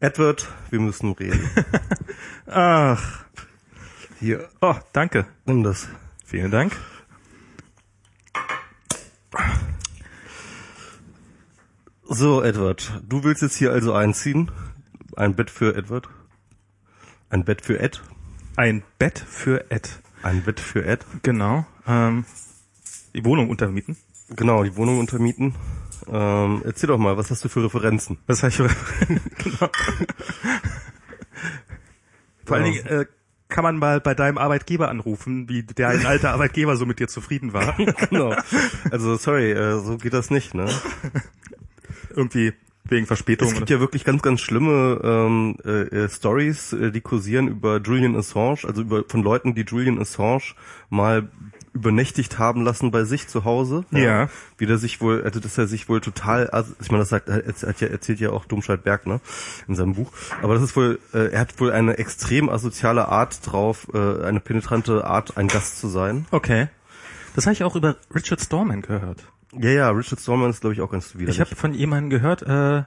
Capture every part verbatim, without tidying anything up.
Edward, wir müssen reden. Ach. Hier. Oh, danke. Nimm das. Vielen Dank. So, Edward, du willst jetzt hier also einziehen? Ein Bett für Edward? Ein Bett für Ed? Ein Bett für Ed. Ein Bett für Ed? Genau. Ähm, die Wohnung untermieten. Genau, die Wohnung untermieten. Ähm, erzähl doch mal, was hast du für Referenzen? Was habe ich für Referenzen? Genau. Vor allen Dingen äh, kann man mal bei deinem Arbeitgeber anrufen, wie der ein alter Arbeitgeber so mit dir zufrieden war. Genau. Also sorry, äh, so geht das nicht, ne? Irgendwie wegen Verspätung. Es gibt oder? Ja wirklich ganz, ganz schlimme ähm, äh, Stories, äh, die kursieren über Julian Assange, also über von Leuten, die Julian Assange mal übernächtigt haben lassen bei sich zu Hause. Ja. ja. Wie der sich wohl, also dass er sich wohl total, also ich meine, das sagt, er hat ja, erzählt ja auch Domscheit-Berg, ne, in seinem Buch. Aber das ist wohl, äh, er hat wohl eine extrem asoziale Art drauf, äh, eine penetrante Art, ein Gast zu sein. Okay. Das habe ich auch über Richard Stormann gehört. Ja, ja, Richard Stormann ist, glaube ich, auch ganz widerlich. Ich habe von jemandem gehört, äh,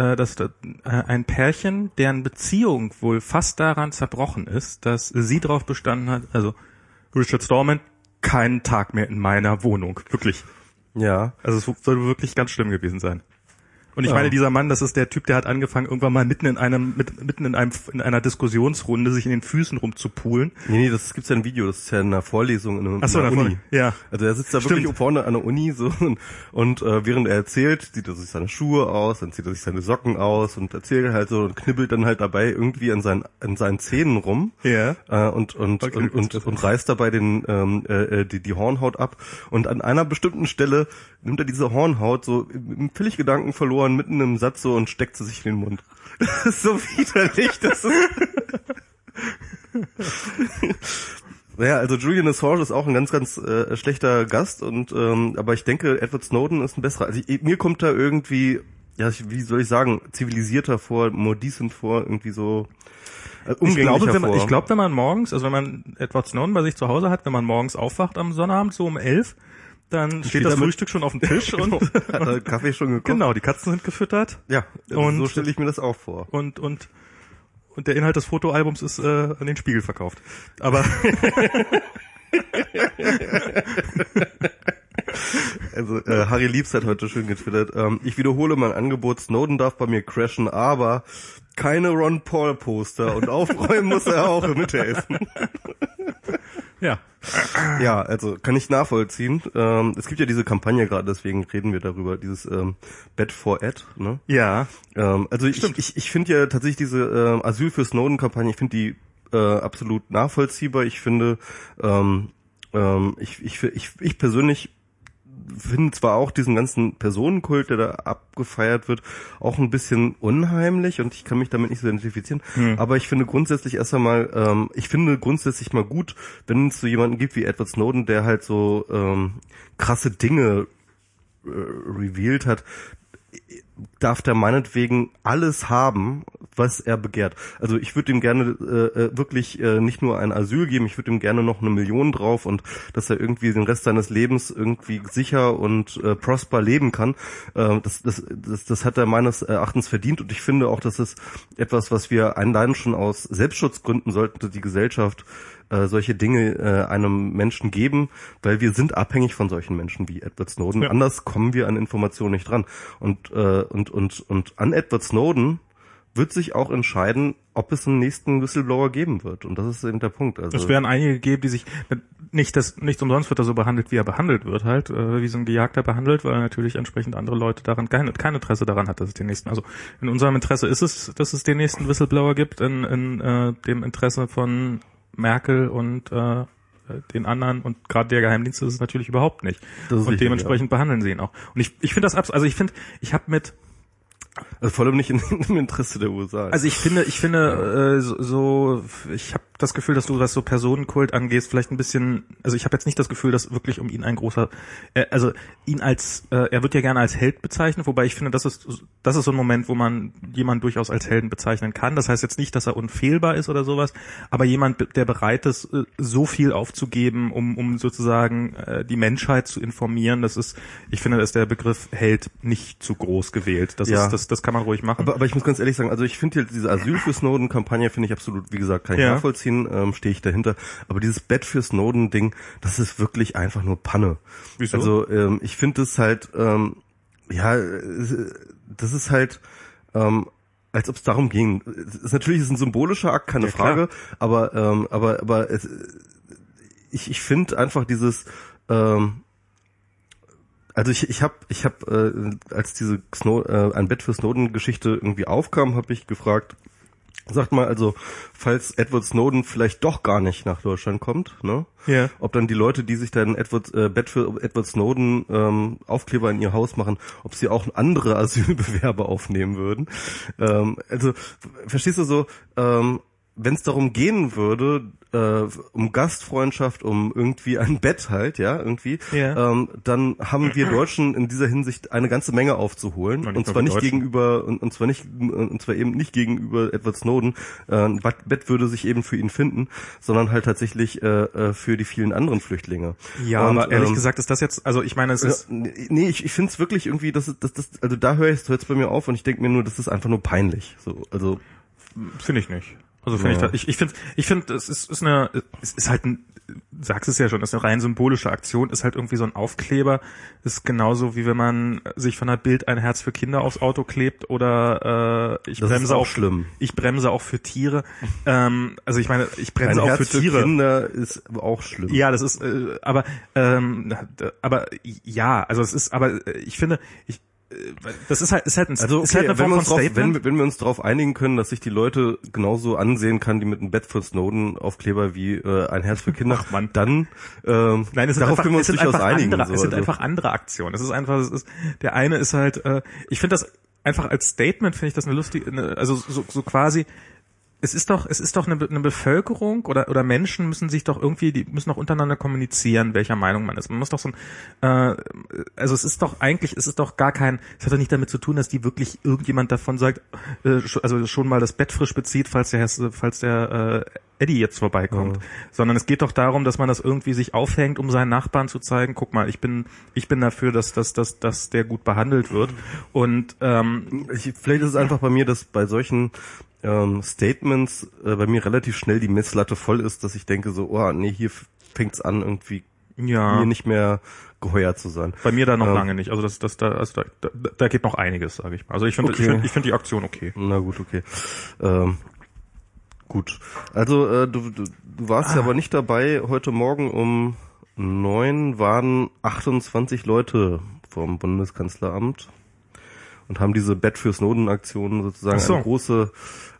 äh, dass äh, ein Pärchen, deren Beziehung wohl fast daran zerbrochen ist, dass sie drauf bestanden hat, also Richard Stormann, keinen Tag mehr in meiner Wohnung. Wirklich. Ja. Also es soll wirklich ganz schlimm gewesen sein. Und ich ja. meine, dieser Mann, das ist der Typ, der hat angefangen, irgendwann mal mitten in einem, mit, mitten in einem, in einer Diskussionsrunde sich in den Füßen rumzupulen. Nee, nee, das gibt's ja ein Video, das ist ja in einer Vorlesung in einer, Ach so, in einer Uni. Ja. Also er sitzt da Stimmt. wirklich vorne an der Uni, so, und, und äh, während er erzählt, zieht er sich seine Schuhe aus, dann zieht er sich seine Socken aus und erzählt halt so und knibbelt dann halt dabei irgendwie an seinen, an seinen Zähnen rum. Ja. Äh, und, und, okay, und, und, und, und reißt dabei den, ähm, äh, die, die Hornhaut ab. Und an einer bestimmten Stelle nimmt er diese Hornhaut so völlig Gedanken verloren mitten im Satz so und steckt sie sich in den Mund. Das ist so widerlich. Das ist naja, also Julian Assange ist auch ein ganz, ganz äh, schlechter Gast und ähm, aber ich denke, Edward Snowden ist ein besserer. Also ich, mir kommt da irgendwie, ja, ich, wie soll ich sagen, zivilisierter vor, more decent vor, irgendwie so äh, umgänglicher ich glaube, wenn man, vor. Ich glaube, wenn man morgens, also wenn man Edward Snowden bei sich zu Hause hat, wenn man morgens aufwacht am Sonnabend so um elf, dann steht, steht das Frühstück schon auf dem Tisch und, und Kaffee schon gekocht. Genau, die Katzen sind gefüttert. Ja, und so stelle ich mir das auch vor. Und und und der Inhalt des Fotoalbums ist äh, an den Spiegel verkauft. Aber also äh, Harry Liebs hat heute schön getwittert. Ähm, ich wiederhole mein Angebot: Snowden darf bei mir crashen, aber keine Ron Paul Poster und aufräumen muss er auch mit helfen. Ja. Ja, also kann ich nachvollziehen. Ähm, es gibt ja diese Kampagne gerade, deswegen reden wir darüber, dieses ähm, Bed for Ed, ne? Ja. Ähm, also Stimmt. ich ich, ich finde ja tatsächlich diese äh, Asyl für Snowden-Kampagne, ich finde die äh, absolut nachvollziehbar. Ich finde, ähm, ähm, ich, ich, ich, ich persönlich finde zwar auch diesen ganzen Personenkult, der da abgefeiert wird, auch ein bisschen unheimlich und ich kann mich damit nicht so identifizieren, hm. aber ich finde grundsätzlich erst einmal, ähm, ich finde grundsätzlich mal gut, wenn es so jemanden gibt wie Edward Snowden, der halt so ähm, krasse Dinge äh, revealed hat, darf der meinetwegen alles haben, was er begehrt. Also ich würde ihm gerne äh, wirklich äh, nicht nur ein Asyl geben, ich würde ihm gerne noch eine Million drauf und dass er irgendwie den Rest seines Lebens irgendwie sicher und äh, prosper leben kann. Äh, das, das, das, das hat er meines Erachtens verdient und ich finde auch, das ist etwas, was wir allein schon aus Selbstschutzgründen sollten, die Gesellschaft äh, solche Dinge äh, einem Menschen geben, weil wir sind abhängig von solchen Menschen wie Edward Snowden. Ja. Anders kommen wir an Informationen nicht dran. Und äh, und und und an Edward Snowden wird sich auch entscheiden, ob es einen nächsten Whistleblower geben wird. Und das ist eben der Punkt. Also es werden einige gegeben, die sich nicht, das nicht umsonst wird er so behandelt, wie er behandelt wird, halt, äh, wie so ein Gejagter behandelt, weil er natürlich entsprechend andere Leute daran kein, kein Interesse daran hat, dass es den nächsten. Also in unserem Interesse ist es, dass es den nächsten Whistleblower gibt, in, in äh, dem Interesse von Merkel und äh, den anderen und gerade der Geheimdienste ist es natürlich überhaupt nicht. Und richtig, dementsprechend ja. behandeln sie ihn auch. Und ich, ich finde das absolut, also ich finde, ich habe mit Also vor allem nicht in, im Interesse der U S A. Also ich finde, ich finde äh, so, so ich habe das Gefühl, dass du, was so Personenkult angehst, vielleicht ein bisschen, also ich habe jetzt nicht das Gefühl, dass wirklich um ihn ein großer, äh, also ihn als, äh, er wird ja gerne als Held bezeichnet, wobei ich finde, das ist das ist so ein Moment, wo man jemanden durchaus als Helden bezeichnen kann. Das heißt jetzt nicht, dass er unfehlbar ist oder sowas, aber jemand, der bereit ist, so viel aufzugeben, um um sozusagen äh, die Menschheit zu informieren, das ist, ich finde, ist der Begriff Held nicht zu groß gewählt. Das ja. ist, das, das kann man ruhig machen. Aber, aber ich muss ganz ehrlich sagen, also ich finde diese Asyl für Snowden-Kampagne finde ich absolut, wie gesagt, kann ich ja. nachvollziehen, ähm, stehe ich dahinter. Aber dieses Bett für Snowden-Ding, das ist wirklich einfach nur Panne. Wieso? Also ähm, ich finde es halt, ähm, ja, das ist halt, ähm, als ob es darum ging. Es ist natürlich, es ist ein symbolischer Akt, keine ja, Frage. Klar. Aber, ähm, aber, aber es, ich, ich finde einfach dieses, ähm, also ich ich habe ich habe äh, als diese Snow, äh, ein Bett für Snowden Geschichte irgendwie aufkam, habe ich gefragt, sagt mal, also falls Edward Snowden vielleicht doch gar nicht nach Deutschland kommt, ne? Ja. Ob dann die Leute, die sich dann Edward äh, Bett für Edward Snowden ähm, Aufkleber in ihr Haus machen, ob sie auch andere Asylbewerber aufnehmen würden. Ähm, also verstehst du so, ähm, wenn es darum gehen würde, äh, um Gastfreundschaft, um irgendwie ein Bett halt, ja, irgendwie, yeah. ähm, dann haben wir Deutschen in dieser Hinsicht eine ganze Menge aufzuholen. Und zwar nicht gegenüber, und, und zwar nicht, und zwar eben nicht gegenüber Edward Snowden. Äh, ein Bett würde sich eben für ihn finden, sondern halt tatsächlich äh, für die vielen anderen Flüchtlinge. Ja, und, aber ehrlich ähm, gesagt ist das jetzt, also ich meine, es äh, ist... Nee, ich, ich finde es wirklich irgendwie, das ist, das, das, also da höre ich es jetzt bei mir auf und ich denke mir nur, das ist einfach nur peinlich. So, also finde ich nicht. Also finde ja. ich, ich finde, ich finde, es ist, ist eine, es ist halt ein, sagst es ja schon, ist eine rein symbolische Aktion, ist halt irgendwie so ein Aufkleber, ist genauso wie wenn man sich von der Bild ein Herz für Kinder aufs Auto klebt oder äh, ich das bremse ist auch, auch schlimm. Ich bremse auch für Tiere. Ähm, also ich meine, ich bremse ein auch Herz für Tiere. Für Kinder ist auch schlimm. Ja, das ist, äh, aber, ähm, aber ja, also es ist, aber ich finde, ich das ist halt, ist halt, ein, also okay, ist halt eine Form von Statement. Drauf, wenn, wenn wir uns darauf einigen können, dass ich die Leute genauso ansehen kann, die mit einem Bett für Snowden Aufkleber wie äh, ein Herz für Kinder, Ach, Mann. dann ähm, Nein, es sind darauf einfach, können wir uns durchaus einigen. Andere, so, es sind also. einfach andere Aktionen. Es ist einfach, es ist, der eine ist halt, äh, ich finde das einfach als Statement, finde ich das eine lustige, eine, also so, so quasi, es ist doch, es ist doch eine, eine Bevölkerung oder oder Menschen müssen sich doch irgendwie, die müssen doch untereinander kommunizieren, welcher Meinung man ist. Man muss doch so ein, äh, also es ist doch eigentlich, es ist doch gar kein, es hat doch nicht damit zu tun, dass die wirklich irgendjemand davon sagt, äh, also schon mal das Bett frisch bezieht, falls der, falls der äh, Eddie jetzt vorbeikommt, ja. sondern es geht doch darum, dass man das irgendwie sich aufhängt, um seinen Nachbarn zu zeigen, guck mal, ich bin ich bin dafür, dass dass dass dass der gut behandelt wird. Und ähm, ich, vielleicht ist es einfach bei mir, dass bei solchen ähm, Statements äh, bei mir relativ schnell die Messlatte voll ist, dass ich denke so, oh nee, hier fängt's an irgendwie ja. mir nicht mehr geheuer zu sein. Bei mir da noch ähm, lange nicht. Also das das da also da, da, da geht noch einiges, sage ich mal. Also ich finde okay. ich finde ich finde die Aktion okay. Na gut, okay. Ähm, Gut, also äh, du, du, du warst ah. ja aber nicht dabei. Heute Morgen um neun waren achtundzwanzig Leute vom Bundeskanzleramt und haben diese Bett für Snowden-Aktion sozusagen so. eine große,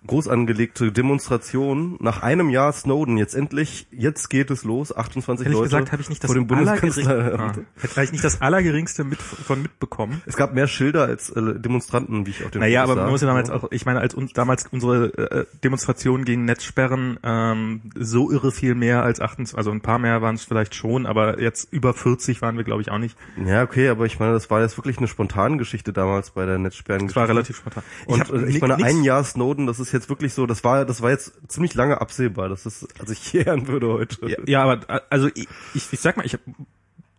groß angelegte Demonstration. Nach einem Jahr Snowden, jetzt endlich, jetzt geht es los, achtundzwanzig Hätte Leute ich gesagt, hab ich nicht das vor dem Bundeskanzleramt. Hätte vielleicht nicht das Allergeringste mit, von mitbekommen. Es gab mehr Schilder als äh, Demonstranten, wie ich auf dem Naja, Fußball aber man muss ja damals auch, ich meine, als uns damals unsere äh, Demonstrationen gegen Netzsperren ähm, so irre viel mehr als achtundzwanzig, also ein paar mehr waren es vielleicht schon, aber jetzt über vierzig waren wir, glaube ich, auch nicht. Ja, okay, aber ich meine, das war jetzt wirklich eine spontane Geschichte damals bei der Netzsperren. Das war relativ spontan. Und ich, hab, äh, ich meine, nix. ein Jahr Snowden, das ist jetzt wirklich so, das war, das war jetzt ziemlich lange absehbar, dass das, also ich jähren würde heute. Ja, ja, aber, also, ich, ich, ich sag mal, ich hab,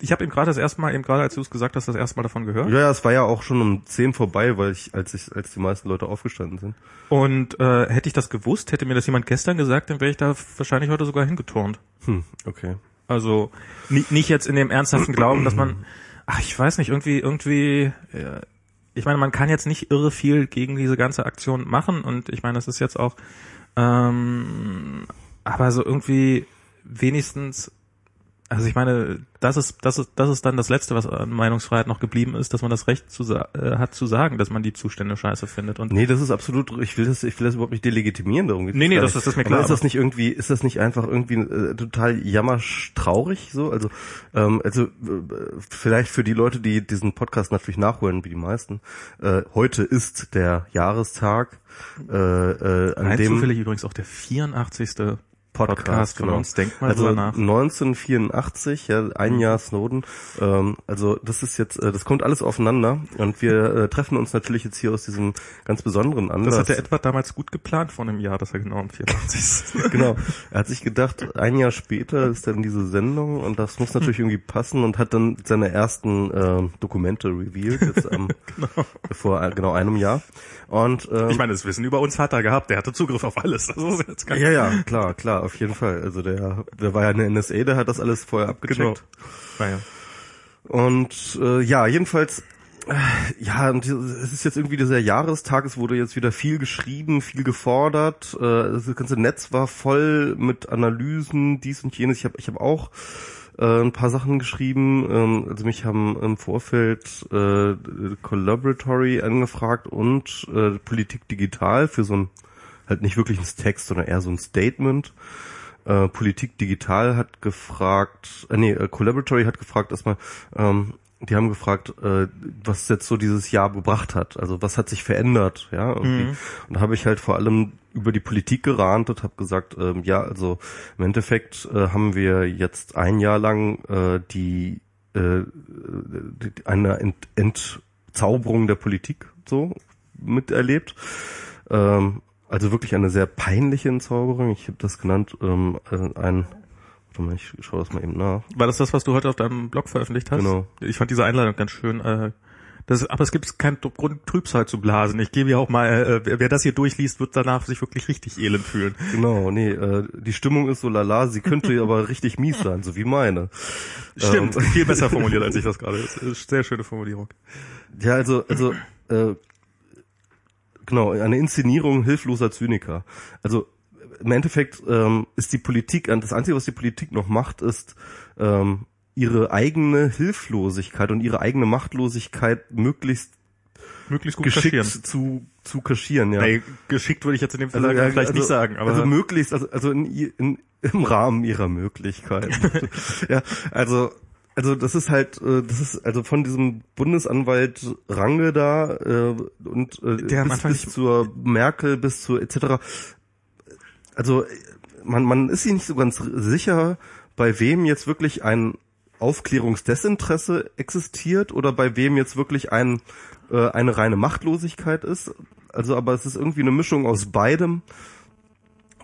ich hab eben gerade das erste Mal, eben gerade als du es gesagt hast, das erste Mal davon gehört. Ja, ja, es war ja auch schon um zehn vorbei, weil ich, als ich, als die meisten Leute aufgestanden sind. Und, äh, hätte ich das gewusst, hätte mir das jemand gestern gesagt, dann wäre ich da wahrscheinlich heute sogar hingeturnt. Hm, okay. Also, nicht, nicht jetzt in dem ernsthaften Glauben, dass man, ach, ich weiß nicht, irgendwie, irgendwie, ja, ich meine, man kann jetzt nicht irre viel gegen diese ganze Aktion machen und ich meine, das ist jetzt auch, ähm, aber so irgendwie wenigstens, also ich meine, das ist, das ist, das ist dann das Letzte, was an Meinungsfreiheit noch geblieben ist, dass man das Recht zu sa- hat zu sagen, dass man die Zustände scheiße findet. Und nee, das ist absolut, ich will das, ich will das überhaupt nicht delegitimieren, darum geht's. Nee, nee, das, das ist mir klar. Aber ist das nicht irgendwie, ist das nicht einfach irgendwie äh, total jammerstraurig so? Also, ähm, also, äh, vielleicht für die Leute, die diesen Podcast natürlich nachholen, wie die meisten, äh, heute ist der Jahrestag, äh, äh, an Nein, dem... zufällig übrigens auch der vierundachtzigste Podcast, Podcast von genau. uns, denkt mal also drüber nach. neunzehnhundertvierundachtzig, ja, ein mhm. Jahr Snowden. Ähm, also das ist jetzt, äh, das kommt alles aufeinander und wir äh, treffen uns natürlich jetzt hier aus diesem ganz besonderen Anlass. Das hat der Edward damals gut geplant vor einem Jahr, dass er genau am vierundzwanzigsten Genau, er hat sich gedacht, ein Jahr später ist dann diese Sendung und das muss natürlich irgendwie passen und hat dann seine ersten äh, Dokumente revealed, jetzt am, genau. vor äh, genau einem Jahr. Und ähm, ich meine, das Wissen über uns hat er gehabt, der hatte Zugriff auf alles. Das ist jetzt gar ja, ja, klar, klar. Auf jeden Fall. Also der, der war ja eine N S A, der hat das alles vorher abgecheckt. Genau. Naja. Und äh, ja, jedenfalls, äh, ja, und es ist jetzt irgendwie dieser Jahrestag, es wurde jetzt wieder viel geschrieben, viel gefordert. Äh, das ganze Netz war voll mit Analysen, dies und jenes. Ich habe ich hab auch äh, ein paar Sachen geschrieben. Ähm, also mich haben im Vorfeld äh, Collaboratory angefragt und äh, Politik Digital für so ein halt nicht wirklich ein Text, sondern eher so ein Statement. Äh, Politik Digital hat gefragt, äh, nee, Collaboratory hat gefragt erstmal, ähm, die haben gefragt, äh, was jetzt so dieses Jahr gebracht hat, also was hat sich verändert, ja, irgendwie. Mhm. Und da habe ich halt vor allem über die Politik gerantet, habe gesagt, ähm, ja, also im Endeffekt äh, haben wir jetzt ein Jahr lang äh, die, äh, die eine Ent- Entzauberung der Politik so miterlebt, ähm, also wirklich eine sehr peinliche Entzauberung. Ich habe das genannt, ähm, ein... Warte mal, ich schaue das mal eben nach. War das das, was du heute auf deinem Blog veröffentlicht hast? Genau. Ich fand diese Einladung ganz schön. Äh, das, aber es gibt keinen Grund, Trübsal zu blasen. Ich gebe ja auch mal... Äh, wer, wer das hier durchliest, wird danach sich wirklich richtig elend fühlen. Genau, nee. Äh, die Stimmung ist so lala. Sie könnte aber richtig mies sein, so wie meine. Stimmt, ähm. viel besser formuliert, als ich das gerade. Das ist eine sehr schöne Formulierung. Ja, also... also äh, Genau, eine Inszenierung hilfloser Zyniker. Also im Endeffekt ähm, ist die Politik, das Einzige, was die Politik noch macht, ist ähm, ihre eigene Hilflosigkeit und ihre eigene Machtlosigkeit möglichst möglichst gut geschickt kaschieren. zu zu kaschieren. Ja. Nee, geschickt würde ich jetzt in dem Fall also, ja, vielleicht also, nicht sagen. Aber also möglichst, also, also in, in, im Rahmen ihrer Möglichkeiten. ja, also... Also das ist halt, das ist also von diesem Bundesanwalt Range da äh, und äh, der bis, bis zur Merkel bis zu et cetera. Also man man ist sich nicht so ganz sicher, bei wem jetzt wirklich ein Aufklärungsdesinteresse existiert oder bei wem jetzt wirklich ein äh, eine reine Machtlosigkeit ist. Also aber es ist irgendwie eine Mischung aus beidem.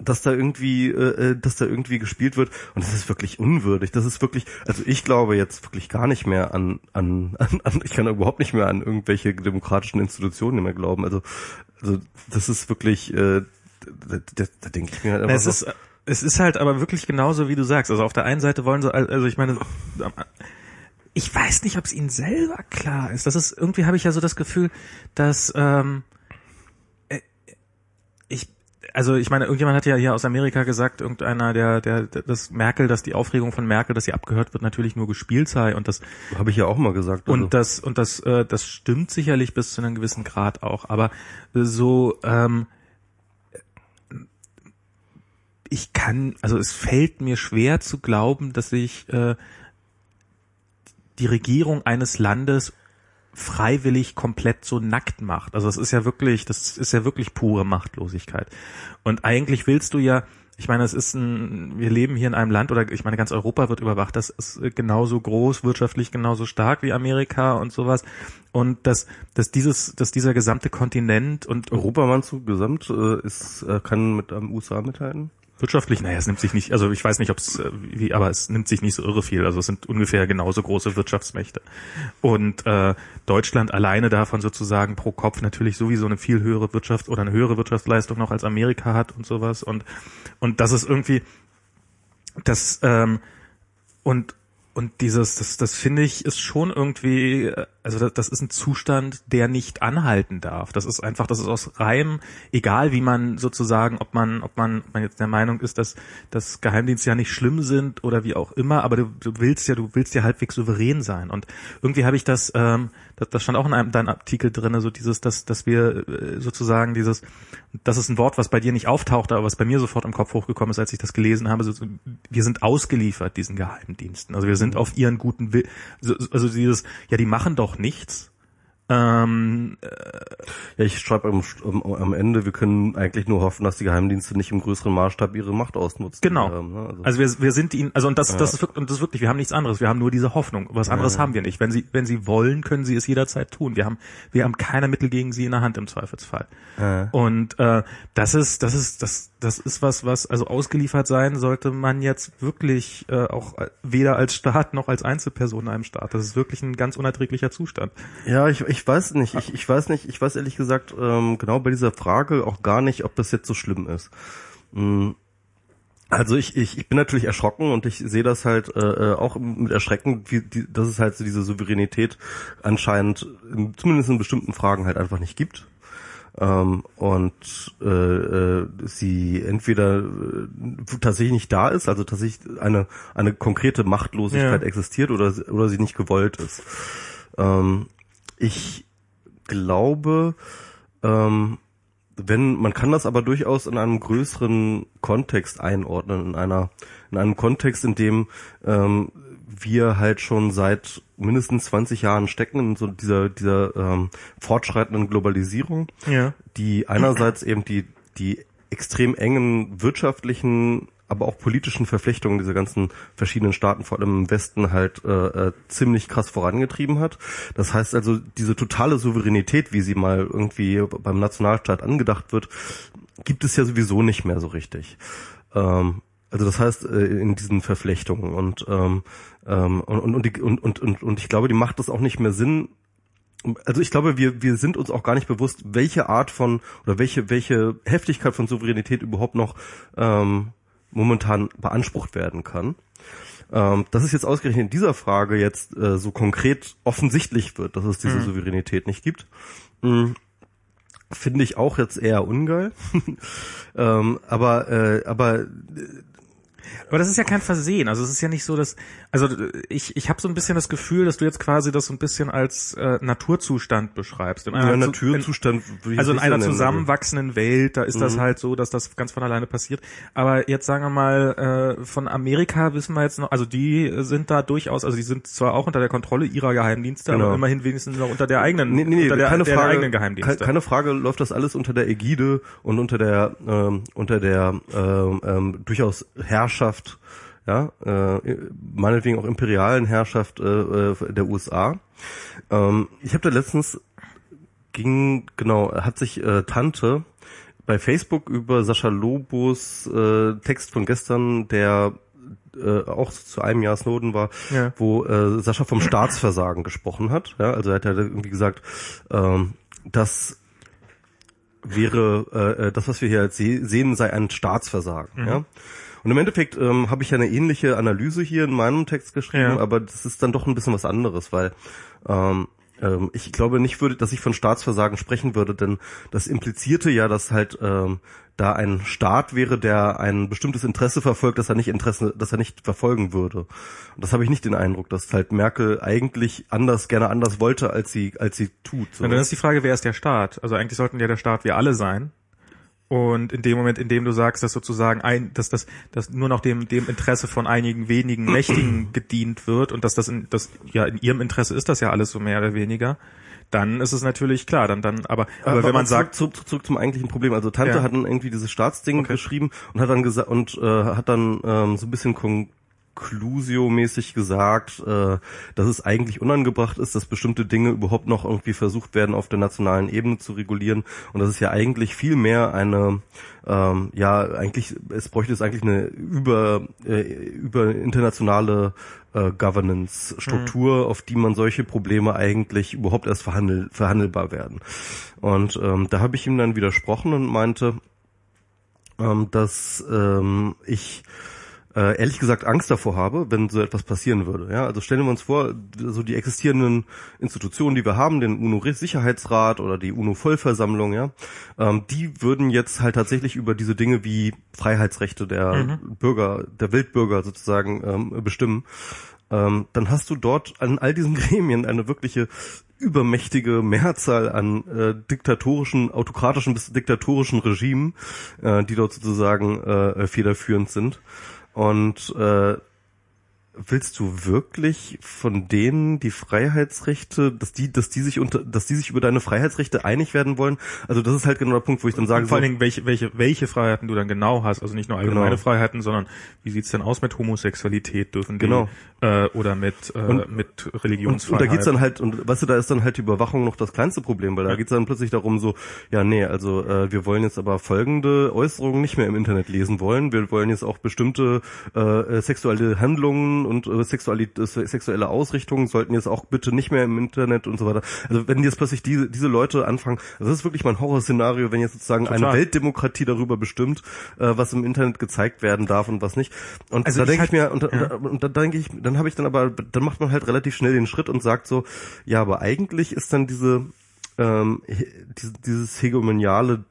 dass da irgendwie äh, dass da irgendwie gespielt wird und das ist wirklich unwürdig, das ist wirklich, also ich glaube jetzt wirklich gar nicht mehr an an an, an ich kann überhaupt nicht mehr an irgendwelche demokratischen Institutionen mehr glauben, also also das ist wirklich äh, da, da, da denke ich mir halt einfach so. Es ist halt aber wirklich genauso, wie du sagst, also auf der einen Seite wollen sie, also ich meine, ich weiß nicht, ob es ihnen selber klar ist, das ist irgendwie, habe ich ja so das Gefühl, dass ähm, ich Also ich meine, irgendjemand hat ja hier aus Amerika gesagt, irgendeiner, der, der, das Merkel, dass die Aufregung von Merkel, dass sie abgehört wird, natürlich nur gespielt sei und das habe ich ja auch mal gesagt. Also. Und das und das, äh, das stimmt sicherlich bis zu einem gewissen Grad auch. Aber so, ähm, ich kann, also es fällt mir schwer zu glauben, dass ich äh, die Regierung eines Landes freiwillig komplett so nackt macht. Also das ist ja wirklich, das ist ja wirklich pure Machtlosigkeit. Und eigentlich willst du ja, ich meine, es ist ein, wir leben hier in einem Land, oder ich meine, ganz Europa wird überwacht, das ist genauso groß, wirtschaftlich genauso stark wie Amerika und sowas. Und dass, dass dieses, dass dieser gesamte Kontinent und Europa, man zu gesamt, ist, kann mit den U S A mithalten? Wirtschaftlich, naja, es nimmt sich nicht, also ich weiß nicht, ob es, wie, aber es nimmt sich nicht so irre viel, also es sind ungefähr genauso große Wirtschaftsmächte. Und äh, Deutschland alleine davon sozusagen pro Kopf natürlich sowieso eine viel höhere Wirtschaft oder eine höhere Wirtschaftsleistung noch als Amerika hat und sowas. Und und das ist irgendwie, das, ähm, und und dieses, das, das finde ich, ist schon irgendwie, also das, das ist ein Zustand, der nicht anhalten darf. Das ist einfach, das ist aus reinem, egal wie man sozusagen, ob man, ob man, ob man jetzt der Meinung ist, dass, dass Geheimdienste ja nicht schlimm sind oder wie auch immer, aber du, du willst ja, du willst ja halbwegs souverän sein. Und irgendwie habe ich das, ähm, das, das stand auch in einem deinem Artikel drin, so dieses, dass, dass wir sozusagen dieses, das ist ein Wort, was bei dir nicht auftauchte, aber was bei mir sofort im Kopf hochgekommen ist, als ich das gelesen habe, so, wir sind ausgeliefert diesen Geheimdiensten. Also wir sind auf ihren guten Willen, also dieses, ja, die machen doch nichts, Ähm, äh, ja, ich schreibe am, am Ende, wir können eigentlich nur hoffen, dass die Geheimdienste nicht im größeren Maßstab ihre Macht ausnutzen. Genau. Haben, ne? also, also wir, wir sind ihnen, also und das, ja. das ist wirklich, und das ist wirklich, wir haben nichts anderes. Wir haben nur diese Hoffnung. Was anderes ja, ja. haben wir nicht. Wenn sie, wenn sie wollen, können sie es jederzeit tun. Wir haben, wir haben keine Mittel gegen sie in der Hand im Zweifelsfall. Ja. Und äh, das ist, das ist, das, das ist was, was also ausgeliefert sein sollte man jetzt wirklich äh, auch weder als Staat noch als Einzelperson in einem Staat. Das ist wirklich ein ganz unerträglicher Zustand. Ja, ich, ich Ich weiß nicht, ich, ich weiß nicht, ich weiß ehrlich gesagt ähm, genau bei dieser Frage auch gar nicht, ob das jetzt so schlimm ist. Also ich, ich, ich bin natürlich erschrocken und ich sehe das halt äh, auch mit Erschrecken, wie, die, dass es halt so diese Souveränität anscheinend in, zumindest in bestimmten Fragen halt einfach nicht gibt. Ähm, und äh, sie entweder tatsächlich nicht da ist, also tatsächlich eine, eine konkrete Machtlosigkeit ja. existiert oder, oder sie nicht gewollt ist. Ähm, Ich glaube, ähm, wenn man kann das aber durchaus in einem größeren Kontext einordnen, in einer in einem Kontext, in dem ähm, wir halt schon seit mindestens zwanzig Jahren stecken in so dieser dieser ähm, fortschreitenden Globalisierung, ja. die einerseits eben die die extrem engen wirtschaftlichen, aber auch politischen Verflechtungen dieser ganzen verschiedenen Staaten, vor allem im Westen, halt äh, äh, ziemlich krass vorangetrieben hat. Das heißt also, diese totale Souveränität, wie sie mal irgendwie beim Nationalstaat angedacht wird, gibt es ja sowieso nicht mehr so richtig. Ähm, also das heißt, äh, in diesen Verflechtungen. Und, ähm, ähm, und, und, und, die, und, und, und, und ich glaube, die macht das auch nicht mehr Sinn. Also ich glaube, wir wir sind uns auch gar nicht bewusst, welche Art von, oder welche welche Heftigkeit von Souveränität überhaupt noch ähm, momentan beansprucht werden kann. Ähm, dass es jetzt ausgerechnet in dieser Frage jetzt äh, so konkret offensichtlich wird, dass es diese mhm. Souveränität nicht gibt, mhm. finde ich auch jetzt eher ungeil. ähm, aber äh, aber äh, aber das ist ja kein Versehen. Also es ist ja nicht so, dass also ich ich habe so ein bisschen das Gefühl, dass du jetzt quasi das so ein bisschen als äh, Naturzustand beschreibst. In einer ja, Naturzustand. Zu, in, also in einer zusammenwachsenden Welt, da ist mhm. das halt so, dass das ganz von alleine passiert. Aber jetzt sagen wir mal äh, von Amerika wissen wir jetzt noch, also die sind da durchaus, also die sind zwar auch unter der Kontrolle ihrer Geheimdienste, genau. aber immerhin wenigstens noch unter der eigenen, nee, nee, nee, unter der, keine der Frage, eigenen Geheimdienste. Keine Frage, läuft das alles unter der Ägide und unter der ähm, unter der ähm, ähm, durchaus herrschenden Herrschaft, ja, äh, meinetwegen auch imperialen Herrschaft äh, der U S A. Ähm, ich habe da letztens ging, genau, hat sich äh, Tante bei Facebook über Sascha Lobos äh, Text von gestern, der äh, auch zu einem Jahr Snowden war, ja. wo äh, Sascha vom Staatsversagen gesprochen hat. Ja, also er hat ja irgendwie gesagt, ähm, dass wäre äh, das, was wir hier sehen, sei ein Staatsversagen. Mhm. Ja? Und im Endeffekt ähm, habe ich ja eine ähnliche Analyse hier in meinem Text geschrieben, ja. aber das ist dann doch ein bisschen was anderes, weil ähm, ähm, ich glaube nicht würde, dass ich von Staatsversagen sprechen würde, denn das implizierte ja, dass halt ähm, da ein Staat wäre, der ein bestimmtes Interesse verfolgt, das er nicht Interesse, das er nicht verfolgen würde. Und das habe ich nicht den Eindruck, dass halt Merkel eigentlich anders, gerne anders wollte, als sie, als sie tut. So. Und dann ist die Frage, wer ist der Staat? Also eigentlich sollten ja der Staat wir alle sein. Und in dem Moment, in dem du sagst, dass sozusagen ein, dass das, dass nur noch dem, dem Interesse von einigen wenigen Mächtigen gedient wird und dass das in, das, ja, in ihrem Interesse ist das ja alles so mehr oder weniger, dann ist es natürlich klar, dann, dann, aber, aber, aber wenn man sagt. Zurück, zurück, zurück zum eigentlichen Problem. Also Tante ja. hat dann irgendwie dieses Staatsding okay. geschrieben und hat dann gesagt, und, äh, hat dann, ähm, so ein bisschen kon- Conclusio-mäßig gesagt, äh, dass es eigentlich unangebracht ist, dass bestimmte Dinge überhaupt noch irgendwie versucht werden, auf der nationalen Ebene zu regulieren. Und das ist ja eigentlich viel mehr eine, ähm, ja, eigentlich, es bräuchte es eigentlich eine über, äh, über internationale äh, Governance-Struktur, mhm. auf die man solche Probleme eigentlich überhaupt erst verhandel, verhandelbar werden. Und ähm, da habe ich ihm dann widersprochen und meinte, ähm, dass ähm, ich Äh, ehrlich gesagt Angst davor habe, wenn so etwas passieren würde. Ja, also stellen wir uns vor, so die existierenden Institutionen, die wir haben, den U N O-Sicherheitsrat oder die U N O-Vollversammlung, ja, ähm, die würden jetzt halt tatsächlich über diese Dinge wie Freiheitsrechte der mhm. Bürger, der Weltbürger sozusagen ähm, bestimmen. Ähm, dann hast du dort an all diesen Gremien eine wirkliche übermächtige Mehrzahl an äh, diktatorischen, autokratischen bis diktatorischen Regimen, äh, die dort sozusagen äh, federführend sind. Und äh, willst du wirklich von denen die Freiheitsrechte, dass die, dass die sich unter, dass die sich über deine Freiheitsrechte einig werden wollen? Also das ist halt genau der Punkt, wo ich dann sage, vor allen Dingen welche, welche, welche Freiheiten du dann genau hast, also nicht nur allgemeine genau. Freiheiten, sondern wie sieht's denn aus mit Homosexualität, dürfen die genau. äh, oder mit äh, und, mit Religionsfreiheit? Und, und da geht's dann halt, und weißt du, da ist dann halt die Überwachung noch das kleinste Problem, weil da ja. geht's dann plötzlich darum, so ja nee, also äh, wir wollen jetzt aber folgende Äußerungen nicht mehr im Internet lesen wollen, wir wollen jetzt auch bestimmte äh, sexuelle Handlungen und äh, sexuelle Ausrichtungen sollten jetzt auch bitte nicht mehr im Internet und so weiter. Also wenn jetzt plötzlich diese diese Leute anfangen, also das ist wirklich mein Horrorszenario, wenn jetzt sozusagen Total. eine Weltdemokratie darüber bestimmt, äh, was im Internet gezeigt werden darf und was nicht. Und also da denke ich mir, und, ja. und, und, und dann denke ich, dann habe ich dann aber, dann macht man halt relativ schnell den Schritt und sagt so, ja, aber eigentlich ist dann diese ähm, die, dieses hegemoniale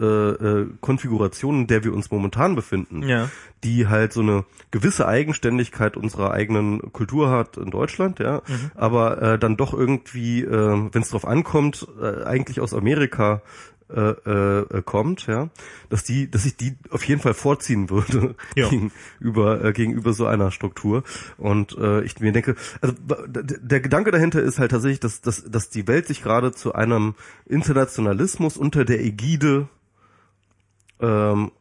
Äh, äh, Konfiguration, in der wir uns momentan befinden, ja. die halt so eine gewisse Eigenständigkeit unserer eigenen Kultur hat in Deutschland, ja, mhm. aber äh, dann doch irgendwie, äh, wenn es drauf ankommt, äh, eigentlich aus Amerika äh, äh, kommt, ja, dass die, dass ich die auf jeden Fall vorziehen würde ja. gegenüber äh, gegenüber so einer Struktur. Und äh, ich mir denke, also der Gedanke dahinter ist halt tatsächlich, dass dass dass die Welt sich gerade zu einem Internationalismus unter der Ägide Ähm,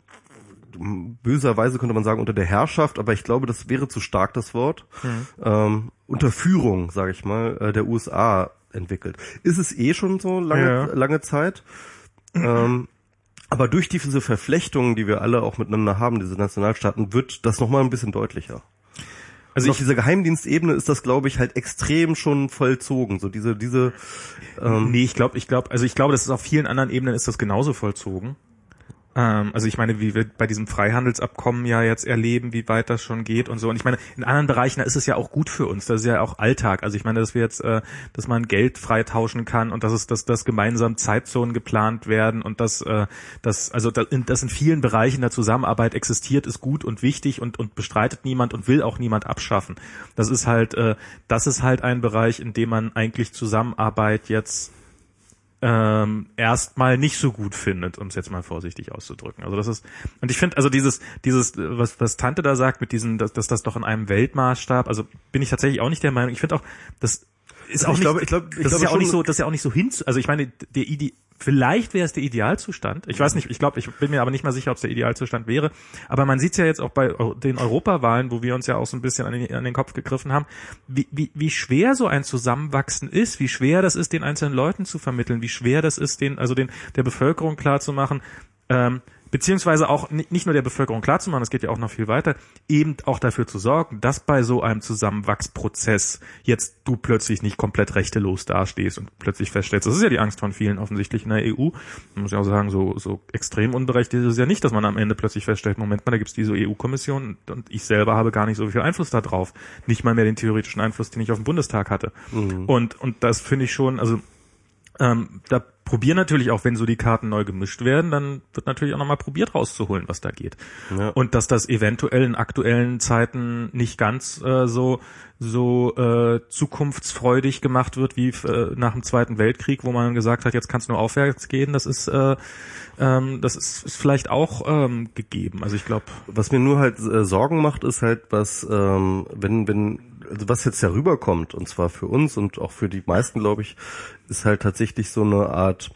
böserweise könnte man sagen unter der Herrschaft, aber ich glaube, das wäre zu stark das Wort, mhm. ähm, unter Führung, sage ich mal, der U S A entwickelt. Ist es eh schon so lange, ja. lange Zeit, ähm, aber durch diese Verflechtungen, die wir alle auch miteinander haben, diese Nationalstaaten, wird das nochmal ein bisschen deutlicher. Also auf dieser Geheimdienstebene ist das, glaube ich, halt extrem schon vollzogen. So diese, diese. Ähm, nee, ich glaube, ich glaube, also ich glaube, das ist auf vielen anderen Ebenen ist das genauso vollzogen. Also ich meine, wie wir bei diesem Freihandelsabkommen ja jetzt erleben, wie weit das schon geht und so. Und ich meine, in anderen Bereichen, da ist es ja auch gut für uns. Das ist ja auch Alltag. Also ich meine, dass wir jetzt, dass man Geld freitauschen kann und dass es, dass, dass gemeinsam Zeitzonen geplant werden und dass, dass, also dass in vielen Bereichen der Zusammenarbeit existiert, ist gut und wichtig und, und bestreitet niemand und will auch niemand abschaffen. Das ist halt, das ist halt ein Bereich, in dem man eigentlich Zusammenarbeit jetzt ähm, erstmal nicht so gut findet, um es jetzt mal vorsichtig auszudrücken. Also das ist, und ich finde, also dieses, dieses, was, was Tante da sagt mit diesen, dass, dass das doch in einem Weltmaßstab, also bin ich tatsächlich auch nicht der Meinung. Ich finde auch, das ist auch ich nicht, glaube, ich glaube, ich das glaube ist ja auch nicht so, das ist ja auch nicht so hin, also ich meine, der Idee, vielleicht wäre es der Idealzustand. Ich weiß nicht, ich glaube, ich bin mir aber nicht mal sicher, ob es der Idealzustand wäre. Aber man sieht es ja jetzt auch bei den Europawahlen, wo wir uns ja auch so ein bisschen an den, an den Kopf gegriffen haben, wie, wie, wie schwer so ein Zusammenwachsen ist, wie schwer das ist, den einzelnen Leuten zu vermitteln, wie schwer das ist, den, also den, der Bevölkerung klarzumachen, ähm, beziehungsweise auch nicht nur der Bevölkerung klarzumachen, es geht ja auch noch viel weiter, eben auch dafür zu sorgen, dass bei so einem Zusammenwachsprozess jetzt du plötzlich nicht komplett rechtelos dastehst und plötzlich feststellst, das ist ja die Angst von vielen offensichtlich in der E U, man muss ja auch sagen, so, so extrem unberechtigt ist es ja nicht, dass man am Ende plötzlich feststellt, Moment mal, da gibt's diese E U-Kommission und ich selber habe gar nicht so viel Einfluss da drauf, nicht mal mehr den theoretischen Einfluss, den ich auf den Bundestag hatte. Mhm. Und, und das finde ich schon, also ähm, da probieren natürlich auch, wenn so die Karten neu gemischt werden, dann wird natürlich auch nochmal probiert rauszuholen, was da geht. Ja. Und dass das eventuell in aktuellen Zeiten nicht ganz äh, so so äh, zukunftsfreudig gemacht wird wie äh, nach dem Zweiten Weltkrieg, wo man gesagt hat, jetzt kann es nur aufwärts gehen. Das ist äh, ähm, das ist, ist vielleicht auch ähm, gegeben. Also ich glaube, was mir nur halt äh, Sorgen macht, ist halt, was ähm, wenn wenn also was jetzt herüberkommt, und zwar für uns und auch für die meisten, glaube ich, ist halt tatsächlich so eine Art,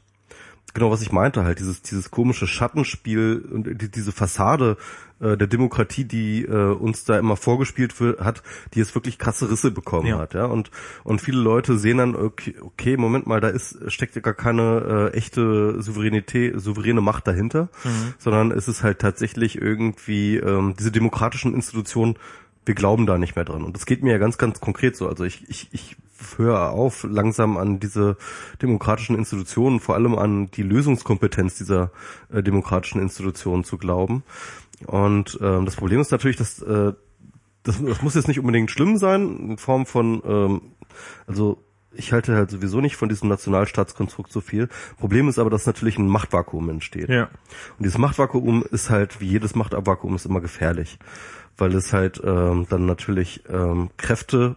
genau, was ich meinte, halt dieses dieses komische Schattenspiel und die, diese Fassade äh, der Demokratie, die äh, uns da immer vorgespielt wird, hat, die jetzt wirklich krasse Risse bekommen ja. hat, ja, und und viele Leute sehen dann, okay, okay Moment mal, da ist steckt ja gar keine äh, echte Souveränität, souveräne Macht dahinter, mhm. sondern es ist halt tatsächlich irgendwie ähm, diese demokratischen Institutionen, wir glauben da nicht mehr dran. Und das geht mir ja ganz, ganz konkret so. Also ich, ich, ich höre auf langsam an diese demokratischen Institutionen, vor allem an die Lösungskompetenz dieser äh, demokratischen Institutionen zu glauben. Und ähm, das Problem ist natürlich, dass äh, das, das muss jetzt nicht unbedingt schlimm sein, in Form von, ähm, also ich halte halt sowieso nicht von diesem Nationalstaatskonstrukt so viel. Problem ist aber, dass natürlich ein Machtvakuum entsteht. Ja. Und dieses Machtvakuum ist halt, wie jedes Machtvakuum, ist immer gefährlich, weil es halt ähm, dann natürlich ähm, Kräfte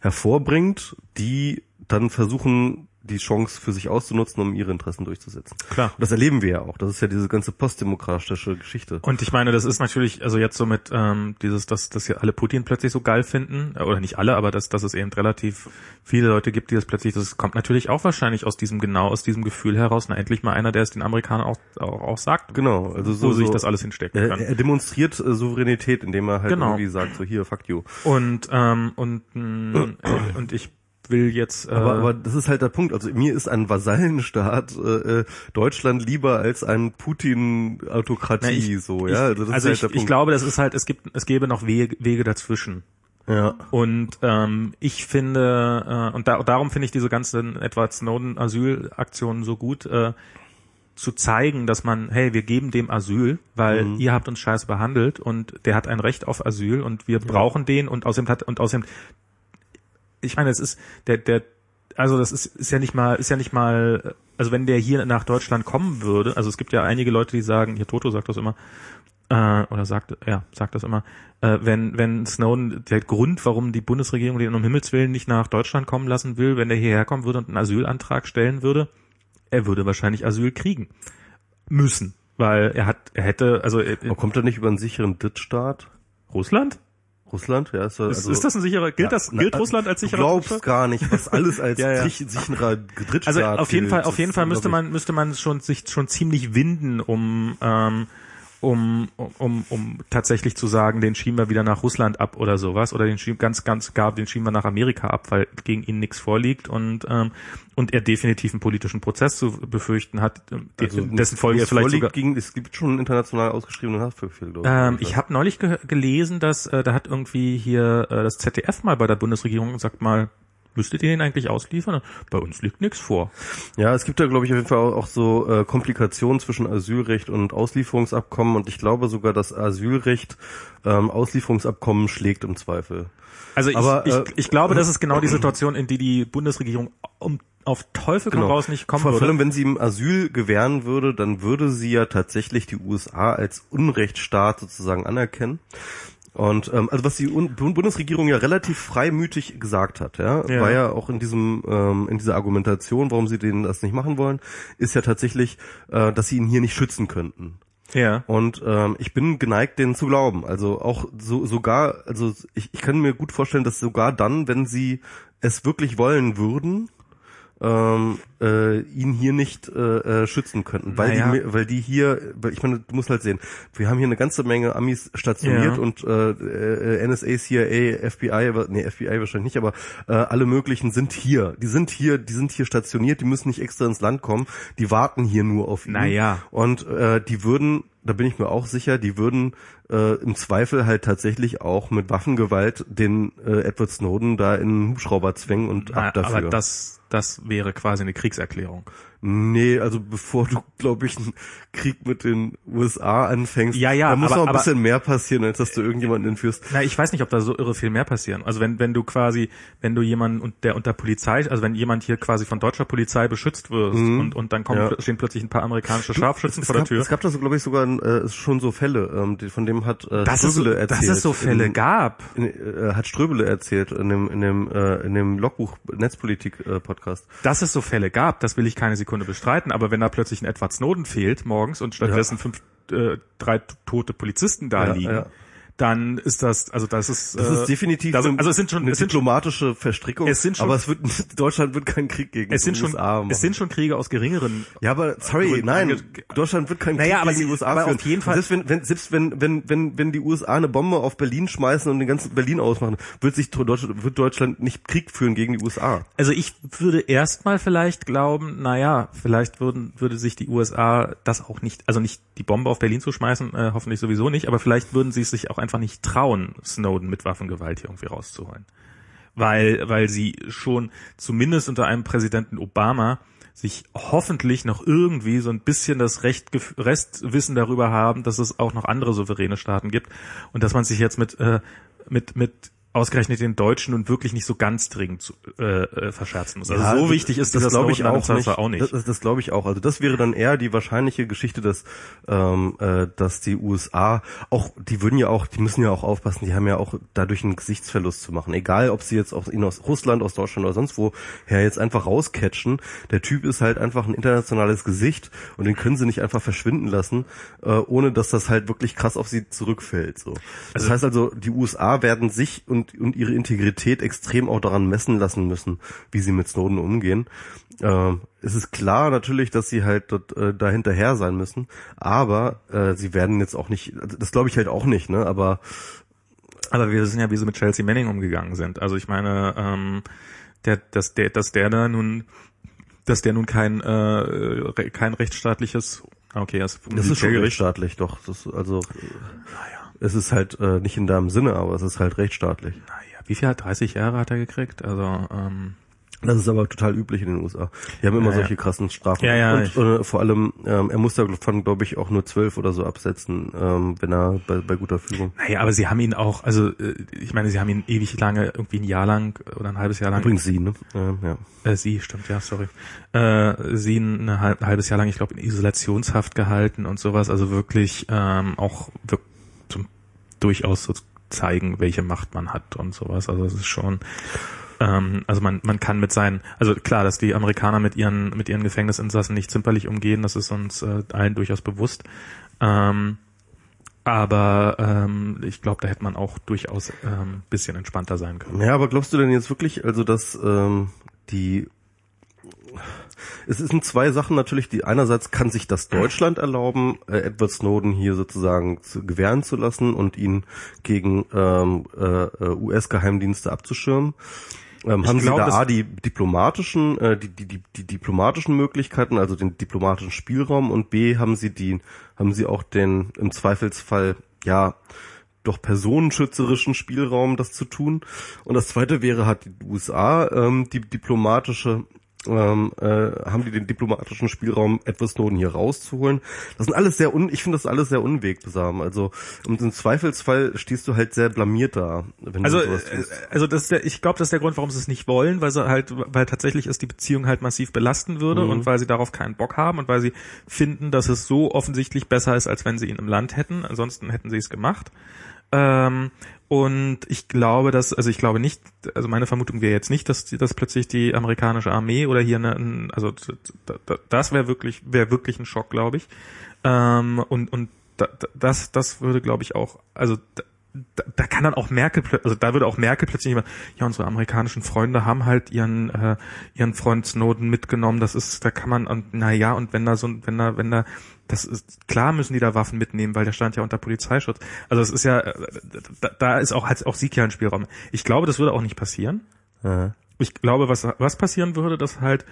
hervorbringt, die dann versuchen, die Chance für sich auszunutzen, um ihre Interessen durchzusetzen. Klar. Und das erleben wir ja auch. Das ist ja diese ganze postdemokratische Geschichte. Und ich meine, das ist natürlich, also jetzt so mit ähm, dieses, dass dass ja alle Putin plötzlich so geil finden, oder nicht alle, aber dass dass es eben relativ viele Leute gibt, die das plötzlich, das kommt natürlich auch wahrscheinlich aus diesem genau aus diesem Gefühl heraus, na endlich mal einer, der es den Amerikanern auch auch, auch sagt. Genau. Also so, wo sich so, das alles hinstecken kann. Er, er demonstriert äh, Souveränität, indem er halt genau. irgendwie sagt, so hier, fuck you. Und ähm, und mh, äh, und ich will jetzt... Äh aber, aber das ist halt der Punkt. Also mir ist ein Vasallenstaat äh, Deutschland lieber als ein Putin-Autokratie. So, ja? Also, das also ist ich, halt der ich Punkt. glaube, das ist halt, es gibt, es gäbe noch Wege, Wege dazwischen. Ja. Und ähm, ich finde, äh, und da, darum finde ich diese ganzen Edward Snowden-Asylaktionen so gut, äh, zu zeigen, dass man, hey, wir geben dem Asyl, weil mhm. ihr habt uns scheiße behandelt und der hat ein Recht auf Asyl und wir ja. brauchen den und außerdem hat, und außerdem ich meine, es ist der der also das ist ist ja nicht mal ist ja nicht mal also wenn der hier nach Deutschland kommen würde, also es gibt ja einige Leute, die sagen, hier Toto sagt das immer äh, oder sagt ja sagt das immer, äh, wenn wenn Snowden der Grund, warum die Bundesregierung den um Himmels willen nicht nach Deutschland kommen lassen will, wenn der hierher kommen würde und einen Asylantrag stellen würde, er würde wahrscheinlich Asyl kriegen müssen, weil er hat er hätte also er, aber kommt er nicht über einen sicheren Drittstaat? Russland? Russland, ja, ist, also, ist das ein sicherer, gilt das, gilt na, Russland als sicherer? Du glaubst Drittstaat? Gar nicht, was alles als ja, ja. sicherer Drittstaat Also auf jeden gilt, Fall, auf jeden Fall müsste man, müsste man schon, sich schon ziemlich winden, um, ähm, um, um, um tatsächlich zu sagen, den schieben wir wieder nach Russland ab oder sowas, oder den schieben, ganz, ganz gar, den schieben wir nach Amerika ab, weil gegen ihn nichts vorliegt und, ähm, und er definitiv einen politischen Prozess zu befürchten hat, also dessen Folge er vielleicht sogar... Gegen, es gibt schon einen international ausgeschriebenen Haftbefehl. Ähm, ich habe neulich ge- gelesen, dass äh, da hat irgendwie hier äh, das Z D F mal bei der Bundesregierung gesagt mal, müsstet ihr den eigentlich ausliefern? Bei uns liegt nichts vor. Ja, es gibt da, glaube ich, auf jeden Fall auch so äh, Komplikationen zwischen Asylrecht und Auslieferungsabkommen und ich glaube sogar, dass Asylrecht ähm, Auslieferungsabkommen schlägt im Zweifel. Also ich, Aber, ich, äh, ich glaube, das ist genau die Situation, in die die Bundesregierung um auf Teufel komm raus nicht kommen würde. Vor allem, wenn sie ihm Asyl gewähren würde, dann würde sie ja tatsächlich die U S A als Unrechtsstaat sozusagen anerkennen. Und ähm, also was die Un- Bundesregierung ja relativ freimütig gesagt hat, ja, ja, war ja auch in diesem ähm, in dieser Argumentation, warum sie denen das nicht machen wollen, ist ja tatsächlich, äh, dass sie ihn hier nicht schützen könnten. Ja. Und ähm, ich bin geneigt, denen zu glauben. Also auch so sogar, also ich, ich kann mir gut vorstellen, dass sogar dann, wenn sie es wirklich wollen würden, ähm, äh, ihn hier nicht äh, schützen könnten, weil naja. die, weil die hier, weil ich meine, du musst halt sehen, wir haben hier eine ganze Menge Amis stationiert ja. und äh, N S A, C I A, F B I, nee, F B I wahrscheinlich nicht, aber äh, alle möglichen sind hier, die sind hier, die sind hier stationiert, die müssen nicht extra ins Land kommen, die warten hier nur auf ihn naja. und äh, die würden, da bin ich mir auch sicher, die würden äh, im Zweifel halt tatsächlich auch mit Waffengewalt den äh, Edward Snowden da in einen Hubschrauber zwängen und Na, ab dafür. Aber das Das wäre quasi eine Kriegserklärung. Nee, also bevor du, glaube ich, einen Krieg mit den U S A anfängst, ja, ja, da muss aber, noch ein aber, bisschen mehr passieren, als dass du irgendjemanden entführst. Na, ich weiß nicht, ob da so irre viel mehr passieren. Also wenn wenn du quasi, wenn du jemanden, der unter Polizei, also wenn jemand hier quasi von deutscher Polizei beschützt wirst mhm. und und dann kommen ja. stehen plötzlich ein paar amerikanische Scharfschützen du, es, es vor gab, der Tür. Es gab da so, glaube ich, sogar äh, schon so Fälle, ähm, die, von dem hat äh, das Ströbele ist, erzählt. Dass es so Fälle in, gab. In, äh, hat Ströbele erzählt in dem in dem äh, in dem Logbuch Netzpolitik äh, Podcast. Dass es so Fälle gab, das will ich keine Sekunde bestreiten, aber wenn da plötzlich ein Edward Snowden fehlt morgens und stattdessen ja. fünf, äh, drei tote Polizisten da ja, liegen, ja. dann ist das, also das ist... Das ist definitiv das, also es sind schon, eine es sind diplomatische Verstrickung, es sind schon, aber es wird, Deutschland wird keinen Krieg gegen es sind die U S A machen. Es sind schon Kriege aus geringeren... Ja, aber, sorry, Gründen, nein, Deutschland wird keinen naja, Krieg aber gegen die U S A aber führen. Auf jeden Fall selbst wenn, wenn, selbst wenn, wenn, wenn, wenn die U S A eine Bombe auf Berlin schmeißen und den ganzen Berlin ausmachen, wird sich Deutschland, wird Deutschland nicht Krieg führen gegen die U S A. Also ich würde erstmal vielleicht glauben, naja, vielleicht würden, würde sich die U S A das auch nicht, also nicht die Bombe auf Berlin zu schmeißen, äh, hoffentlich sowieso nicht, aber vielleicht würden sie es sich auch einfach nicht trauen, Snowden mit Waffengewalt hier irgendwie rauszuholen. Weil, weil sie schon zumindest unter einem Präsidenten Obama sich hoffentlich noch irgendwie so ein bisschen das Recht, Restwissen darüber haben, dass es auch noch andere souveräne Staaten gibt und dass man sich jetzt mit, äh, mit, mit ausgerechnet den Deutschen und wirklich nicht so ganz dringend zu, äh, verscherzen muss. Also ja, so wichtig ist das, das glaube ich auch nicht. auch nicht. Das, das, das glaube ich auch. Also das wäre dann eher die wahrscheinliche Geschichte, dass ähm, äh, dass die U S A auch, die würden ja auch, die müssen ja auch aufpassen. Die haben ja auch dadurch einen Gesichtsverlust zu machen. Egal, ob sie jetzt auch in aus Russland, aus Deutschland oder sonst woher jetzt einfach rauscatchen. Der Typ ist halt einfach ein internationales Gesicht und den können sie nicht einfach verschwinden lassen, äh, ohne dass das halt wirklich krass auf sie zurückfällt. So. Das also, heißt also, die U S A werden sich und und ihre Integrität extrem auch daran messen lassen müssen, wie sie mit Snowden umgehen. Ähm, es ist klar natürlich, dass sie halt dort, äh, da hinterher sein müssen, aber äh, sie werden jetzt auch nicht, das glaube ich halt auch nicht, ne? Aber aber wir wissen ja, wie sie mit Chelsea Manning umgegangen sind. Also ich meine, ähm, der, dass der, dass der da nun, dass der nun kein äh, kein rechtsstaatliches, okay, das, das ist schon rechtsstaatlich, doch. Das also, naja. Es ist halt äh, nicht in deinem Sinne, aber es ist halt rechtsstaatlich. Naja, wie viel hat dreißig Jahre hat er gekriegt? Also ähm, das ist aber total üblich in den U S A. Die haben immer naja. solche krassen Strafen. Ja, ja, und äh, vor allem, ähm, er muss da, glaube ich, auch nur zwölf oder so absetzen, ähm, wenn er bei, bei guter Führung. Naja, aber sie haben ihn auch, also äh, ich meine, sie haben ihn ewig lange, irgendwie ein Jahr lang oder ein halbes Jahr lang. Übrigens sie, ne? Ähm, ja. Äh, sie, stimmt, ja, sorry. Äh, sie ein, ein halbes Jahr lang, ich glaube, in Isolationshaft gehalten und sowas. Also wirklich ähm, auch wirklich durchaus so zeigen, welche Macht man hat und sowas. Also es ist schon, ähm, also man man kann mit seinen, also klar, dass die Amerikaner mit ihren mit ihren Gefängnisinsassen nicht zimperlich umgehen, das ist uns äh, allen durchaus bewusst. Ähm, aber ähm, ich glaube, da hätte man auch durchaus ein ähm, bisschen entspannter sein können. Ja, aber glaubst du denn jetzt wirklich, also dass ähm, die Es sind zwei Sachen natürlich, die einerseits kann sich das Deutschland erlauben, äh, Edward Snowden hier sozusagen zu, gewähren zu lassen und ihn gegen ähm, äh, U S-Geheimdienste abzuschirmen. Ähm, haben glaub, Sie da A, die diplomatischen, äh, die, die, die, die diplomatischen Möglichkeiten, also den diplomatischen Spielraum, und B, haben Sie die, haben Sie auch den im Zweifelsfall ja doch personenschützerischen Spielraum, das zu tun? Und das Zweite wäre, hat die U S A ähm, die diplomatische Ähm, äh, haben die den diplomatischen Spielraum, Edward Snowden hier rauszuholen. Das sind alles sehr un, ich finde das alles sehr unwegsam. Also und im Zweifelsfall stehst du halt sehr blamiert da, wenn also, du sowas tust. Also das ist der, ich glaube, das ist der Grund, warum sie es nicht wollen, weil sie halt, weil tatsächlich es die Beziehung halt massiv belasten würde, mhm, und weil sie darauf keinen Bock haben und weil sie finden, dass es so offensichtlich besser ist, als wenn sie ihn im Land hätten. Ansonsten hätten sie es gemacht. Ähm, Und ich glaube, dass, also ich glaube nicht, also meine Vermutung wäre jetzt nicht, dass, dass plötzlich die amerikanische Armee oder hier, eine, also das wäre wirklich, wäre wirklich ein Schock, glaube ich. Und und das, das würde, glaube ich, auch, also da, da kann dann auch Merkel, also da würde auch Merkel plötzlich jemand, ja, unsere amerikanischen Freunde haben halt ihren äh, ihren Freund Snowden mitgenommen. Das ist, da kann man, und na ja, und wenn da so, wenn da, wenn da das ist, klar müssen die da Waffen mitnehmen, weil der stand ja unter Polizeischutz. Also es ist ja, da, da ist auch, hat auch Sieg ja ein Spielraum. Ich glaube, das würde auch nicht passieren. Ja. Ich glaube, was was passieren würde, dass halt,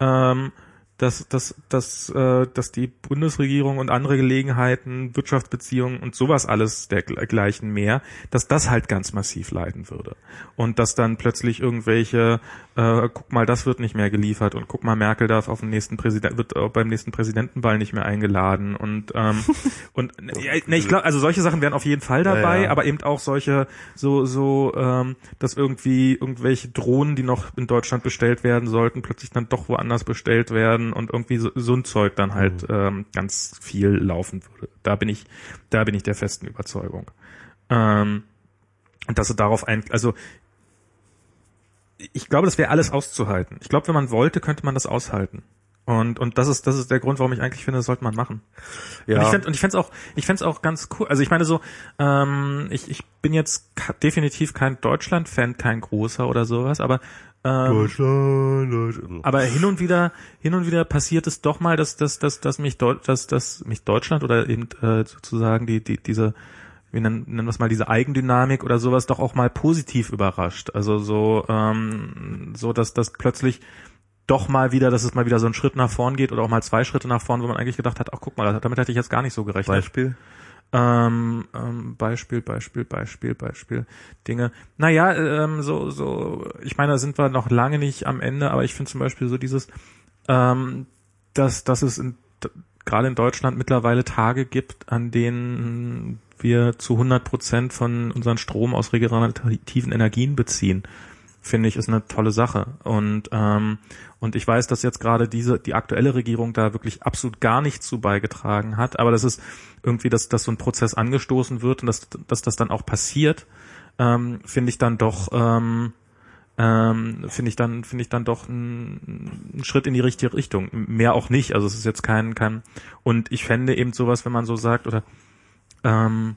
ähm, dass dass dass äh, dass die Bundesregierung und andere Gelegenheiten, Wirtschaftsbeziehungen und sowas alles dergleichen mehr, dass das halt ganz massiv leiden würde und dass dann plötzlich irgendwelche äh, guck mal, das wird nicht mehr geliefert und guck mal, Merkel darf auf dem nächsten Präsident wird auch beim nächsten Präsidentenball nicht mehr eingeladen und ähm, und äh, ne, ich glaube, also solche Sachen wären auf jeden Fall dabei, ja, ja. aber eben auch solche so so ähm, dass irgendwie irgendwelche Drohnen, die noch in Deutschland bestellt werden sollten, plötzlich dann doch woanders bestellt werden. Und irgendwie so, so ein Zeug dann halt mhm. ähm, ganz viel laufen würde. Da bin ich, da bin ich der festen Überzeugung. Ähm, dass sie darauf ein, also ich glaube, das wäre alles auszuhalten. Ich glaube, wenn man wollte, könnte man das aushalten. Und und das ist das ist der Grund, warum ich eigentlich finde, das sollte man machen. Ja. Und ich fänd, und ich fänd's auch, ich fänd's auch ganz cool. Also ich meine so, ähm, ich ich bin jetzt definitiv kein Deutschland-Fan, kein großer oder sowas, aber ähm, Deutschland, Deutschland. Aber hin und wieder, hin und wieder passiert es doch mal, dass dass dass dass mich Deu- dass dass mich Deutschland oder eben äh, sozusagen die die diese wir nennen, nennen wir es mal diese Eigendynamik oder sowas doch auch mal positiv überrascht. Also so ähm, so dass dass plötzlich doch mal wieder, dass es mal wieder so einen Schritt nach vorn geht oder auch mal zwei Schritte nach vorn, wo man eigentlich gedacht hat, ach guck mal, damit hätte ich jetzt gar nicht so gerechnet. Beispiel? Ähm, ähm, Beispiel, Beispiel, Beispiel, Beispiel, Dinge. Naja, ähm, so, so, ich meine, da sind wir noch lange nicht am Ende, aber ich finde zum Beispiel so dieses, ähm, dass, dass es in, gerade in Deutschland mittlerweile Tage gibt, an denen wir zu hundert Prozent von unseren Strom aus regenerativen Energien beziehen, finde ich, ist eine tolle Sache. Und ähm, und ich weiß, dass jetzt gerade diese die aktuelle Regierung da wirklich absolut gar nichts zu beigetragen hat, aber das ist irgendwie, dass, dass so ein Prozess angestoßen wird und dass, dass das dann auch passiert, ähm, finde ich dann doch ähm, ähm, finde ich dann finde ich dann doch einen Schritt in die richtige Richtung. Mehr auch nicht, also es ist jetzt kein kein und ich fände eben sowas, wenn man so sagt, oder ähm,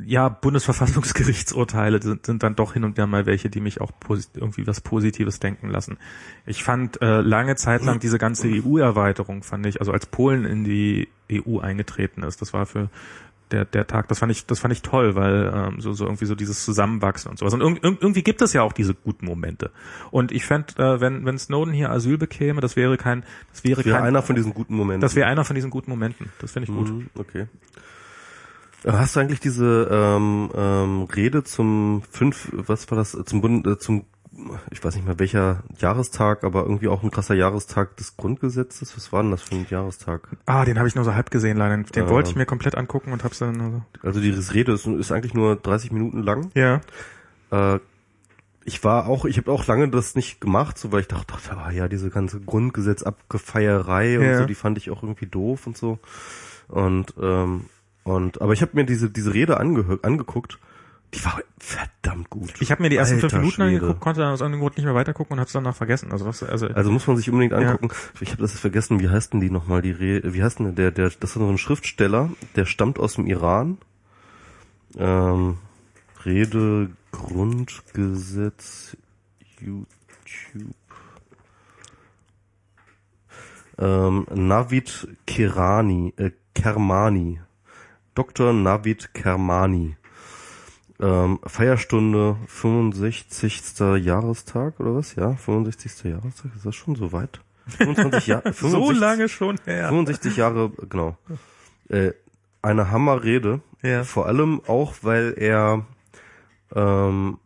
ja, Bundesverfassungsgerichtsurteile sind, sind dann doch hin und wieder mal welche, die mich auch posit- irgendwie was Positives denken lassen. Ich fand äh, lange Zeit lang diese ganze E U-Erweiterung, fand ich, also als Polen in die E U eingetreten ist, das war für der der Tag, das fand ich das fand ich toll, weil ähm, so so irgendwie so dieses Zusammenwachsen und sowas. Und irg- irgendwie gibt es ja auch diese guten Momente. Und ich fänd, äh, wenn wenn Snowden hier Asyl bekäme, das wäre kein das wäre, das wäre kein einer von diesen guten Momenten. Das wäre einer von diesen guten Momenten. Das finde ich gut. Mhm, okay. Hast du eigentlich diese ähm, ähm, Rede zum fünf, was war das, zum Bund, äh, zum, ich weiß nicht mehr welcher Jahrestag, aber irgendwie auch ein krasser Jahrestag des Grundgesetzes? Was war denn das für ein Jahrestag? Ah, den habe ich nur so halb gesehen, leider. Den äh, wollte ich mir komplett angucken und hab's dann nur so. Also diese Rede ist, ist eigentlich nur dreißig Minuten lang. Ja. Äh, ich war auch, ich habe auch lange das nicht gemacht, so, weil ich dachte, ah ja, diese ganze Grundgesetzabgefeierei ja. und so, die fand ich auch irgendwie doof und so. Und ähm, Und, aber ich habe mir diese diese Rede ange, angeguckt, die war verdammt gut. Ich habe mir die ersten Alter fünf Minuten Schwede. angeguckt, konnte dann aus irgendeinem Grund nicht mehr weitergucken und habe es danach vergessen. Also was, also, also muss man sich unbedingt angucken. Ja. Ich habe das vergessen. Wie heißt denn die nochmal die Rede? Wie heißt denn der der? Das ist so ein Schriftsteller, der stammt aus dem Iran. Ähm, Rede, Grundgesetz, YouTube. Ähm, Navid Kermani, äh, Kermani. Doktor Navid Kermani. Ähm, Feierstunde, fünfundsechzigsten Jahrestag oder was? Ja, fünfundsechzigsten Jahrestag, ist das schon so weit? fünfundzwanzig Jahre. So lange schon her. fünfundsechzig Jahre, genau. Äh, eine Hammerrede. Ja. Vor allem auch, weil er ähm,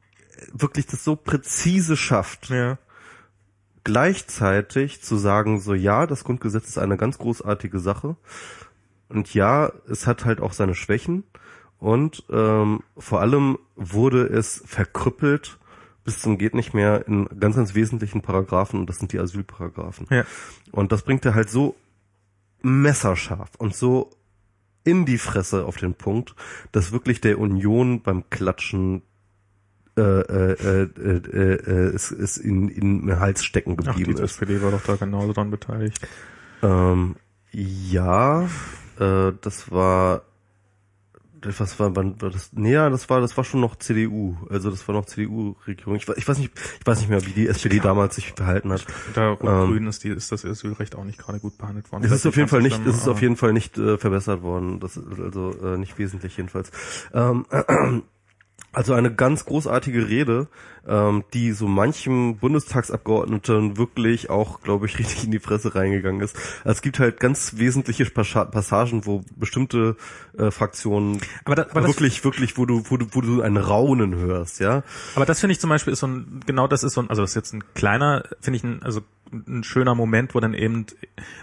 wirklich das so präzise schafft. Ja. Gleichzeitig zu sagen, so ja, das Grundgesetz ist eine ganz großartige Sache. Und ja, es hat halt auch seine Schwächen und ähm, vor allem wurde es verkrüppelt bis zum geht nicht mehr in ganz, ganz wesentlichen Paragraphen und das sind die Asylparagraphen. Ja. Und das bringt er halt so messerscharf und so in die Fresse auf den Punkt, dass wirklich der Union beim Klatschen äh, äh, äh, äh, äh, ist, ist in, in den Hals stecken geblieben. Ach, die S P D war doch da genauso dran beteiligt. Ähm, ja... Das war, was war, war das? Nee, ja, das war, das war schon noch C D U. Also das war noch C D U-Regierung. Ich, ich weiß nicht, ich weiß nicht mehr, wie die S P D glaub, damals sich verhalten hat. Da Rot-Grün ähm, ist, die, ist das Asylrecht auch nicht gerade gut behandelt worden. Es ist auf jeden Fall nicht, es ist auf jeden Fall nicht äh, verbessert worden. Das ist also äh, nicht wesentlich jedenfalls. Ähm, äh, also eine ganz großartige Rede, ähm, die so manchem Bundestagsabgeordneten wirklich auch, glaube ich, richtig in die Fresse reingegangen ist. Also es gibt halt ganz wesentliche Passagen, wo bestimmte äh, Fraktionen aber da, aber wirklich, das, wirklich, wo du, wo du, wo du ein Raunen hörst, ja. Aber das finde ich zum Beispiel ist so ein, genau das ist so ein, also das ist jetzt ein kleiner, finde ich, ein, also ein schöner Moment, wo dann eben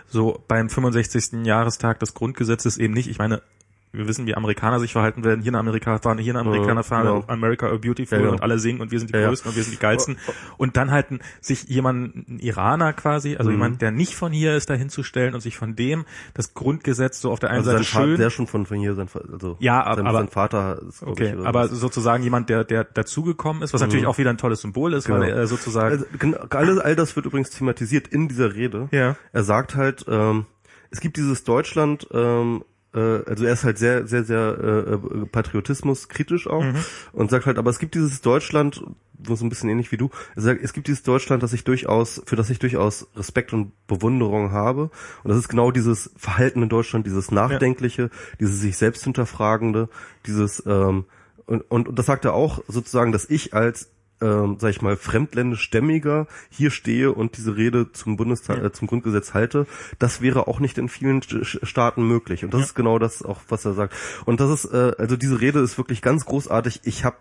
so beim fünfundsechzigsten Jahrestag des Grundgesetzes eben nicht, ich meine, wir wissen, wie Amerikaner sich verhalten werden. Hier ein Amerikaner fahren, hier ein Amerikaner fahren, ja, ja. America are beautiful, ja, ja. Und alle singen und wir sind die Größten, ja, ja. Und wir sind die Geilsten. Und dann halt sich jemanden, ein Iraner quasi, also mhm. jemand, der nicht von hier ist, dahin zu stellen und sich von dem das Grundgesetz so auf der einen also Seite schön... Der schon von, von hier, sein, also ja, ab, sein, aber, sein Vater... Ist, okay, ich, aber sozusagen jemand, der der dazugekommen ist, was mhm. natürlich auch wieder ein tolles Symbol ist, genau. Weil er sozusagen... Also, genau, all, all das wird übrigens thematisiert in dieser Rede. Ja. Er sagt halt, ähm, es gibt dieses Deutschland... Ähm, also er ist halt sehr, sehr, sehr äh, patriotismuskritisch auch mhm. und sagt halt, aber es gibt dieses Deutschland, so ein bisschen ähnlich wie du, er sagt, es gibt dieses Deutschland, das ich durchaus, für das ich durchaus Respekt und Bewunderung habe. Und das ist genau dieses Verhalten in Deutschland, dieses Nachdenkliche, ja. dieses sich selbst hinterfragende, dieses ähm, und, und, und das sagt er auch sozusagen, dass ich als ähm, sag ich mal, fremdländischstämmiger hier stehe und diese Rede zum Bundestag, ja. äh, zum Grundgesetz halte, das wäre auch nicht in vielen St- Staaten möglich. Und das ja. ist genau das auch, was er sagt. Und das ist, äh, also diese Rede ist wirklich ganz großartig. Ich habe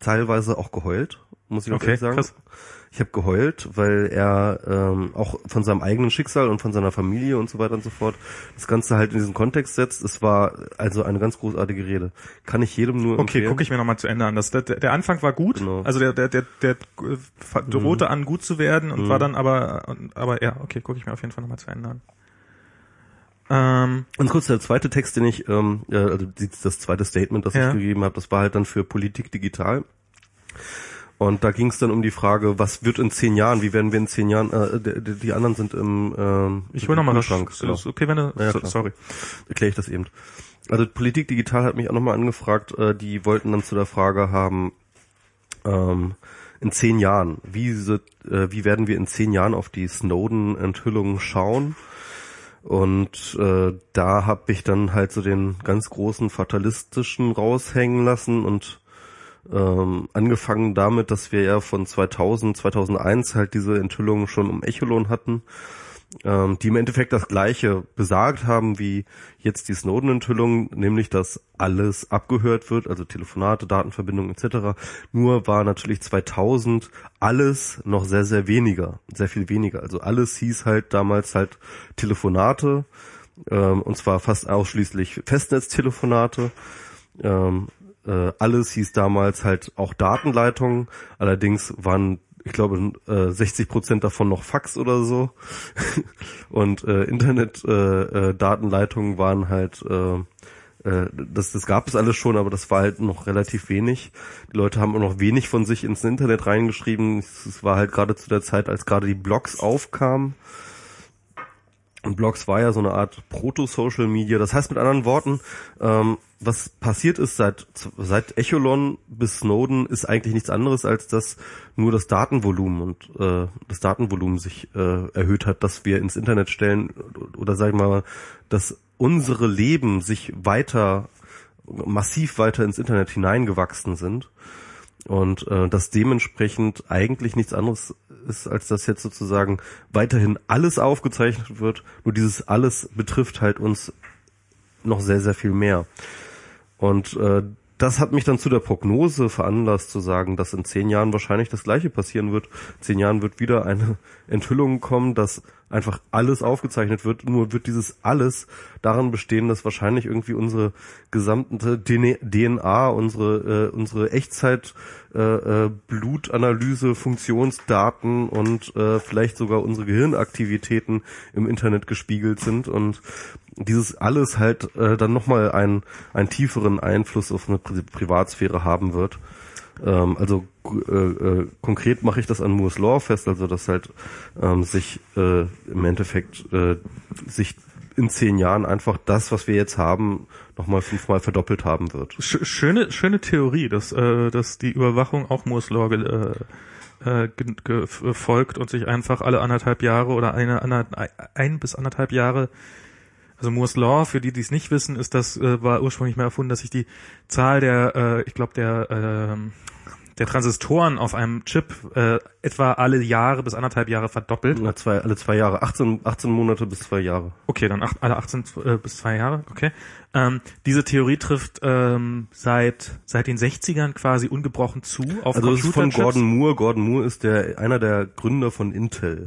teilweise auch geheult, muss ich noch okay, sagen. Krass. Ich habe geheult, weil er ähm, auch von seinem eigenen Schicksal und von seiner Familie und so weiter und so fort das Ganze halt in diesen Kontext setzt. Es war also eine ganz großartige Rede. Kann ich jedem nur empfehlen. Okay, gucke ich mir nochmal zu Ende an. Das, der, der Anfang war gut, genau. Also der, der, der, der drohte mhm. an gut zu werden und mhm. war dann aber, aber ja, okay, gucke ich mir auf jeden Fall nochmal zu Ende an. Ähm, und kurz der zweite Text, den ich, ähm, ja, also das zweite Statement, das ja. ich gegeben habe, das war halt dann für Politik digital. Und da ging es dann um die Frage, was wird in zehn Jahren, wie werden wir in zehn Jahren, äh, die, die anderen sind im ähm, Ich will nochmal nachschauen. Genau. Okay, wenn du, ja, so, sorry. Erkläre ich das eben. Also Politik digital hat mich auch nochmal angefragt, äh, die wollten dann zu der Frage haben, ähm, in zehn Jahren, wie, so, äh, wie werden wir in zehn Jahren auf die Snowden-Enthüllungen schauen? Und äh, da habe ich dann halt so den ganz großen fatalistischen raushängen lassen und Ähm, angefangen damit, dass wir ja von zweitausend, zweitausendeins halt diese Enthüllungen schon um Echelon hatten, ähm, die im Endeffekt das Gleiche besagt haben wie jetzt die Snowden-Enthüllung, nämlich dass alles abgehört wird, also Telefonate, Datenverbindungen et cetera. Nur war natürlich zweitausend alles noch sehr, sehr weniger, sehr viel weniger. Also alles hieß halt damals halt Telefonate, ähm, und zwar fast ausschließlich Festnetztelefonate, ähm, Äh, alles hieß damals halt auch Datenleitungen, allerdings waren, ich glaube, äh, sechzig Prozent davon noch Fax oder so und äh, Internet-Datenleitungen äh, äh, waren halt, äh, äh, das, das gab es alles schon, aber das war halt noch relativ wenig. Die Leute haben auch noch wenig von sich ins Internet reingeschrieben, es war halt gerade zu der Zeit, als gerade die Blogs aufkamen. Und Blogs war ja so eine Art Proto-Social Media. Das heißt mit anderen Worten, ähm, was passiert ist seit seit Echelon bis Snowden ist eigentlich nichts anderes, als dass nur das Datenvolumen und äh, das Datenvolumen sich äh, erhöht hat, dass wir ins Internet stellen oder sag ich mal, dass unsere Leben sich weiter, massiv weiter ins Internet hineingewachsen sind. Und äh, dass dementsprechend eigentlich nichts anderes ist, als dass jetzt sozusagen weiterhin alles aufgezeichnet wird, nur dieses alles betrifft halt uns noch sehr, sehr viel mehr. Und äh, das hat mich dann zu der Prognose veranlasst zu sagen, dass in zehn Jahren wahrscheinlich das Gleiche passieren wird. In zehn Jahren wird wieder eine Enthüllung kommen, dass einfach alles aufgezeichnet wird. Nur wird dieses alles daran bestehen, dass wahrscheinlich irgendwie unsere gesamte D N A, unsere äh, unsere Echtzeit, äh, äh, Blutanalyse, Funktionsdaten und äh, vielleicht sogar unsere Gehirnaktivitäten im Internet gespiegelt sind und dieses alles halt äh, dann nochmal einen, einen tieferen Einfluss auf eine Pri- Privatsphäre haben wird. Ähm, also äh, äh, konkret mache ich das an Moore's Law fest, also dass halt ähm, sich äh, im Endeffekt äh, sich in zehn Jahren einfach das, was wir jetzt haben, nochmal fünfmal verdoppelt haben wird. Schöne, schöne Theorie, dass, äh, dass die Überwachung auch Moore's Law äh, gefolgt und sich einfach alle anderthalb Jahre oder eine, eine, ein bis anderthalb Jahre. Also Moore's Law, für die, die es nicht wissen, ist das äh, war ursprünglich mal erfunden, dass sich die Zahl der, äh, ich glaube der, äh, der Transistoren auf einem Chip äh, etwa alle Jahre bis anderthalb Jahre verdoppelt. Na, zwei, alle zwei Jahre, achtzehn, achtzehn Monate bis zwei Jahre. Okay, dann acht, alle achtzehn äh, bis zwei Jahre. Okay. Ähm, diese Theorie trifft ähm, seit seit den sechzigern quasi ungebrochen zu. Auf also Computerchips. Das ist von Gordon Moore. Gordon Moore ist der einer der Gründer von Intel.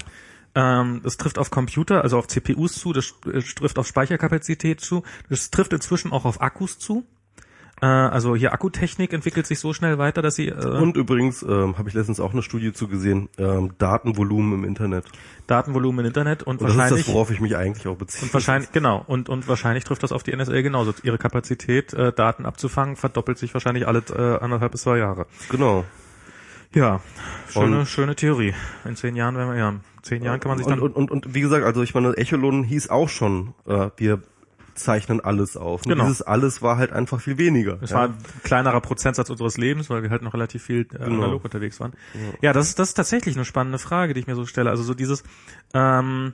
Das trifft auf Computer, also auf C P Us zu, das trifft auf Speicherkapazität zu, das trifft inzwischen auch auf Akkus zu. Also hier Akkutechnik entwickelt sich so schnell weiter, dass sie... Äh Und übrigens, ähm, habe ich letztens auch eine Studie zu gesehen, ähm, Datenvolumen im Internet. Datenvolumen im Internet und, und wahrscheinlich... Das ist das, worauf ich mich eigentlich auch beziehe. Und wahrscheinlich, genau, und, und wahrscheinlich trifft das auf die N S A genauso. Ihre Kapazität, äh, Daten abzufangen, verdoppelt sich wahrscheinlich alle äh, anderthalb bis zwei Jahre. Genau. Ja, schöne, und, schöne Theorie. In zehn Jahren werden wir ja. In zehn Jahren kann man sich und, dann. Und, und, und wie gesagt, also ich meine, Echelon hieß auch schon, äh, wir zeichnen alles auf. Genau. Und dieses alles war halt einfach viel weniger. Es ja. war ein kleinerer Prozentsatz unseres Lebens, weil wir halt noch relativ viel äh, analog genau. unterwegs waren. Genau. Ja, das ist das ist tatsächlich eine spannende Frage, die ich mir so stelle. Also so dieses ähm,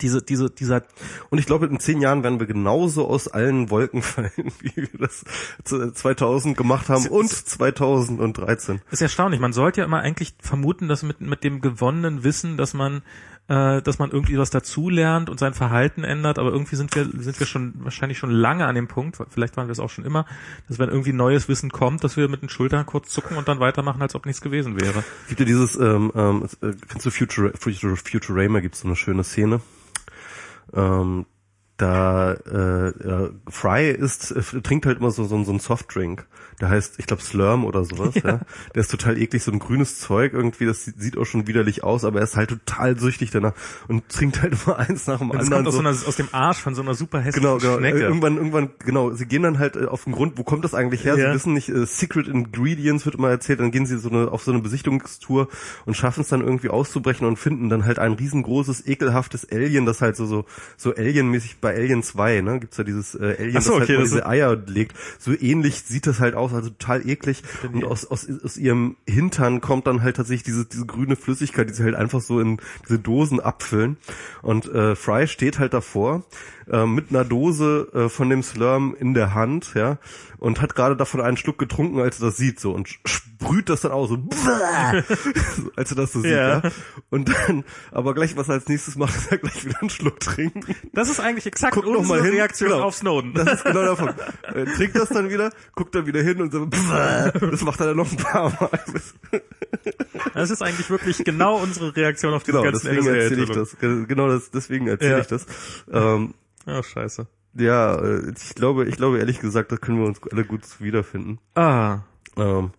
Diese, diese, dieser und ich glaube, in zehn Jahren werden wir genauso aus allen Wolken fallen, wie wir das zweitausend gemacht haben und zweitausenddreizehn. Ist erstaunlich. Man sollte ja immer eigentlich vermuten, dass mit mit dem gewonnenen Wissen, dass man äh, dass man irgendwie was dazulernt und sein Verhalten ändert, aber irgendwie sind wir sind wir schon wahrscheinlich schon lange an dem Punkt, vielleicht waren wir es auch schon immer, dass wenn irgendwie neues Wissen kommt, dass wir mit den Schultern kurz zucken und dann weitermachen, als ob nichts gewesen wäre. Gibt ja dieses, ähm, ähm, kennst du Future, Future, Futurama, gibt es so eine schöne Szene, ähm, da äh, äh, Fry ist, äh, trinkt halt immer so, so, so einen Softdrink, der heißt, ich glaube Slurm oder sowas, ja. ja. Der ist total eklig, so ein grünes Zeug irgendwie, das sieht auch schon widerlich aus, aber er ist halt total süchtig danach und trinkt halt immer eins nach dem und anderen. Das kommt aus, so. einer, aus dem Arsch von so einer super hässlichen genau, genau. Schnecke. Irgendwann, irgendwann, genau, sie gehen dann halt auf den Grund, wo kommt das eigentlich her, ja. Sie wissen nicht, äh, Secret Ingredients wird immer erzählt, dann gehen sie so eine, auf so eine Besichtigungstour und schaffen es dann irgendwie auszubrechen und finden dann halt ein riesengroßes, ekelhaftes Alien, das halt so, so, so alienmäßig bei Alien zwei, ne, gibt's ja dieses äh, Alien, so, das okay, halt das diese Eier legt. So ähnlich sieht das halt aus, also total eklig. Und aus, aus, aus ihrem Hintern kommt dann halt tatsächlich diese, diese grüne Flüssigkeit, die sie halt einfach so in diese Dosen abfüllen. Und äh, Fry steht halt davor, äh, mit einer Dose äh, von dem Slurm in der Hand, ja, und hat gerade davon einen Schluck getrunken, als er das sieht, so, und sprüht das dann aus, so, als er das so sieht, ja. ja. Und dann, aber gleich, was er als nächstes macht, ist er gleich wieder einen Schluck trinken. Das ist eigentlich exakt guck unsere noch mal Reaktion hin. Genau. Auf Snowden. Das ist genau der Punkt. Er trinkt das dann wieder, guckt dann wieder hin und so, das macht er dann noch ein paar Mal. Das ist eigentlich wirklich genau unsere Reaktion auf die genau, ganzen deswegen erzähle ich das. Genau, das, deswegen erzähle ja. ich das. Ähm, oh, scheiße. Ja, ich glaube, ich glaube ehrlich gesagt, da können wir uns alle gut wiederfinden. Ah. Ähm.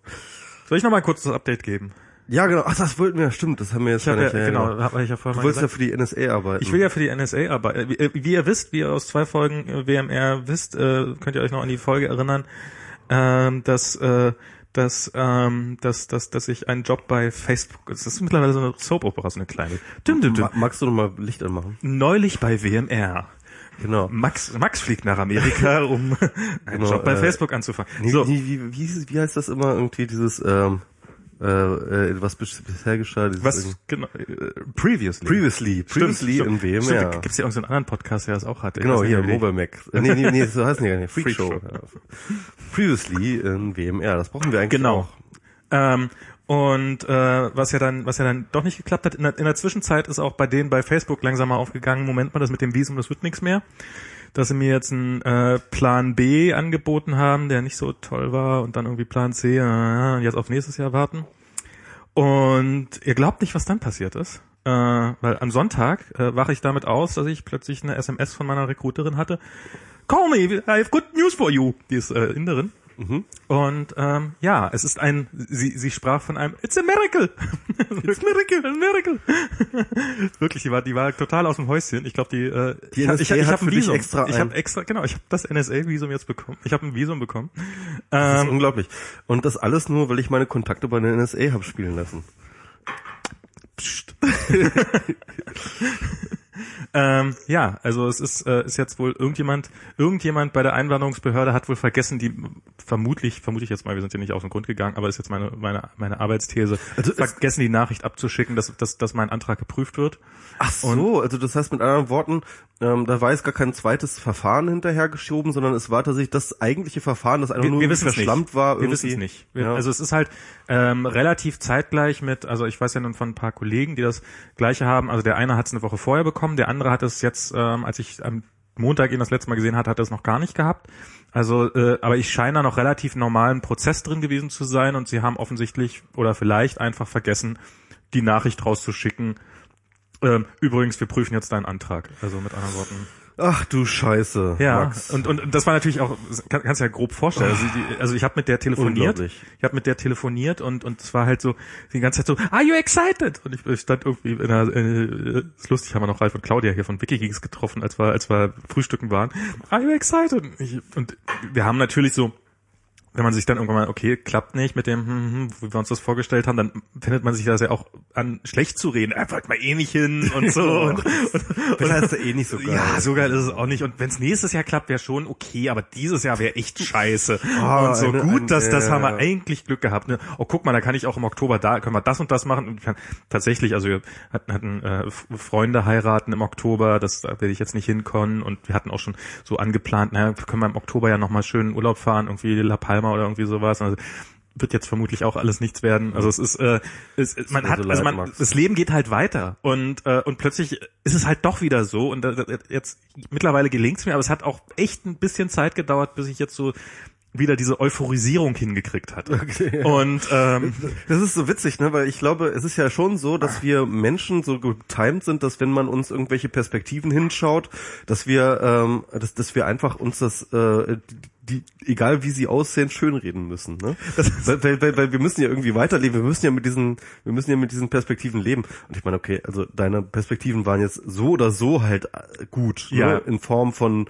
Soll ich noch mal kurz das Update geben? Ja, genau. Ach, das wollten wir, stimmt, das haben wir jetzt ich gar nicht. Ja, ja, genau, genau. Hab ich ja vorher du mal gesagt. Du willst ja für die N S A arbeiten. Ich will ja für die N S A arbeiten. Wie, wie ihr wisst, wie ihr aus zwei Folgen äh, W M R wisst, äh, könnt ihr euch noch an die Folge erinnern, ähm, dass, äh, dass, ähm, dass, dass, dass ich einen Job bei Facebook, das ist mittlerweile so eine Soap-Opera, so eine kleine. Düm, düm, düm. Magst du noch mal Licht anmachen? Neulich bei W M R. Genau. Max, Max fliegt nach Amerika, um einen genau, Job bei äh, Facebook anzufangen. Nee, so. Wie, wie, wie, wie heißt das immer irgendwie dieses, ähm, Äh, was bisher geschah. Was, genau, previously. Previously. Previously stimmt, in stimmt, W M R. Stimmt, da gibt's ja auch so einen anderen Podcast, der das auch hat. Genau, hier, Mobile Mac. Nee, nee, nee, so heißt es nicht. Freak Show. Ja. Previously in W M R, das brauchen wir eigentlich genau. auch. Ähm, und äh, was ja dann was ja dann doch nicht geklappt hat, in der, in der Zwischenzeit ist auch bei denen bei Facebook langsam mal aufgegangen, Moment mal, das mit dem Visum, das wird nichts mehr. Dass sie mir jetzt einen äh, Plan B angeboten haben, der nicht so toll war, und dann irgendwie Plan C, äh, jetzt auf nächstes Jahr warten. Und ihr glaubt nicht, was dann passiert ist. Äh, weil am Sonntag äh, wache ich damit aus, dass ich plötzlich eine S M S von meiner Recruiterin hatte. Call me, I have good news for you. Die ist äh, Inderin. Mhm. Und ähm, ja, es ist ein, sie sie sprach von einem It's a miracle, It's a miracle, a miracle. Wirklich, die war die war total aus dem Häuschen. Ich glaube, die, äh, die N S A ich ich, ich habe ein Visum, extra ich habe extra, genau, ich habe das N S A-Visum jetzt bekommen. Ich habe ein Visum bekommen. Ähm, das ist unglaublich. Und das alles nur, weil ich meine Kontakte bei der N S A habe spielen lassen. Psst. Ähm, ja, also es ist, äh, ist jetzt wohl irgendjemand, irgendjemand bei der Einwanderungsbehörde hat wohl vergessen, die vermutlich, vermute ich jetzt mal, wir sind ja nicht auf den Grund gegangen, aber ist jetzt meine, meine, meine Arbeitsthese, also vergessen die Nachricht abzuschicken, dass, dass, dass mein Antrag geprüft wird. Ach so, und, also das heißt mit anderen Worten, ähm, da war jetzt gar kein zweites Verfahren hinterhergeschoben, sondern es war tatsächlich das eigentliche Verfahren, das einfach wir, nur wir verschlammt nicht. war. Irgendwie. Wir wissen es nicht. Wir, ja. Also es ist halt ähm, relativ zeitgleich mit, also ich weiß ja nun von ein paar Kollegen, die das Gleiche haben, also der eine hat es eine Woche vorher bekommen, der andere hat es jetzt, ähm, als ich am Montag ihn das letzte Mal gesehen hatte, hat er es noch gar nicht gehabt. Also, äh, aber ich scheine da noch relativ normalen Prozess drin gewesen zu sein und sie haben offensichtlich oder vielleicht einfach vergessen, die Nachricht rauszuschicken. Ähm, übrigens, wir prüfen jetzt deinen Antrag. Also mit anderen Worten. Ach du Scheiße, ja, Max. Und, und und das war natürlich auch, kann, kannst du ja grob vorstellen, also, die, also ich habe mit der telefoniert, ich habe mit der telefoniert und und es war halt so die ganze Zeit so, are you excited? Und ich, ich stand irgendwie in einer, äh, ist lustig, haben wir noch Ralf und Claudia hier von WikiGeeks getroffen, als wir, als wir frühstücken waren, are you excited? Ich, und wir haben natürlich so, wenn man sich dann irgendwann mal, okay, klappt nicht mit dem, hm, hm, wie wir uns das vorgestellt haben, dann findet man sich das ja auch an, schlecht zu reden. Er wollte mal eh nicht hin und so. und, und, und das ist ja eh nicht so geil. Ja, so geil ist es auch nicht. Und wenn es nächstes Jahr klappt, wäre schon okay, aber dieses Jahr wäre echt scheiße. Oh, und so eine, gut, eine, dass, das haben wir eigentlich Glück gehabt. Ne? Oh, guck mal, da kann ich auch im Oktober, da können wir das und das machen. Und ich kann, tatsächlich, also wir hatten, hatten äh, Freunde heiraten im Oktober, das da werde ich jetzt nicht hinkommen. Und wir hatten auch schon so angeplant, naja, können wir im Oktober ja nochmal schön in Urlaub fahren, irgendwie La Palma oder irgendwie sowas. Also wird jetzt vermutlich auch alles nichts werden. Also es ist, äh, es, es, man hat, also man, das Leben geht halt weiter und äh, und plötzlich ist es halt doch wieder so und äh, jetzt mittlerweile gelingt's mir, aber es hat auch echt ein bisschen Zeit gedauert, bis ich jetzt so wieder diese Euphorisierung hingekriegt hat. Okay, ja. Und ähm, das ist so witzig, ne, weil ich glaube, es ist ja schon so, dass wir Menschen so getimed sind, dass wenn man uns irgendwelche Perspektiven hinschaut, dass wir, ähm, dass, dass wir einfach uns das, äh, die, egal wie sie aussehen, schönreden müssen, ne? Weil, weil, weil, weil wir müssen ja irgendwie weiterleben, wir müssen ja mit diesen, wir müssen ja mit diesen Perspektiven leben. Und ich meine, okay, also deine Perspektiven waren jetzt so oder so halt gut, ja, ne? In Form von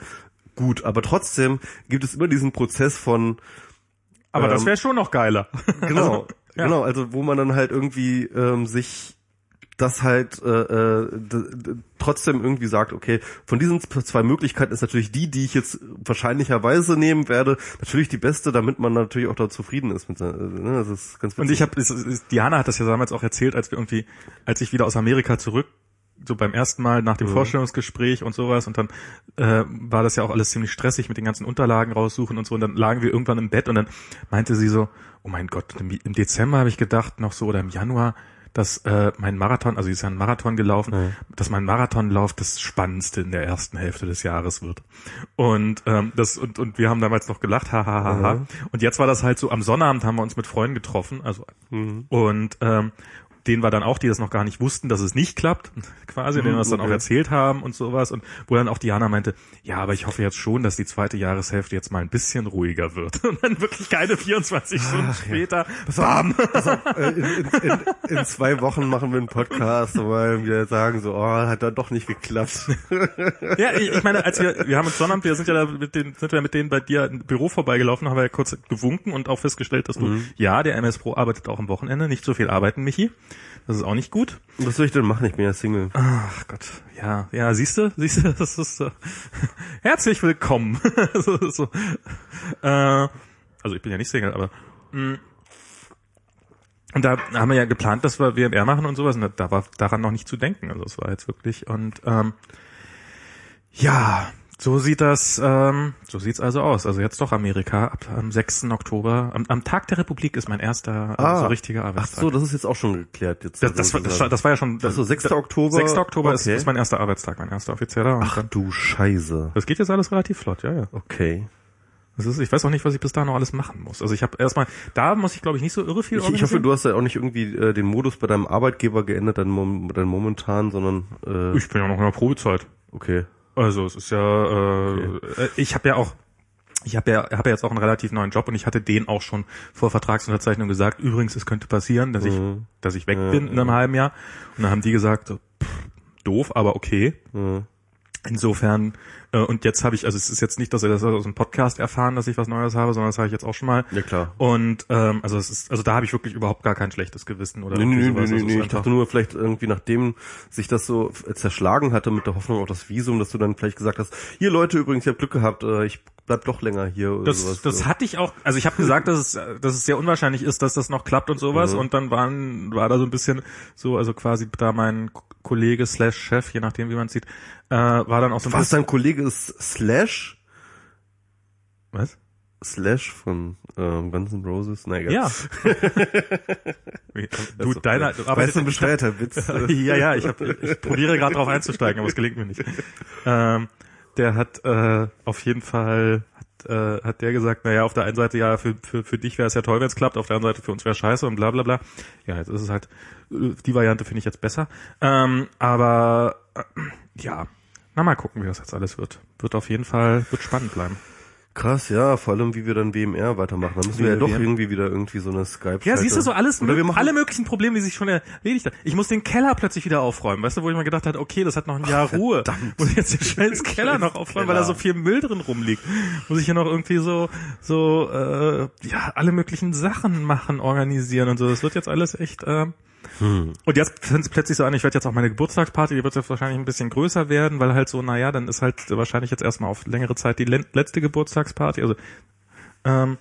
gut, aber trotzdem gibt es immer diesen Prozess von... Aber ähm, das wäre schon noch geiler. Genau, ja. Genau, also wo man dann halt irgendwie ähm, sich das halt äh, äh, d- d- trotzdem irgendwie sagt, okay, von diesen zwei Möglichkeiten ist natürlich die, die ich jetzt wahrscheinlicherweise nehmen werde, natürlich die beste, damit man natürlich auch da zufrieden ist. Mit, äh, ne? Das ist ganz witzig. Und ich habe, Diana hat das ja damals auch erzählt, als wir irgendwie, als ich wieder aus Amerika zurück so beim ersten Mal nach dem mhm. Vorstellungsgespräch und sowas und dann äh, war das ja auch alles ziemlich stressig mit den ganzen Unterlagen raussuchen und so und dann lagen wir irgendwann im Bett und dann meinte sie so, oh mein Gott, im, im Dezember habe ich gedacht noch so oder im Januar, dass äh, mein Marathon, also sie ist ja ein Marathon gelaufen, mhm. dass mein Marathonlauf das Spannendste in der ersten Hälfte des Jahres wird. Und ähm, das und und wir haben damals noch gelacht, hahaha. Mhm. Ha. Und jetzt war das halt so, am Sonnabend haben wir uns mit Freunden getroffen, also mhm. und ähm, denen war dann auch, die das noch gar nicht wussten, dass es nicht klappt, quasi, denen wir es dann okay. auch erzählt haben und sowas und wo dann auch Diana meinte, ja, aber ich hoffe jetzt schon, dass die zweite Jahreshälfte jetzt mal ein bisschen ruhiger wird und dann wirklich keine vierundzwanzig Ach, Stunden später, ja. Bam! Pass auf, pass auf, in, in, in, in zwei Wochen machen wir einen Podcast, weil wir sagen so, oh, hat da doch nicht geklappt. Ja, ich, ich meine, als wir, wir haben uns Sonnabend, wir sind ja da mit den, sind wir mit denen bei dir im Büro vorbeigelaufen, haben wir ja kurz gewunken und auch festgestellt, dass du, mhm. ja, der M S Pro arbeitet auch am Wochenende, nicht so viel arbeiten, Michi. Das ist auch nicht gut. Was soll ich denn machen? Ich bin ja Single. Ach Gott. Ja, ja, siehst du, siehst du, das ist äh, herzlich willkommen. so, so. Äh, also ich bin ja nicht Single, aber mh. Und da haben wir ja geplant, dass wir W M R machen und sowas. Und da war daran noch nicht zu denken. Also es war jetzt wirklich und ähm, ja, so sieht das, ähm, so sieht's also aus. Also jetzt doch Amerika ab am sechsten Oktober. Am, am Tag der Republik ist mein erster ah, so richtiger Arbeitstag. Ach so, das ist jetzt auch schon geklärt. Jetzt das, das, war, das, das war ja schon... Also sechster Oktober? sechster Oktober okay. ist, ist mein erster Arbeitstag, mein erster offizieller. Ach dann, du Scheiße. Das geht jetzt alles relativ flott, ja, ja. Okay. Das ist, ich weiß auch nicht, was ich bis da noch alles machen muss. Also ich habe erstmal, da muss ich glaube ich nicht so irre viel ich, organisieren. Ich hoffe, du hast ja auch nicht irgendwie äh, den Modus bei deinem Arbeitgeber geändert, dann momentan, sondern... Äh, ich bin ja noch in der Probezeit. Okay. Also es ist ja, äh, okay. ich habe ja auch, ich habe ja, habe ja jetzt auch einen relativ neuen Job und ich hatte den auch schon vor Vertragsunterzeichnung gesagt. Übrigens, es könnte passieren, dass mhm. ich, dass ich weg ja, bin in einem ja. halben Jahr. Und dann haben die gesagt, so, pff, doof, aber okay. Mhm. Insofern äh, und jetzt habe ich, also es ist jetzt nicht, dass ihr das aus dem Podcast erfahren, dass ich was Neues habe, sondern das habe ich jetzt auch schon mal. Ja klar. Und ähm, also es ist, also da habe ich wirklich überhaupt gar kein schlechtes Gewissen oder. Nee, nee, sowas. nee, nee, nee. Ich dachte nur vielleicht irgendwie, nachdem sich das so zerschlagen hatte mit der Hoffnung auf das Visum, dass du dann vielleicht gesagt hast, hier Leute, übrigens, ich habe Glück gehabt, äh, ich bleib doch länger hier oder das, sowas. Das so. hatte ich auch, also ich habe gesagt, dass es, dass es sehr unwahrscheinlich ist, dass das noch klappt und sowas. Mhm. Und dann waren, war da so ein bisschen so, also quasi da mein Kollege slash Chef, je nachdem wie man sieht, äh, war dann auch so ein Was, dein Kollege ist slash? Was? Slash von ähm, Guns N' Roses? Na egal. Ja. du, okay. deiner... Du weißt du, ein bescheuerter Witz. ja, ja, ich, hab, ich probiere gerade drauf einzusteigen, aber es gelingt mir nicht. Ähm, der hat äh, auf jeden Fall... Äh, hat der gesagt, naja, auf der einen Seite, ja, für für für dich wäre es ja toll, wenn es klappt, auf der anderen Seite für uns wäre scheiße und bla bla bla. Ja, jetzt ist es halt, die Variante finde ich jetzt besser. Ähm, aber äh, ja, na mal gucken, wie das jetzt alles wird. Wird auf jeden Fall, wird spannend bleiben. Krass, ja, vor allem wie wir dann W M R weitermachen. Dann müssen wir, wir ja doch W M R irgendwie wieder irgendwie so eine Skype-Seite. Ja, siehst du, so alles, Oder wir machen alle möglichen Probleme, die sich schon erledigt haben. Ich muss den Keller plötzlich wieder aufräumen, weißt du, wo ich mir gedacht habe, okay, das hat noch ein Jahr Ach, Ruhe. Verdammt. Muss ich jetzt den schnell ins Keller noch aufräumen, Keller. weil da so viel Müll drin rumliegt. Muss ich ja noch irgendwie so, so, äh, ja, alle möglichen Sachen machen, organisieren und so. Das wird jetzt alles echt, äh, Hm. Und jetzt fängt es plötzlich so an, ich werde jetzt auch meine Geburtstagsparty, die wird jetzt wahrscheinlich ein bisschen größer werden, weil halt so, naja, dann ist halt wahrscheinlich jetzt erstmal auf längere Zeit die le- letzte Geburtstagsparty. Also ähm,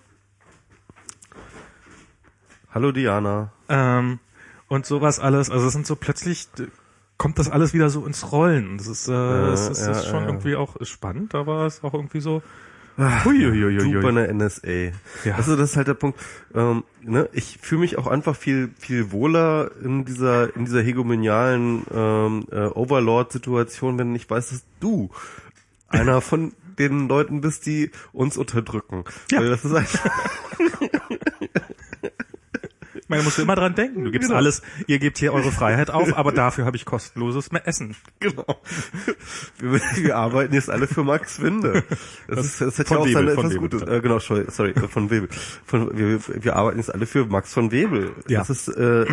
Hallo Diana. Ähm, und sowas alles. Also es sind so plötzlich kommt das alles wieder so ins Rollen. Das ist, äh, äh, das ist, ja, das ist schon äh, irgendwie auch ist spannend, aber es ist auch irgendwie so. Ach, du bei einer N S A. Ja. Also das ist halt der Punkt. Ähm, ne? Ich fühle mich auch einfach viel viel wohler in dieser in dieser hegemonialen ähm, äh, Overlord-Situation, wenn ich weiß, dass du einer von den Leuten bist, die uns unterdrücken. Ja. Weil das ist einfach... Man muss immer dran denken, du gibst genau. alles, ihr gebt hier eure Freiheit auf, aber dafür habe ich kostenloses Essen. Genau. Wir, wir arbeiten jetzt alle für Max Winde. Das, das, ist, das hat ja auch Webel, seine etwas Webel, Gutes. Äh, genau, sorry, sorry, von Webel. Von, wir, wir arbeiten jetzt alle für Max von Webel. Ja. Das ist, äh, ich,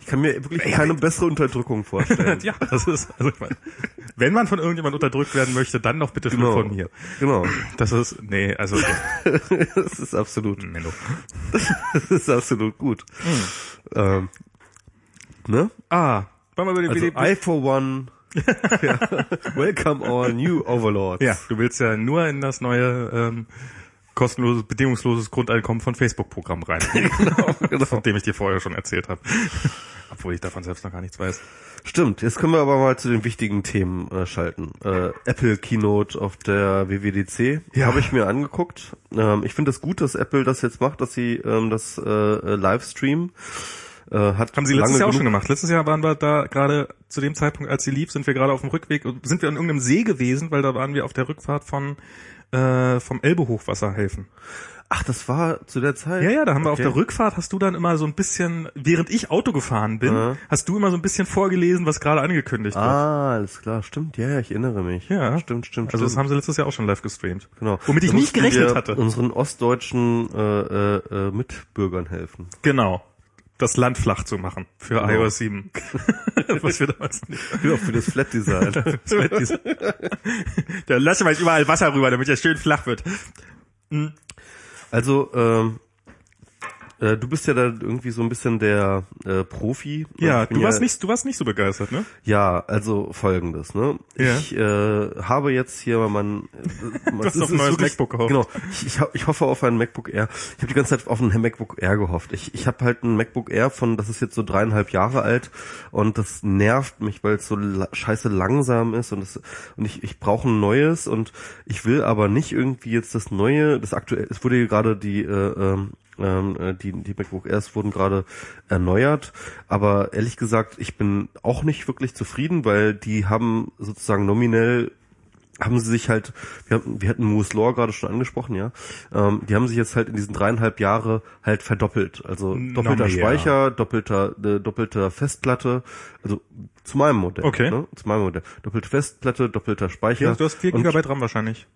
ich kann mir wirklich keine bessere Unterdrückung vorstellen. Ja, das ist, also ich meine, wenn man von irgendjemand unterdrückt werden möchte, dann doch bitte genau. von mir. Genau. Das ist, nee, also. Das ist absolut. Menno. Das ist absolut gut. Hm. Ähm, ne? Ah, wollen wir über den also B D B? I for one. Ja. Welcome our new overlords. Ja, du willst ja nur in das neue ähm, kostenloses, bedingungsloses Grundeinkommen von Facebook-Programm rein. Genau, genau. Von dem ich dir vorher schon erzählt habe. Obwohl ich davon selbst noch gar nichts weiß. Stimmt, jetzt können wir aber mal zu den wichtigen Themen äh, schalten. Äh, Apple Keynote auf der W W D C ja. habe ich mir angeguckt. Ähm, ich finde es gut, dass Apple das jetzt macht, dass sie ähm, das äh, Livestream äh, hat. Haben sie letztes Jahr auch schon gemacht. Letztes Jahr waren wir da gerade zu dem Zeitpunkt, als sie lief, sind wir gerade auf dem Rückweg und sind wir an irgendeinem See gewesen, weil da waren wir auf der Rückfahrt von äh, vom Elbe-Hochwasserhäfen. Ach, das war zu der Zeit? Ja, ja, da haben wir okay. auf der Rückfahrt, hast du dann immer so ein bisschen, während ich Auto gefahren bin, ja. hast du immer so ein bisschen vorgelesen, was gerade angekündigt wird. Ah, alles klar, stimmt, ja, ich erinnere mich. Ja, stimmt, stimmt. Also stimmt. Das haben sie letztes Jahr auch schon live gestreamt. Genau. Womit ich da nicht gerechnet hatte. Unseren ostdeutschen äh, äh, Mitbürgern helfen. Genau. Das Land flach zu machen für genau. iOS sieben. Was wir damals nicht. Genau, für das Flat Design. Das Flat Design. Da lasse ich überall Wasser rüber, damit er schön flach wird. Hm. Also ähm, äh, du bist ja da irgendwie so ein bisschen der äh, Profi. Ja, du warst ja, nicht, du warst nicht so begeistert, ne? Ja, also Folgendes, ne? Ja. Ich äh, habe jetzt hier mein, äh, du hast auf ein neues wirklich, MacBook gehofft. Genau. Ich, ich, ich hoffe auf ein MacBook Air. Ich habe die ganze Zeit auf ein MacBook Air gehofft. Ich, ich habe halt ein MacBook Air von, das ist jetzt so dreieinhalb Jahre alt und das nervt mich, weil es so la- scheiße langsam ist und das, und ich, ich brauche ein neues und ich will aber nicht irgendwie jetzt das neue, das aktuelle. Es wurde hier gerade die äh, ähm, Die, die MacBook Airs wurden gerade erneuert, aber ehrlich gesagt, ich bin auch nicht wirklich zufrieden, weil die haben sozusagen nominell haben sie sich halt, wir, haben, wir hatten Moore's Law gerade schon angesprochen, ja, ähm, die haben sich jetzt halt in diesen dreieinhalb Jahre halt verdoppelt, also doppelter Speicher, doppelter äh, doppelter Festplatte, also zu meinem Modell, okay. ne? zu meinem Modell, doppelte Festplatte, doppelter Speicher. Ja, du hast vier Gigabyte RAM wahrscheinlich.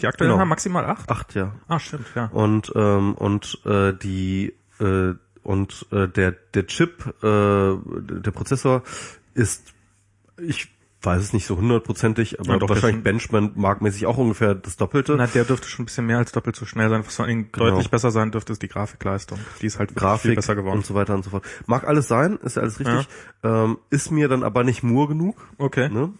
Die aktuellen genau. haben maximal acht? Acht, ja. Ah, stimmt, ja. Und ähm, und äh, die äh, und äh, der der Chip, äh, der Prozessor ist, ich weiß es nicht so hundertprozentig, aber ja, doch wahrscheinlich Benchmark-mäßig auch ungefähr das Doppelte. Na, der dürfte schon ein bisschen mehr als doppelt so schnell sein. Was vor allem genau. deutlich besser sein dürfte, ist die Grafikleistung. Die ist halt Grafik viel besser geworden. Und so weiter und so fort. Mag alles sein, ist ja alles richtig. Ja. Ähm, ist mir dann aber nicht Moore genug. Okay. Ne?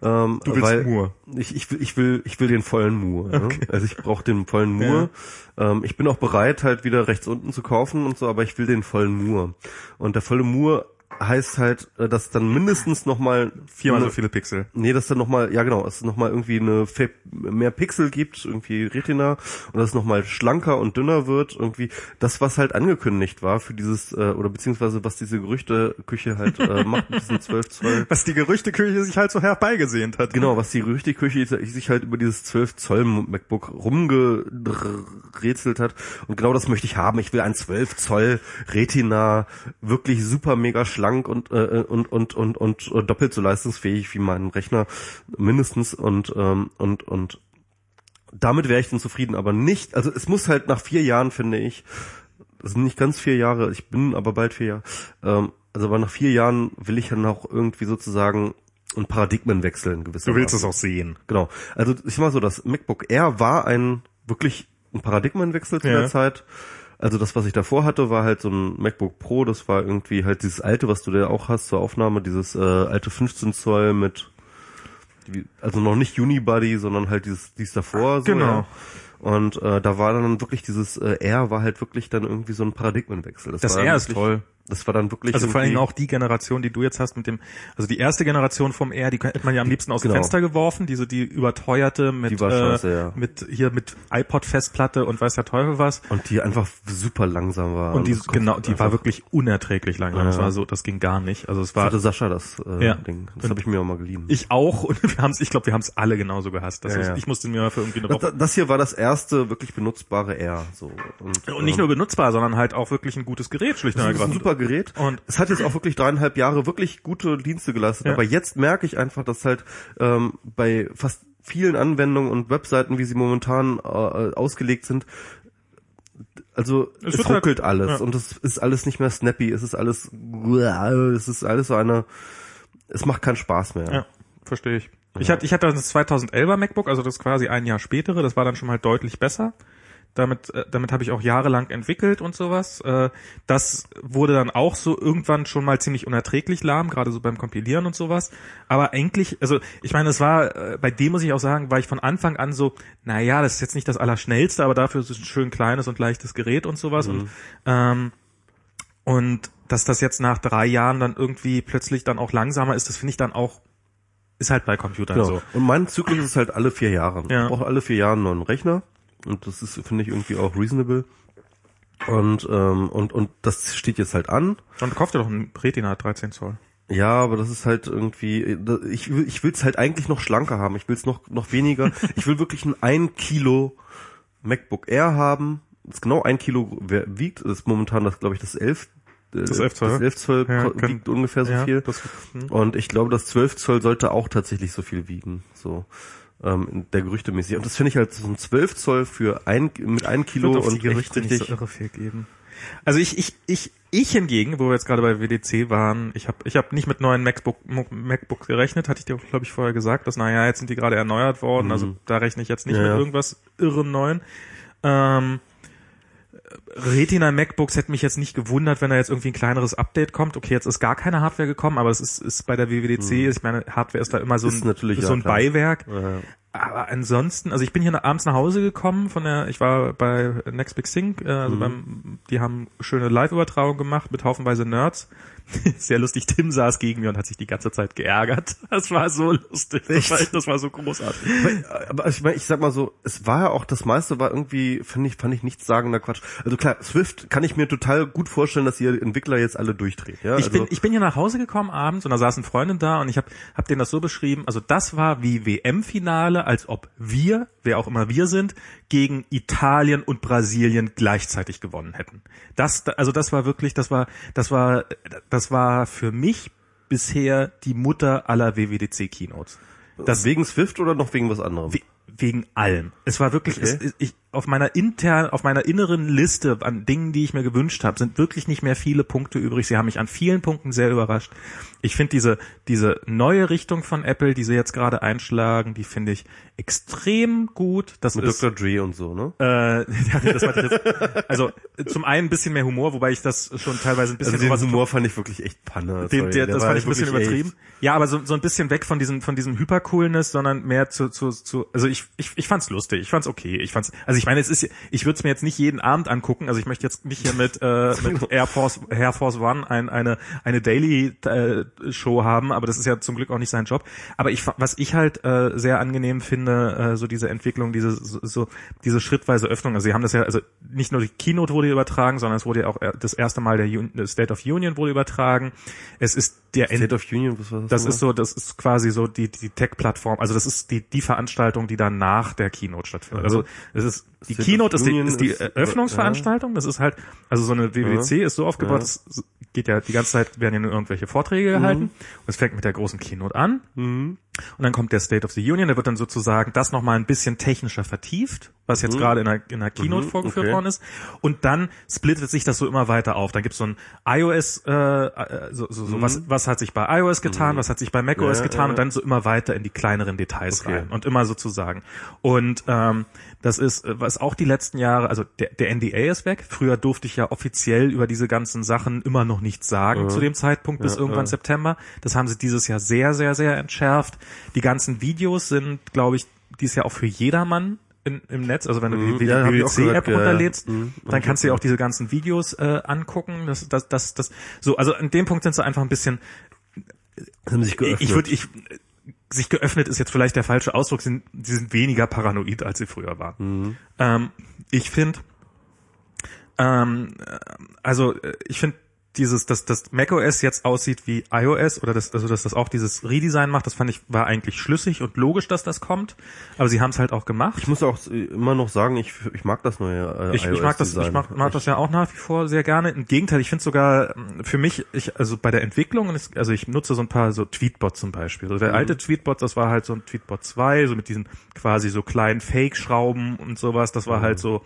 Ähm, du willst weil Moore. Ich, ich, ich, will, ich will den vollen Moore. Ne? Okay. Also ich brauche den vollen Moore. Ja. Ähm, ich bin auch bereit, halt wieder rechts unten zu kaufen und so, aber ich will den vollen Moore. Und der volle Moore heißt halt, dass dann mindestens nochmal viermal so viele Pixel. Nee, dass dann nochmal, ja genau, es nochmal irgendwie eine mehr Pixel gibt, irgendwie Retina, und dass es nochmal schlanker und dünner wird, irgendwie das, was halt angekündigt war für dieses, äh, oder beziehungsweise was diese Gerüchteküche halt äh, macht mit diesen zwölf Zoll. Was die Gerüchteküche sich halt so herbeigesehnt hat. Genau, was die Gerüchteküche sich halt über dieses zwölf Zoll MacBook rumgerätselt hat. Und genau das möchte ich haben. Ich will ein zwölf Zoll Retina, wirklich super mega schlank. Lang und, äh, und und und und und doppelt so leistungsfähig wie mein Rechner mindestens und ähm, und und damit wäre ich dann zufrieden, aber nicht. Also es muss halt nach vier Jahren, finde ich, das sind nicht ganz vier Jahre, ich bin aber bald vier Jahre. Ähm, also aber nach vier Jahren will ich dann auch irgendwie sozusagen einen Paradigmenwechsel in gewisser Weise. Du willst es auch sehen. Genau. Also ich sag mal so, das MacBook Air war ein wirklich ein Paradigmenwechsel zu ja. der Zeit. Also das, was ich davor hatte, war halt so ein MacBook Pro, das war irgendwie halt dieses alte, was du da auch hast zur Aufnahme, dieses äh, alte fünfzehn Zoll mit, also noch nicht Unibody, sondern halt dieses dies davor. So, genau. Ja. Und äh, da war dann wirklich dieses äh, Air war halt wirklich dann irgendwie so ein Paradigmenwechsel. Das, das war Air ist toll. Das war dann wirklich... Also vor allem auch die Generation, die du jetzt hast mit dem, also die erste Generation vom Air, die hätte man ja am liebsten aus genau. dem Fenster geworfen, diese die überteuerte mit, die war scheiße, äh, ja. mit hier mit iPod-Festplatte und weiß der Teufel was. Und die einfach super langsam war. Und die und genau, die war wirklich unerträglich langsam. Ja. Das war so, das ging gar nicht. Also es war... Das hatte Sascha das äh, ja. Ding. Das habe ich mir auch mal geliehen. Ich auch und wir haben's, ich glaube, wir haben es alle genauso gehasst. Das ja, ist, ja. Ich musste mir dafür irgendwie eine Woche... Das, das hier war das erste wirklich benutzbare Air. So. Und, und nicht ähm, nur benutzbar, sondern halt auch wirklich ein gutes Gerät, schlicht und ergreifend. Super Gerät. Und es hat jetzt auch wirklich dreieinhalb Jahre wirklich gute Dienste geleistet. Ja. Aber jetzt merke ich einfach, dass halt ähm, bei fast vielen Anwendungen und Webseiten, wie sie momentan äh, ausgelegt sind, also es, es ruckelt halt, alles. Ja. Und es ist alles nicht mehr snappy. Es ist alles, es ist alles so eine, es macht keinen Spaß mehr. Ja, verstehe ich. Ja. Ich hatte, ich hatte das zweitausendelfer MacBook, also das quasi ein Jahr spätere. Das war dann schon halt deutlich besser. Damit, damit habe ich auch jahrelang entwickelt und sowas. Das wurde dann auch so irgendwann schon mal ziemlich unerträglich lahm, gerade so beim Kompilieren und sowas. Aber eigentlich, also ich meine, es war, bei dem muss ich auch sagen, war ich von Anfang an so, naja, das ist jetzt nicht das Allerschnellste, aber dafür ist es ein schön kleines und leichtes Gerät und sowas. Mhm. Und, ähm, und dass das jetzt nach drei Jahren dann irgendwie plötzlich dann auch langsamer ist, das finde ich dann auch, ist halt bei Computern genau. so. Und mein Zyklus ist halt alle vier Jahre. Ja. Ich brauche alle vier Jahre einen neuen Rechner. Und das ist, finde ich, irgendwie auch reasonable. Und, ähm, und, und das steht jetzt halt an. Und kauf dir doch einen Retina dreizehn Zoll. Ja, aber das ist halt irgendwie, ich will, ich will's halt eigentlich noch schlanker haben. Ich will's noch, noch weniger. Ich will wirklich ein ein Kilo MacBook Air haben. Das ist genau ein Kilo wiegt. Das ist momentan das, glaube ich, das elf. Das elf Zoll, das elf Zoll ja, wiegt können, ungefähr so ja, viel. Das, hm. Und ich glaube, das zwölf Zoll sollte auch tatsächlich so viel wiegen. So. Ähm, der Gerüchte mäßig. Und das finde ich halt so ein zwölf Zoll für ein, mit einem Kilo und die Gerüchte nicht so irre viel geben. Also ich, ich, ich, ich hingegen, wo wir jetzt gerade bei W W D C waren, ich habe, ich habe nicht mit neuen MacBook, MacBooks gerechnet, hatte ich dir, glaube ich, vorher gesagt, dass, naja, jetzt sind die gerade erneuert worden, mhm. also da rechne ich jetzt nicht ja, mit irgendwas irren Neuen. Ähm, Retina MacBooks hätte mich jetzt nicht gewundert, wenn da jetzt irgendwie ein kleineres Update kommt. Okay, jetzt ist gar keine Hardware gekommen, aber es ist, ist bei der W W D C, hm. ich meine, Hardware ist da immer so ein, so ein Beiwerk. Ja. Aber ansonsten, also ich bin hier abends nach Hause gekommen von der, ich war bei Next Big Thing, also mhm. beim, die haben schöne Live-Übertragung gemacht mit haufenweise Nerds. Sehr lustig, Tim saß gegen mir und hat sich die ganze Zeit geärgert. Das war so lustig, das war, das war so großartig. Aber ich meine, ich sag mal so, es war ja auch, das meiste war irgendwie, finde ich, fand ich nichtssagender Quatsch. Also klar, Swift kann ich mir total gut vorstellen, dass ihr Entwickler jetzt alle durchdreht. Ja? Ich, also bin, ich bin hier nach Hause gekommen abends und da saßen Freundinnen da und ich habe hab denen das so beschrieben, also das war wie W M-Finale, als ob wir, wer auch immer wir sind, gegen Italien und Brasilien gleichzeitig gewonnen hätten. Das, also das war wirklich, das war, das war, das war für mich bisher die Mutter aller W W D C-Keynotes. Das wegen Swift oder noch wegen was anderem? We- wegen allem. Es war wirklich, okay. es, ich, auf meiner internen, auf meiner inneren Liste an Dingen, die ich mir gewünscht habe, sind wirklich nicht mehr viele Punkte übrig. Sie haben mich an vielen Punkten sehr überrascht. Ich finde diese, diese neue Richtung von Apple, die sie jetzt gerade einschlagen, die finde ich extrem gut. Das mit ist, Doktor Dre und so, ne? Äh, das hatte ich jetzt, also zum einen ein bisschen mehr Humor, wobei ich das schon teilweise ein bisschen... Also den Humor fand ich wirklich echt Panne. Den, der, das fand ich ein bisschen übertrieben. Echt. Ja, aber so, so ein bisschen weg von diesem, von diesem Hypercoolness, sondern mehr zu, zu, zu, also ich, ich, ich fand's lustig, ich fand's okay, ich fand's, also ich meine, es ist, ich würde es mir jetzt nicht jeden Abend angucken, also ich möchte jetzt nicht hier mit, äh, mit Air Force, Air Force One ein, eine, eine Daily äh, Show haben, aber das ist ja zum Glück auch nicht sein Job. Aber ich, was ich halt äh, sehr angenehm finde, äh, so diese Entwicklung, diese, so, diese schrittweise Öffnung, also sie haben das ja, also nicht nur die Keynote wurde übertragen, sondern es wurde ja auch das erste Mal der Un- State of Union wurde übertragen. Es ist der State End- of Union, was war das? Das ist so, das ist quasi so die, die Tech-Plattform, also das ist die, die Veranstaltung, die dann nach der Keynote stattfindet. Also es ist die State Keynote ist die, ist die Eröffnungsveranstaltung. Ja. Das ist halt, also so eine W W D C ja. ist so aufgebaut, es ja. geht ja die ganze Zeit, werden ja nur irgendwelche Vorträge gehalten. Mhm. Und es fängt mit der großen Keynote an. Mhm. Und dann kommt der State of the Union, der wird dann sozusagen das nochmal ein bisschen technischer vertieft, was jetzt mhm. gerade in der, in der Keynote mhm, vorgeführt okay. worden ist. Und dann splittet sich das so immer weiter auf. Dann gibt's so ein iOS, äh, so, so, so mhm. was, was hat sich bei iOS getan, mhm. was hat sich bei macOS ja, getan ja. und dann so immer weiter in die kleineren Details okay. rein und immer sozusagen. Und ähm, das ist, was auch die letzten Jahre, also der, der N D A ist weg. Früher durfte ich ja offiziell über diese ganzen Sachen immer noch nichts sagen ja. zu dem Zeitpunkt bis ja, irgendwann ja. September. Das haben sie dieses Jahr sehr, sehr, sehr entschärft. Die ganzen Videos sind, glaube ich, dies Jahr auch für jedermann in, im Netz, also wenn du mhm, die W W D C-App ja, runterlädst, ja, ja. Mhm, dann kannst du dir auch diese ganzen Videos äh, angucken. Das, das, das, das, so, also an dem Punkt sind sie einfach ein bisschen. Haben sich geöffnet. Ich würde, ich sich geöffnet ist jetzt vielleicht der falsche Ausdruck. Sie sind, sie sind weniger paranoid, als sie früher waren. Mhm. Ähm, ich finde, ähm, also ich finde dieses, dass das macOS jetzt aussieht wie iOS oder das, also dass das auch dieses Redesign macht, das fand ich, war eigentlich schlüssig und logisch, dass das kommt. Aber sie haben es halt auch gemacht. Ich muss auch immer noch sagen, ich ich mag das neue äh, ich, iOS ich mag das, Design. Ich mag, mag das ja auch nach wie vor sehr gerne. Im Gegenteil, ich finde sogar für mich, ich also bei der Entwicklung, also ich nutze so ein paar so Tweetbots zum Beispiel. Also der mhm. alte Tweetbot, das war halt so ein Tweetbot zwei, so mit diesen quasi so kleinen Fake-Schrauben und sowas. Das war mhm. halt so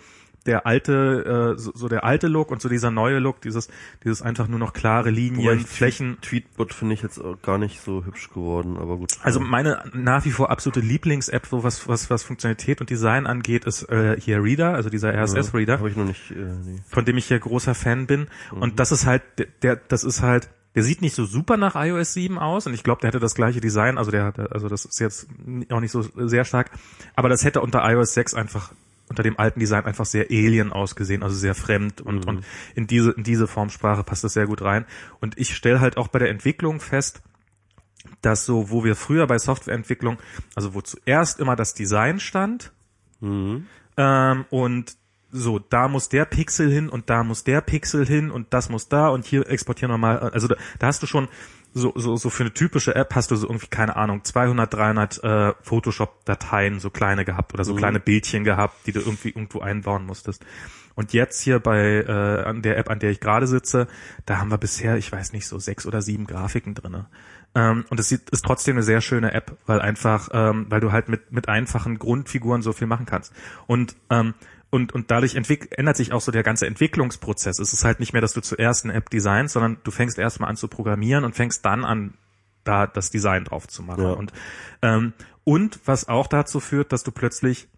der alte, äh, so, so der alte Look und so dieser neue Look, dieses, dieses einfach nur noch klare Linien, Flächen. Tweetbot finde ich jetzt auch gar nicht so hübsch geworden, aber gut. Also meine nach wie vor absolute Lieblings-App, so was, was, was Funktionalität und Design angeht, ist äh, hier Reader, also dieser R S S-Reader. Ja, habe ich noch nicht, äh, nee. Von dem ich ja großer Fan bin. Mhm. Und das ist halt, der, das ist halt, der sieht nicht so super nach iOS sieben aus und ich glaube, der hätte das gleiche Design, also der, der, also das ist jetzt auch nicht so sehr stark, aber das hätte unter iOS sechs einfach unter dem alten Design einfach sehr alien ausgesehen, also sehr fremd und, mhm. und in diese, in diese Formsprache passt das sehr gut rein. Und ich stelle halt auch bei der Entwicklung fest, dass so, wo wir früher bei Softwareentwicklung, also wo zuerst immer das Design stand, mhm. ähm, und so, da muss der Pixel hin und da muss der Pixel hin und das muss da und hier exportieren wir mal, also da, da hast du schon so, so, so für eine typische App hast du so irgendwie, keine Ahnung, zweihundert, dreihundert äh, Photoshop-Dateien, so kleine gehabt oder so mhm. kleine Bildchen gehabt, die du irgendwie irgendwo einbauen musstest. Und jetzt hier bei äh, an der App, an der ich gerade sitze, da haben wir bisher, ich weiß nicht, so sechs oder sieben Grafiken drinne. Ähm, und es sieht, ist trotzdem eine sehr schöne App, weil einfach, ähm, weil du halt mit mit einfachen Grundfiguren so viel machen kannst. Und ähm, Und, und dadurch entwick- ändert sich auch so der ganze Entwicklungsprozess. Es ist halt nicht mehr, dass du zuerst eine App designst, sondern du fängst erstmal an zu programmieren und fängst dann an, da das Design drauf zu machen. Ja. Und, ähm, und was auch dazu führt, dass du plötzlich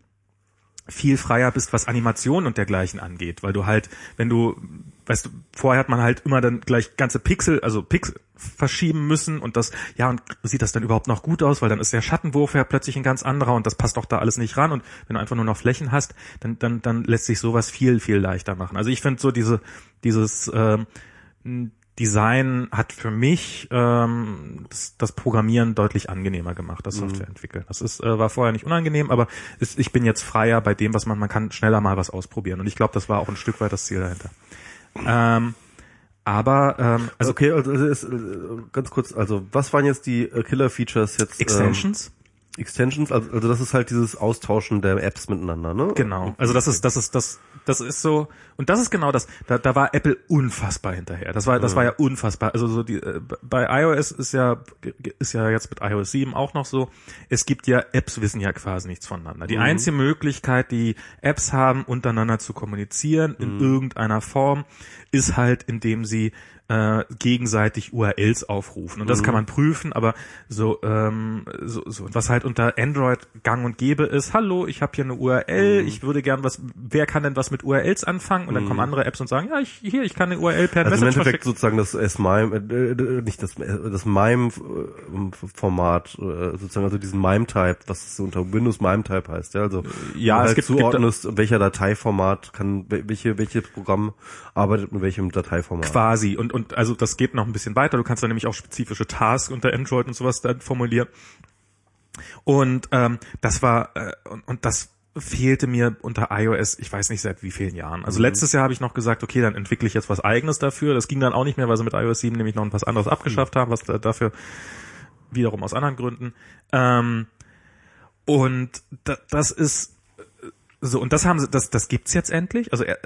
viel freier bist, was Animationen und dergleichen angeht, weil du halt, wenn du, weißt du, vorher hat man halt immer dann gleich ganze Pixel, also Pixel verschieben müssen und das, ja, und sieht das dann überhaupt noch gut aus, weil dann ist der Schattenwurf ja plötzlich ein ganz anderer und das passt auch da alles nicht ran und wenn du einfach nur noch Flächen hast, dann dann dann lässt sich sowas viel, viel leichter machen. Also ich finde so diese, dieses ähm, Design hat für mich ähm, das, das Programmieren deutlich angenehmer gemacht, das Software entwickeln. Das ist äh, war vorher nicht unangenehm, aber ist, ich bin jetzt freier bei dem, was man, man kann schneller mal was ausprobieren. Und ich glaube, das war auch ein Stück weit das Ziel dahinter. Ähm, aber ähm, also okay, also ist, äh, ganz kurz, also was waren jetzt die äh, Killer-Features jetzt? Extensions? Ähm Extensions, also, also das ist halt dieses Austauschen der Apps miteinander, ne? Genau. Also das ist, das ist, das, das ist so, und das ist genau das. Da, da war Apple unfassbar hinterher. Das war, das ja. war ja unfassbar. Also so die, bei iOS ist ja, ist ja jetzt mit iOS sieben auch noch so. Es gibt ja Apps, wissen ja quasi nichts voneinander. Die mhm. einzige Möglichkeit, die Apps haben, untereinander zu kommunizieren in mhm. irgendeiner Form, ist halt, indem sie äh, gegenseitig U R Ls aufrufen. Und das mhm. kann man prüfen, aber so, ähm, so, so, was halt unter Android gang und gäbe ist, hallo, ich habe hier eine U R L, mhm. ich würde gern was, wer kann denn was mit U R Ls anfangen? Und dann mhm. kommen andere Apps und sagen, ja, ich, hier, ich kann eine U R L per also Message verschicken. Im Endeffekt sozusagen das S-MIME, äh, nicht das, das MIME-Format, äh, sozusagen, also diesen MIME-Type, was so unter Windows MIME-Type heißt, ja, also, ja, es halt gibt, zuordnest, gibt, welcher Dateiformat kann, welche, welche Programm arbeitet mit welchem Dateiformat. Quasi. Und, und, also, das geht noch ein bisschen weiter. Du kannst dann nämlich auch spezifische Tasks unter Android und sowas dann formulieren. Und ähm, das war äh, und, und das fehlte mir unter iOS, ich weiß nicht seit wie vielen Jahren. Also mhm. letztes Jahr habe ich noch gesagt, okay, dann entwickle ich jetzt was Eigenes dafür. Das ging dann auch nicht mehr, weil sie mit iOS sieben nämlich noch was anderes abgeschafft mhm. haben, was da, dafür wiederum aus anderen Gründen. Ähm, und da, das ist so, und das haben sie, das, das gibt's jetzt endlich. Also äh,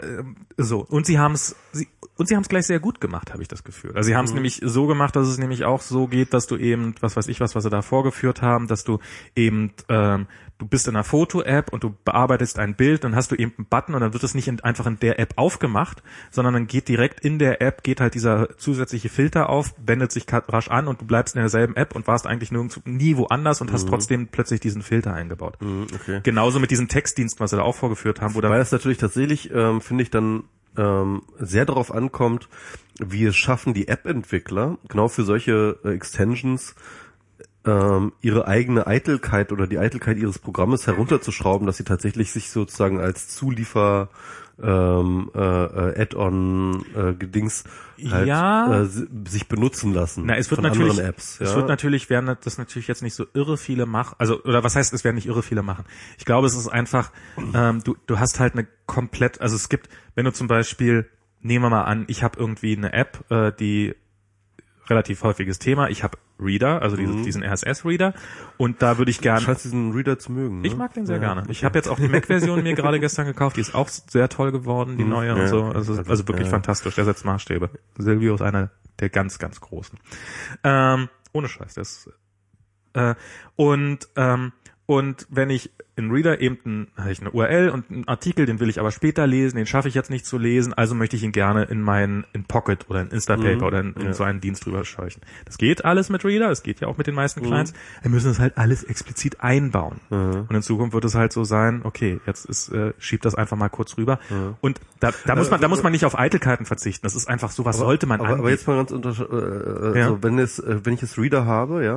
so, und sie haben es, sie, und sie haben es gleich sehr gut gemacht, habe ich das Gefühl. Also sie haben es mhm. nämlich so gemacht, dass es nämlich auch so geht, dass du eben, was weiß ich was, was sie da vorgeführt haben, dass du eben, ähm, du bist in einer Foto-App und du bearbeitest ein Bild, dann hast du eben einen Button und dann wird es nicht in, einfach in der App aufgemacht, sondern dann geht direkt in der App, geht halt dieser zusätzliche Filter auf, wendet sich rasch an und du bleibst in derselben App und warst eigentlich nirgendwo, nie woanders und mhm. hast trotzdem plötzlich diesen Filter eingebaut. Mhm, okay. Genauso mit diesem Textdienst, was sie auch vorgeführt haben. Wo Weil es natürlich tatsächlich, ähm, finde ich, dann ähm, sehr darauf ankommt, wie es schaffen die App-Entwickler, genau für solche äh, Extensions, ähm, ihre eigene Eitelkeit oder die Eitelkeit ihres Programmes herunterzuschrauben, dass sie tatsächlich sich sozusagen als Zuliefer ähm, äh, äh, Add-on äh, Gedings halt, ja. äh, sich benutzen lassen. Na, es wird von natürlich, anderen Apps. Ja? Es wird natürlich, werden das natürlich jetzt nicht so irre viele machen, also oder was heißt, es werden nicht irre viele machen. Ich glaube, es ist einfach, ähm, du du hast halt eine komplett, also es gibt, wenn du zum Beispiel, nehmen wir mal an, ich habe irgendwie eine App, äh, die relativ häufiges Thema. Ich habe Reader, also mhm. diesen R S S-Reader, und da würde ich gerne... Du scheinst diesen Reader zu mögen, ne? Ich mag den sehr ja, gerne. Okay. Ich habe jetzt auch die Mac-Version mir gerade gestern gekauft, die ist auch sehr toll geworden, die mhm. neue ja. und so. Also, also wirklich ja. fantastisch, der setzt Maßstäbe. Silvio ist einer der ganz, ganz Großen. Ähm, ohne Scheiß, der ist... Äh, und, ähm, und wenn ich in Reader eben ein, habe ich eine U R L und einen Artikel, den will ich aber später lesen, den schaffe ich jetzt nicht zu lesen, also möchte ich ihn gerne in meinen in Pocket oder in Instapaper mhm. oder in, in ja. so einen Dienst drüber scheuchen. Das geht alles mit Reader, es geht ja auch mit den meisten Clients. Mhm. Wir müssen es halt alles explizit einbauen. Mhm. Und in Zukunft wird es halt so sein, okay, jetzt ist, äh, schiebt das einfach mal kurz rüber. Mhm. Und da, da muss man, da muss man nicht auf Eitelkeiten verzichten. Das ist einfach so, was aber, sollte man aber, anbieten. Aber jetzt mal ganz unter, äh, ja. also wenn es, äh, wenn ich es Reader habe, ja,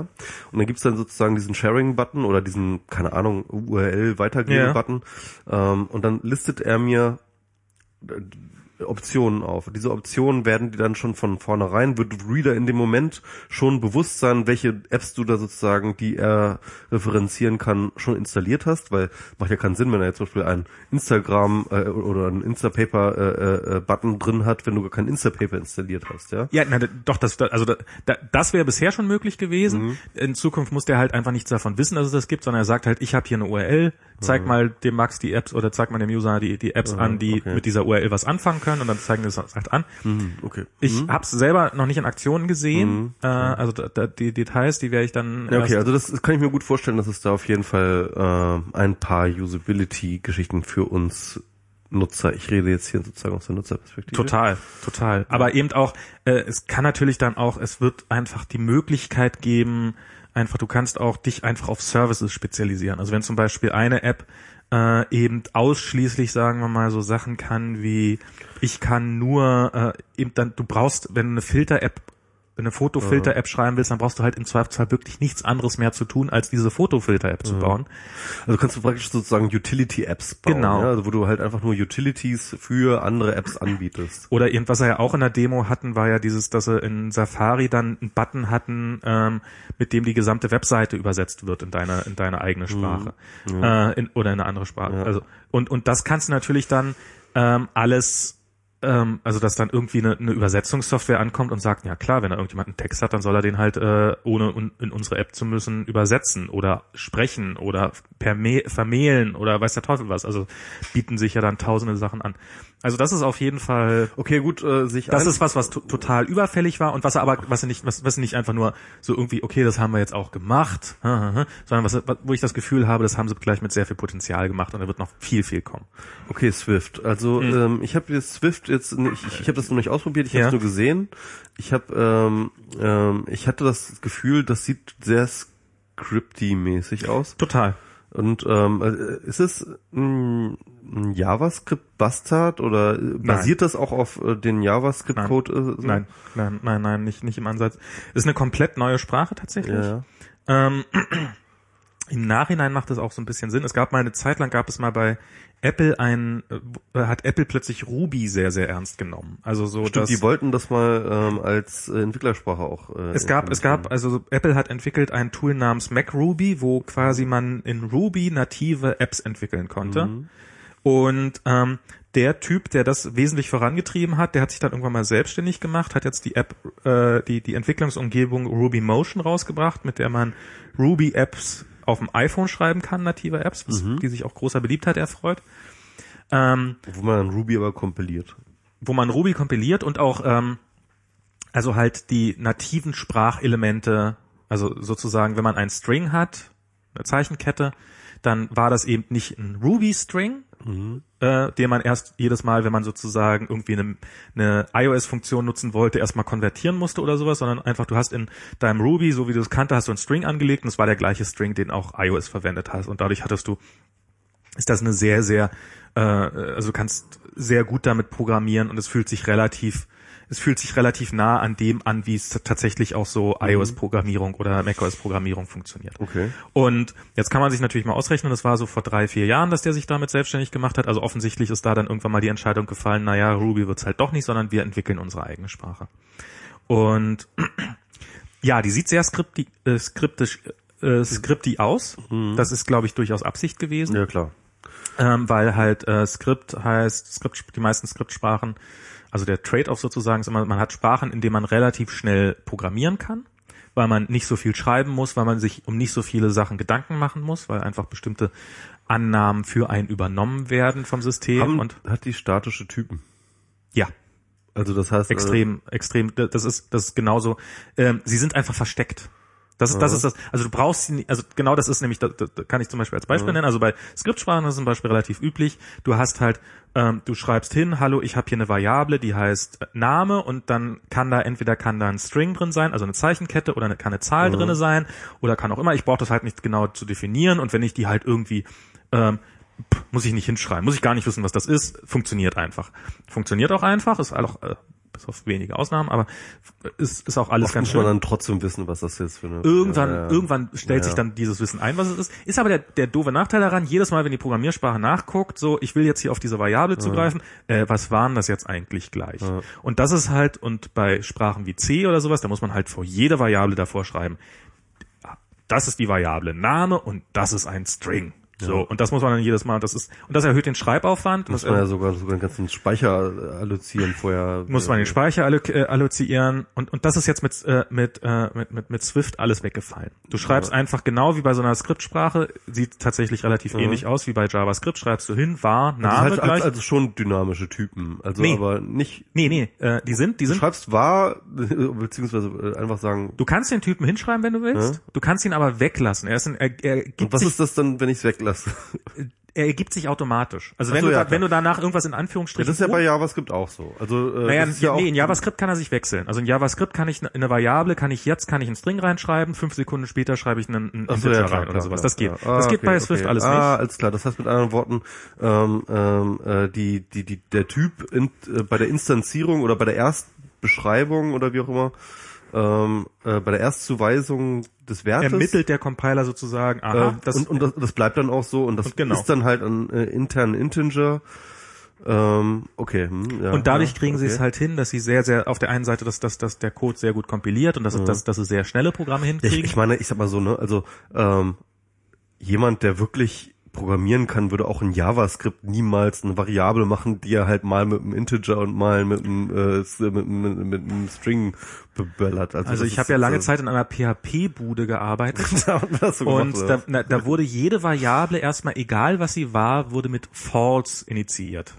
und dann gibt's dann sozusagen diesen Sharing-Button oder diesen, keine Ahnung, U R L Weitergehen-Button ja. ähm, und dann listet er mir Optionen auf. Diese Optionen werden die dann schon von vornherein, wird Reader in dem Moment schon bewusst sein, welche Apps du da sozusagen, die er referenzieren kann, schon installiert hast, weil macht ja keinen Sinn, wenn er jetzt zum Beispiel einen Instagram äh, oder einen Instapaper äh, äh, Button drin hat, wenn du gar kein Instapaper installiert hast, ja? Ja, na, doch, das, also da, das wäre bisher schon möglich gewesen. Mhm. In Zukunft muss der halt einfach nichts davon wissen, dass es das gibt, sondern er sagt halt, ich habe hier eine U R L, zeig mhm. mal dem Max die Apps oder zeig mal dem User die, die Apps mhm, an, die okay. mit dieser U R L was anfangen können. Und dann zeigen die es halt an. Mhm, okay. Ich mhm. habe es selber noch nicht in Aktion gesehen. Mhm, okay. äh, also da, da, die Details, die werde ich dann... Ja, okay, also das, das kann ich mir gut vorstellen, dass es da auf jeden Fall äh, ein paar Usability-Geschichten für uns Nutzer, ich rede jetzt hier sozusagen aus der Nutzerperspektive. Total, total. Aber eben auch, äh, es kann natürlich dann auch, es wird einfach die Möglichkeit geben, einfach, du kannst auch dich einfach auf Services spezialisieren. Also wenn zum Beispiel eine App Äh, eben ausschließlich, sagen wir mal, so Sachen kann wie, ich kann nur, äh, eben dann, du brauchst, wenn du eine Filter-App, eine Fotofilter-App ja. schreiben willst, dann brauchst du halt im Zweifelsfall wirklich nichts anderes mehr zu tun, als diese Fotofilter-App ja. zu bauen. Also kannst du praktisch sozusagen Utility-Apps bauen, genau. ja? Also wo du halt einfach nur Utilities für andere Apps anbietest. Oder eben, was wir ja auch in der Demo hatten, war ja dieses, dass sie in Safari dann einen Button hatten, ähm, mit dem die gesamte Webseite übersetzt wird in deine, in deine eigene Sprache. Mhm. Ja. Äh, in, oder in eine andere Sprache. Ja. Also, und, und das kannst du natürlich dann ähm, alles... Also dass dann irgendwie eine, eine Übersetzungssoftware ankommt und sagt, ja klar, wenn da irgendjemand einen Text hat, dann soll er den halt äh, ohne un, in unsere App zu müssen übersetzen oder sprechen oder per Me- vermailen oder weiß der Teufel was. Also bieten sich ja dann tausende Sachen an. Also das ist auf jeden Fall okay, gut, äh, sich das ein- ist was, was to- total überfällig war und was aber was nicht was, was nicht einfach nur so irgendwie okay, das haben wir jetzt auch gemacht, sondern was wo ich das Gefühl habe, das haben sie gleich mit sehr viel Potenzial gemacht und da wird noch viel viel kommen. Okay, Swift. Also mhm. ähm, ich habe jetzt Swift Jetzt nicht, ich, ich habe das noch nicht ausprobiert, ich habe es ja. nur gesehen. Ich habe, ähm, ähm, ich hatte das Gefühl, das sieht sehr scripty-mäßig aus. Total. Und ähm, ist es ein JavaScript-Bastard oder basiert nein. das auch auf äh, den JavaScript-Code? Nein. So? nein, nein, nein, nein, nicht, nicht im Ansatz. Ist eine komplett neue Sprache tatsächlich. Ja. Ähm, Im Nachhinein macht das auch so ein bisschen Sinn. Es gab mal eine Zeit lang, gab es mal bei Apple ein, äh, hat Apple plötzlich Ruby sehr, sehr ernst genommen. Also so, stimmt, dass die wollten das mal ähm, als äh, Entwicklersprache auch. Äh, es gab, es gab, also Apple hat entwickelt ein Tool namens MacRuby, wo quasi man in Ruby native Apps entwickeln konnte. Mhm. Und ähm, der Typ, der das wesentlich vorangetrieben hat, der hat sich dann irgendwann mal selbstständig gemacht, hat jetzt die App, äh, die die Entwicklungsumgebung Ruby Motion rausgebracht, mit der man Ruby Apps auf dem iPhone schreiben kann, native Apps, was, mhm. die sich auch großer Beliebtheit erfreut. Ähm, wo man Ruby aber kompiliert. Wo man Ruby kompiliert und auch ähm, also halt die nativen Sprachelemente, also sozusagen, wenn man einen String hat, eine Zeichenkette, dann war das eben nicht ein Ruby-String, mhm. äh, den man erst jedes Mal, wenn man sozusagen irgendwie eine, eine iOS-Funktion nutzen wollte, erstmal konvertieren musste oder sowas, sondern einfach, du hast in deinem Ruby, so wie du es kannte, hast du einen String angelegt und es war der gleiche String, den auch iOS verwendet hast. Und dadurch hattest du, ist das eine sehr, sehr, äh, also du kannst sehr gut damit programmieren und es fühlt sich relativ, es fühlt sich relativ nah an dem an, wie es tatsächlich auch so mhm. iOS-Programmierung oder macOS-Programmierung funktioniert. Okay. Und jetzt kann man sich natürlich mal ausrechnen, das war so vor drei, vier Jahren, dass der sich damit selbstständig gemacht hat. Also offensichtlich ist da dann irgendwann mal die Entscheidung gefallen, naja, Ruby wird's halt doch nicht, sondern wir entwickeln unsere eigene Sprache. Und ja, die sieht sehr skripti- äh, skriptisch äh, skripti aus. Mhm. Das ist, glaube ich, durchaus Absicht gewesen. Ja, klar. Ähm, weil halt äh, Skript heißt, Skript, die meisten Skriptsprachen, also der Trade-off sozusagen ist immer, man hat Sprachen, in denen man relativ schnell programmieren kann, weil man nicht so viel schreiben muss, weil man sich um nicht so viele Sachen Gedanken machen muss, weil einfach bestimmte Annahmen für einen übernommen werden vom System. Haben, und hat die statische Typen. Ja. Also das heißt extrem, also extrem. Das ist das ist genauso. Ähm, sie sind einfach versteckt. Das ist, ja. das ist das. Also du brauchst sie nicht. Also genau, das ist nämlich. Das, das kann ich zum Beispiel als Beispiel ja. nennen. Also bei Skriptsprachen ist zum Beispiel relativ üblich. Du hast halt, ähm, du schreibst hin, hallo, ich habe hier eine Variable, die heißt Name, und dann kann da entweder kann da ein String drin sein, also eine Zeichenkette, oder eine, kann eine Zahl ja. drin sein oder kann auch immer. Ich brauche das halt nicht genau zu definieren, und wenn ich die halt irgendwie ähm, muss ich nicht hinschreiben, muss ich gar nicht wissen, was das ist, funktioniert einfach. Funktioniert auch einfach, ist auch, äh, bis auf wenige Ausnahmen, aber ist, ist auch alles oft ganz schön. Muss man dann trotzdem wissen, was das jetzt für eine... Irgendwann, ja, ja. irgendwann stellt ja. sich dann dieses Wissen ein, was es ist. Ist aber der, der doofe Nachteil daran, jedes Mal, wenn die Programmiersprache nachguckt, so, ich will jetzt hier auf diese Variable ja. zugreifen, äh, was waren das jetzt eigentlich gleich? Ja. Und das ist halt, und bei Sprachen wie C oder sowas, da muss man halt vor jeder Variable davor schreiben, das ist die Variable Name und das ist ein String. So, und das muss man dann jedes Mal, das ist, und das erhöht den Schreibaufwand. Muss man ja sogar, sogar den ganzen Speicher allozieren vorher. Muss man den Speicher allozieren, und, und das ist jetzt mit, mit, mit, mit, mit Swift alles weggefallen. Du schreibst ja. einfach genau wie bei so einer Skriptsprache, sieht tatsächlich relativ ja. ähnlich aus wie bei JavaScript, schreibst du hin, war, Name das heißt, gleich. Also schon dynamische Typen, also nee. aber nicht. Nee, nee, äh, die sind, die sind. Du schreibst war, beziehungsweise einfach sagen. Du kannst den Typen hinschreiben, wenn du willst, ja? du kannst ihn aber weglassen. Er ist ein, er, er gibt und was sich, ist das dann, wenn ich es weglasse? Er ergibt sich automatisch. Also wenn, so, du, ja, wenn du danach irgendwas in Anführungsstrichen... Das ist ja bei JavaScript auch so. Also äh, naja, das ist ja, ja nee, auch in JavaScript kann er sich wechseln. Also in JavaScript kann ich in eine Variable, kann ich jetzt, kann ich einen String reinschreiben, fünf Sekunden später schreibe ich einen, einen Integer ja, rein klar, oder klar, sowas. Das geht. Ah, das geht okay, bei Swift okay. alles nicht. Ah, alles klar. Das heißt mit anderen Worten, ähm, ähm, äh, die, die, die, der Typ in, äh, bei der Instanzierung oder bei der Erstbeschreibung oder wie auch immer, ähm, äh, bei der Erstzuweisung des Wertes ermittelt der Compiler sozusagen. Aha, äh, das und, und das, das bleibt dann auch so, und das genau. ist dann halt ein äh, internen Integer. Ähm, okay. Hm, ja, und dadurch ja, kriegen okay. sie es halt hin, dass sie sehr, sehr auf der einen Seite, dass, dass, dass der Code sehr gut kompiliert und dass, ja. dass, dass sie sehr schnelle Programme hinkriegen. Ich, ich meine, ich sag mal so, ne, also ähm, jemand, der wirklich programmieren kann, würde auch in JavaScript niemals eine Variable machen, die er halt mal mit einem Integer und mal mit einem, äh, mit, mit, mit einem String bebellert. Also, also ich habe ja lange so Zeit in einer P H P-Bude gearbeitet da das so und gemacht, da, ja. na, da wurde jede Variable erstmal, egal was sie war, wurde mit false initiiert.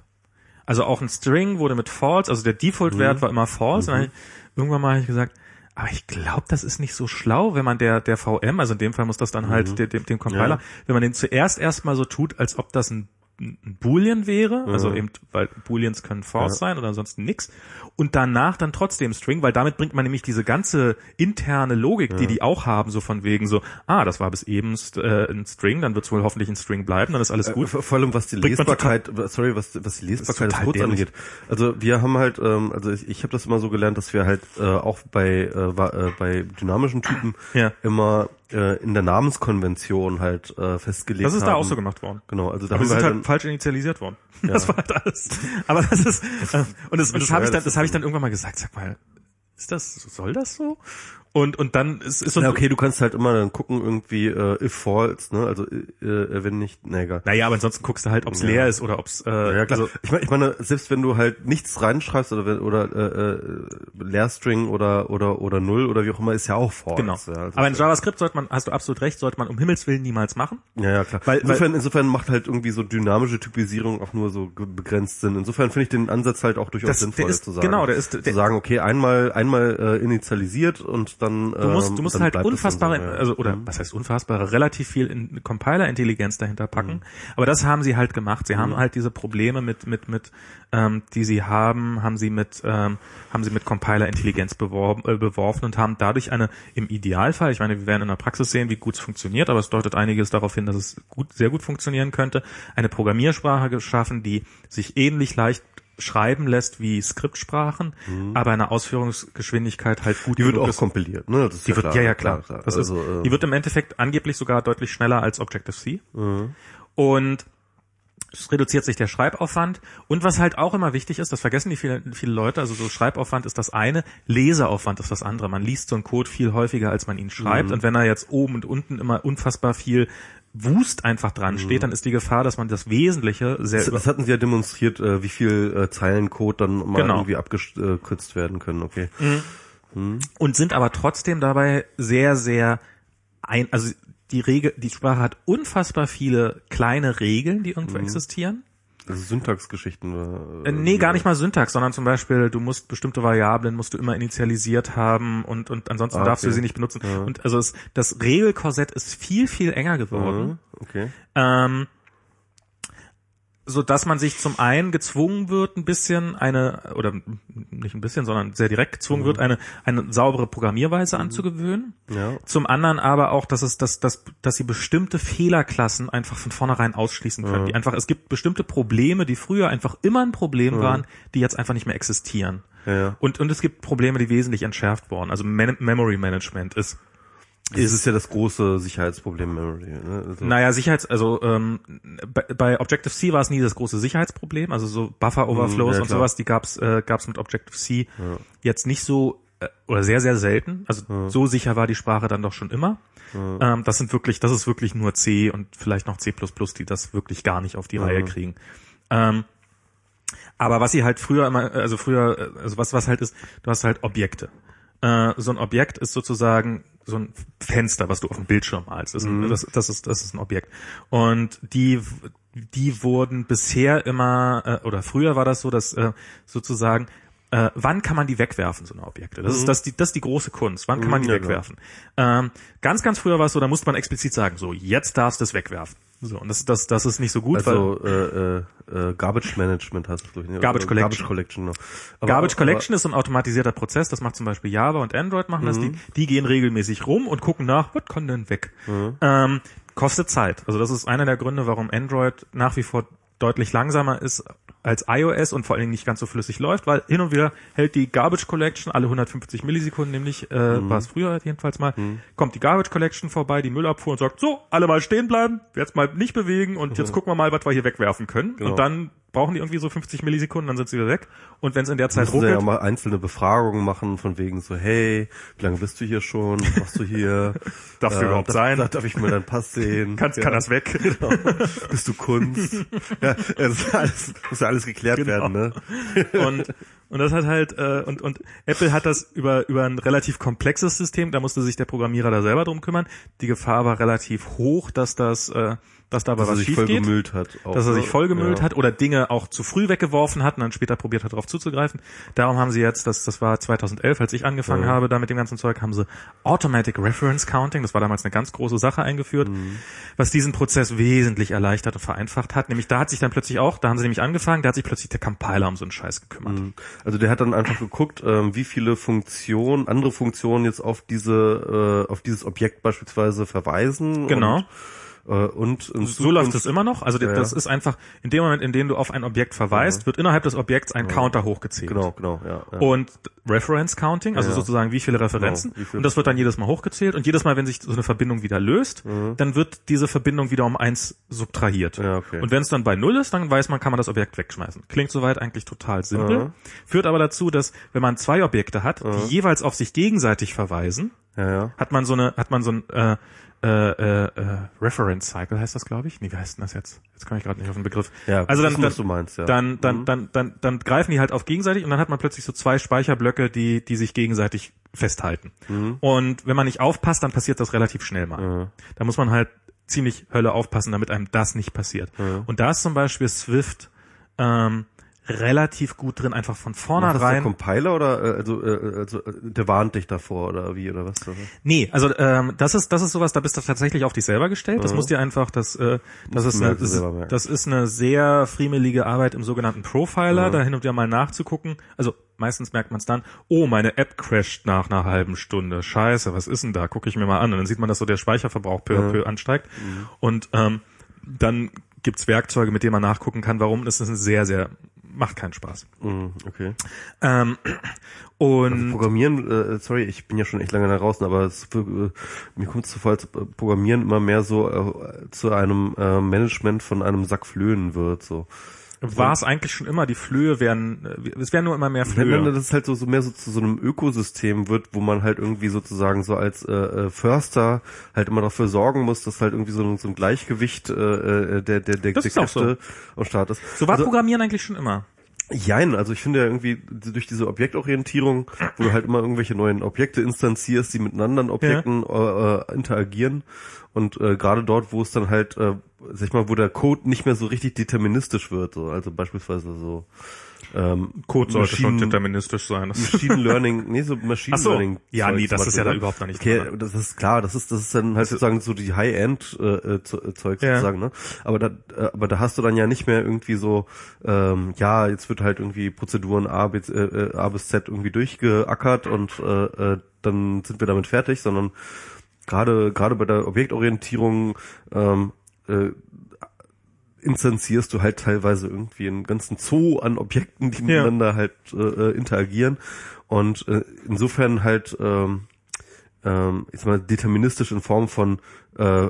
Also auch ein String wurde mit false, also der Default-Wert mhm. war immer false. Mhm. Und dann irgendwann mal habe ich gesagt, aber ich glaube, das ist nicht so schlau, wenn man der der V M, also in dem Fall muss das dann halt mhm. dem, dem, dem Compiler, ja. wenn man den zuerst erstmal so tut, als ob das ein, ein Boolean wäre, mhm. also eben, weil Booleans können false ja. sein oder ansonsten nix, und danach dann trotzdem String, weil damit bringt man nämlich diese ganze interne Logik, ja. die die auch haben, so von wegen so, ah, das war bis eben äh, ein String, dann wird es wohl hoffentlich ein String bleiben, dann ist alles gut. Äh, vor allem was die bringt Lesbarkeit, total, sorry, was was die Lesbarkeit des Codes angeht. Also wir haben halt, ähm, also ich, ich habe das immer so gelernt, dass wir halt äh, auch bei äh, äh, bei dynamischen Typen ja. immer äh, in der Namenskonvention halt äh, festgelegt haben. Das ist haben. da auch so gemacht worden. Genau, also da haben wir sind halt, halt falsch initialisiert worden. Ja. Das war halt alles. Aber das ist äh, und das, das habe ich dann, das habe ich dann irgendwann mal gesagt, sag mal, ist das, soll das so? Und und dann ist ist na, okay, du kannst halt immer dann gucken irgendwie äh, if false, ne? Also äh, wenn nicht, na egal. Naja, aber ansonsten guckst du halt, ob's ja. leer ist oder ob's äh, ja, klar. Also, ich meine, ich meine, selbst wenn du halt nichts reinschreibst oder oder äh, Leerstring oder oder oder null oder wie auch immer, ist ja auch false. Genau. Ja, also aber in JavaScript sollte man, hast du absolut recht, sollte man um Himmels Willen niemals machen. Ja, ja, klar. Weil, insofern weil, insofern macht halt irgendwie so dynamische Typisierung auch nur so begrenzt Sinn. Insofern finde ich den Ansatz halt auch durchaus das, sinnvoll ist, zu sagen. Genau, der ist zu der, sagen, okay, einmal einmal äh, initialisiert und Dann, du musst, du musst halt unfassbare, so, ja. also oder mhm. was heißt unfassbare, relativ viel in Compiler-Intelligenz dahinter packen. Mhm. Aber das haben sie halt gemacht. Sie mhm. haben halt diese Probleme mit mit mit, ähm, die sie haben, haben sie mit ähm, haben sie mit Compiler-Intelligenz beworben, äh, beworfen und haben dadurch eine im Idealfall, ich meine, wir werden in der Praxis sehen, wie gut es funktioniert, aber es deutet einiges darauf hin, dass es gut, sehr gut funktionieren könnte, eine Programmiersprache geschaffen, die sich ähnlich leicht schreiben lässt wie Skriptsprachen, mhm. aber eine Ausführungsgeschwindigkeit halt gut. Die wird auch ist. kompiliert, ne? Das ist die ja wird klar, ja ja klar. klar, klar. Das also, ist, äh, die wird im Endeffekt angeblich sogar deutlich schneller als Objective-C. Mhm. Und es reduziert sich der Schreibaufwand. Und was halt auch immer wichtig ist, das vergessen die viele, viele Leute, also so Schreibaufwand ist das eine, Leseaufwand ist das andere. Man liest so einen Code viel häufiger, als man ihn schreibt. Mhm. Und wenn er jetzt oben und unten immer unfassbar viel Wust einfach dran steht, mhm. dann ist die Gefahr, dass man das Wesentliche sehr... Das, das hatten sie ja demonstriert, äh, wie viel äh, Zeilencode dann mal genau. irgendwie abgekürzt äh, werden können. Okay. Mhm. Mhm. Und sind aber trotzdem dabei sehr, sehr... ein, also die Regel, die Sprache hat unfassbar viele kleine Regeln, die irgendwo mhm. existieren. Also Syntaxgeschichten? Äh, nee, gar nicht mal Syntax, sondern zum Beispiel, du musst bestimmte Variablen musst du immer initialisiert haben und und ansonsten ah, okay. darfst du sie nicht benutzen. Ja. Und also es, das Regelkorsett ist viel, viel enger geworden. Mhm. Okay. Ähm, so dass man sich zum einen gezwungen wird, ein bisschen eine, oder nicht ein bisschen, sondern sehr direkt gezwungen mhm. wird, eine eine saubere Programmierweise mhm. anzugewöhnen. Ja. Zum anderen aber auch, dass es dass dass dass sie bestimmte Fehlerklassen einfach von vornherein ausschließen können. Mhm. Die einfach, es gibt bestimmte Probleme, die früher einfach immer ein Problem mhm. waren, die jetzt einfach nicht mehr existieren. Ja. Und und es gibt Probleme, die wesentlich entschärft wurden. Also Man- Memory Management ist Das ist es ja das große Sicherheitsproblem Memory. Ne? Also naja, Sicherheits, also ähm, bei, bei Objective-C war es nie das große Sicherheitsproblem, also so Buffer-Overflows ja, und sowas, die gab's äh, gab's mit Objective-C ja. jetzt nicht so äh, oder sehr, sehr selten. Also ja. so sicher war die Sprache dann doch schon immer. Ja. Ähm, das sind wirklich, das ist wirklich nur C und vielleicht noch C plus plus, die das wirklich gar nicht auf die ja. Reihe kriegen. Ähm, aber was sie halt früher immer, also früher, also was was halt ist, du hast halt Objekte. Äh, so ein Objekt ist sozusagen so ein Fenster, was du auf dem Bildschirm malst. Das, mhm. das, das ist das ist ein Objekt. Und die die wurden bisher immer äh, oder früher war das so, dass äh, sozusagen äh, wann kann man die wegwerfen, so eine Objekte? Das mhm. ist das die das ist die große Kunst. Wann kann man die ja, wegwerfen? Genau. Ähm, ganz ganz früher war es so, da musste man explizit sagen, so jetzt darfst du es wegwerfen. So, und das das das ist nicht so gut. Also weil, äh, äh, Garbage Management hast du glaube ich. Ne? Garbage Collection. Garbage Collection, noch. Aber, Garbage Collection aber, ist ein automatisierter Prozess. Das macht zum Beispiel Java und Android machen mhm. das. Die, die gehen regelmäßig rum und gucken nach, was kann denn weg. Mhm. Ähm, kostet Zeit. Also das ist einer der Gründe, warum Android nach wie vor deutlich langsamer ist als iOS und vor allen Dingen nicht ganz so flüssig läuft, weil hin und wieder hält die Garbage Collection alle hundertfünfzig Millisekunden, nämlich äh, mhm. war es früher jedenfalls mal, mhm. kommt die Garbage Collection vorbei, die Müllabfuhr und sagt, so, alle mal stehen bleiben, jetzt mal nicht bewegen und mhm. jetzt gucken wir mal, was wir hier wegwerfen können. Genau. Und dann brauchen die irgendwie so fünfzig Millisekunden, dann sind sie wieder weg. Und wenn es in der Zeit ruckelt... Ja, mal einzelne Befragungen machen, von wegen so, hey, wie lange bist du hier schon? Was machst du hier? Darfst äh, du überhaupt darf, sein? Darf, darf ich mal deinen Pass sehen? Kann, ja. kann das weg? Genau. Bist du Kunst? Ja, das ist alles, muss ja alles geklärt genau. werden, ne? Und, und das hat halt, äh, und, und Apple hat das über, über ein relativ komplexes System, da musste sich der Programmierer da selber drum kümmern. Die Gefahr war relativ hoch, dass das, äh, dass da aber dass was schief geht, hat auch, dass er sich voll gemüllt ja. hat oder Dinge auch zu früh weggeworfen hat und dann später probiert hat, darauf zuzugreifen. Darum haben sie jetzt, das, das war zweitausendelf, als ich angefangen ja. habe, da mit dem ganzen Zeug, haben sie Automatic Reference Counting, das war damals eine ganz große Sache eingeführt, mhm. was diesen Prozess wesentlich erleichtert und vereinfacht hat. Nämlich da hat sich dann plötzlich auch, da haben sie nämlich angefangen, da hat sich plötzlich der Compiler um so einen Scheiß gekümmert. Mhm. Also der hat dann einfach geguckt, ähm, wie viele Funktionen, andere Funktionen jetzt auf diese, äh, auf dieses Objekt beispielsweise verweisen. Genau. Und Und so läuft es immer noch. Also ja, das ist einfach, in dem Moment, in dem du auf ein Objekt verweist, ja. wird innerhalb des Objekts ein ja. Counter hochgezählt. Genau, genau. Ja, ja. Und Reference Counting, also ja. sozusagen wie viele Referenzen. Genau, wie viele und das wird dann jedes Mal hochgezählt. Und jedes Mal, wenn sich so eine Verbindung wieder löst, mhm. dann wird diese Verbindung wieder um eins subtrahiert. Ja, okay. Und wenn es dann bei null ist, dann weiß man, kann man das Objekt wegschmeißen. Klingt soweit eigentlich total simpel. Mhm. Führt aber dazu, dass wenn man zwei Objekte hat, mhm. die jeweils auf sich gegenseitig verweisen, ja, ja. hat man so eine, hat man so ein äh, Äh, äh, Reference Cycle heißt das, glaube ich. Nee, wie heißt denn das jetzt? Jetzt komme ich gerade nicht auf den Begriff. Ja, also dann, dann, was du meinst, ja. dann, dann, mhm. dann, dann, dann, dann greifen die halt auf gegenseitig und dann hat man plötzlich so zwei Speicherblöcke, die, die sich gegenseitig festhalten. Mhm. Und wenn man nicht aufpasst, dann passiert das relativ schnell mal. Mhm. Da muss man halt ziemlich Hölle aufpassen, damit einem das nicht passiert. Mhm. Und da ist zum Beispiel Swift, ähm, relativ gut drin, einfach von vornherein. Macht das der Compiler oder äh, also, äh, also der warnt dich davor oder wie oder was? Oder? Nee, also ähm, das ist das ist sowas, da bist du tatsächlich auf dich selber gestellt. Mhm. Das musst dir einfach, das äh, das ist eine, das, das ist eine sehr friemelige Arbeit im sogenannten Profiler, mhm. da hin und wieder mal nachzugucken. Also meistens merkt man es dann, oh, meine App crasht nach einer halben Stunde. Scheiße, was ist denn da? Gucke ich mir mal an. Und dann sieht man, dass so der Speicherverbrauch peu à peu mhm. ansteigt. Mhm. Und ähm, dann gibt's Werkzeuge, mit denen man nachgucken kann, warum. Das ist ein sehr, sehr macht keinen Spaß. Okay. Ähm, und also Programmieren, äh, sorry, ich bin ja schon echt lange da draußen, aber es, äh, mir kommt es zuvor, als Programmieren immer mehr so äh, zu einem äh, Management von einem Sack Flöhen wird. So. War es eigentlich schon immer, die Flöhe werden, es werden nur immer mehr Flöhe. Wenn das halt so, so mehr so zu so einem Ökosystem wird, wo man halt irgendwie sozusagen so als äh, Förster halt immer dafür sorgen muss, dass halt irgendwie so, so ein Gleichgewicht äh, der, der, der, der Kräfte so am Start ist. So war also, Programmieren eigentlich schon immer. Jein, also ich finde ja irgendwie durch diese Objektorientierung, wo du halt immer irgendwelche neuen Objekte instanzierst, die mit anderen Objekten ja. äh, interagieren und äh, gerade dort, wo es dann halt, äh, sag ich mal, wo der Code nicht mehr so richtig deterministisch wird, so, also beispielsweise so ähm, Code sollte Maschinen, schon deterministisch sein. Machine Learning, nee, so Machine so. Learning. Ja, nee, das ist ja da überhaupt noch nicht okay, dran. Das ist klar, das ist das ist dann halt sozusagen so die High-End äh, Zeug ja. sozusagen, ne? Aber da aber da hast du dann ja nicht mehr irgendwie so ähm, ja, jetzt wird halt irgendwie Prozeduren A bis, äh, A bis Z irgendwie durchgeackert und äh, dann sind wir damit fertig, sondern gerade gerade bei der Objektorientierung ähm, äh, instanzierst du halt teilweise irgendwie einen ganzen Zoo an Objekten, die ja. miteinander halt äh, interagieren und äh, insofern halt ähm, ähm, jetzt mal deterministisch in Form von äh,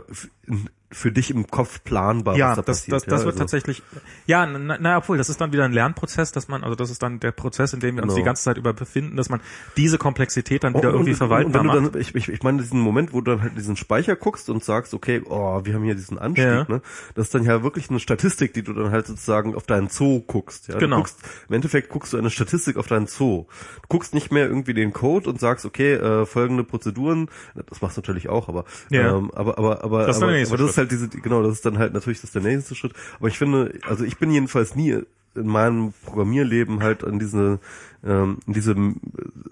in, für dich im Kopf planbar, ja, was da das, passiert. Das, ja, das also. Wird tatsächlich, ja, na, na, obwohl, das ist dann wieder ein Lernprozess, dass man, also das ist dann der Prozess, in dem wir genau. uns die ganze Zeit über befinden, dass man diese Komplexität dann wieder oh, irgendwie und, verwaltbar und wenn macht. Du dann, ich, ich, ich meine, diesen Moment, wo du dann halt diesen Speicher guckst und sagst, okay, oh, wir haben hier diesen Anstieg, ja. ne? Das ist dann ja wirklich eine Statistik, die du dann halt sozusagen auf deinen Zoo guckst. Ja? Genau. Du guckst, im Endeffekt guckst du eine Statistik auf deinen Zoo. Du guckst nicht mehr irgendwie den Code und sagst, okay, äh, folgende Prozeduren, das machst du natürlich auch, aber, ja. ähm, aber, aber, aber, das aber, aber, aber das ist halt diese, genau, das ist dann halt natürlich das der nächste Schritt. Aber ich finde, also ich bin jedenfalls nie in meinem Programmierleben halt an diese, ähm, in diesem,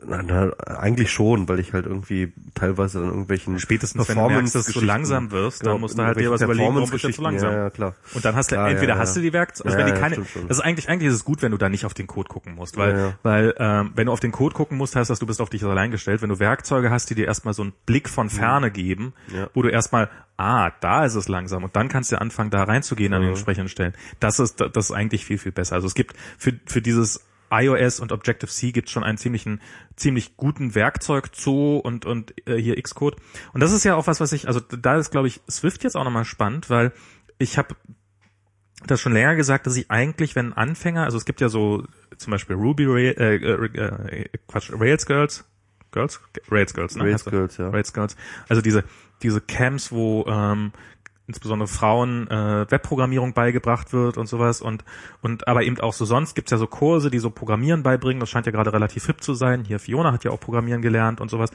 na, na, eigentlich schon, weil ich halt irgendwie teilweise an irgendwelchen spätestens wenn du merkst, dass du langsam wirst, genau, dann musst du halt dir was überlegen, warum bist du so langsam. Ja, ja, klar. Und dann hast du, ja, entweder ja, hast ja. du die Werkzeuge, also ja, wenn die keine, ja, stimmt, das ist eigentlich, eigentlich ist es gut, wenn du da nicht auf den Code gucken musst, weil, ja, ja. weil, ähm, wenn du auf den Code gucken musst, heißt das, du bist auf dich allein gestellt. Wenn du Werkzeuge hast, die dir erstmal so einen Blick von Ferne ja. geben, ja. wo du erstmal ah, da ist es langsam und dann kannst du anfangen, da reinzugehen an den ja. entsprechenden Stellen. Das ist das ist eigentlich viel, viel besser. Also es gibt für für dieses iOS und Objective-C gibt es schon einen ziemlichen, ziemlich guten Werkzeug-Zoo und und äh, hier Xcode. Und das ist ja auch was, was ich, also da ist, glaube ich, Swift jetzt auch nochmal spannend, weil ich habe das schon länger gesagt, dass ich eigentlich, wenn ein Anfänger, also es gibt ja so zum Beispiel Ruby, Rail, äh, äh, Quatsch, Rails Girls, Girls? Rails Girls, ne? Rails Girls, ja. Rails Girls. Also diese diese Camps, wo ähm, insbesondere Frauen äh, Webprogrammierung beigebracht wird und sowas und und aber eben auch so sonst gibt's ja so Kurse, die so Programmieren beibringen. Das scheint ja gerade relativ hip zu sein. Hier Fiona hat ja auch Programmieren gelernt und sowas.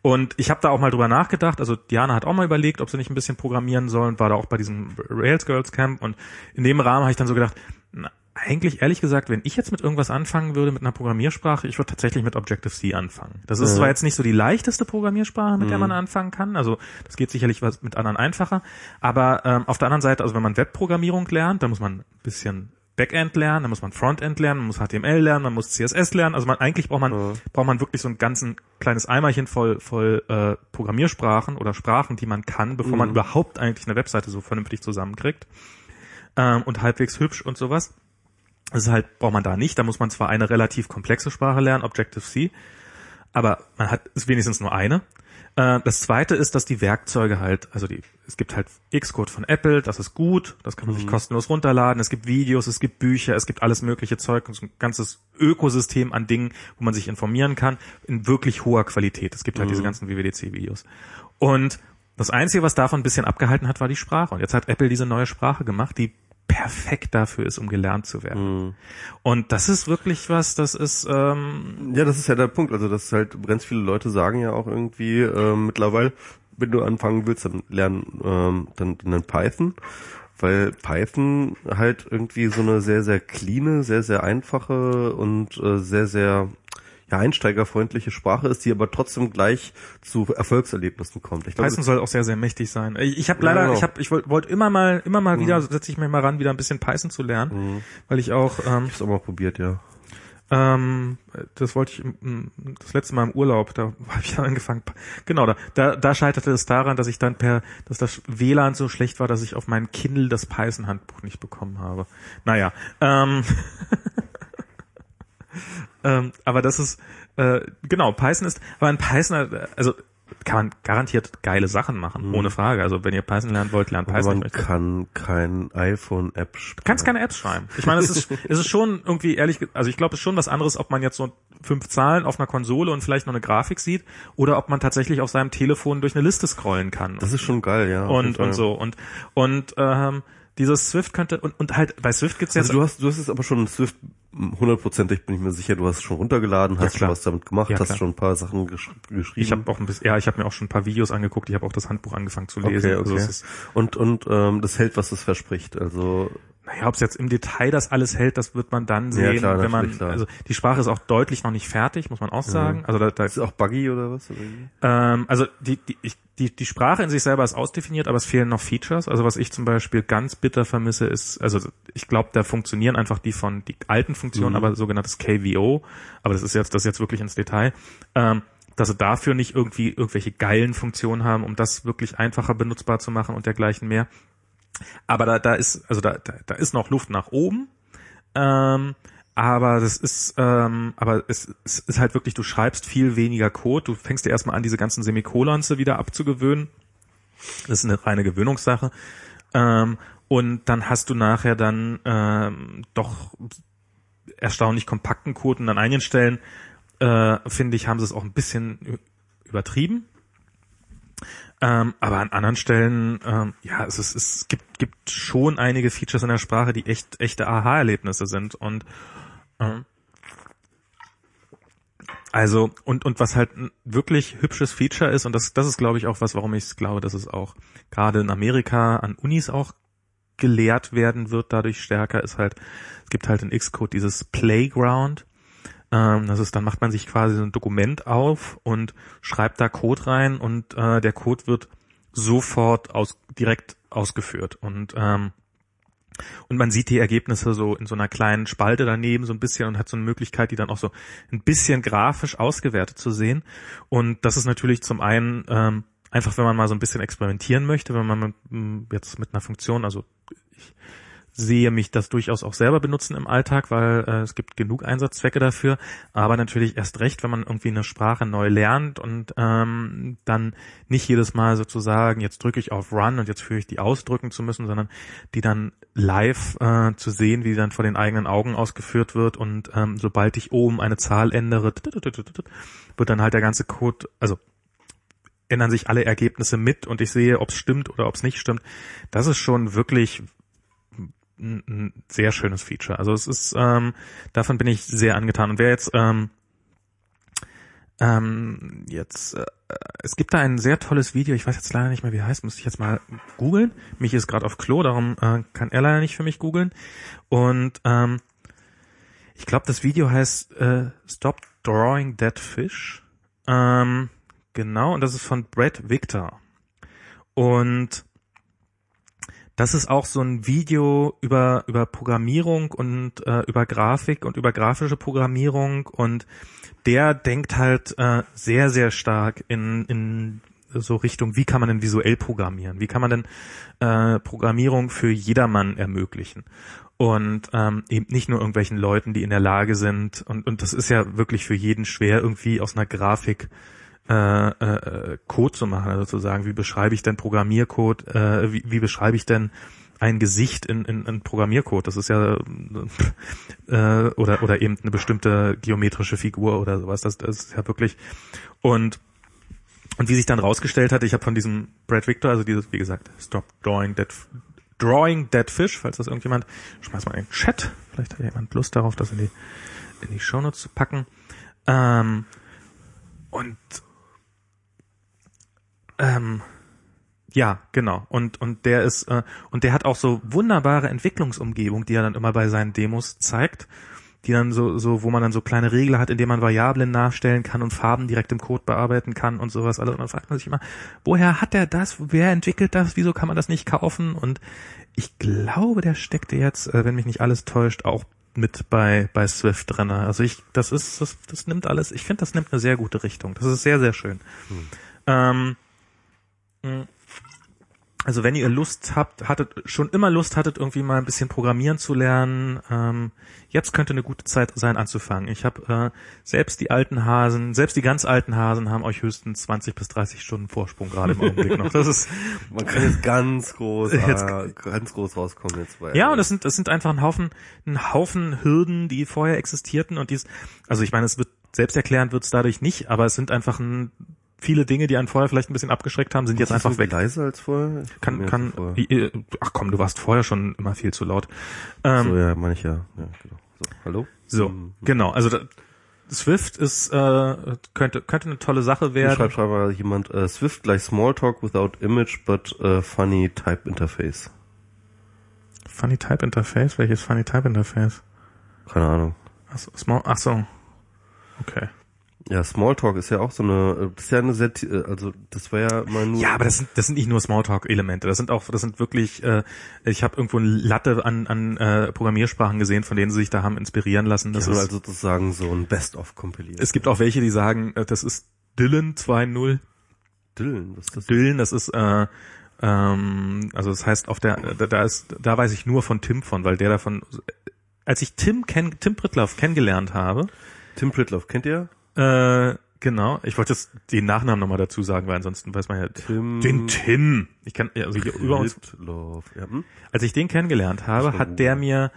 Und ich habe da auch mal drüber nachgedacht. Also Diana hat auch mal überlegt, ob sie nicht ein bisschen programmieren soll und war da auch bei diesem Rails Girls Camp. Und in dem Rahmen habe ich dann so gedacht, na, eigentlich, ehrlich gesagt, wenn ich jetzt mit irgendwas anfangen würde, mit einer Programmiersprache, ich würde tatsächlich mit Objective-C anfangen. Das ist ja. zwar jetzt nicht so die leichteste Programmiersprache, mit mhm. der man anfangen kann, also das geht sicherlich was mit anderen einfacher, aber ähm, auf der anderen Seite, also wenn man Webprogrammierung lernt, dann muss man ein bisschen Backend lernen, dann muss man Frontend lernen, man muss H T M L lernen, man muss C S S lernen, also man eigentlich braucht man ja. braucht man wirklich so ein ganzen kleines Eimerchen voll voll äh, Programmiersprachen oder Sprachen, die man kann, bevor mhm. man überhaupt eigentlich eine Webseite so vernünftig zusammenkriegt ähm, und halbwegs hübsch und sowas. Das ist halt, braucht man da nicht, da muss man zwar eine relativ komplexe Sprache lernen, Objective-C, aber man hat ist wenigstens nur eine. Äh, das zweite ist, dass die Werkzeuge halt, also die, es gibt halt Xcode von Apple, das ist gut, das kann man mhm. sich kostenlos runterladen, es gibt Videos, es gibt Bücher, es gibt alles mögliche Zeug, ein ganzes Ökosystem an Dingen, wo man sich informieren kann, in wirklich hoher Qualität. Es gibt halt mhm. diese ganzen W W D C-Videos. Und das Einzige, was davon ein bisschen abgehalten hat, war die Sprache. Und jetzt hat Apple diese neue Sprache gemacht, die perfekt dafür ist, um gelernt zu werden. Mhm. Und das ist wirklich was, das ist ähm ja, das ist ja der Punkt, also dass halt ganz viele Leute sagen ja auch irgendwie äh, mittlerweile, wenn du anfangen willst, dann lernen ähm, dann, dann Python, weil Python halt irgendwie so eine sehr, sehr cleane, sehr, sehr einfache und äh, sehr, sehr ja, einsteigerfreundliche Sprache ist, die aber trotzdem gleich zu Erfolgserlebnissen kommt. Ich glaub, Python soll auch sehr, sehr mächtig sein. Ich, ich habe leider, ja, genau. ich habe, ich wollte wollt immer mal, immer mal mhm. wieder, setze ich mich mal ran, wieder ein bisschen Python zu lernen, mhm. weil ich auch. Ähm, ich hab's auch mal probiert, ja. Ähm, das wollte ich im, das letzte Mal im Urlaub, da habe ich angefangen. Genau, da, da, da scheiterte es daran, dass ich dann per, dass das W LAN so schlecht war, dass ich auf meinen Kindle das Python-Handbuch nicht bekommen habe. Naja. Ähm, Ähm, aber das ist, äh, genau, Python ist, aber in Python, also kann man garantiert geile Sachen machen, mhm. ohne Frage. Also wenn ihr Python lernen wollt, lernt Python. Man kann kein iPhone-App schreiben. Du kannst keine Apps schreiben. Ich meine, es ist, es ist schon irgendwie, ehrlich gesagt, also ich glaube, es ist schon was anderes, ob man jetzt so fünf Zahlen auf einer Konsole und vielleicht noch eine Grafik sieht oder ob man tatsächlich auf seinem Telefon durch eine Liste scrollen kann. Das ist schon geil, ja. Und und so. Und, und ähm, dieses Swift könnte, und, und halt, bei Swift gibt's jetzt... Also du hast, du hast jetzt aber schon Swift... hundertprozentig bin ich mir sicher, du hast schon runtergeladen, hast ja, schon was damit gemacht, ja, hast schon ein paar Sachen gesch- geschrieben. Ich habe auch ein bisschen, ja, ich habe mir auch schon ein paar Videos angeguckt, ich habe auch das Handbuch angefangen zu lesen. Okay, okay. Also es ist und und ähm, das hält, was es verspricht. Also naja, ob es jetzt im Detail das alles hält, das wird man dann sehen, ja, klar, wenn man klar. Also die Sprache ist auch deutlich noch nicht fertig, muss man auch sagen. Mhm. Also da, da ist es auch buggy oder was? Ähm, also die die ich Die, die Sprache in sich selber ist ausdefiniert, aber es fehlen noch Features. Also was ich zum Beispiel ganz bitter vermisse ist, also ich glaube, da funktionieren einfach die von die alten Funktionen, mhm. aber sogenanntes K V O. Aber das ist jetzt das ist jetzt wirklich ins Detail, ähm, dass sie dafür nicht irgendwie irgendwelche geilen Funktionen haben, um das wirklich einfacher benutzbar zu machen und dergleichen mehr. Aber da da ist also da da, da ist noch Luft nach oben. Ähm, Aber das ist, ähm, aber es, es ist halt wirklich, du schreibst viel weniger Code, du fängst dir erstmal an, diese ganzen Semikolons wieder abzugewöhnen. Das ist eine reine Gewöhnungssache. Ähm, und dann hast du nachher dann ähm, doch erstaunlich kompakten Code und an einigen Stellen, äh, finde ich, haben sie es auch ein bisschen übertrieben. Ähm, aber an anderen Stellen, ähm, ja, es, ist, es gibt, gibt schon einige Features in der Sprache, die echt echte Aha-Erlebnisse sind und also, und, und was halt ein wirklich hübsches Feature ist, und das, das ist, glaube ich, auch was, warum ich glaube, dass es auch gerade in Amerika an Unis auch gelehrt werden wird, dadurch stärker ist halt, es gibt halt in Xcode dieses Playground, ähm, das ist, dann macht man sich quasi so ein Dokument auf und schreibt da Code rein und äh, der Code wird sofort aus, direkt ausgeführt und, ähm, und man sieht die Ergebnisse so in so einer kleinen Spalte daneben so ein bisschen und hat so eine Möglichkeit, die dann auch so ein bisschen grafisch ausgewertet zu sehen. Und das ist natürlich zum einen ähm, einfach, wenn man mal so ein bisschen experimentieren möchte, wenn man mit, jetzt mit einer Funktion, also ich sehe mich das durchaus auch selber benutzen im Alltag, weil äh, es gibt genug Einsatzzwecke dafür, aber natürlich erst recht, wenn man irgendwie eine Sprache neu lernt und ähm, dann nicht jedes Mal sozusagen, jetzt drücke ich auf Run und jetzt führe ich die ausdrücken zu müssen, sondern die dann live äh, zu sehen, wie die dann vor den eigenen Augen ausgeführt wird und ähm, sobald ich oben eine Zahl ändere, wird dann halt der ganze Code, also ändern sich alle Ergebnisse mit und ich sehe, ob es stimmt oder ob es nicht stimmt. Das ist schon wirklich ein sehr schönes Feature. Also es ist, ähm, davon bin ich sehr angetan. Und wer jetzt, ähm, ähm, jetzt, äh, es gibt da ein sehr tolles Video, ich weiß jetzt leider nicht mehr, wie es heißt, müsste ich jetzt mal googeln. Mich ist gerade auf Klo, darum äh, kann er leider nicht für mich googeln. Und ähm, ich glaube, das Video heißt äh, Stop Drawing That Fish. Ähm, genau, und das ist von Brad Victor. Und das ist auch so ein Video über über Programmierung und äh, über Grafik und über grafische Programmierung und der denkt halt äh, sehr, sehr stark in in so Richtung, wie kann man denn visuell programmieren? Wie kann man denn äh, Programmierung für jedermann ermöglichen? Und ähm, eben nicht nur irgendwelchen Leuten, die in der Lage sind und und das ist ja wirklich für jeden schwer, irgendwie aus einer Grafik Äh, äh, Code zu machen, also zu sagen, wie beschreibe ich denn Programmiercode, äh, wie, wie beschreibe ich denn ein Gesicht in, in, in Programmiercode, das ist ja äh, oder oder eben eine bestimmte geometrische Figur oder sowas, das, das ist ja wirklich und und wie sich dann rausgestellt hat, ich habe von diesem Brad Victor, also dieses, wie gesagt, Stop Drawing That Drawing That Fish, falls das irgendjemand, schmeiß mal in den Chat, vielleicht hat ja jemand Lust darauf, das in die in die Shownotes zu packen, ähm, und Ähm, ja, genau. Und und der ist äh, und der hat auch so wunderbare Entwicklungsumgebung, die er dann immer bei seinen Demos zeigt, die dann so so, wo man dann so kleine Regler hat, in denen man Variablen nachstellen kann und Farben direkt im Code bearbeiten kann und sowas alles. Und dann fragt man sich immer, woher hat er das? Wer entwickelt das? Wieso kann man das nicht kaufen? Und ich glaube, der steckte jetzt, äh, wenn mich nicht alles täuscht, auch mit bei bei Swift drin. Also ich, das ist das das nimmt alles. Ich finde, das nimmt eine sehr gute Richtung. Das ist sehr, sehr schön. Hm. Ähm, Also wenn ihr Lust habt, hattet, schon immer Lust hattet, irgendwie mal ein bisschen programmieren zu lernen, ähm, jetzt könnte eine gute Zeit sein, anzufangen. Ich habe äh, selbst die alten Hasen, selbst die ganz alten Hasen haben euch höchstens zwanzig bis dreißig Stunden Vorsprung gerade im Augenblick noch. Das ist, man kann jetzt ganz groß, jetzt, ah, ganz groß rauskommen jetzt. Bei ja, und das sind, das sind einfach ein Haufen, ein Haufen Hürden, die vorher existierten und dies, also ich meine, es wird selbsterklärend wird's dadurch nicht, aber es sind einfach ein viele Dinge, die einen vorher vielleicht ein bisschen abgeschreckt haben, sind jetzt einfach weg. Leiser als vorher? Kann, kann, vorher. Ach komm, du warst vorher schon immer viel zu laut. Ähm, so, ja, meine ich ja. ja genau. So, hallo? So, mhm. genau. Also da, Swift ist, äh, könnte, könnte eine tolle Sache werden. Schreibt schreibt jemand, äh, Swift gleich Smalltalk without image but uh, funny type interface. Funny type interface? Welches funny type interface? Keine Ahnung. Ach so, small, ach so. Okay. Ja, Smalltalk ist ja auch so eine, das ist ja eine sehr, also das war ja immer nur... Ja, aber das sind das sind nicht nur Smalltalk-Elemente, das sind auch, das sind wirklich, äh, ich habe irgendwo eine Latte an an äh, Programmiersprachen gesehen, von denen sie sich da haben inspirieren lassen. Das ja, ist also sozusagen so ein Best-of kompiliert. Es gibt auch welche, die sagen, das ist Dylan zwei Punkt null. Dylan, was ist das? Dylan, das ist, äh, ähm, also das heißt, auf der, da, da ist, da weiß ich nur von Tim von, weil der davon, als ich Tim kenn, Tim Pritlove kennengelernt habe. Tim Pritlove, kennt ihr? Äh, genau. Ich wollte jetzt den Nachnamen nochmal dazu sagen, weil ansonsten weiß man ja Tim. Den Tim. Ich kann, also hier über uns. Ja. Als ich den kennengelernt habe, hat der mir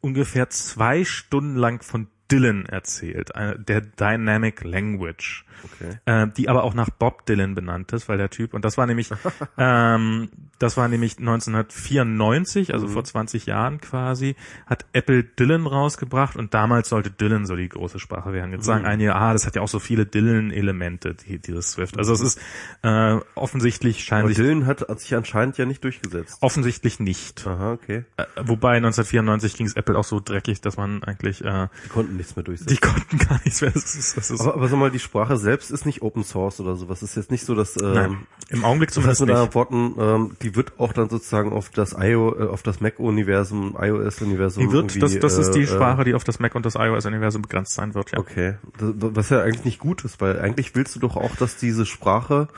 ungefähr zwei Stunden lang von Dylan erzählt, der Dynamic Language, okay. äh, die aber auch nach Bob Dylan benannt ist, weil der Typ, und das war nämlich, ähm, das war nämlich neunzehnhundertvierundneunzig, also mhm. vor zwanzig Jahren quasi, hat Apple Dylan rausgebracht und damals sollte Dylan so die große Sprache werden. Jetzt mhm. sagen einige, ah, das hat ja auch so viele Dylan-Elemente, die, dieses Swift. Also es ist äh, offensichtlich scheint aber sich... Dylan hat sich anscheinend ja nicht durchgesetzt. Offensichtlich nicht. Aha, okay. Äh, wobei neunzehnhundertvierundneunzig ging es Apple auch so dreckig, dass man eigentlich... Äh, die konnten nichts mehr durchsetzen. Die konnten gar nichts mehr. Das ist, das ist aber, aber sag mal, die Sprache selbst ist nicht Open Source oder sowas. Das ist jetzt nicht so, dass... Ähm, Nein, im Augenblick zumindest das heißt, nicht. Worten, ähm, die wird auch dann sozusagen auf das I O, äh, auf das Mac-Universum, iOS-Universum... Die wird, das, das äh, ist die Sprache, die auf das Mac- und das iOS-Universum begrenzt sein wird, ja. Okay, das, was ja eigentlich nicht gut ist, weil eigentlich willst du doch auch, dass diese Sprache...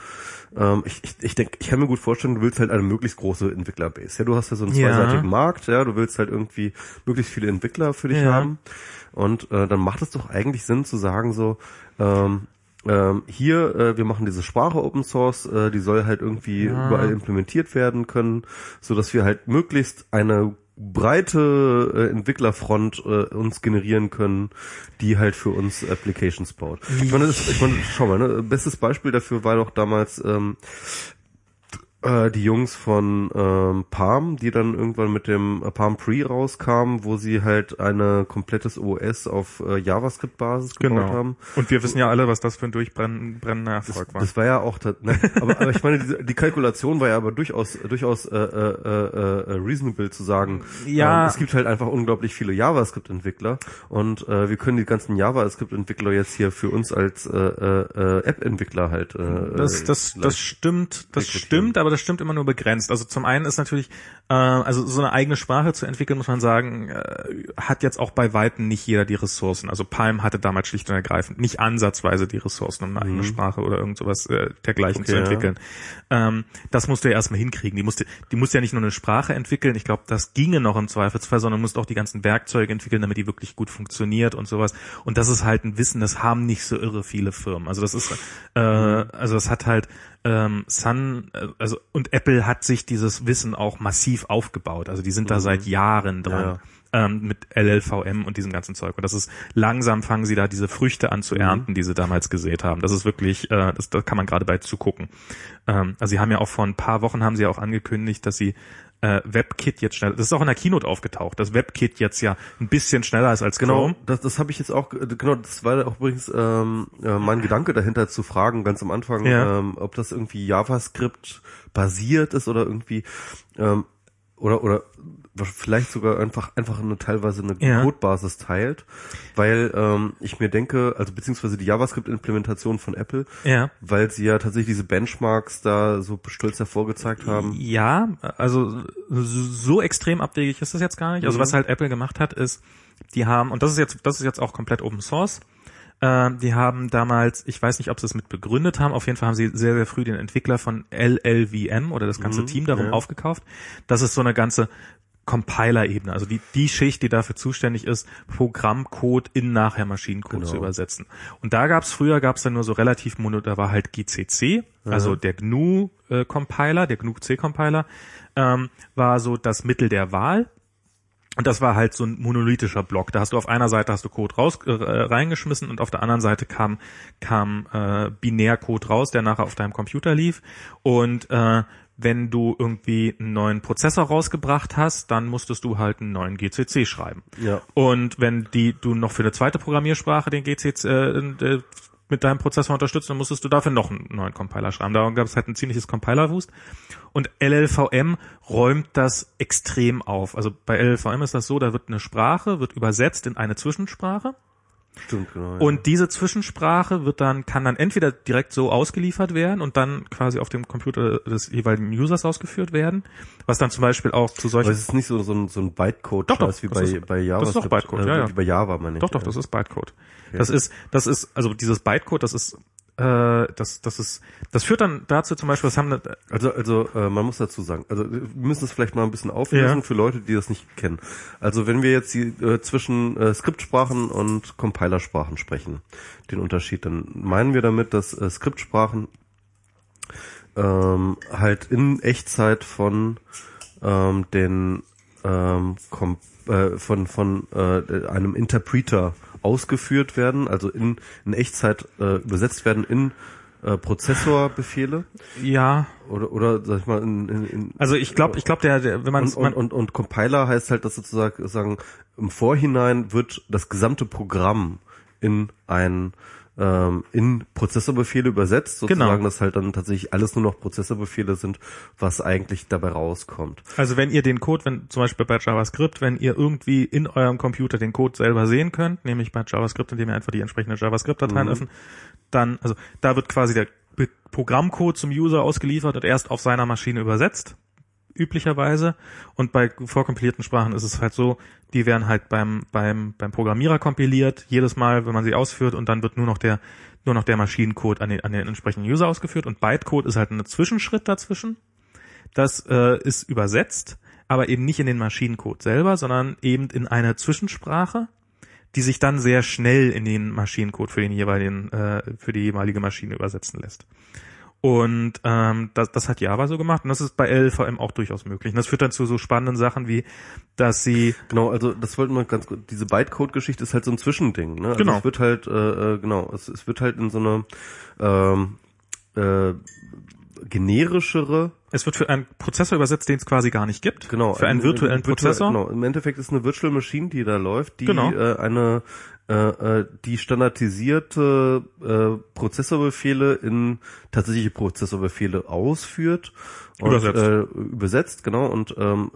Ähm, ich ich, ich, denk, ich kann mir gut vorstellen, du willst halt eine möglichst große Entwicklerbase. Ja, du hast ja so einen zweiseitigen ja. Markt, ja, du willst halt irgendwie möglichst viele Entwickler für dich ja. haben. Und äh, dann macht es doch eigentlich Sinn zu sagen so, ähm, ähm, hier, äh, wir machen diese Sprache Open Source, äh, die soll halt irgendwie ja. überall implementiert werden können, so dass wir halt möglichst eine breite äh, Entwicklerfront äh, uns generieren können, die halt für uns Applications baut. Ich meine, das, ich meine schau mal, ne, bestes Beispiel dafür war doch damals ähm, äh, die Jungs von ähm, Palm, die dann irgendwann mit dem Palm Pre rauskamen, wo sie halt eine komplettes O S auf äh, JavaScript-Basis gebaut genau. haben. Und wir wissen ja alle, was das für ein durchbrennender Erfolg war. Das war ja auch, das, ne, aber, aber ich meine, die, die Kalkulation war ja aber durchaus durchaus äh, äh, äh, reasonable zu sagen. Ja. Ähm, es gibt halt einfach unglaublich viele JavaScript-Entwickler und äh, wir können die ganzen JavaScript-Entwickler jetzt hier für uns als äh, äh, App-Entwickler halt. Äh, das das das stimmt, das stimmt, aber das stimmt immer nur begrenzt. Also zum einen ist natürlich, äh, also so eine eigene Sprache zu entwickeln, muss man sagen, äh, hat jetzt auch bei Weitem nicht jeder die Ressourcen. Also Palm hatte damals schlicht und ergreifend nicht ansatzweise die Ressourcen, um eine eigene mhm. Sprache oder irgend sowas äh, dergleichen okay, zu entwickeln. Ja. Ähm, das musst du ja erstmal hinkriegen. Die musst, die musst ja nicht nur eine Sprache entwickeln, ich glaube, das ginge noch im Zweifelsfall, sondern musst auch die ganzen Werkzeuge entwickeln, damit die wirklich gut funktioniert und sowas. Und das ist halt ein Wissen, das haben nicht so irre viele Firmen. Also das ist, äh, also das hat halt Ähm, Sun, also und Apple hat sich dieses Wissen auch massiv aufgebaut. Also die sind mhm. da seit Jahren dran ja. ähm, mit L L V M und diesem ganzen Zeug. Und das ist langsam fangen sie da diese Früchte an zu ernten, mhm. die sie damals gesät haben. Das ist wirklich, äh, das, da kann man gerade bei zugucken. Ähm, also sie haben ja auch vor ein paar Wochen haben sie ja auch angekündigt, dass sie äh, WebKit jetzt schneller, das ist auch in der Keynote aufgetaucht, dass WebKit jetzt ja ein bisschen schneller ist als Chrome. Genau, das, das habe ich jetzt auch, genau, das war auch übrigens ähm, äh, mein Gedanke dahinter zu fragen, ganz am Anfang, ja. ähm, ob das irgendwie JavaScript basiert ist oder irgendwie, ähm, oder, oder vielleicht sogar einfach einfach eine teilweise eine ja. Codebasis teilt, weil ähm, ich mir denke, also beziehungsweise die JavaScript-Implementation von Apple, ja. weil sie ja tatsächlich diese Benchmarks da so stolz hervorgezeigt haben. Ja, also so extrem abwegig ist das jetzt gar nicht. Also mhm. was halt Apple gemacht hat, ist, die haben, und das ist jetzt, das ist jetzt auch komplett Open Source, Ähm, die haben damals, ich weiß nicht, ob sie es mit begründet haben, auf jeden Fall haben sie sehr, sehr früh den Entwickler von L L V M oder das ganze mhm, Team darum ja. aufgekauft. Das ist so eine ganze Compiler-Ebene, also die, die Schicht, die dafür zuständig ist, Programmcode in nachher Maschinencode genau. zu übersetzen. Und da gab's früher, gab's dann nur so relativ mono, da war halt G C C, ja. also der G N U-Compiler, der G N U-C-Compiler, ähm, war so das Mittel der Wahl. Und das war halt so ein monolithischer Block. Da hast du auf einer Seite hast du Code raus äh, reingeschmissen und auf der anderen Seite kam kam äh, Binärcode raus, der nachher auf deinem Computer lief. Und äh, wenn du irgendwie einen neuen Prozessor rausgebracht hast, dann musstest du halt einen neuen G C C schreiben. Ja. Und wenn die du noch für eine zweite Programmiersprache den G C C äh, mit deinem Prozessor unterstützt, dann musstest du dafür noch einen neuen Compiler schreiben. Darum gab es halt ein ziemliches Compilerwust. Und L L V M räumt das extrem auf. Also bei L L V M ist das so, da wird eine Sprache, wird übersetzt in eine Zwischensprache. Stimmt, genau, ja. Und diese Zwischensprache wird dann, kann dann entweder direkt so ausgeliefert werden und dann quasi auf dem Computer des jeweiligen Users ausgeführt werden, was dann zum Beispiel auch zu solchen... Aber es ist nicht so, so ein, so ein Bytecode, doch, doch, wie bei, ist, bei Java. Das ist doch Bytecode, äh, ja, ja. Wie bei Java, meine ich. Doch, doch, das ist Bytecode. Okay. Das ist, das ist, also dieses Bytecode, das ist, äh, das, das ist, das führt dann dazu zum Beispiel, das haben eine, also, also, äh, man muss dazu sagen, also, wir müssen es vielleicht mal ein bisschen auflösen ja. für Leute, die das nicht kennen. Also, wenn wir jetzt die, äh, zwischen, äh, Skriptsprachen und Compilersprachen sprechen, den Unterschied, dann meinen wir damit, dass, äh, Skriptsprachen, ähm, halt in Echtzeit von, ähm, den, ähm, kom- äh, von, von, äh, einem Interpreter ausgeführt werden, also in, in Echtzeit äh, übersetzt werden in äh, Prozessorbefehle. Ja. Oder, oder sag ich mal, in, in, in also ich glaube, ich glaube, der, der, wenn man und, und und und Compiler heißt halt, dass sozusagen sagen im Vorhinein wird das gesamte Programm in ein ähm, in Prozessorbefehle übersetzt, sozusagen, genau. dass halt dann tatsächlich alles nur noch Prozessorbefehle sind, was eigentlich dabei rauskommt. Also wenn ihr den Code, wenn zum Beispiel bei JavaScript, wenn ihr irgendwie in eurem Computer den Code selber sehen könnt, nämlich bei JavaScript, indem ihr einfach die entsprechende JavaScript-Dateien mhm. öffnet, dann, also da wird quasi der Programmcode zum User ausgeliefert und erst auf seiner Maschine übersetzt, üblicherweise. Und bei vorkompilierten Sprachen ist es halt so, die werden halt beim beim beim Programmierer kompiliert, jedes Mal, wenn man sie ausführt, und dann wird nur noch der nur noch der Maschinencode an den an den entsprechenden User ausgeführt, und Bytecode ist halt ein Zwischenschritt dazwischen. Das äh, ist übersetzt, aber eben nicht in den Maschinencode selber, sondern eben in eine Zwischensprache, die sich dann sehr schnell in den Maschinencode für den jeweiligen äh, für die jeweilige Maschine übersetzen lässt. Und ähm, das, das hat Java so gemacht, und das ist bei L L V M auch durchaus möglich. Und das führt dann zu so spannenden Sachen wie, dass sie... Genau, also das wollten wir ganz gut, diese Bytecode-Geschichte ist halt so ein Zwischending. Ne? Also genau. Es wird halt, äh, genau, es, es wird halt in so eine ähm, äh, generischere... Es wird für einen Prozessor übersetzt, den es quasi gar nicht gibt. Genau. Für einen in, virtuellen in, Prozessor. Genau, im Endeffekt ist eine Virtual Machine, die da läuft, die genau. äh, eine... die standardisierte äh, Prozessorbefehle in tatsächliche Prozessorbefehle ausführt und übersetzt, äh, übersetzt genau und ähm,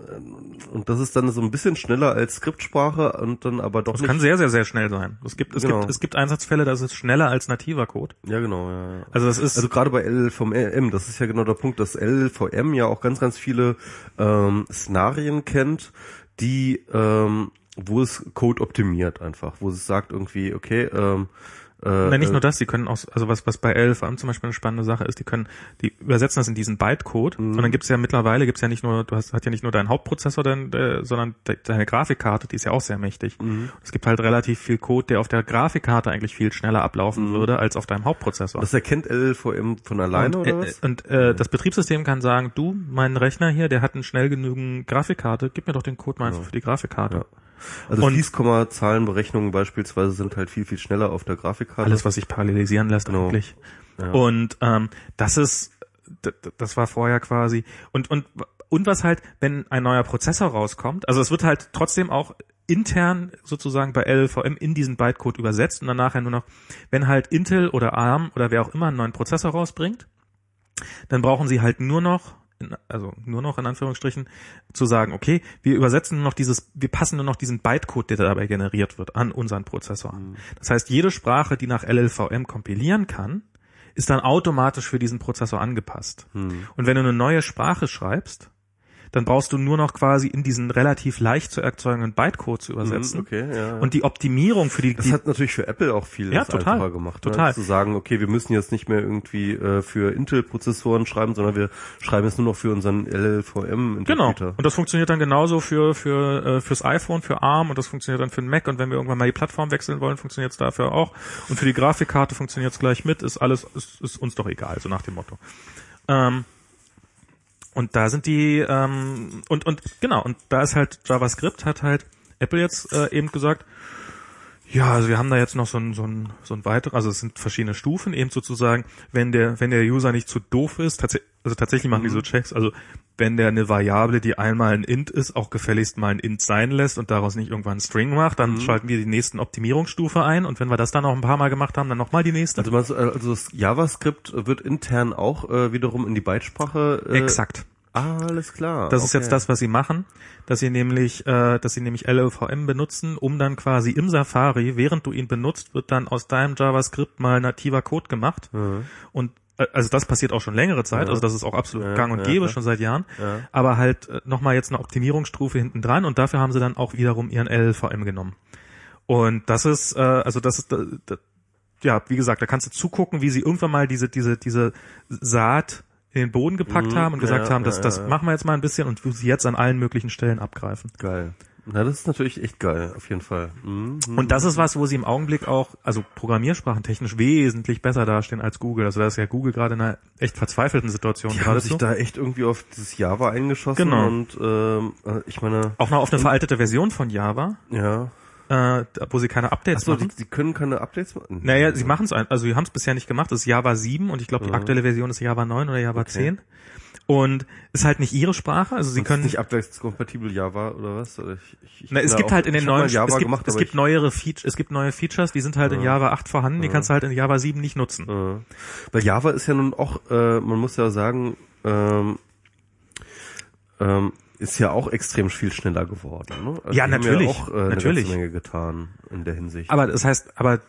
und das ist dann so ein bisschen schneller als Skriptsprache und dann aber doch das nicht. Kann sehr sehr sehr schnell sein. Es gibt es genau. gibt es gibt Einsatzfälle, da ist es schneller als nativer Code. Ja genau. Ja, ja. Also das ist also gerade bei L L V M, das ist ja genau der Punkt, dass L L V M ja auch ganz ganz viele ähm, Szenarien kennt, die ähm, wo es Code optimiert einfach, wo es sagt irgendwie, okay, ähm, äh, Nein, nicht nur das, die können auch, also was, was bei L L V M zum Beispiel eine spannende Sache ist, die können, die übersetzen das in diesen Bytecode, mhm. und dann gibt's ja mittlerweile, gibt's ja nicht nur, du hast, hat ja nicht nur deinen Hauptprozessor, dein, äh, sondern de, deine Grafikkarte, die ist ja auch sehr mächtig. Mhm. Es gibt halt relativ viel Code, der auf der Grafikkarte eigentlich viel schneller ablaufen mhm. würde, als auf deinem Hauptprozessor. Das erkennt L L V M von alleine, und, oder was? Äh, und, äh, ja. das Betriebssystem kann sagen, du, mein Rechner hier, der hat einen schnell genügend Grafikkarte, gib mir doch den Code mal einfach ja. für die Grafikkarte. Ja. Also Fließkommazahlenberechnungen beispielsweise sind halt viel, viel schneller auf der Grafikkarte. Alles, was sich parallelisieren lässt genau. eigentlich. Ja. Und ähm, das ist, d- das war vorher quasi. Und und und was halt, wenn ein neuer Prozessor rauskommt, also es wird halt trotzdem auch intern sozusagen bei L L V M in diesen Bytecode übersetzt und dann nachher nur noch, wenn halt Intel oder ARM oder wer auch immer einen neuen Prozessor rausbringt, dann brauchen sie halt nur noch In, also nur noch in Anführungsstrichen, zu sagen, okay, wir übersetzen nur noch dieses, wir passen nur noch diesen Bytecode, der dabei generiert wird, an unseren Prozessor. Mhm. Das heißt, jede Sprache, die nach L L V M kompilieren kann, ist dann automatisch für diesen Prozessor angepasst. Mhm. Und wenn du eine neue Sprache schreibst, dann brauchst du nur noch quasi in diesen relativ leicht zu erzeugenden Bytecode zu übersetzen. Mhm, okay, ja, ja. Und die Optimierung für die... Das die, hat natürlich für Apple auch viel ja, total, einfacher gemacht. Total. Ne? Zu sagen, okay, wir müssen jetzt nicht mehr irgendwie äh, für Intel-Prozessoren schreiben, sondern wir schreiben jetzt nur noch für unseren L L V M-Interpreter. Genau. Und das funktioniert dann genauso für für äh, fürs iPhone, für ARM, und das funktioniert dann für den Mac, und wenn wir irgendwann mal die Plattform wechseln wollen, funktioniert es dafür auch. Und für die Grafikkarte funktioniert es gleich mit. Ist alles, ist, ist uns doch egal, so nach dem Motto. Ähm, und da sind die, ähm, und, und, genau, und da ist halt JavaScript, hat halt Apple jetzt äh, eben gesagt, ja, also wir haben da jetzt noch so ein, so ein, so ein weiteres, also es sind verschiedene Stufen, eben sozusagen, wenn der, wenn der User nicht zu doof ist, tats- also tatsächlich machen mhm. die so Checks, also wenn der eine Variable, die einmal ein Int ist, auch gefälligst mal ein Int sein lässt und daraus nicht irgendwann ein String macht, dann mhm. schalten wir die nächsten Optimierungsstufe ein, und wenn wir das dann auch ein paar Mal gemacht haben, dann nochmal die nächste. Also, also das JavaScript wird intern auch äh, wiederum in die Bytesprache... Äh, Exakt. Ah, alles klar. Das okay. ist jetzt das, was sie machen, dass sie nämlich, äh, dass sie nämlich L L V M benutzen, um dann quasi im Safari, während du ihn benutzt, wird dann aus deinem JavaScript mal nativer Code gemacht mhm. und also das passiert auch schon längere Zeit, ja. also das ist auch absolut ja, gang und ja, gäbe ja. schon seit Jahren, ja. aber halt nochmal jetzt eine Optimierungsstufe hinten dran, und dafür haben sie dann auch wiederum ihren L L V M genommen. Und das ist, äh, also das ist, das, ja, wie gesagt, da kannst du zugucken, wie sie irgendwann mal diese diese diese Saat in den Boden gepackt mhm, haben und gesagt ja, haben, das, ja, das ja. machen wir jetzt mal ein bisschen, und sie jetzt an allen möglichen Stellen abgreifen. Geil. Na, das ist natürlich echt geil, auf jeden Fall. Mhm. Und das ist was, wo sie im Augenblick auch, also programmiersprachentechnisch wesentlich besser dastehen als Google. Also da ist ja Google gerade in einer echt verzweifelten Situation. Die haben sich so. da echt irgendwie auf dieses Java eingeschossen. Genau. Und ähm, ich meine... Auch noch auf eine veraltete Version von Java. Ja. Äh, wo sie keine Updates Ach so, machen. Die, sie können keine Updates machen? Naja, sie machen es, also sie haben es bisher nicht gemacht. Das ist Java sieben, und ich glaube, die ja. aktuelle Version ist Java neun oder Java okay. zehn. Und ist halt nicht ihre Sprache, also sie das können ist nicht abwärtskompatibel Java oder was? Ich, ich, ich Na, es gibt auch, halt in den neuen Java es gibt, gemacht, es gibt neuere Features, es gibt neue Features, die sind halt ja. in Java acht vorhanden, die ja. kannst du halt in Java sieben nicht nutzen. Ja. Weil Java ist ja nun auch, äh, man muss ja sagen, ähm, ähm, ist ja auch extrem viel schneller geworden. Ne? Also ja, natürlich, haben ja auch, äh, natürlich. Eine ganze Menge getan in der Hinsicht. Aber das heißt, aber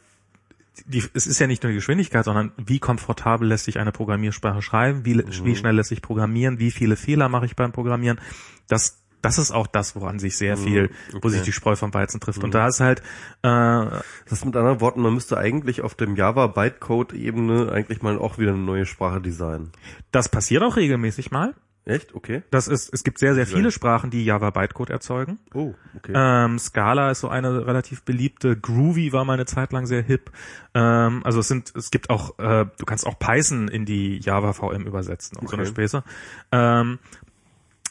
Die, es ist ja nicht nur die Geschwindigkeit, sondern wie komfortabel lässt sich eine Programmiersprache schreiben, wie, mhm. wie schnell lässt sich programmieren, wie viele Fehler mache ich beim Programmieren. Das, das ist auch das, woran sich sehr viel, okay. wo sich die Spreu vom Weizen trifft. Mhm. Und da ist halt... Äh, das mit anderen Worten, man müsste eigentlich auf dem Java-Bytecode-Ebene eigentlich mal auch wieder eine neue Sprache designen. Das passiert auch regelmäßig mal. Echt? Okay. Das ist, es gibt sehr, sehr viele Sprachen, die Java-Bytecode erzeugen. Oh, okay. Ähm, Scala ist so eine relativ beliebte. Groovy war mal eine Zeit lang sehr hip. Ähm, also es sind, es gibt auch, äh, du kannst auch Python in die Java V M übersetzen und okay. so eine Späße. Ähm,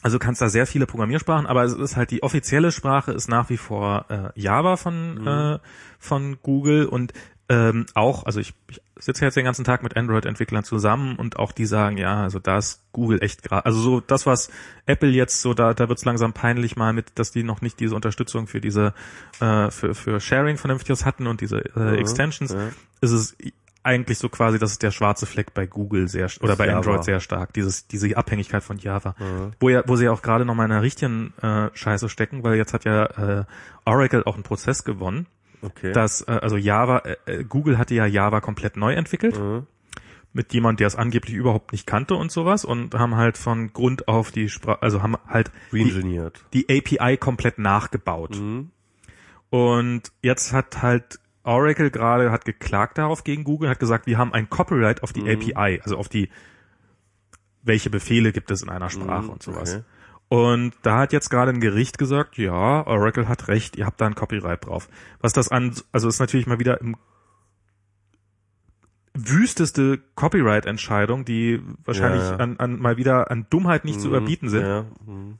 also du kannst da sehr viele Programmiersprachen, aber es ist halt die offizielle Sprache ist nach wie vor äh, Java von, mhm. äh, von Google, und ähm, auch, also ich, ich sitze jetzt den ganzen Tag mit Android-Entwicklern zusammen, und auch die sagen, ja, also da ist Google echt gerade, also so das, was Apple jetzt so, da da wird's langsam peinlich mal mit, dass die noch nicht diese Unterstützung für diese, äh, für für Sharing vernünftiges hatten und diese äh, ja, Extensions, ja. ist es eigentlich so quasi, das ist der schwarze Fleck bei Google sehr, oder bei Java. Android sehr stark, dieses diese Abhängigkeit von Java, ja. wo ja wo sie auch gerade noch mal in einer richtigen äh, Scheiße stecken, weil jetzt hat ja äh, Oracle auch einen Prozess gewonnen. Okay. Das, also Java, äh, Google hatte ja Java komplett neu entwickelt, mhm. mit jemand, der es angeblich überhaupt nicht kannte und sowas, und haben halt von Grund auf die Sprache, also haben halt die, die A P I komplett nachgebaut. Mhm. Und jetzt hat halt Oracle gerade, hat geklagt darauf gegen Google, hat gesagt, wir haben ein Copyright auf die mhm. A P I, also auf die, welche Befehle gibt es in einer Sprache mhm. und sowas. Okay. Und da hat jetzt gerade ein Gericht gesagt, ja, Oracle hat recht, ihr habt da ein Copyright drauf. Was das an, also ist natürlich mal wieder im wüsteste Copyright-Entscheidung, die wahrscheinlich ja, ja. An, an, mal wieder an Dummheit nicht mhm, zu überbieten sind. Ja, mhm.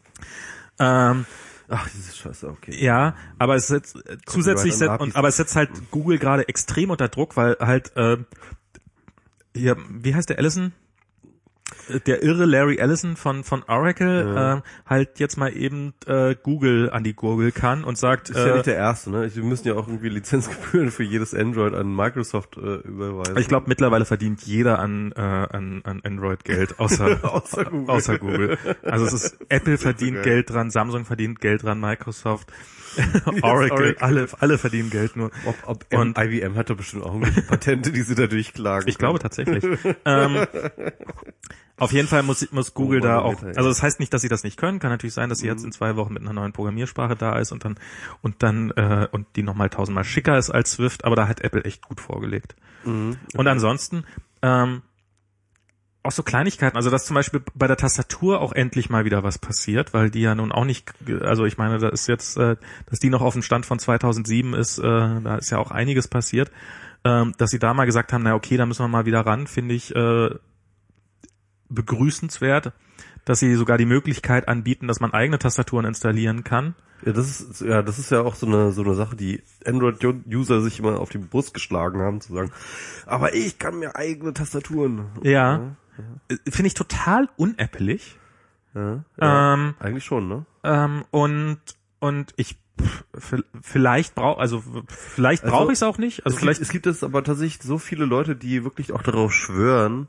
ähm, Ach, diese Scheiße, okay. Ja, aber es setzt äh, zusätzlich, set, und, aber es setzt halt mhm. Google gerade extrem unter Druck, weil halt, äh, hier, wie heißt der Allison? Der irre Larry Ellison von von Oracle ja. äh, halt jetzt mal eben äh, Google an die Gurgel kann und sagt... Ist ja äh, nicht der Erste, ne? Wir müssen ja auch irgendwie Lizenzgebühren für jedes Android an Microsoft äh, überweisen. Ich glaube, mittlerweile verdient jeder an äh, an, an Android Geld, außer außer, Google. außer Google. Also es ist, Apple verdient okay. Geld dran, Samsung verdient Geld dran, Microsoft... Oracle, Oracle, alle alle verdienen Geld nur. Ob, ob und I B M hat da bestimmt auch irgendwelche Patente, die sie da durchklagen. Ich glaube tatsächlich. ähm, Auf jeden Fall muss, muss Google oh, da auch, also das heißt nicht, dass sie das nicht können, kann natürlich sein, dass sie mhm. jetzt in zwei Wochen mit einer neuen Programmiersprache da ist und dann, und dann, äh, und die nochmal tausendmal schicker ist als Swift, aber da hat Apple echt gut vorgelegt. Mhm. Okay. Und ansonsten, ähm, auch so Kleinigkeiten, also dass zum Beispiel bei der Tastatur auch endlich mal wieder was passiert, weil die ja nun auch nicht, also ich meine, da ist jetzt, äh, dass die noch auf dem Stand von zweitausendsieben ist, äh, da ist ja auch einiges passiert, ähm, dass sie da mal gesagt haben, na okay, da müssen wir mal wieder ran, finde ich, äh, begrüßenswert, dass sie sogar die Möglichkeit anbieten, dass man eigene Tastaturen installieren kann. Ja, das ist ja, das ist ja auch so eine so eine Sache, die Android-User sich immer auf die Brust geschlagen haben, zu sagen, aber ich kann mir eigene Tastaturen. Ja, ja. Finde ich total unäppelig. Ja, ja, ähm, eigentlich schon, ne? Ähm, und und ich vielleicht brauche also vielleicht brauche also, ich es auch nicht. Also es vielleicht gibt, es gibt es aber tatsächlich so viele Leute, die wirklich auch darauf schwören,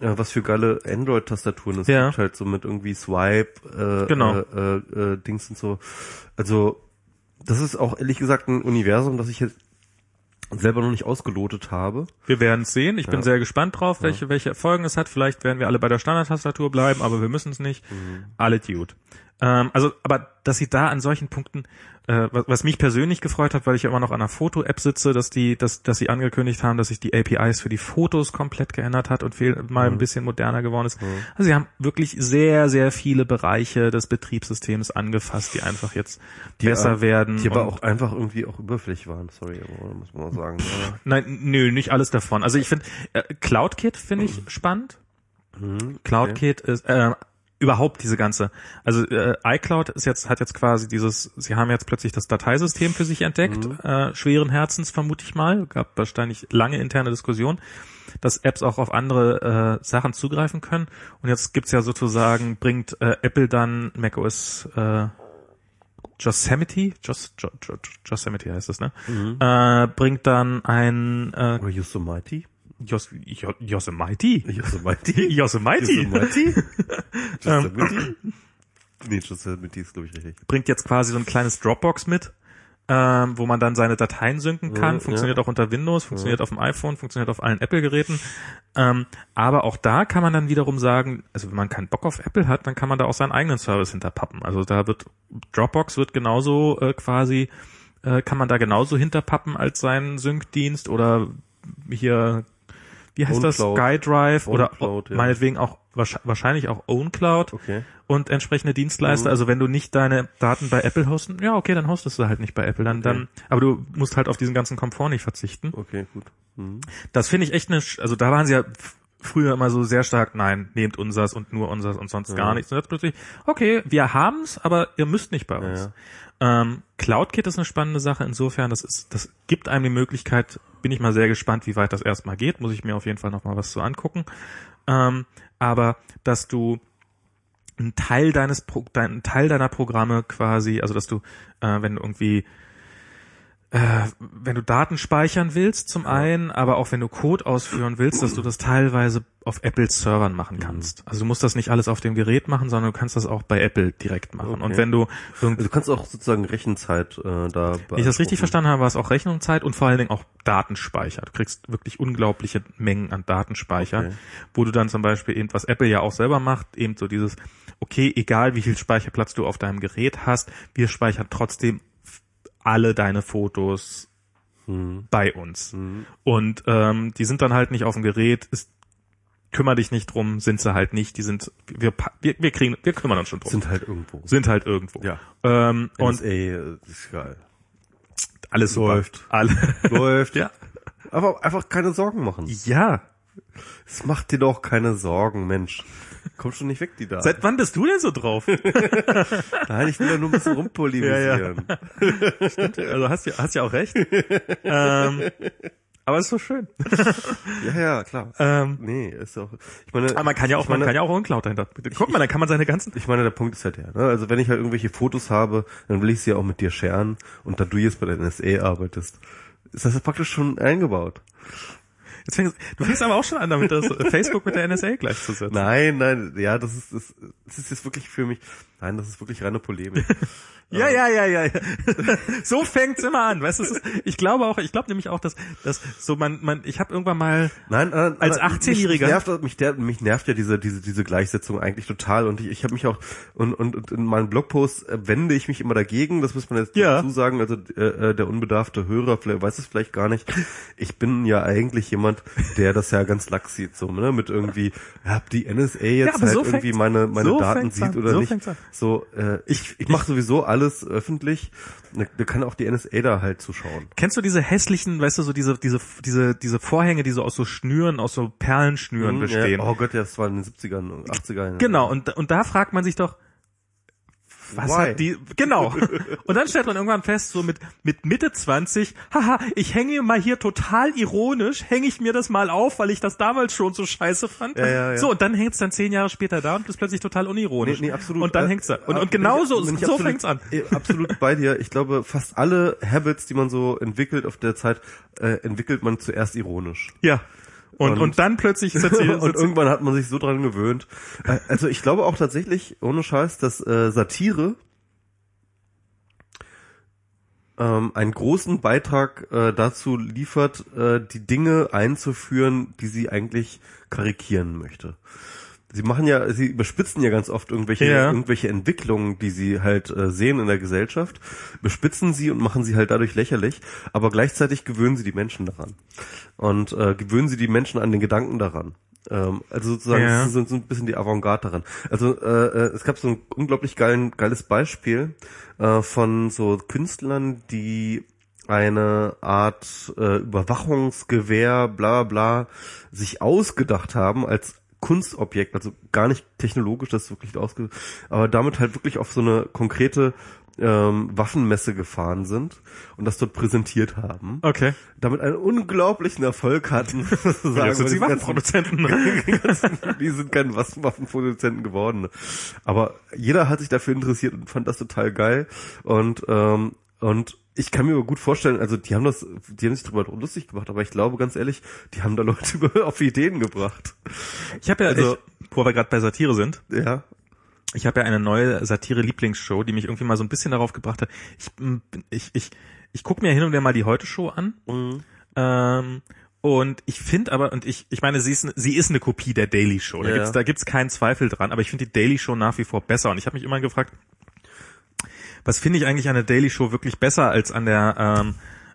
äh, was für geile Android-Tastaturen es ja. gibt, halt so mit irgendwie Swipe, äh, genau. äh, äh, äh, Dings und so. Also das ist auch ehrlich gesagt ein Universum, das ich jetzt selber noch nicht ausgelotet habe. Wir werden es sehen. Ich ja. bin sehr gespannt drauf, welche, welche Folgen es hat. Vielleicht werden wir alle bei der Standard-Tastatur bleiben, aber wir müssen es nicht. Mhm. Alle Dude. Ähm, also, aber dass sie da an solchen Punkten, äh, was, was mich persönlich gefreut hat, weil ich ja immer noch an einer Foto-App sitze, dass die, dass, dass sie angekündigt haben, dass sich die A P Is für die Fotos komplett geändert hat und viel, mal mhm. ein bisschen moderner geworden ist. Mhm. Also sie haben wirklich sehr, sehr viele Bereiche des Betriebssystems angefasst, die einfach jetzt die, besser äh, werden. Die aber auch einfach irgendwie auch überflüssig waren. Sorry, aber muss man mal sagen. Pff, nein, nö, nicht alles davon. Also ich finde, äh, CloudKit finde ich mhm. spannend. Mhm, CloudKit okay. ist, äh, überhaupt diese ganze, also äh, iCloud ist jetzt hat jetzt quasi dieses, sie haben jetzt plötzlich das Dateisystem für sich entdeckt, mhm. äh, schweren Herzens vermute ich mal, gab wahrscheinlich lange interne Diskussionen, dass Apps auch auf andere äh, Sachen zugreifen können und jetzt gibt's ja sozusagen, bringt äh, Apple dann macOS äh, Yosemite, Jos, Jos, Jos, Yosemite heißt es, ne? Mhm. Äh, bringt dann ein äh, Oder Yosemite? Yos, Yos, Yosemite. Yosemite. Yosemite. Yosemite. Yosemite. Nee, Yosemite ist, glaube ich, richtig. Bringt jetzt quasi so ein kleines Dropbox mit, ähm, wo man dann seine Dateien synken kann. Ja, funktioniert ja. auch unter Windows, funktioniert ja. auf dem iPhone, funktioniert auf allen Apple-Geräten. Ähm, aber auch da kann man dann wiederum sagen, also wenn man keinen Bock auf Apple hat, dann kann man da auch seinen eigenen Service hinterpappen. Also da wird, Dropbox wird genauso äh, quasi, äh, kann man da genauso hinterpappen als seinen Sync-Dienst oder hier... Wie heißt das? SkyDrive oder Cloud, ja. meinetwegen auch wahrscheinlich auch OwnCloud okay. und entsprechende Dienstleister. Mhm. Also wenn du nicht deine Daten bei Apple hosten, ja okay, dann hostest du halt nicht bei Apple. Dann, okay. dann, aber du musst halt auf diesen ganzen Komfort nicht verzichten. Okay, gut. Mhm. Das finde ich echt eine, also da waren sie ja früher immer so sehr stark, nein, nehmt unseres und nur unseres und sonst ja. gar nichts. Und jetzt plötzlich, okay, wir haben's, aber ihr müsst nicht bei uns. Ja. Ähm, CloudKit ist eine spannende Sache insofern, das ist, das gibt einem die Möglichkeit, bin ich mal sehr gespannt, wie weit das erstmal geht, muss ich mir auf jeden Fall nochmal was zu angucken. Ähm, aber, dass du einen Teil deines, Pro- dein, einen Teil deiner Programme quasi, also dass du, äh, wenn du irgendwie Äh, wenn du Daten speichern willst zum einen, aber auch wenn du Code ausführen willst, dass du das teilweise auf Apples Servern machen kannst. Also du musst das nicht alles auf dem Gerät machen, sondern du kannst das auch bei Apple direkt machen. Okay. Und wenn du... Also du kannst auch sozusagen Rechenzeit äh, da... Wenn ich das richtig verstanden habe, war es auch Rechnungszeit und vor allen Dingen auch Datenspeicher. Du kriegst wirklich unglaubliche Mengen an Datenspeicher, okay. wo du dann zum Beispiel eben, was Apple ja auch selber macht, eben so dieses, okay, egal wie viel Speicherplatz du auf deinem Gerät hast, wir speichern trotzdem alle deine Fotos hm. bei uns. Hm. Und ähm, die sind dann halt nicht auf dem Gerät, ist, kümmere dich nicht drum, sind sie halt nicht, die sind, wir wir, wir kriegen, wir kümmern uns schon drum. Sind halt irgendwo. Sind halt irgendwo. Ja. Ähm, N S A, und ist geil. Alles läuft. Alles läuft. Ja. Aber einfach keine Sorgen machen. Ja. Es macht dir doch keine Sorgen, Mensch. Kommt schon nicht weg, die Daten. Seit wann bist du denn so drauf? Nein, ich will ja nur ein bisschen rumpolemisieren. Ja, ja. Stimmt, also hast ja, hast ja auch recht. ähm, aber ist so schön. Ja, ja, klar. Ähm, nee, ist auch, ich meine. Aber man kann ja auch, meine, man kann ja auch OwnCloud dahinter. Guck mal, dann kann man seine ganzen. Ich meine, der Punkt ist halt der, ne? Also wenn ich halt irgendwelche Fotos habe, dann will ich sie ja auch mit dir scheren. Und da du jetzt bei der N S A arbeitest, ist das ja praktisch schon eingebaut. Jetzt fängst, du fängst aber auch schon an, damit das Facebook mit der N S A gleichzusetzen. Nein, nein, ja, das ist, das, das ist jetzt wirklich für mich, nein, das ist wirklich reine Polemik. Ja, ja, ja, ja, ja. So fängt's immer an, weißt du? Ich glaube auch, ich glaube nämlich auch, dass, dass so man, man, ich habe irgendwann mal nein, nein, als achtzehnjähriger mich nervt, mich, der, mich nervt ja diese, diese, diese Gleichsetzung eigentlich total und ich, ich habe mich auch und, und und in meinen Blogposts wende ich mich immer dagegen. Das muss man jetzt ja. dazu sagen. Also äh, der unbedarfte Hörer vielleicht, weiß es vielleicht gar nicht. Ich bin ja eigentlich jemand, der das ja ganz lax sieht, so ne, mit irgendwie, hab die N S A jetzt ja, halt so irgendwie meine meine so Daten sieht an, oder so nicht. So äh, ich ich mache sowieso alles. Alles öffentlich, da kann auch die N S A da halt zuschauen. Kennst du diese hässlichen, weißt du, so diese diese diese diese Vorhänge, die so aus so Schnüren, aus so Perlenschnüren mhm, bestehen? Ja. Oh Gott, das war in den siebzigern und achtzigern. Genau, ja. und und da fragt man sich doch, was Why? Hat die, genau. Und dann stellt man irgendwann fest, so mit mit Mitte zwanzig, haha, ich hänge mir mal hier total ironisch, hänge ich mir das mal auf, weil ich das damals schon so scheiße fand. Ja, ja, ja. So, und dann hängt's dann zehn Jahre später da und bist plötzlich total unironisch. Nee, nee, absolut. Und dann äh, hängt's da. Und, und genauso, so, so fängt's an. Absolut bei dir. Ich glaube, fast alle Habits, die man so entwickelt auf der Zeit, äh, entwickelt man zuerst ironisch. Ja. Und, und, und dann plötzlich sitzt sie, sitzt und irgendwann hat man sich so dran gewöhnt. Also ich glaube auch tatsächlich, ohne Scheiß, dass äh, Satire ähm, einen großen Beitrag äh, dazu liefert, äh, die Dinge einzuführen, die sie eigentlich karikieren möchte. Sie machen ja, sie überspitzen ja ganz oft irgendwelche, ja. irgendwelche Entwicklungen, die sie halt äh, sehen in der Gesellschaft, bespitzen sie und machen sie halt dadurch lächerlich, aber gleichzeitig gewöhnen sie die Menschen daran. Und äh, gewöhnen sie die Menschen an den Gedanken daran. Ähm, also sozusagen ja. sind so ein bisschen die Avantgarde daran. Also äh, es gab so ein unglaublich geilen, geiles Beispiel äh, von so Künstlern, die eine Art äh, Überwachungsgewehr, bla bla, sich ausgedacht haben als Kunstobjekt, also gar nicht technologisch, das ist wirklich ausge, aber damit halt wirklich auf so eine konkrete ähm, Waffenmesse gefahren sind und das dort präsentiert haben. Okay. Damit einen unglaublichen Erfolg hatten. Sagen, sind die Waffenproduzenten. Ganzen, die sind keine Waffenproduzenten geworden. Aber jeder hat sich dafür interessiert und fand das total geil und ähm, und ich kann mir aber gut vorstellen, also die haben das, die haben sich drüber lustig gemacht, aber ich glaube ganz ehrlich, die haben da Leute auf Ideen gebracht. Ich habe ja, also, ich, wo wir gerade bei Satire sind, ja, ich habe ja eine neue Satire-Lieblingsshow, die mich irgendwie mal so ein bisschen darauf gebracht hat. Ich ich ich ich gucke mir hin und wieder mal die Heute-Show an. Mhm. Ähm, Und ich finde aber, und ich ich meine, sie ist sie ist eine Kopie der Daily Show. Da ja. gibt's da gibt's keinen Zweifel dran. Aber ich finde die Daily Show nach wie vor besser. Und ich habe mich immer gefragt, was finde ich eigentlich an der Daily Show wirklich besser als an der ähm,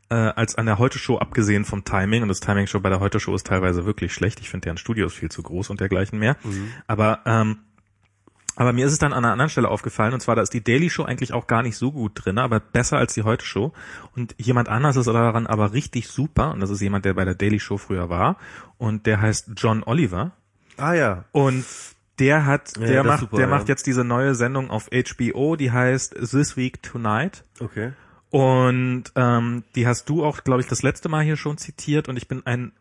äh, als an der Heute Show, abgesehen vom Timing, und das Timing Show bei der Heute Show ist teilweise wirklich schlecht. Ich finde deren Studios viel zu groß und dergleichen mehr. Mhm. Aber ähm, aber mir ist es dann an einer anderen Stelle aufgefallen, und zwar, da ist die Daily Show eigentlich auch gar nicht so gut drin, aber besser als die Heute Show. Und jemand anders ist daran aber richtig super, und das ist jemand, der bei der Daily Show früher war, und der heißt John Oliver. Ah ja. Und Der hat, ja, der macht, super, der ja. macht jetzt diese neue Sendung auf H B O, die heißt This Week Tonight. Okay. Und ähm, die hast du auch, glaube ich, das letzte Mal hier schon zitiert. Und ich bin ein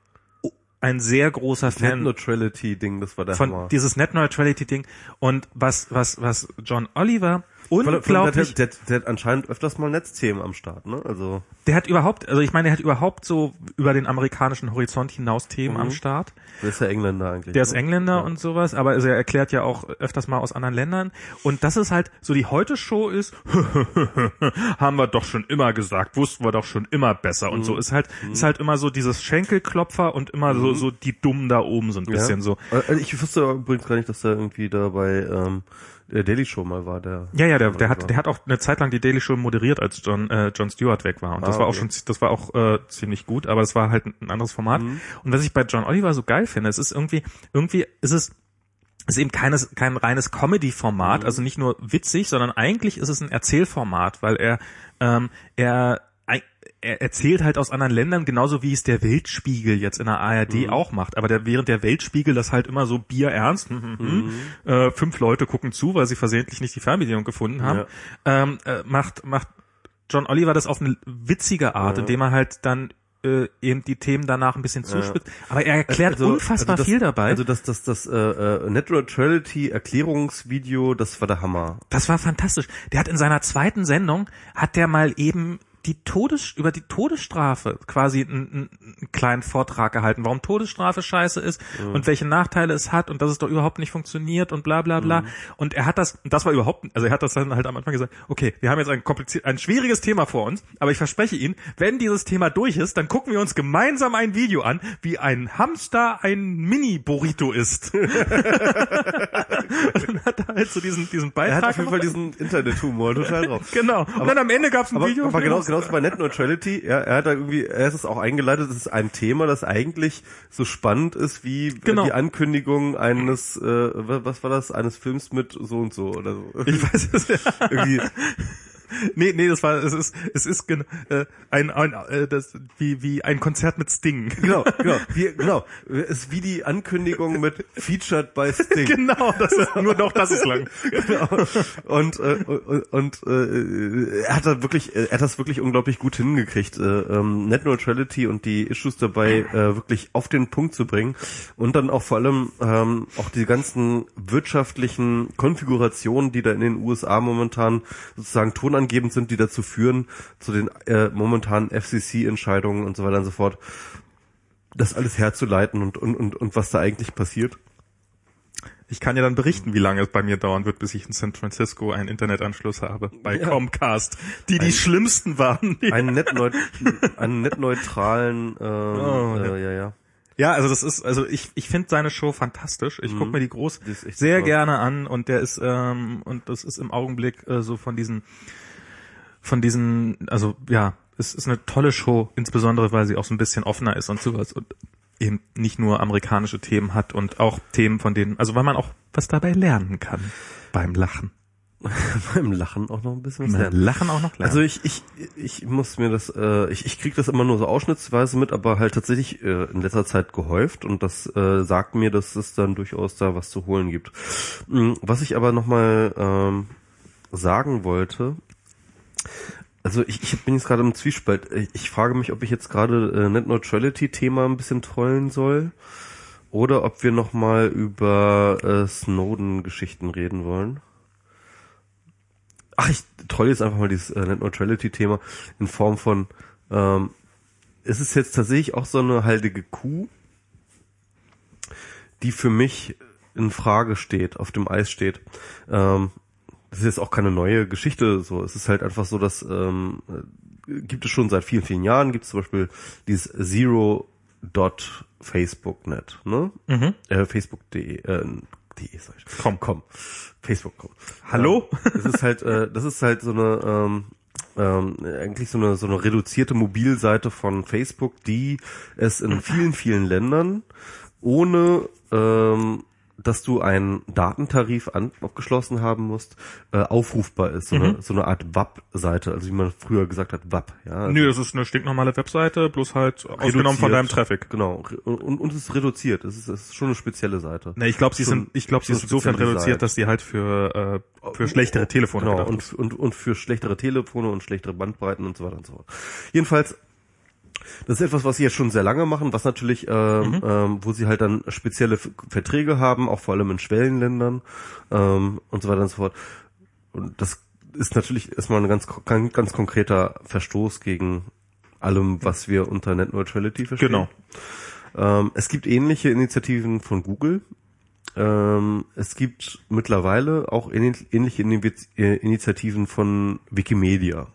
ein sehr großer das Fan. Net Neutrality Ding, das war der von Hammer. Dieses Net Neutrality Ding. Und was was was John Oliver unglaublich. Der, der, der hat anscheinend öfters mal Netzthemen am Start, ne? Also der hat überhaupt, also ich meine, der hat überhaupt so über den amerikanischen Horizont hinaus Themen mhm. am Start. Der ist ja Engländer eigentlich. Der ne? ist Engländer ja. und sowas, aber also er erklärt ja auch öfters mal aus anderen Ländern. Und das ist halt so, die Heute-Show ist, haben wir doch schon immer gesagt, wussten wir doch schon immer besser. Und mhm. so ist halt mhm. ist halt immer so dieses Schenkelklopfer und immer mhm. so so die Dummen da oben so ein bisschen ja. so. Also ich wusste übrigens gar nicht, dass der irgendwie dabei ähm, der Daily Show mal war, der. Ja, ja, der, der hat, der hat auch eine Zeit lang die Daily Show moderiert, als John, äh, Jon Stewart weg war. Und das ah, war auch okay. schon, das war auch, äh, ziemlich gut, aber das war halt ein anderes Format. Mhm. Und was ich bei John Oliver so geil finde, es ist irgendwie, irgendwie ist es, ist eben keines, kein reines Comedy-Format, mhm. also nicht nur witzig, sondern eigentlich ist es ein Erzählformat, weil er, ähm, er, er erzählt halt aus anderen Ländern, genauso wie es der Weltspiegel jetzt in der A R D mhm. auch macht. Aber der, während der Weltspiegel das halt immer so bierernst, mhm. Mhm. Äh, fünf Leute gucken zu, weil sie versehentlich nicht die Fernbedienung gefunden haben, ja. ähm, äh, macht macht John Oliver das auf eine witzige Art, ja. indem er halt dann äh, eben die Themen danach ein bisschen zuspitzt. Ja. Aber er erklärt also, unfassbar also das, viel dabei. Also das das das äh, Net Neutrality Erklärungsvideo, das war der Hammer. Das war fantastisch. Der hat in seiner zweiten Sendung, hat der mal eben die Todes, über die Todesstrafe quasi einen, einen kleinen Vortrag erhalten, warum Todesstrafe scheiße ist mhm. und welche Nachteile es hat und dass es doch überhaupt nicht funktioniert und bla bla bla. Mhm. Und er hat das, das war überhaupt, also er hat das dann halt am Anfang gesagt, okay, wir haben jetzt ein kompliziert, ein schwieriges Thema vor uns, aber ich verspreche Ihnen, wenn dieses Thema durch ist, dann gucken wir uns gemeinsam ein Video an, wie ein Hamster ein Mini-Burrito isst. Und hat halt so diesen, diesen Beitrag. Er hat auf jeden Fall diesen Internet-Humor total drauf. Genau. Und aber, dann am Ende gab's ein aber, Video. Aber genau, genau bei Net Neutrality, ja, er hat da irgendwie, er ist es auch eingeleitet, es ist ein Thema, das eigentlich so spannend ist wie genau. die Ankündigung eines, äh, was war das, eines Films mit so und so oder so. Ich weiß es ja. Irgendwie. Nee, nee, das war, es ist, es ist genau, äh, ein, ein äh, das, wie, wie ein Konzert mit Sting. Genau, genau, wie, genau. Es ist wie die Ankündigung mit Featured by Sting. Genau, das ist, nur noch das ist lang. Genau. Und, äh, und, und, äh, er hat da wirklich, er hat das wirklich unglaublich gut hingekriegt, äh, ähm, Net Neutrality und die Issues dabei, äh, wirklich auf den Punkt zu bringen und dann auch vor allem, ähm, auch die ganzen wirtschaftlichen Konfigurationen, die da in den U S A momentan sozusagen Ton angebend sind, die dazu führen, zu den äh, momentanen F C C-Entscheidungen und so weiter und so fort, das alles herzuleiten und, und, und, und was da eigentlich passiert. Ich kann ja dann berichten, wie lange es bei mir dauern wird, bis ich in San Francisco einen Internetanschluss habe, bei ja. Comcast, die ein, die schlimmsten waren. Die einen, netneut- einen netneutralen, ähm, oh, äh, ja, ja. Ja, also das ist, also ich ich finde seine Show fantastisch. Ich mhm. guck mir die groß sehr toll. gerne an und der ist ähm, und das ist im Augenblick äh, so von diesen von diesen, also ja, es ist eine tolle Show, insbesondere weil sie auch so ein bisschen offener ist und sowas und eben nicht nur amerikanische Themen hat und auch Themen von denen, also weil man auch was dabei lernen kann beim Lachen. Beim Lachen auch noch ein bisschen was lernen. Lachen auch noch lernen. Also ich ich ich muss mir das äh, ich ich krieg das immer nur so ausschnittsweise mit, aber halt tatsächlich äh, in letzter Zeit gehäuft und das äh, sagt mir, dass es dann durchaus da was zu holen gibt. Was ich aber nochmal ähm, sagen wollte, also ich ich bin jetzt gerade im Zwiespalt. Ich frage mich, ob ich jetzt gerade äh, Net Neutrality Thema ein bisschen trollen soll oder ob wir nochmal über äh, Snowden Geschichten reden wollen. Ach, ich troll jetzt einfach mal dieses äh, Net Neutrality-Thema in Form von, ähm, es ist jetzt tatsächlich auch so eine heilige Kuh, die für mich in Frage steht, auf dem Eis steht. Ähm, das ist jetzt auch keine neue Geschichte, so. Es ist halt einfach so, dass, ähm, gibt es schon seit vielen, vielen Jahren, gibt es zum Beispiel dieses Zero.Facebook Punkt net, ne? Mhm. Äh, Facebook Punkt de, äh, Die, sorry. Komm, komm. Facebook, komm. Hallo? Ja, das ist halt, äh, das ist halt so eine, ähm, ähm, eigentlich so eine, so eine reduzierte Mobilseite von Facebook, die es in vielen, vielen Ländern ohne, ähm, dass du einen Datentarif an, abgeschlossen haben musst, äh, aufrufbar ist. So, mhm. eine, so eine Art W A P-Seite, also wie man früher gesagt hat, W A P. Ja, also nö, das ist eine stinknormale Webseite, bloß halt reduziert, ausgenommen von deinem Traffic. Genau, und, und es ist reduziert, es ist, es ist schon eine spezielle Seite. Ne, ich glaube, sie, sind, ich glaub, sie ist insofern reduziert, dass sie halt für äh, für schlechtere Telefone genau, und, und und für schlechtere Telefone und schlechtere Bandbreiten und so weiter und so fort. Jedenfalls, das ist etwas, was sie jetzt schon sehr lange machen, was natürlich, ähm, mhm. ähm, wo sie halt dann spezielle F- Verträge haben, auch vor allem in Schwellenländern ähm, und so weiter und so fort. Und das ist natürlich erstmal ein ganz ganz konkreter Verstoß gegen allem, was wir unter Net Neutrality verstehen. Genau. Ähm, es gibt ähnliche Initiativen von Google. Ähm, es gibt mittlerweile auch ähnliche Initiativen von Wikimedia.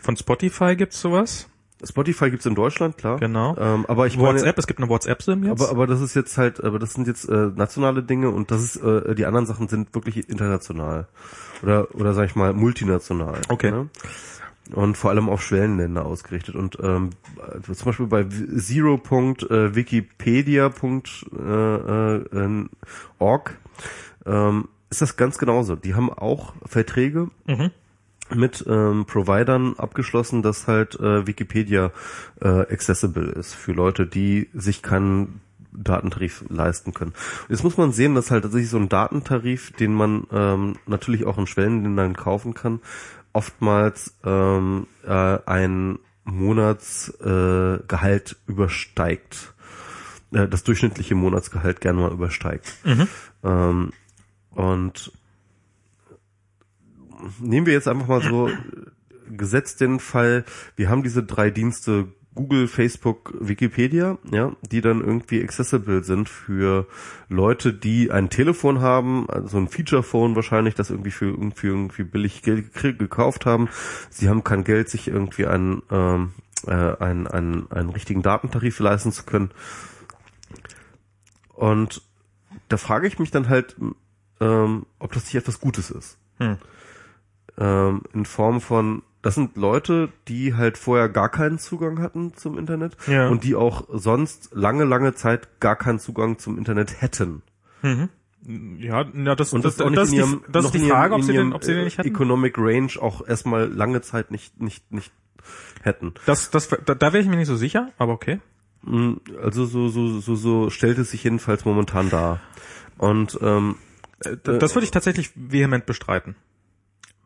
Von Spotify gibt's sowas? Spotify gibt's in Deutschland, klar. Genau. Ähm, aber ich WhatsApp, meine, es gibt eine WhatsApp-SIM jetzt. Aber, aber das ist jetzt halt, aber das sind jetzt äh, nationale Dinge und das ist, äh, die anderen Sachen sind wirklich international oder oder sag ich mal multinational. Okay. Ne? Und vor allem auf Schwellenländer ausgerichtet. Und ähm, zum Beispiel bei zero dot wikipedia dot org ähm, ist das ganz genauso. Die haben auch Verträge. Mhm. mit ähm, Providern abgeschlossen, dass halt äh, Wikipedia äh, accessible ist für Leute, die sich keinen Datentarif leisten können. Jetzt muss man sehen, dass halt tatsächlich so ein Datentarif, den man ähm, natürlich auch in Schwellenländern kaufen kann, oftmals ähm, äh, ein Monatsgehalt äh, übersteigt. Äh, das durchschnittliche Monatsgehalt gerne mal übersteigt. Mhm. Ähm, und nehmen wir jetzt einfach mal so gesetzt den Fall, wir haben diese drei Dienste Google, Facebook, Wikipedia, ja, die dann irgendwie accessible sind für Leute, die ein Telefon haben, also ein Feature-Phone wahrscheinlich, das irgendwie für irgendwie, irgendwie billig Geld gekauft haben. Sie haben kein Geld, sich irgendwie einen, ähm, äh, einen, einen, einen richtigen Datentarif leisten zu können. Und da frage ich mich dann halt, ähm, ob das nicht etwas Gutes ist. Hm. Ähm, in Form von, das sind Leute, die halt vorher gar keinen Zugang hatten zum Internet, ja, und die auch sonst lange, lange Zeit gar keinen Zugang zum Internet hätten. Mhm. Ja, na, das, und das, das, auch nicht das in ihrem, die, das noch ist die Frage, in ihrem, ob sie den, ob sie den nicht hätten. Economic Range auch erstmal lange Zeit nicht, nicht, nicht hätten. Das, das, da, da wäre ich mir nicht so sicher, aber okay. Also so, so, so, so stellt es sich jedenfalls momentan dar. Und ähm, das würde ich tatsächlich vehement bestreiten.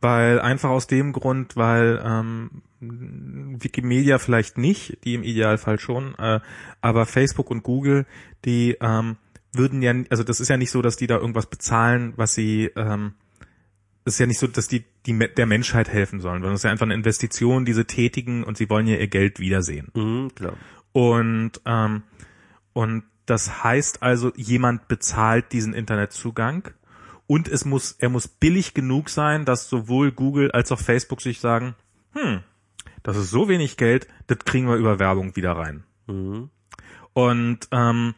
Weil einfach aus dem Grund, weil ähm, Wikimedia vielleicht nicht, die im Idealfall schon, äh, aber Facebook und Google, die ähm, würden ja, also das ist ja nicht so, dass die da irgendwas bezahlen, was sie, ähm, es ist ja nicht so, dass die, die der Menschheit helfen sollen, sondern es ist ja einfach eine Investition, die sie tätigen und sie wollen ja ihr Geld wiedersehen. Mhm, klar. Und ähm, und das heißt also, jemand bezahlt diesen Internetzugang. Und es muss, er muss billig genug sein, dass sowohl Google als auch Facebook sich sagen, hm, das ist so wenig Geld, das kriegen wir über Werbung wieder rein. Mhm. Und ähm,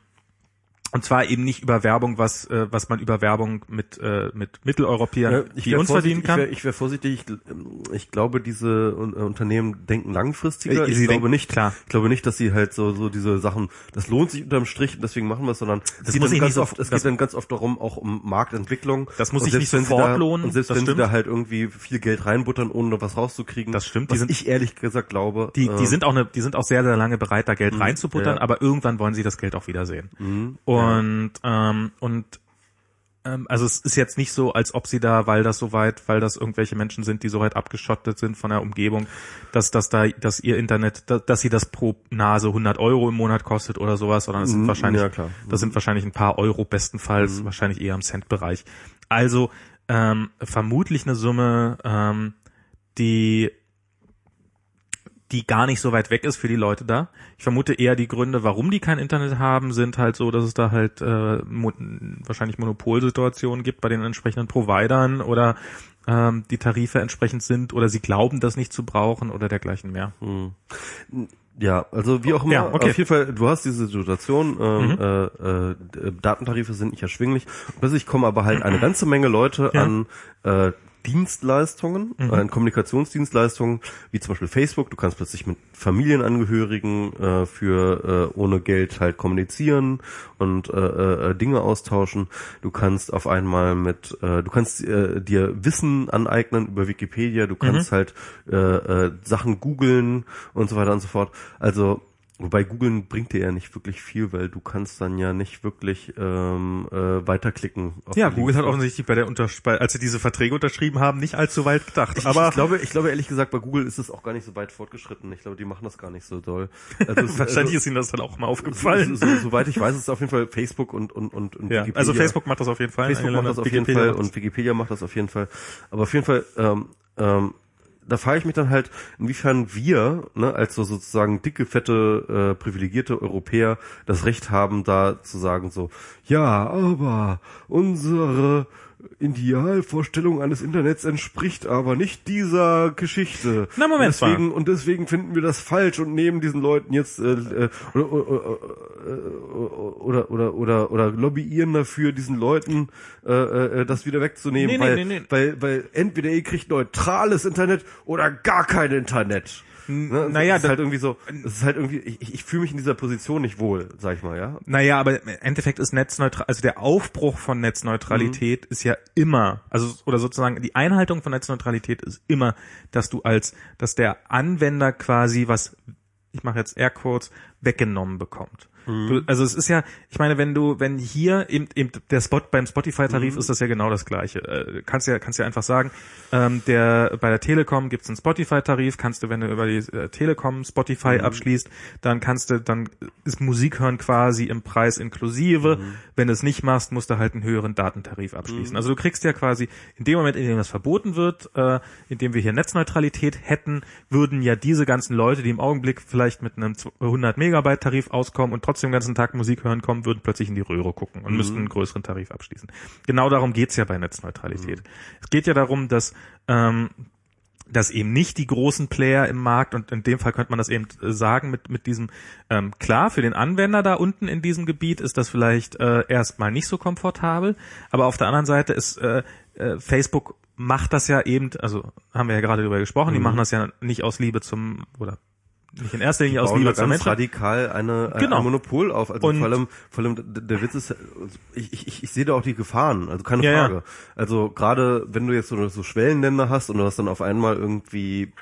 und zwar eben nicht über Werbung, was äh, was man über Werbung mit äh, mit Mitteleuropäern, ja, die uns verdienen kann. Ich wäre ich wär vorsichtig. Ich, ich glaube, diese Unternehmen denken langfristiger. Ich, ich glaube denken, nicht, klar. Ich glaube nicht, dass sie halt so so diese Sachen, das lohnt sich unterm Strich und deswegen machen wir es, sondern das muss ich ganz nicht oft, es das, geht dann ganz oft darum, auch um Marktentwicklung. Das muss sich nicht sofort da, lohnen. Und selbst das wenn stimmt. sie da halt irgendwie viel Geld reinbuttern, ohne noch was rauszukriegen. Das stimmt. Was die sind, ich ehrlich gesagt glaube. Die die äh, sind auch eine, die sind auch sehr sehr lange bereit, da Geld mh, reinzubuttern, ja. aber irgendwann wollen sie das Geld auch wiedersehen. Mhm. Und ähm, und ähm, also es ist jetzt nicht so, als ob sie da, weil das so weit, weil das irgendwelche Menschen sind, die so weit abgeschottet sind von der Umgebung, dass dass da, dass ihr Internet, dass, dass sie das pro Nase hundert Euro im Monat kostet oder sowas, sondern das sind wahrscheinlich, ja, klar. das sind wahrscheinlich ein paar Euro bestenfalls, mhm. wahrscheinlich eher im Cent-Bereich. Also ähm, vermutlich eine Summe, ähm, die die gar nicht so weit weg ist für die Leute da. Ich vermute eher die Gründe, warum die kein Internet haben, sind halt so, dass es da halt äh, mo- wahrscheinlich Monopolsituationen gibt bei den entsprechenden Providern oder ähm, die Tarife entsprechend sind oder sie glauben, das nicht zu brauchen oder dergleichen mehr. Hm. Ja, also wie auch immer, ja, okay. Auf jeden Fall, du hast diese Situation, ähm, mhm. äh, äh, Datentarife sind nicht erschwinglich. Plötzlich kommen aber halt eine ganze Menge Leute ja. an äh, Dienstleistungen, mhm. äh, Kommunikationsdienstleistungen, wie zum Beispiel Facebook. Du kannst plötzlich mit Familienangehörigen äh, für äh, ohne Geld halt kommunizieren und äh, äh, Dinge austauschen. Du kannst auf einmal mit, äh, du kannst äh, dir Wissen aneignen über Wikipedia. Du kannst mhm. halt äh, äh, Sachen googeln und so weiter und so fort. Also wobei googeln bringt dir ja nicht wirklich viel, weil du kannst dann ja nicht wirklich ähm, äh, weiterklicken. Auf ja, Google hat offensichtlich bei der Untersch- bei, als sie diese Verträge unterschrieben haben, nicht allzu weit gedacht. Ich, aber ich glaube, ich glaube ehrlich gesagt, bei Google ist es auch gar nicht so weit fortgeschritten. Ich glaube, die machen das gar nicht so doll. Also wahrscheinlich also, ist ihnen das dann auch mal aufgefallen. So, so, so, soweit ich weiß, ist es auf jeden Fall Facebook und und und, und ja, Wikipedia. Also Facebook macht das auf jeden Fall. Facebook macht das auf Wikipedia jeden Fall und Wikipedia macht das auf jeden Fall. Aber auf jeden Fall. Ähm, ähm, Da frage ich mich dann halt, inwiefern wir, ne, als so sozusagen dicke, fette, äh, privilegierte Europäer das Recht haben, da zu sagen so, ja, aber unsere Idealvorstellung eines Internets entspricht aber nicht dieser Geschichte. Na, Moment, und deswegen, und deswegen finden wir das falsch und nehmen diesen Leuten jetzt äh, äh, oder, oder, oder oder oder lobbyieren dafür, diesen Leuten äh, äh, das wieder wegzunehmen, nee, weil, nee, nee, nee. weil weil entweder ihr kriegt neutrales Internet oder gar kein Internet. Ne? Naja, das ist halt irgendwie so, das ist halt irgendwie, ich, ich fühle mich in dieser Position nicht wohl, sag ich mal, ja. Naja, aber im Endeffekt ist Netzneutralität, also der Aufbruch von Netzneutralität mhm. ist ja immer, also, oder sozusagen die Einhaltung von Netzneutralität ist immer, dass du als, dass der Anwender quasi was, ich mache jetzt Airquotes, weggenommen bekommt. Mhm. Du, also es ist ja, ich meine, wenn du, wenn hier eben, eben der Spot beim Spotify-Tarif mhm. ist das ja genau das Gleiche. Äh, kannst ja, kannst ja einfach sagen, ähm, der bei der Telekom gibt's einen Spotify-Tarif. Kannst du, wenn du über die äh, Telekom Spotify mhm. abschließt, dann kannst du, dann ist Musik hören quasi im Preis inklusive. Mhm. Wenn du es nicht machst, musst du halt einen höheren Datentarif abschließen. Mhm. Also du kriegst ja quasi in dem Moment, in dem das verboten wird, äh, in dem wir hier Netzneutralität hätten, würden ja diese ganzen Leute, die im Augenblick vielleicht mit einem hundert Megabyte Tarif auskommen und trotzdem den ganzen Tag Musik hören kommen, würden plötzlich in die Röhre gucken und mhm. müssten einen größeren Tarif abschließen. Genau darum geht's ja bei Netzneutralität. Mhm. Es geht ja darum, dass ähm, dass eben nicht die großen Player im Markt, und in dem Fall könnte man das eben sagen mit mit diesem, ähm, klar, für den Anwender da unten in diesem Gebiet ist das vielleicht äh, erstmal nicht so komfortabel, aber auf der anderen Seite ist äh, äh, Facebook macht das ja eben, also haben wir ja gerade darüber gesprochen, mhm. die machen das ja nicht aus Liebe zum, oder nicht in erster Linie aus Liebe zum Menschen. Radikal eine, eine genau. ein Monopol auf. Also und vor allem, vor allem der Witz ist, ich, ich, ich sehe da auch die Gefahren, also keine ja, Frage. Ja. Also gerade wenn du jetzt so, so Schwellenländer hast und du hast dann auf einmal irgendwie,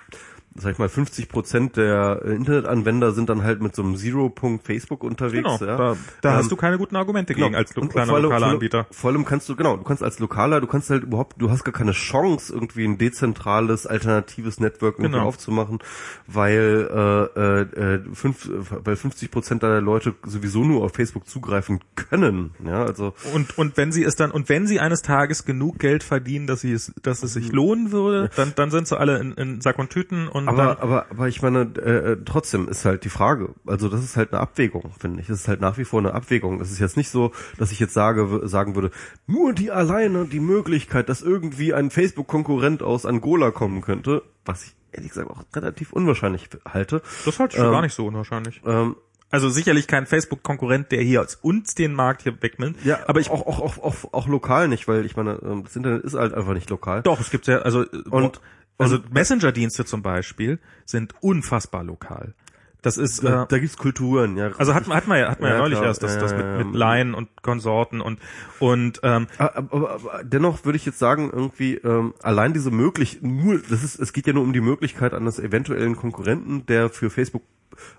sag ich mal, fünfzig Prozent der Internetanwender sind dann halt mit so einem Zero-Punkt Facebook unterwegs. Genau, ja. Da, da ähm, hast du keine guten Argumente gegen, genau, als lo- kleiner allem, lokaler Anbieter. Vor allem kannst du, genau, du kannst als lokaler, du kannst halt überhaupt, du hast gar keine Chance, irgendwie ein dezentrales, alternatives Network irgendwie genau. aufzumachen, weil äh, äh, fünf, weil fünfzig Prozent der Leute sowieso nur auf Facebook zugreifen können. Ja, also und und wenn sie es dann und wenn sie eines Tages genug Geld verdienen, dass sie es, dass es sich lohnen würde, dann dann sind sie alle in, in Sack und Tüten. Und aber, aber, aber ich meine, äh, trotzdem ist halt die Frage, also das ist halt eine Abwägung, finde ich. Das ist halt nach wie vor eine Abwägung. Das ist jetzt nicht so, dass ich jetzt sage, w- sagen würde, nur die alleine die Möglichkeit, dass irgendwie ein Facebook-Konkurrent aus Angola kommen könnte, was ich ehrlich gesagt auch relativ unwahrscheinlich halte. Das halte ich ähm, gar nicht so unwahrscheinlich. Ähm, Also sicherlich kein Facebook-Konkurrent, der hier aus uns den Markt hier wegnimmt. Ja, aber ich auch, auch auch auch auch lokal nicht, weil ich meine, das Internet ist halt einfach nicht lokal. Doch, es gibt ja, also und also Messenger-Dienste zum Beispiel sind unfassbar lokal. Das ist da, äh, da gibt's Kulturen, ja. Also hat man hat man ja hat man ja, ja neulich klar. erst das, das ja, ja, mit mit Laien und Konsorten und und ähm aber, aber, aber dennoch würde ich jetzt sagen, irgendwie ähm, allein diese möglich nur das ist es geht ja nur um die Möglichkeit eines eventuellen Konkurrenten, der für Facebook,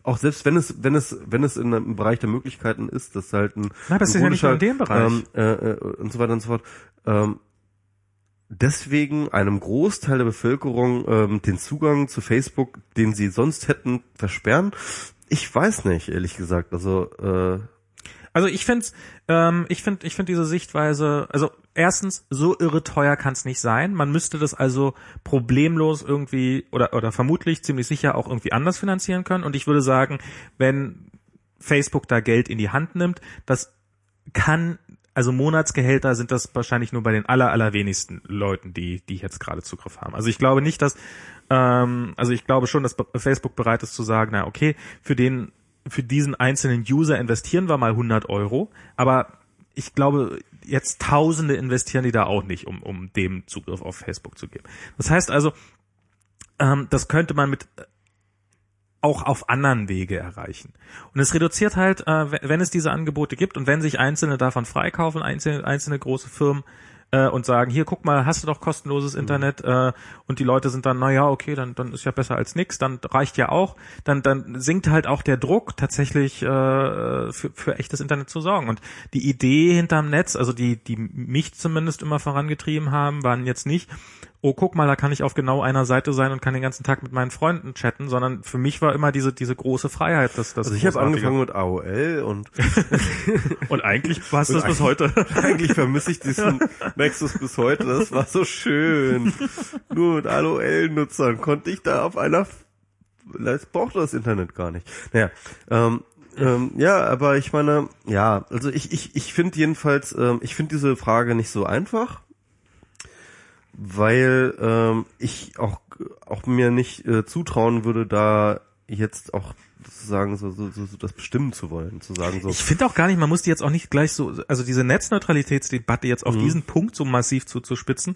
auch selbst wenn es wenn es wenn es in einem Bereich der Möglichkeiten ist, das halt ein Nein, das ist ja nicht nur in dem Bereich ähm, äh, und so weiter und so fort. Ähm, deswegen einem Großteil der Bevölkerung ähm, den Zugang zu Facebook, den sie sonst hätten, versperren? Ich weiß nicht, ehrlich gesagt. Also äh also ich find's, ähm, ich find, ich find diese Sichtweise, also erstens, so irre teuer kann's nicht sein. Man müsste das also problemlos irgendwie oder oder vermutlich ziemlich sicher auch irgendwie anders finanzieren können. Und ich würde sagen, wenn Facebook da Geld in die Hand nimmt, das kann Also Monatsgehälter sind das wahrscheinlich nur bei den aller, allerwenigsten Leuten, die die jetzt gerade Zugriff haben. Also ich glaube nicht, dass, ähm, also ich glaube schon, dass Facebook bereit ist zu sagen, na okay, für den, für diesen einzelnen User investieren wir mal hundert Euro, aber ich glaube, jetzt Tausende investieren die da auch nicht, um um dem Zugriff auf Facebook zu geben. Das heißt also, ähm, das könnte man mit auch auf anderen Wege erreichen. Und es reduziert halt, äh, wenn es diese Angebote gibt und wenn sich Einzelne davon freikaufen, einzelne, einzelne große Firmen äh, und sagen, hier, guck mal, hast du doch kostenloses mhm. Internet äh, und die Leute sind dann, na ja, okay, dann dann ist ja besser als nix, dann reicht ja auch, dann dann sinkt halt auch der Druck, tatsächlich äh, für, für echtes Internet zu sorgen. Und die Idee hinterm Netz, also die die mich zumindest immer vorangetrieben haben, waren jetzt nicht, oh, guck mal, da kann ich auf genau einer Seite sein und kann den ganzen Tag mit meinen Freunden chatten, sondern für mich war immer diese diese große Freiheit, dass das. Also ich habe angefangen mit A O L und und eigentlich passt das bis heute. Eigentlich vermisse ich diesen Nexus bis heute. Das war so schön. Nur mit A O L-Nutzern konnte ich da auf einer. Vielleicht brauchte das Internet gar nicht. Naja, ähm, ähm, ja, aber ich meine, ja, also ich ich ich finde jedenfalls, ähm, ich finde diese Frage nicht so einfach. Weil ähm, ich auch auch mir nicht äh, zutrauen würde, da jetzt auch sozusagen so, so, so das bestimmen zu wollen, zu sagen so. Ich finde auch gar nicht, man muss die jetzt auch nicht gleich so, also diese Netzneutralitätsdebatte jetzt auf mhm. diesen Punkt so massiv zuzuspitzen.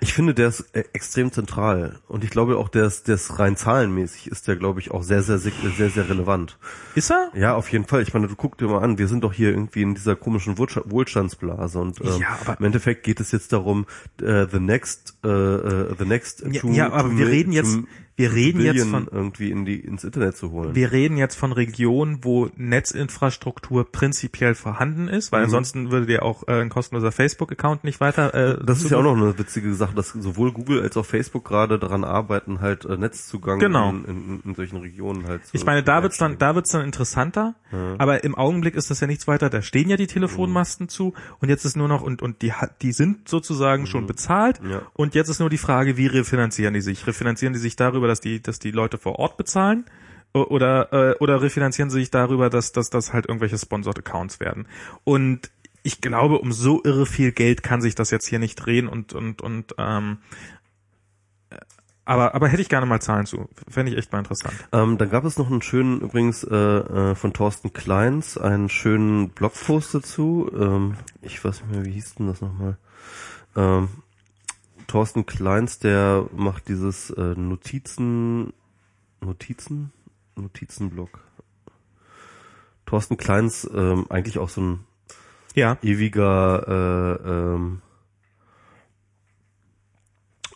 Ich finde, der ist äh, extrem zentral und ich glaube auch, der ist, der ist rein zahlenmäßig ist der, glaube ich, auch sehr, sehr, sehr, sehr, sehr relevant. Ist er? Ja, auf jeden Fall. Ich meine, du guck dir mal an, wir sind doch hier irgendwie in dieser komischen Wohlstandsblase und ähm, ja, aber im Endeffekt geht es jetzt darum, äh, the next, äh, the next. Ja, to, ja aber to wir reden jetzt. Wir reden Billion jetzt von irgendwie in die, ins Internet zu holen. Wir reden jetzt von Regionen, wo Netzinfrastruktur prinzipiell vorhanden ist, weil mhm. ansonsten würde dir auch äh, ein kostenloser Facebook-Account nicht weiter. Äh, das ist ja auch noch eine witzige Sache, dass sowohl Google als auch Facebook gerade daran arbeiten, halt äh, Netzzugang genau. in, in, in solchen Regionen halt. Zu ich meine, da wird's dann, da wird's dann interessanter. Ja. Aber im Augenblick ist das ja nichts weiter. Da stehen ja die Telefonmasten mhm. zu und jetzt ist nur noch und und die die sind sozusagen mhm. schon bezahlt ja. und jetzt ist nur die Frage, wie refinanzieren die sich? Refinanzieren die sich darüber, dass die, dass die Leute vor Ort bezahlen oder, äh, oder refinanzieren sie sich darüber, dass, dass das halt irgendwelche Sponsored Accounts werden. Und ich glaube, um so irre viel Geld kann sich das jetzt hier nicht drehen und, und, und, ähm, aber, aber hätte ich gerne mal Zahlen zu. Fände ich echt mal interessant. Ähm, dann gab es noch einen schönen, übrigens, äh, äh, von Thorsten Kleins, einen schönen Blogpost dazu. Ähm, ich weiß nicht mehr, wie hieß denn das nochmal? Ähm, Thorsten Kleins, der macht dieses äh, Notizen, Notizen, Notizenblog. Thorsten Kleins, ähm, eigentlich auch so ein ja. ewiger äh, ähm,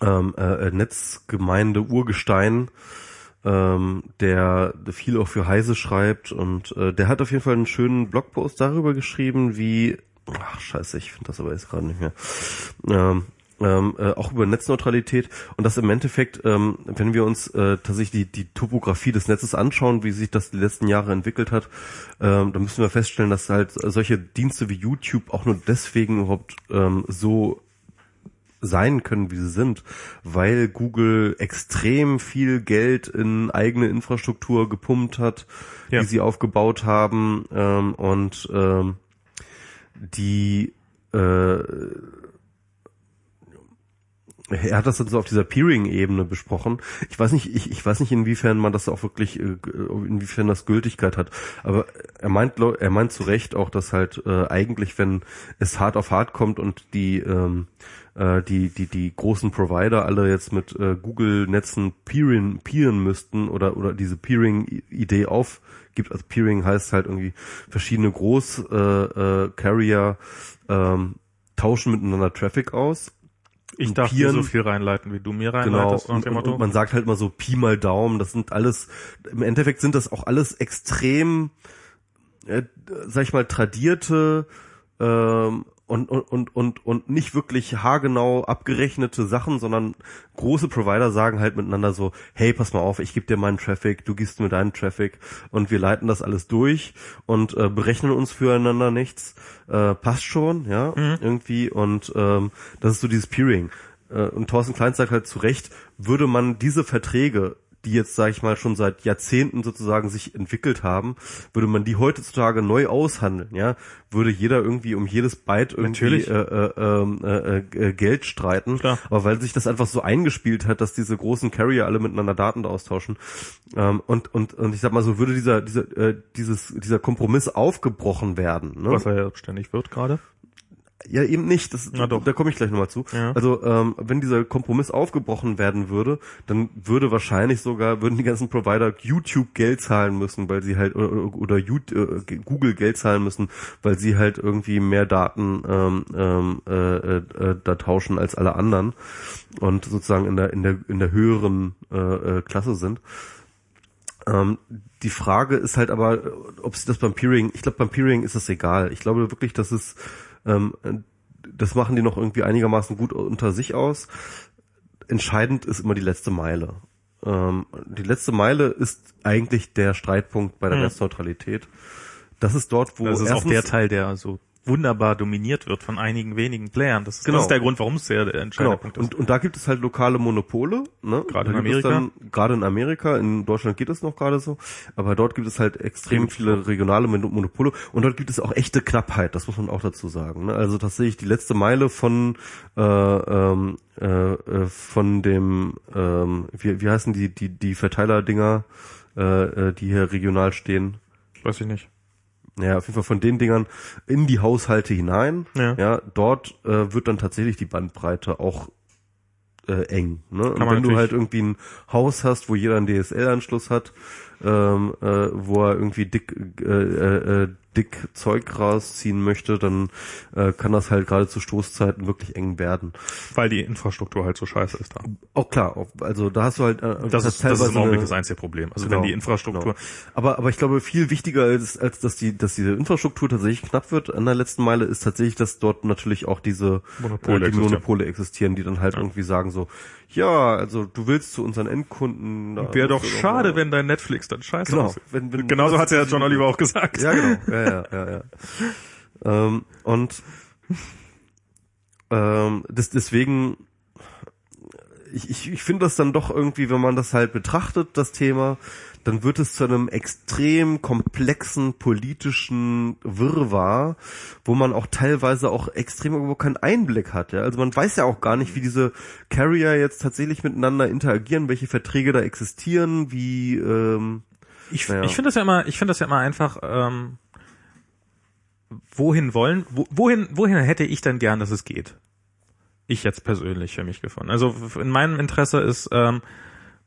ähm, äh, Netzgemeinde-Urgestein, ähm, der viel auch für Heise schreibt und äh, der hat auf jeden Fall einen schönen Blogpost darüber geschrieben, wie, ach scheiße, ich finde das aber jetzt gerade nicht mehr, ähm, Ähm, äh, auch über Netzneutralität und das im Endeffekt, ähm, wenn wir uns äh, tatsächlich die, die Topografie des Netzes anschauen, wie sich das die letzten Jahre entwickelt hat, ähm, dann müssen wir feststellen, dass halt solche Dienste wie YouTube auch nur deswegen überhaupt ähm, so sein können, wie sie sind, weil Google extrem viel Geld in eigene Infrastruktur gepumpt hat, ja. die sie aufgebaut haben ähm, und ähm, die äh, er hat das dann so auf dieser Peering-Ebene besprochen. Ich weiß nicht, ich, ich weiß nicht, inwiefern man das auch wirklich, inwiefern das Gültigkeit hat. Aber er meint, er meint zu Recht auch, dass halt äh, eigentlich, wenn es hart auf hart kommt und die ähm, äh, die die die großen Provider alle jetzt mit äh, Google-Netzen peeren peeren müssten oder oder diese Peering-Idee aufgibt. Also Peering heißt halt irgendwie verschiedene Groß-Carrier äh, äh, ähm, tauschen miteinander Traffic aus. Ich darf dir so viel reinleiten, wie du mir reinleitest. Genau, und, und, und man sagt halt mal so Pi mal Daumen, das sind alles, im Endeffekt sind das auch alles extrem, äh, sag ich mal, tradierte ähm, und, und, und, und, und nicht wirklich haargenau abgerechnete Sachen, sondern große Provider sagen halt miteinander so, hey, pass mal auf, ich gebe dir meinen Traffic, du gibst mir deinen Traffic und wir leiten das alles durch und äh, berechnen uns füreinander nichts. Äh, passt schon, ja, mhm. irgendwie. Und ähm, das ist so dieses Peering. Äh, und Thorsten Klein sagt halt zu Recht, würde man diese Verträge, die jetzt, sag ich mal, schon seit Jahrzehnten sozusagen sich entwickelt haben, würde man die heutzutage neu aushandeln, ja, würde jeder irgendwie um jedes Byte irgendwie äh, äh, äh, äh, Geld streiten. Klar. Aber weil sich das einfach so eingespielt hat, dass diese großen Carrier alle miteinander Daten austauschen ähm, und und und ich sag mal so, würde dieser dieser äh, dieses dieser Kompromiss aufgebrochen werden, ne? Was er ja ständig wird gerade. Ja, eben nicht. Das, Na doch. Da komme ich gleich nochmal zu. Ja. Also ähm, wenn dieser Kompromiss aufgebrochen werden würde, dann würde wahrscheinlich sogar, würden die ganzen Provider YouTube Geld zahlen müssen, weil sie halt, oder, oder YouTube, äh, Google Geld zahlen müssen, weil sie halt irgendwie mehr Daten ähm, äh, äh, da tauschen als alle anderen und sozusagen in der in der in der höheren äh, äh, Klasse sind. Ähm, die Frage ist halt aber, ob sie das beim Peering, ich glaube beim Peering ist das egal. Ich glaube wirklich, dass es das machen die noch irgendwie einigermaßen gut unter sich aus. Entscheidend ist immer die letzte Meile. Die letzte Meile ist eigentlich der Streitpunkt bei der hm. Netzneutralität. Das ist dort, wo das ist auch der Teil, der so wunderbar dominiert wird von einigen wenigen Playern. Das ist, genau. das ist der Grund, warum es der entscheidende genau. Punkt ist. Und, und da gibt es halt lokale Monopole. Ne? Gerade in Amerika. Dann, gerade in Amerika, in Deutschland geht das noch gerade so. Aber dort gibt es halt extrem viele regionale Monopole. Und dort gibt es auch echte Knappheit. Das muss man auch dazu sagen. Ne? Also tatsächlich die letzte Meile von äh, ähm, äh, von dem ähm, wie, wie heißen die die die Verteilerdinger, äh, die hier regional stehen? Weiß ich nicht. Ja, auf jeden Fall von den Dingern in die Haushalte hinein. Ja, ja dort äh, wird dann tatsächlich die Bandbreite auch äh, eng. Ne? Und wenn du halt irgendwie ein Haus hast, wo jeder einen D S L-Anschluss hat, ähm, äh, wo er irgendwie dick äh, äh, dick Zeug rausziehen möchte, dann äh, kann das halt gerade zu Stoßzeiten wirklich eng werden. Weil die Infrastruktur halt so scheiße ist da. Auch klar, also da hast du halt... Äh, das, ist, das ist im Augenblick das einzige Problem. Also genau, wenn die Infrastruktur... Genau. Aber aber ich glaube, viel wichtiger als, als dass die dass diese Infrastruktur tatsächlich knapp wird an der letzten Meile, ist tatsächlich, dass dort natürlich auch diese Monopole, äh, die existieren. Monopole existieren, die dann halt ja. irgendwie sagen so, ja, also du willst zu unseren Endkunden... Wäre doch schade, wenn dein Netflix dann scheiße genau. aussieht. Wenn, wenn Genauso hat ja John Oliver auch gesagt. Ja, genau. Ja, ja, ja, ja. ähm, und ähm, das, deswegen ich, ich, ich finde das dann doch irgendwie, wenn man das halt betrachtet, das Thema, dann wird es zu einem extrem komplexen politischen Wirrwarr, wo man auch teilweise auch extrem irgendwo keinen Einblick hat. Ja? Also man weiß ja auch gar nicht, wie diese Carrier jetzt tatsächlich miteinander interagieren, welche Verträge da existieren, wie ähm, ich, ja. ich finde das ja immer, ich finde das ja immer einfach ähm Wohin wollen, wohin, wohin hätte ich denn gern, dass es geht? Ich jetzt persönlich für mich gefunden. Also in meinem Interesse ist, ähm,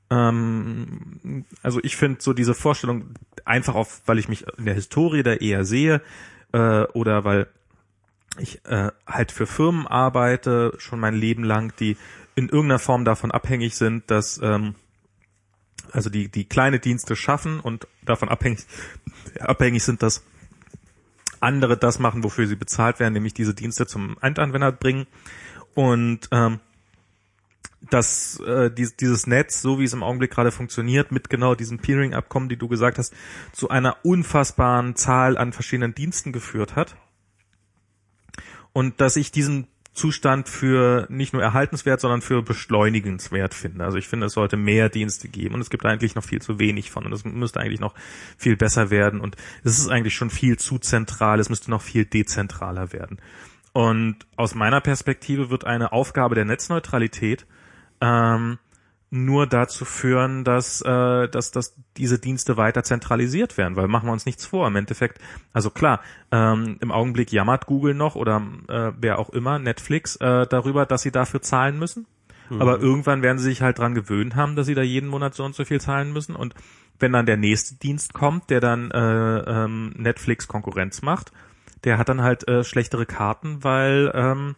ähm, also ich finde so diese Vorstellung einfach auf, weil ich mich in der Historie da eher sehe, äh, oder weil ich äh, halt für Firmen arbeite, schon mein Leben lang, die in irgendeiner Form davon abhängig sind, dass, ähm, also die, die kleine Dienste schaffen und davon abhängig, abhängig sind, dass andere das machen, wofür sie bezahlt werden, nämlich diese Dienste zum Endanwender bringen. Und ähm, dass äh, dies, dieses Netz, so wie es im Augenblick gerade funktioniert, mit genau diesem Peering-Abkommen, die du gesagt hast, zu einer unfassbaren Zahl an verschiedenen Diensten geführt hat. Und dass ich diesen Zustand für nicht nur erhaltenswert, sondern für beschleunigenswert finde. Also ich finde, es sollte mehr Dienste geben und es gibt eigentlich noch viel zu wenig von und es müsste eigentlich noch viel besser werden und es ist eigentlich schon viel zu zentral, es müsste noch viel dezentraler werden. Und aus meiner Perspektive wird eine Aufgabe der Netzneutralität ähm, nur dazu führen, dass, äh, dass, dass diese Dienste weiter zentralisiert werden, weil machen wir uns nichts vor. Im Endeffekt, also klar, ähm, im Augenblick jammert Google noch oder äh, wer auch immer, Netflix, äh, darüber, dass sie dafür zahlen müssen. Mhm. Aber irgendwann werden sie sich halt dran gewöhnt haben, dass sie da jeden Monat so und so viel zahlen müssen. Und wenn dann der nächste Dienst kommt, der dann äh, ähm, Netflix Konkurrenz macht, der hat dann halt äh, schlechtere Karten, weil, ähm,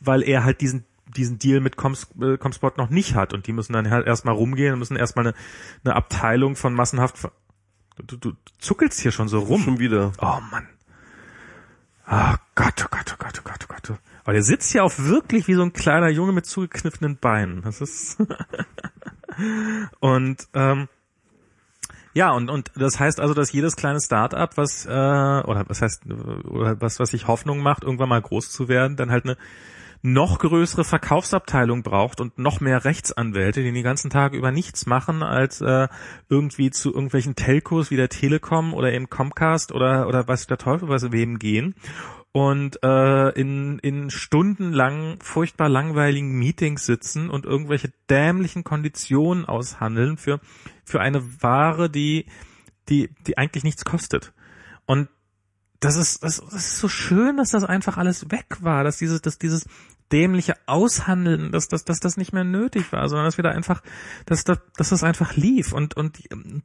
weil er halt diesen diesen Deal mit Coms, äh, Comspot noch nicht hat und die müssen dann halt erstmal rumgehen und müssen erstmal eine, eine Abteilung von massenhaft ver- du, du zuckelst hier schon so rum. Schon wieder. Oh Mann. Ah, oh Gott, oh Gott, oh Gott, oh Gott, oh Gott. Aber der sitzt ja auch wirklich wie so ein kleiner Junge mit zugekniffenen Beinen. Das ist und ähm, ja, und und das heißt also, dass jedes kleine Start-up, was äh, oder was heißt oder was was sich Hoffnung macht, irgendwann mal groß zu werden, dann halt eine noch größere Verkaufsabteilung braucht und noch mehr Rechtsanwälte, die den ganzen Tag über nichts machen, als äh, irgendwie zu irgendwelchen Telcos wie der Telekom oder eben Comcast oder oder weiß der Teufel was wem gehen und äh, in in stundenlang furchtbar langweiligen Meetings sitzen und irgendwelche dämlichen Konditionen aushandeln für für eine Ware, die die die eigentlich nichts kostet. Und Das ist, das ist so schön, dass das einfach alles weg war, dass dieses, dass dieses dämliche Aushandeln, dass, dass, dass das nicht mehr nötig war, sondern dass wir da einfach, dass, dass, dass das einfach lief. Und, und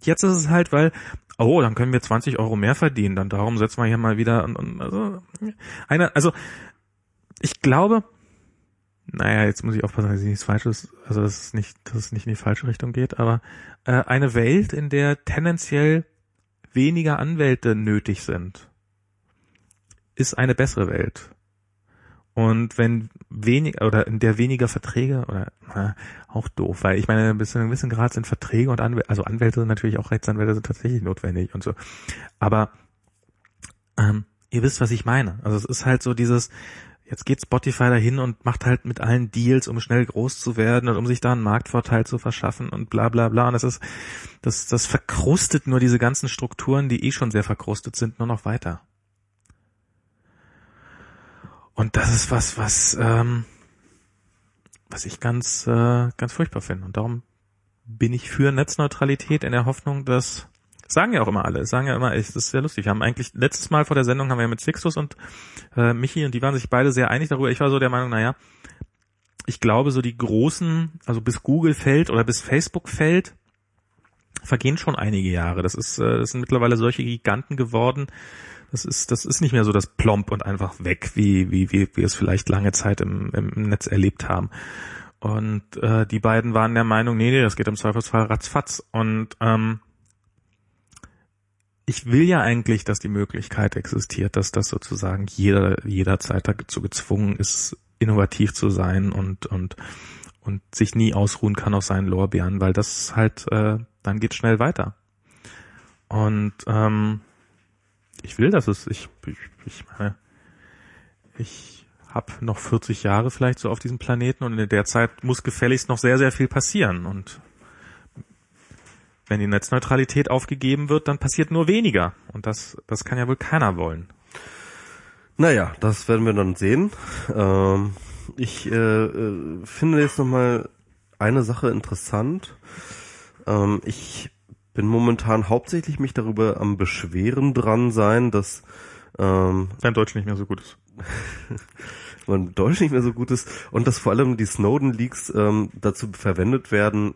jetzt ist es halt, weil, oh, dann können wir zwanzig Euro mehr verdienen, dann darum setzen wir hier mal wieder, und, und, also, eine, also, ich glaube, naja, jetzt muss ich aufpassen, dass es nichts Falsches, also, dass es nicht, dass es nicht in die falsche Richtung geht, aber, äh, eine Welt, in der tendenziell weniger Anwälte nötig sind, ist eine bessere Welt. Und wenn weniger, oder in der weniger Verträge, oder na, auch doof, weil ich meine, bis zu einem gewissen Grad sind Verträge und Anwälte, also Anwälte sind natürlich auch Rechtsanwälte, sind tatsächlich notwendig und so. Aber ähm, ihr wisst, was ich meine. Also es ist halt so dieses, jetzt geht Spotify dahin und macht halt mit allen Deals, um schnell groß zu werden und um sich da einen Marktvorteil zu verschaffen und bla bla bla. Und das ist, das, das verkrustet nur diese ganzen Strukturen, die eh schon sehr verkrustet sind, nur noch weiter. Und das ist was, was, ähm, was ich ganz, äh, ganz furchtbar finde. Und darum bin ich für Netzneutralität in der Hoffnung, dass, sagen ja auch immer alle, sagen ja immer, es ist sehr lustig. Wir haben eigentlich, letztes Mal vor der Sendung haben wir mit Sixtus und äh, Michi und die waren sich beide sehr einig darüber. Ich war so der Meinung, naja, ich glaube so die großen, also bis Google fällt oder bis Facebook fällt, vergehen schon einige Jahre. Das ist, äh, das sind mittlerweile solche Giganten geworden. Das ist, das ist nicht mehr so das Plomp und einfach weg, wie, wie, wie wir es vielleicht lange Zeit im, im Netz erlebt haben. Und äh, die beiden waren der Meinung, nee, nee, das geht im Zweifelsfall ratzfatz. Und ähm, ich will ja eigentlich, dass die Möglichkeit existiert, dass das sozusagen jeder jederzeit dazu gezwungen ist, innovativ zu sein und und und sich nie ausruhen kann auf seinen Lorbeeren, weil das halt äh, dann geht schnell weiter. Und ähm, ich will, dass es ich ich ich meine ich habe noch vierzig Jahre vielleicht so auf diesem Planeten und in der Zeit muss gefälligst noch sehr sehr viel passieren und wenn die Netzneutralität aufgegeben wird, dann passiert nur weniger. Und das, das kann ja wohl keiner wollen. Naja, das werden wir dann sehen. Ähm, ich äh, finde jetzt nochmal eine Sache interessant. Ähm, ich bin momentan hauptsächlich mich darüber am Beschweren dran sein, dass ähm, dein Deutsch nicht mehr so gut ist. Mein Deutsch nicht mehr so gut ist und dass vor allem die Snowden-Leaks ähm, dazu verwendet werden,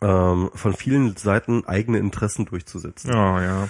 von vielen Seiten eigene Interessen durchzusetzen. Oh, ja.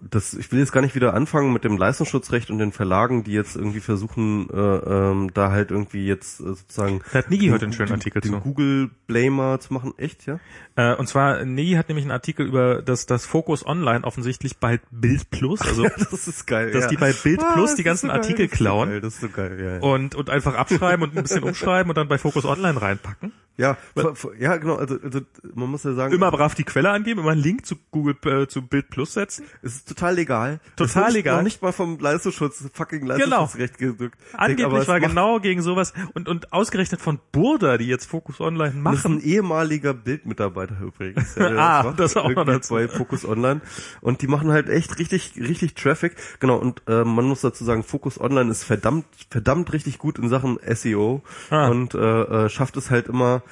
Das, ich will jetzt gar nicht wieder anfangen mit dem Leistungsschutzrecht und den Verlagen, die jetzt irgendwie versuchen, äh, ähm, da halt irgendwie jetzt äh, sozusagen da hat Nigi den, heute einen schönen den, Artikel den zu. Google-Blamer zu machen. Echt, ja? Äh, und zwar, Nigi hat nämlich einen Artikel über, dass das Focus Online offensichtlich bei Bild Plus, also das ist geil, dass ja. die bei Bild ah, Plus die ganzen so geil, Artikel klauen das, das ist so geil, ja, ja. Und, und einfach abschreiben und ein bisschen umschreiben und dann bei Focus Online reinpacken. Ja, Weil, ja genau, also, also man muss ja sagen... Immer brav die Quelle angeben, immer einen Link zu Google äh, zu Bild Plus setzen. Es ist total legal. Total das legal. Noch nicht mal vom Leistungsschutz, fucking Leistungsschutzrecht genau. gedrückt. Angeblich war genau gegen sowas und und ausgerechnet von Burda, die jetzt Focus Online machen. Das ist ein ehemaliger Bild-Mitarbeiter übrigens. Ja, ah, das, das auch noch dazu. Bei Focus Online und die machen halt echt richtig richtig Traffic. Genau und äh, man muss dazu sagen, Focus Online ist verdammt verdammt richtig gut in Sachen S E O ah. und äh, äh, schafft es halt immer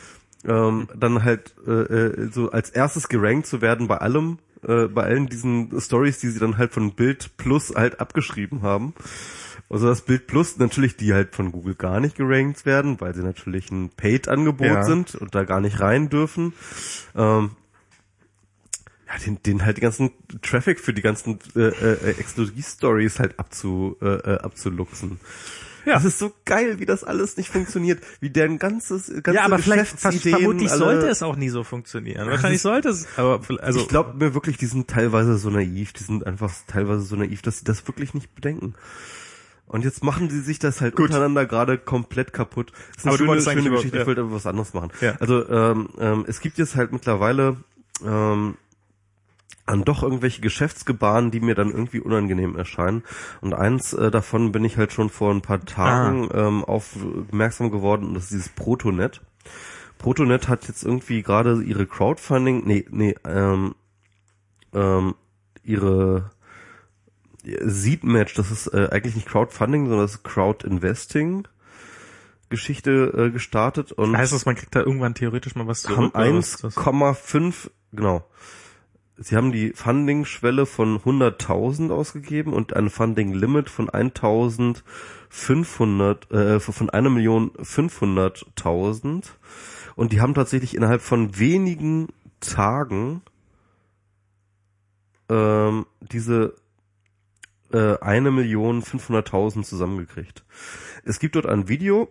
ähm, dann halt äh, so als erstes gerankt zu werden bei allem. Bei allen diesen Stories, die sie dann halt von Bild Plus halt abgeschrieben haben. Also das Bild Plus, natürlich die halt von Google gar nicht gerankt werden, weil sie natürlich ein Paid-Angebot ja. sind und da gar nicht rein dürfen. Ähm, ja, den, den halt die ganzen Traffic für die ganzen äh, äh, Exklusiv-Stories halt abzu, äh, abzuluxen. Ja. Das ist so geil, wie das alles nicht funktioniert, wie deren ganzes ganze Ja, aber vielleicht vermutlich sollte es auch nie so funktionieren. Wahrscheinlich sollte es, aber also ich glaube mir wirklich, die sind teilweise so naiv, die sind einfach teilweise so naiv, dass sie das wirklich nicht bedenken. Und jetzt machen sie sich das halt Gut. untereinander gerade komplett kaputt. Das ist eine aber schöne, du schöne eigentlich Geschichte, ja. Ich wollte aber was anderes machen. Ja. Also ähm, ähm, es gibt jetzt halt mittlerweile ähm, an doch irgendwelche Geschäftsgebaren, die mir dann irgendwie unangenehm erscheinen. Und eins äh, davon bin ich halt schon vor ein paar Tagen ah. ähm, aufmerksam geworden, und das ist dieses Protonet. Protonet hat jetzt irgendwie gerade ihre Crowdfunding, nee, nee, ähm, ähm, ihre Seed-Match, das ist äh, eigentlich nicht Crowdfunding, sondern das ist Crowdinvesting. Geschichte äh, gestartet. Und heißt das, man kriegt da irgendwann theoretisch mal was zurück? Haben eins Komma fünf, genau. Sie haben die Funding-Schwelle von hunderttausend ausgegeben und ein Funding-Limit von eintausendfünfhundert, äh, von einer Million fünfhunderttausend. Und die haben tatsächlich innerhalb von wenigen Tagen, ähm, diese, äh, eine Million fünfhunderttausend zusammengekriegt. Es gibt dort ein Video,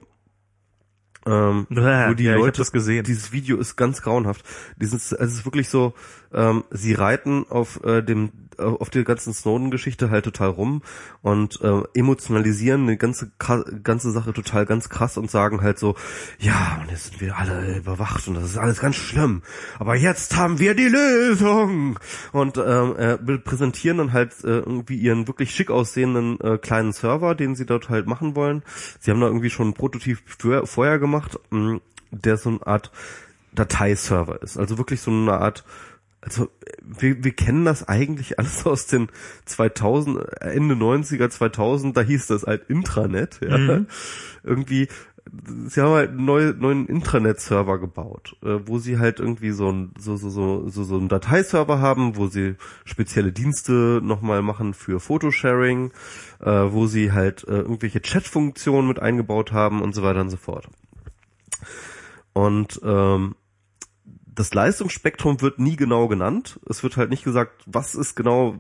ähm, Bläh, wo die ja, Leute, ich hab das gesehen. Dieses Video ist ganz grauenhaft. Dieses, also es ist wirklich so, ähm, sie reiten auf äh, dem, auf der ganzen Snowden-Geschichte halt total rum und äh, emotionalisieren die ganze ganze Sache total ganz krass und sagen halt so, ja, und jetzt sind wir alle überwacht und das ist alles ganz schlimm. Aber jetzt haben wir die Lösung und ähm, äh, präsentieren dann halt äh, irgendwie ihren wirklich schick aussehenden äh, kleinen Server, den sie dort halt machen wollen. Sie haben da irgendwie schon einen Prototyp für, vorher gemacht, mh, der so eine Art Dateiserver ist, also wirklich so eine Art Also wir, wir kennen das eigentlich alles aus den zweitausend, Ende neunziger, zweitausend, da hieß das halt Intranet. Ja. Mhm. Irgendwie, sie haben halt einen neuen, neuen Intranet-Server gebaut, wo sie halt irgendwie so ein so so so so, so einen Dateiserver haben, wo sie spezielle Dienste nochmal machen für Photosharing, wo sie halt irgendwelche Chat-Funktionen mit eingebaut haben und so weiter und so fort. Und ähm, das Leistungsspektrum wird nie genau genannt. Es wird halt nicht gesagt, was ist genau,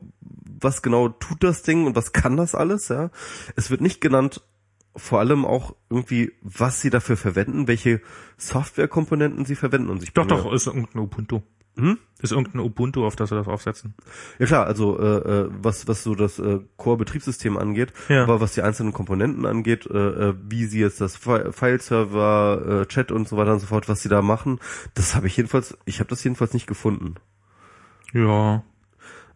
was genau tut das Ding und was kann das alles, ja. Es wird nicht genannt, vor allem auch irgendwie, was sie dafür verwenden, welche Softwarekomponenten sie verwenden und sich. Doch, doch, ist irgendein Ubuntu. Hm? Ist irgendein Ubuntu, auf das sie das aufsetzen. Ja klar, also äh, was was so das äh, Core-Betriebssystem angeht, ja. Aber was die einzelnen Komponenten angeht, äh, wie sie jetzt das File-Server, äh, Chat und so weiter und so fort, was sie da machen, das habe ich jedenfalls, ich habe das jedenfalls nicht gefunden. Ja.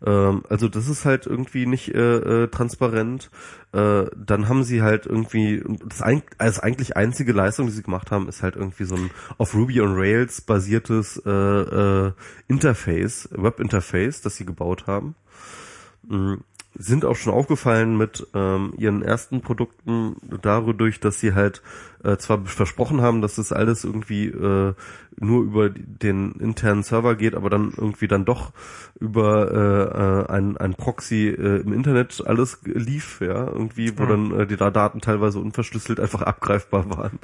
Ähm, also das ist halt irgendwie nicht äh, äh, transparent. Äh, dann haben sie halt irgendwie, das ein, also eigentlich einzige Leistung, die sie gemacht haben, ist halt irgendwie so ein auf Ruby on Rails basiertes äh, äh, Interface, Web-Interface, das sie gebaut haben. Mhm. Sind auch schon aufgefallen mit ähm, ihren ersten Produkten dadurch, dass sie halt äh, zwar versprochen haben, dass das alles irgendwie äh, nur über den internen Server geht, aber dann irgendwie dann doch über äh, ein, ein Proxy äh, im Internet alles lief, ja, irgendwie, wo mhm. dann äh, die Daten teilweise unverschlüsselt einfach abgreifbar waren.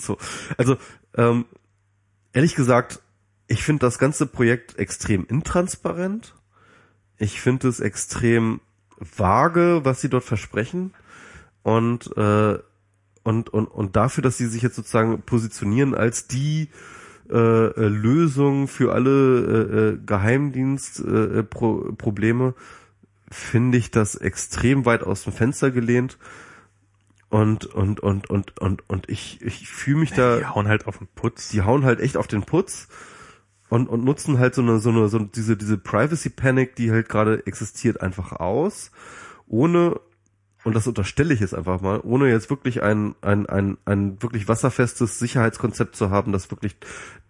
so. Also ähm, ehrlich gesagt, ich finde das ganze Projekt extrem intransparent. Ich finde es extrem vage, was sie dort versprechen und äh, und und und dafür, dass sie sich jetzt sozusagen positionieren als die äh, Lösung für alle äh, Geheimdienstprobleme, äh, finde ich das extrem weit aus dem Fenster gelehnt und und und und und und ich ich fühle mich da. Die hauen halt auf den Putz. Die hauen halt echt auf den Putz. Und, und nutzen halt so eine, so eine, so diese, diese Privacy Panic, die halt gerade existiert, einfach aus, ohne, und das unterstelle ich jetzt einfach mal, ohne jetzt wirklich ein, ein, ein, ein wirklich wasserfestes Sicherheitskonzept zu haben, das wirklich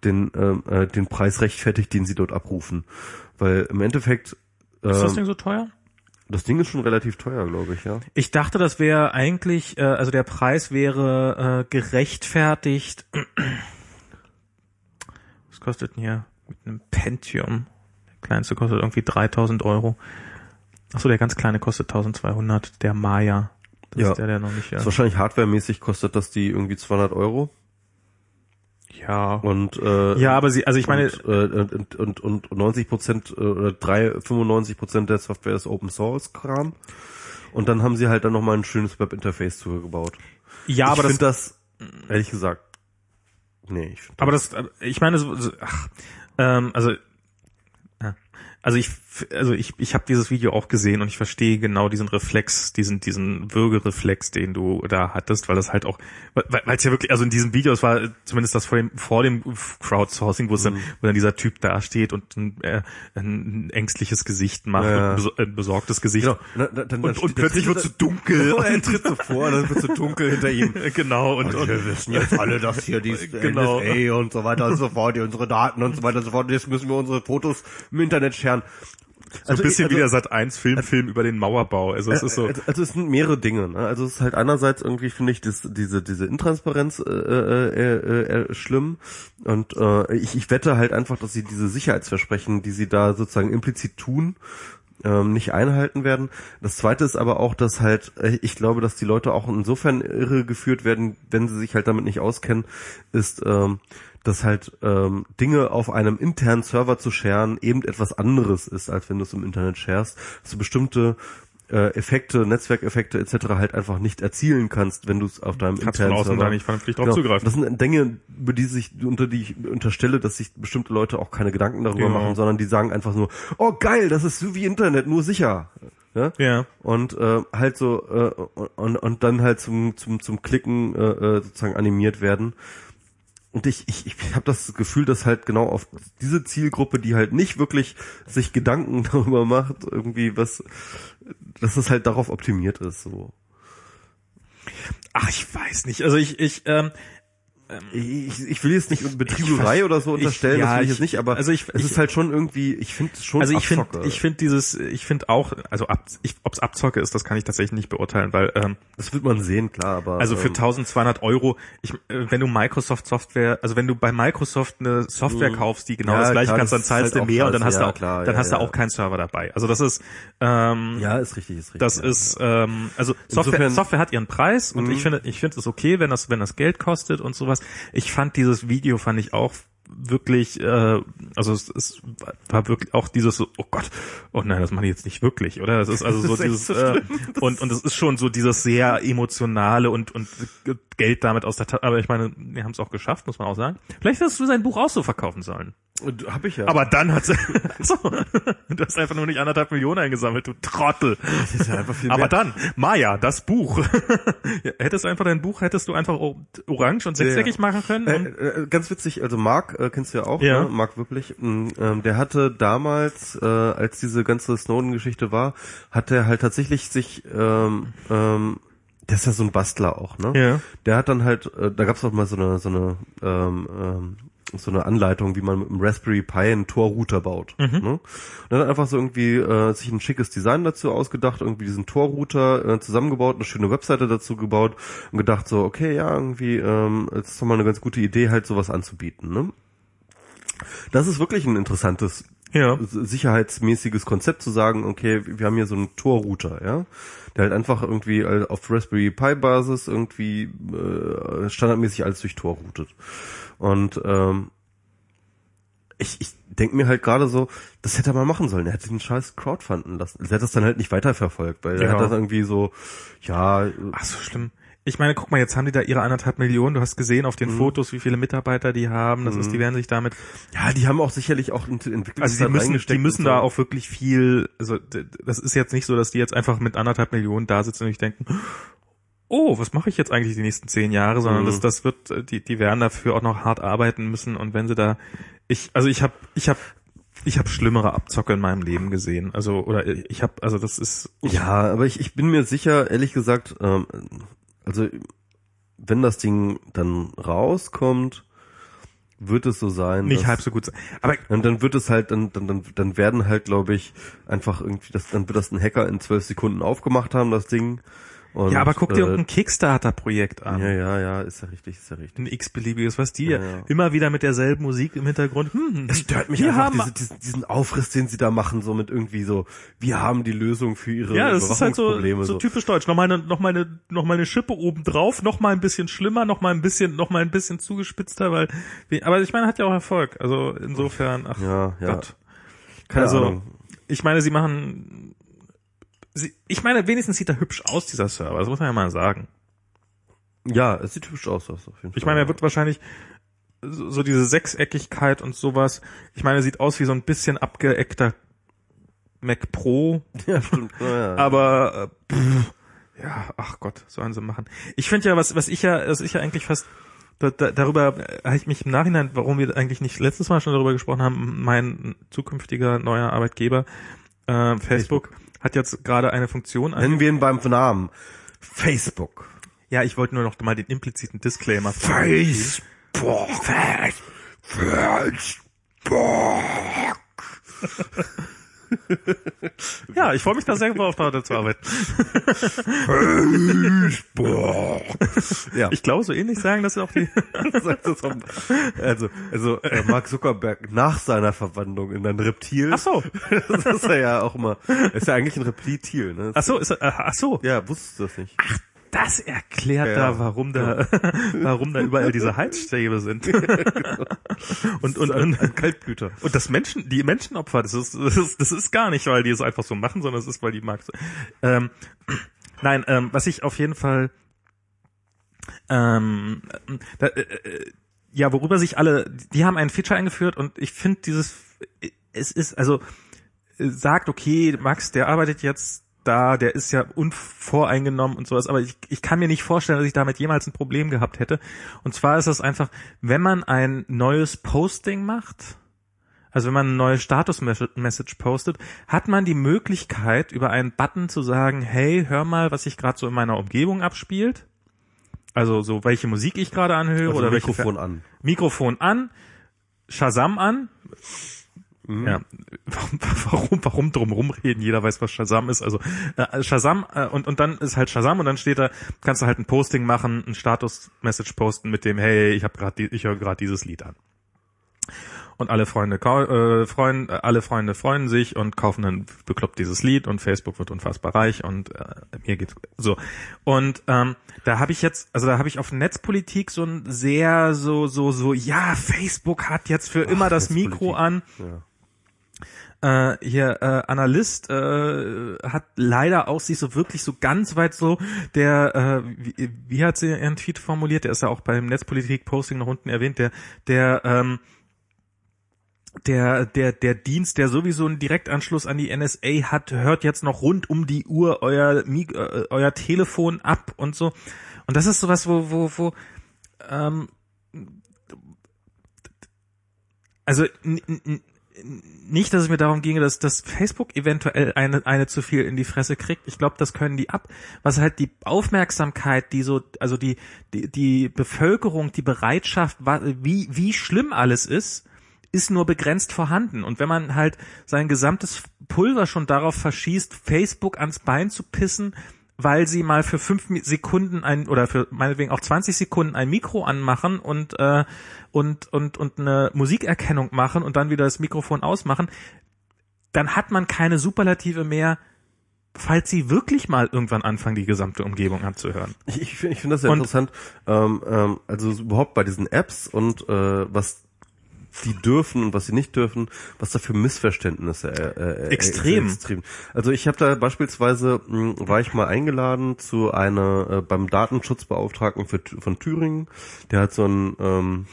den, äh, den Preis rechtfertigt, den sie dort abrufen. Weil im Endeffekt, äh, ist das Ding so teuer? Das Ding ist schon relativ teuer, glaube ich, ja. Ich dachte, das wäre eigentlich, äh, also der Preis wäre, äh, gerechtfertigt, kostet hier mit einem Pentium. Der kleinste kostet irgendwie dreitausend Euro. Achso, der ganz kleine kostet eintausendzweihundert, der Maya. Das ja. ist der, der noch nicht... Das ist wahrscheinlich hardwaremäßig kostet das die irgendwie zweihundert Euro. Ja. Und, äh, ja, aber sie, also ich meine... Und, äh, und, und, und neunzig Prozent oder fünfundneunzig Prozent der Software ist Open Source Kram. Und dann haben sie halt dann nochmal ein schönes Webinterface zugebaut. Ja, ich aber find das... Ich finde das, ehrlich gesagt, nee, ich finde. Aber das, ich meine, so, so, ach, ähm, also, äh, also ich, also ich, ich habe dieses Video auch gesehen und ich verstehe genau diesen Reflex, diesen, diesen Würgereflex, den du da hattest, weil das halt auch, weil es ja wirklich, also in diesem Video, es war zumindest das vor dem, vor dem Crowdsourcing, wo es mhm. dann, wo dann dieser Typ da steht und ein, äh, ein ängstliches Gesicht macht, ja, ja. Und ein besorgtes Gesicht. Genau. Na, na, dann, und, dann, und plötzlich wird es so dunkel. Oh, er tritt so vor, dann wird es so dunkel hinter ihm. Genau. Und, und, und wir wissen jetzt alle, dass hier die genau. N S A und so weiter und so fort, die unsere Daten und so weiter und so fort, jetzt müssen wir unsere Fotos im Internet scheren. So also ein bisschen ich, also, wie der Sat eins Film, also, Film über den Mauerbau. Also es ist so. Also, also es sind mehrere Dinge. Ne? Also es ist halt einerseits irgendwie, finde ich, das, diese diese Intransparenz äh, äh, äh, schlimm. Und äh, ich, ich wette halt einfach, dass sie diese Sicherheitsversprechen, die sie da sozusagen implizit tun, ähm, nicht einhalten werden. Das Zweite ist aber auch, dass halt, ich glaube, dass die Leute auch insofern irregeführt werden, wenn sie sich halt damit nicht auskennen, ist... Ähm, dass halt ähm, Dinge auf einem internen Server zu sharen eben etwas anderes ist, als wenn du es im Internet sharest, dass du bestimmte äh, Effekte, Netzwerkeffekte et cetera halt einfach nicht erzielen kannst, wenn du es auf deinem kannst internen von außen Server da nicht vernünftig drauf genau. zugreifen. Das sind Dinge, über die sich unter die ich unterstelle, dass sich bestimmte Leute auch keine Gedanken darüber genau. machen, sondern die sagen einfach nur: Oh geil, das ist so wie Internet, nur sicher. Ja. Yeah. Und äh, halt so äh, und und dann halt zum zum zum Klicken äh, sozusagen animiert werden. Und ich, ich, ich habe das Gefühl, dass halt genau auf diese Zielgruppe, die halt nicht wirklich sich Gedanken darüber macht, irgendwie was, dass es halt darauf optimiert ist. So. Ach, ich weiß nicht. Also ich, ich, ähm, ich, ich will jetzt nicht Betrieberei oder so unterstellen, ich, ja, das will ich jetzt nicht. Aber also ich, es ich, ist halt schon irgendwie. Ich finde es schon. Also ich finde, ich finde dieses, ich finde auch, also ab, ob es Abzocke ist, das kann ich tatsächlich nicht beurteilen, weil ähm, das wird man sehen, klar. Aber also für ähm, eintausendzweihundert Euro, ich, wenn du Microsoft Software, also wenn du bei Microsoft eine Software mh. kaufst, die genau ja, das gleiche kannst, dann zahlst halt du mehr und dann hast ja, du auch, klar, dann ja, hast ja. du auch keinen Server dabei. Also das ist, ähm, ja, ist richtig, ist richtig. Das ja, ist, ähm, also Software, insofern, Software hat ihren Preis mh. und ich finde, ich finde es okay, wenn das, wenn das Geld kostet und sowas. Ich fand dieses Video, fand ich auch wirklich, äh, also es, es war wirklich auch dieses so, oh Gott, oh nein, das meine ich jetzt nicht wirklich, oder? Das ist also so dieses, äh, und und es ist schon so dieses sehr emotionale und und Geld damit aus der Tasche, aber ich meine, wir haben es auch geschafft, muss man auch sagen. Vielleicht hättest du sein Buch auch so verkaufen sollen. Und hab ich ja. Aber dann hat's, so, du hast einfach nur nicht anderthalb Millionen eingesammelt, du Trottel. Das ist ja einfach viel mehr. Aber dann, Maya, das Buch. Hättest du einfach dein Buch, hättest du einfach orange und sechseckig ja. machen können. Äh, äh, ganz witzig, also Mark, äh, kennst du ja auch, ja. Ne? Mark Wirklich, ähm, der hatte damals, äh, als diese ganze Snowden-Geschichte war, hat er halt tatsächlich sich, ähm, ähm, der ist ja so ein Bastler auch, ne? Ja. Der hat dann halt, äh, da gab's auch mal so eine, so eine, ähm, ähm, so eine Anleitung, wie man mit einem Raspberry Pi einen Tor-Router baut. Mhm. Ne? Und dann hat einfach so irgendwie äh, sich ein schickes Design dazu ausgedacht, irgendwie diesen Tor-Router äh, zusammengebaut, eine schöne Webseite dazu gebaut und gedacht so, okay, ja, irgendwie, ähm, das ist doch mal eine ganz gute Idee, halt sowas anzubieten. Ne? Das ist wirklich ein interessantes, ja. sicherheitsmäßiges Konzept, zu sagen, okay, wir haben hier so einen Tor-Router, ja, der halt einfach irgendwie auf Raspberry Pi-Basis irgendwie äh, standardmäßig alles durch Tor routet. Und ähm, ich, ich denke mir halt gerade so, das hätte er mal machen sollen. Er hätte den Scheiß crowdfunden lassen. Er hat das dann halt nicht weiterverfolgt, weil genau. er hat das irgendwie so, ja... Ach, so schlimm. Ich meine, guck mal, jetzt haben die da ihre anderthalb Millionen. Du hast gesehen auf den mhm. Fotos, wie viele Mitarbeiter die haben. Das mhm. ist, die werden sich damit... Ja, die haben auch sicherlich auch entwickelt. Also die müssen, die müssen so. Da auch wirklich viel... Also das ist jetzt nicht so, dass die jetzt einfach mit anderthalb Millionen da sitzen und nicht denken... oh, was mache ich jetzt eigentlich die nächsten zehn Jahre, sondern mhm. das, das wird, die, die werden dafür auch noch hart arbeiten müssen, und wenn sie da, ich, also ich habe, ich habe, ich habe schlimmere Abzocke in meinem Leben gesehen, also oder ich habe, also das ist ja, aber ich, ich bin mir sicher, ehrlich gesagt, ähm, also wenn das Ding dann rauskommt, wird es so sein. Nicht dass, halb so gut sein. Aber und dann wird es halt, dann, dann, dann, dann werden halt, glaube ich, einfach irgendwie, das, dann wird das ein Hacker in zwölf Sekunden aufgemacht haben, das Ding. Und, ja, aber guck dir äh, irgendein Kickstarter-Projekt an. Ja, ja, ja, ist ja richtig, ist ja richtig. Ein x-beliebiges, was die ja, ja. immer wieder mit derselben Musik im Hintergrund. Hm, es stört mich einfach diese, diesen, diesen Aufriss, den sie da machen, so mit irgendwie so, wir haben die Lösung für ihre Überwachungsprobleme. Ja, das ist halt so, so typisch deutsch. Nochmal eine, nochmal eine, nochmal eine Schippe obendrauf, nochmal ein bisschen schlimmer, nochmal ein bisschen, nochmal ein bisschen zugespitzter, weil, aber ich meine, hat ja auch Erfolg. Also insofern, ach ja, ja. Gott. Keine also, Ahnung. Ich meine, sie machen... Ich meine, wenigstens sieht er hübsch aus, dieser Server. Das muss man ja mal sagen. Ja, es sieht hübsch aus, das auf jeden Fall. Ich meine, er wird wahrscheinlich so, so diese Sechseckigkeit und sowas. Ich meine, er sieht aus wie so ein bisschen abgeeckter Mac Pro. Ja, stimmt. Oh, ja. Aber äh, pff, ja, ach Gott, sollen sie machen. Ich finde ja, was, was ich ja, was ich ja eigentlich fast da, da, darüber habe ich mich im Nachhinein, warum wir eigentlich nicht letztes Mal schon darüber gesprochen haben, mein zukünftiger neuer Arbeitgeber äh, Facebook. Facebook. Hat jetzt gerade eine Funktion. Nennen wir ihn beim Namen. Facebook. Ja, ich wollte nur noch mal den impliziten Disclaimer. Facebook. Facebook. Ja, ich freue mich da sehr drauf, da zu arbeiten. Facebook. Ja. Ich glaube, so ähnlich sagen das auch die... also, also äh, Mark Zuckerberg nach seiner Verwandlung in ein Reptil. Ach so. Das ist er ja auch immer. Ist ja eigentlich ein Reptil, ne? Ach so, ist er, ach so. Ja, wusstest du das nicht? Ach, das erklärt ja, da, warum da, ja. warum da überall diese Halsstäbe sind. Ja, genau. Und, und, ein, ein Kaltblüter. Und das Menschen, die Menschenopfer, das ist, das ist, das ist gar nicht, weil die es einfach so machen, sondern es ist, weil die mag. Ähm, nein, ähm, was ich auf jeden Fall, ähm, da, äh, ja, worüber sich alle, die haben ein Feature eingeführt, und ich finde dieses, es ist, also, sagt, okay, Max, der arbeitet jetzt da, der ist ja unvoreingenommen und sowas, aber ich, ich kann mir nicht vorstellen, dass ich damit jemals ein Problem gehabt hätte. Und zwar ist das einfach, wenn man ein neues Posting macht, also wenn man eine neue Status-Message postet, hat man die Möglichkeit, über einen Button zu sagen, hey, hör mal, was sich gerade so in meiner Umgebung abspielt. Also so, welche Musik ich gerade anhöre. Also oder Mikrofon welche an. Mikrofon an, Shazam an. Ja, warum, warum, warum drumrum reden? Jeder weiß, was Shazam ist. Also äh, Shazam äh, und und dann ist halt Shazam, und dann steht da, kannst du halt ein Posting machen, ein Status-Message posten mit dem, hey, ich habe gerade, ich höre gerade dieses Lied an. und alle Freunde kau- äh, freuen, äh, alle Freunde freuen sich und kaufen dann bekloppt dieses Lied und Facebook wird unfassbar reich und äh, mir geht's so. Und ähm, da habe ich jetzt, also da habe ich auf Netzpolitik so ein sehr so so so ja, Facebook hat jetzt für Ach, immer das Mikro an. Ja. Äh, hier äh, Analyst äh, hat leider auch sich so wirklich so ganz weit so der äh, wie, wie hat sie ihren Tweet formuliert, der ist ja auch beim Netzpolitik-Posting noch unten erwähnt, der der ähm, der der der Dienst, der sowieso einen Direktanschluss an die N S A hat, hört jetzt noch rund um die Uhr euer Mi- äh, euer Telefon ab und so, und das ist sowas, wo wo wo ähm, also n- n- nicht, dass es mir darum ginge, dass, dass Facebook eventuell eine, eine zu viel in die Fresse kriegt. Ich glaube, das können die ab. Was halt die Aufmerksamkeit, die so, also die, die, die Bevölkerung, die Bereitschaft, wie, wie schlimm alles ist, ist nur begrenzt vorhanden. Und wenn man halt sein gesamtes Pulver schon darauf verschießt, Facebook ans Bein zu pissen, weil sie mal für fünf Sekunden ein, oder für meinetwegen auch zwanzig Sekunden ein Mikro anmachen und, äh, und, und, und eine Musikerkennung machen und dann wieder das Mikrofon ausmachen, dann hat man keine Superlative mehr, falls sie wirklich mal irgendwann anfangen, die gesamte Umgebung anzuhören. Ich, ich finde ich find das sehr und, interessant, ähm, ähm, also überhaupt bei diesen Apps und äh, was die dürfen und was sie nicht dürfen, was da für Missverständnisse äh, äh, extrem. Äh, extrem. Also ich habe da beispielsweise, mh, war ich mal eingeladen zu einer, äh, beim Datenschutzbeauftragten für, von Thüringen, der hat so ein, ähm,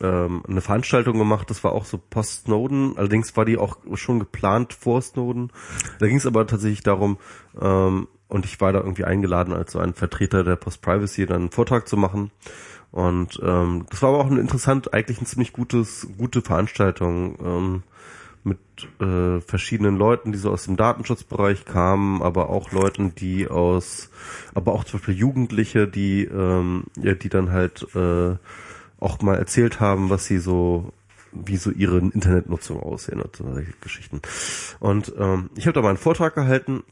ähm, eine Veranstaltung gemacht, das war auch so post-Snowden, allerdings war die auch schon geplant vor Snowden, da ging es aber tatsächlich darum, ähm, und ich war da irgendwie eingeladen als so ein Vertreter der Post-Privacy, dann einen Vortrag zu machen. Und ähm, das war aber auch eine interessant, eigentlich eine ziemlich gutes, gute Veranstaltung ähm, mit äh, verschiedenen Leuten, die so aus dem Datenschutzbereich kamen, aber auch Leuten, die aus, aber auch zum Beispiel Jugendliche, die ähm, ja, die dann halt äh, auch mal erzählt haben, was sie so, wie so ihre Internetnutzung aussehen und solche Geschichten. Und ähm, ich habe da mal einen Vortrag gehalten.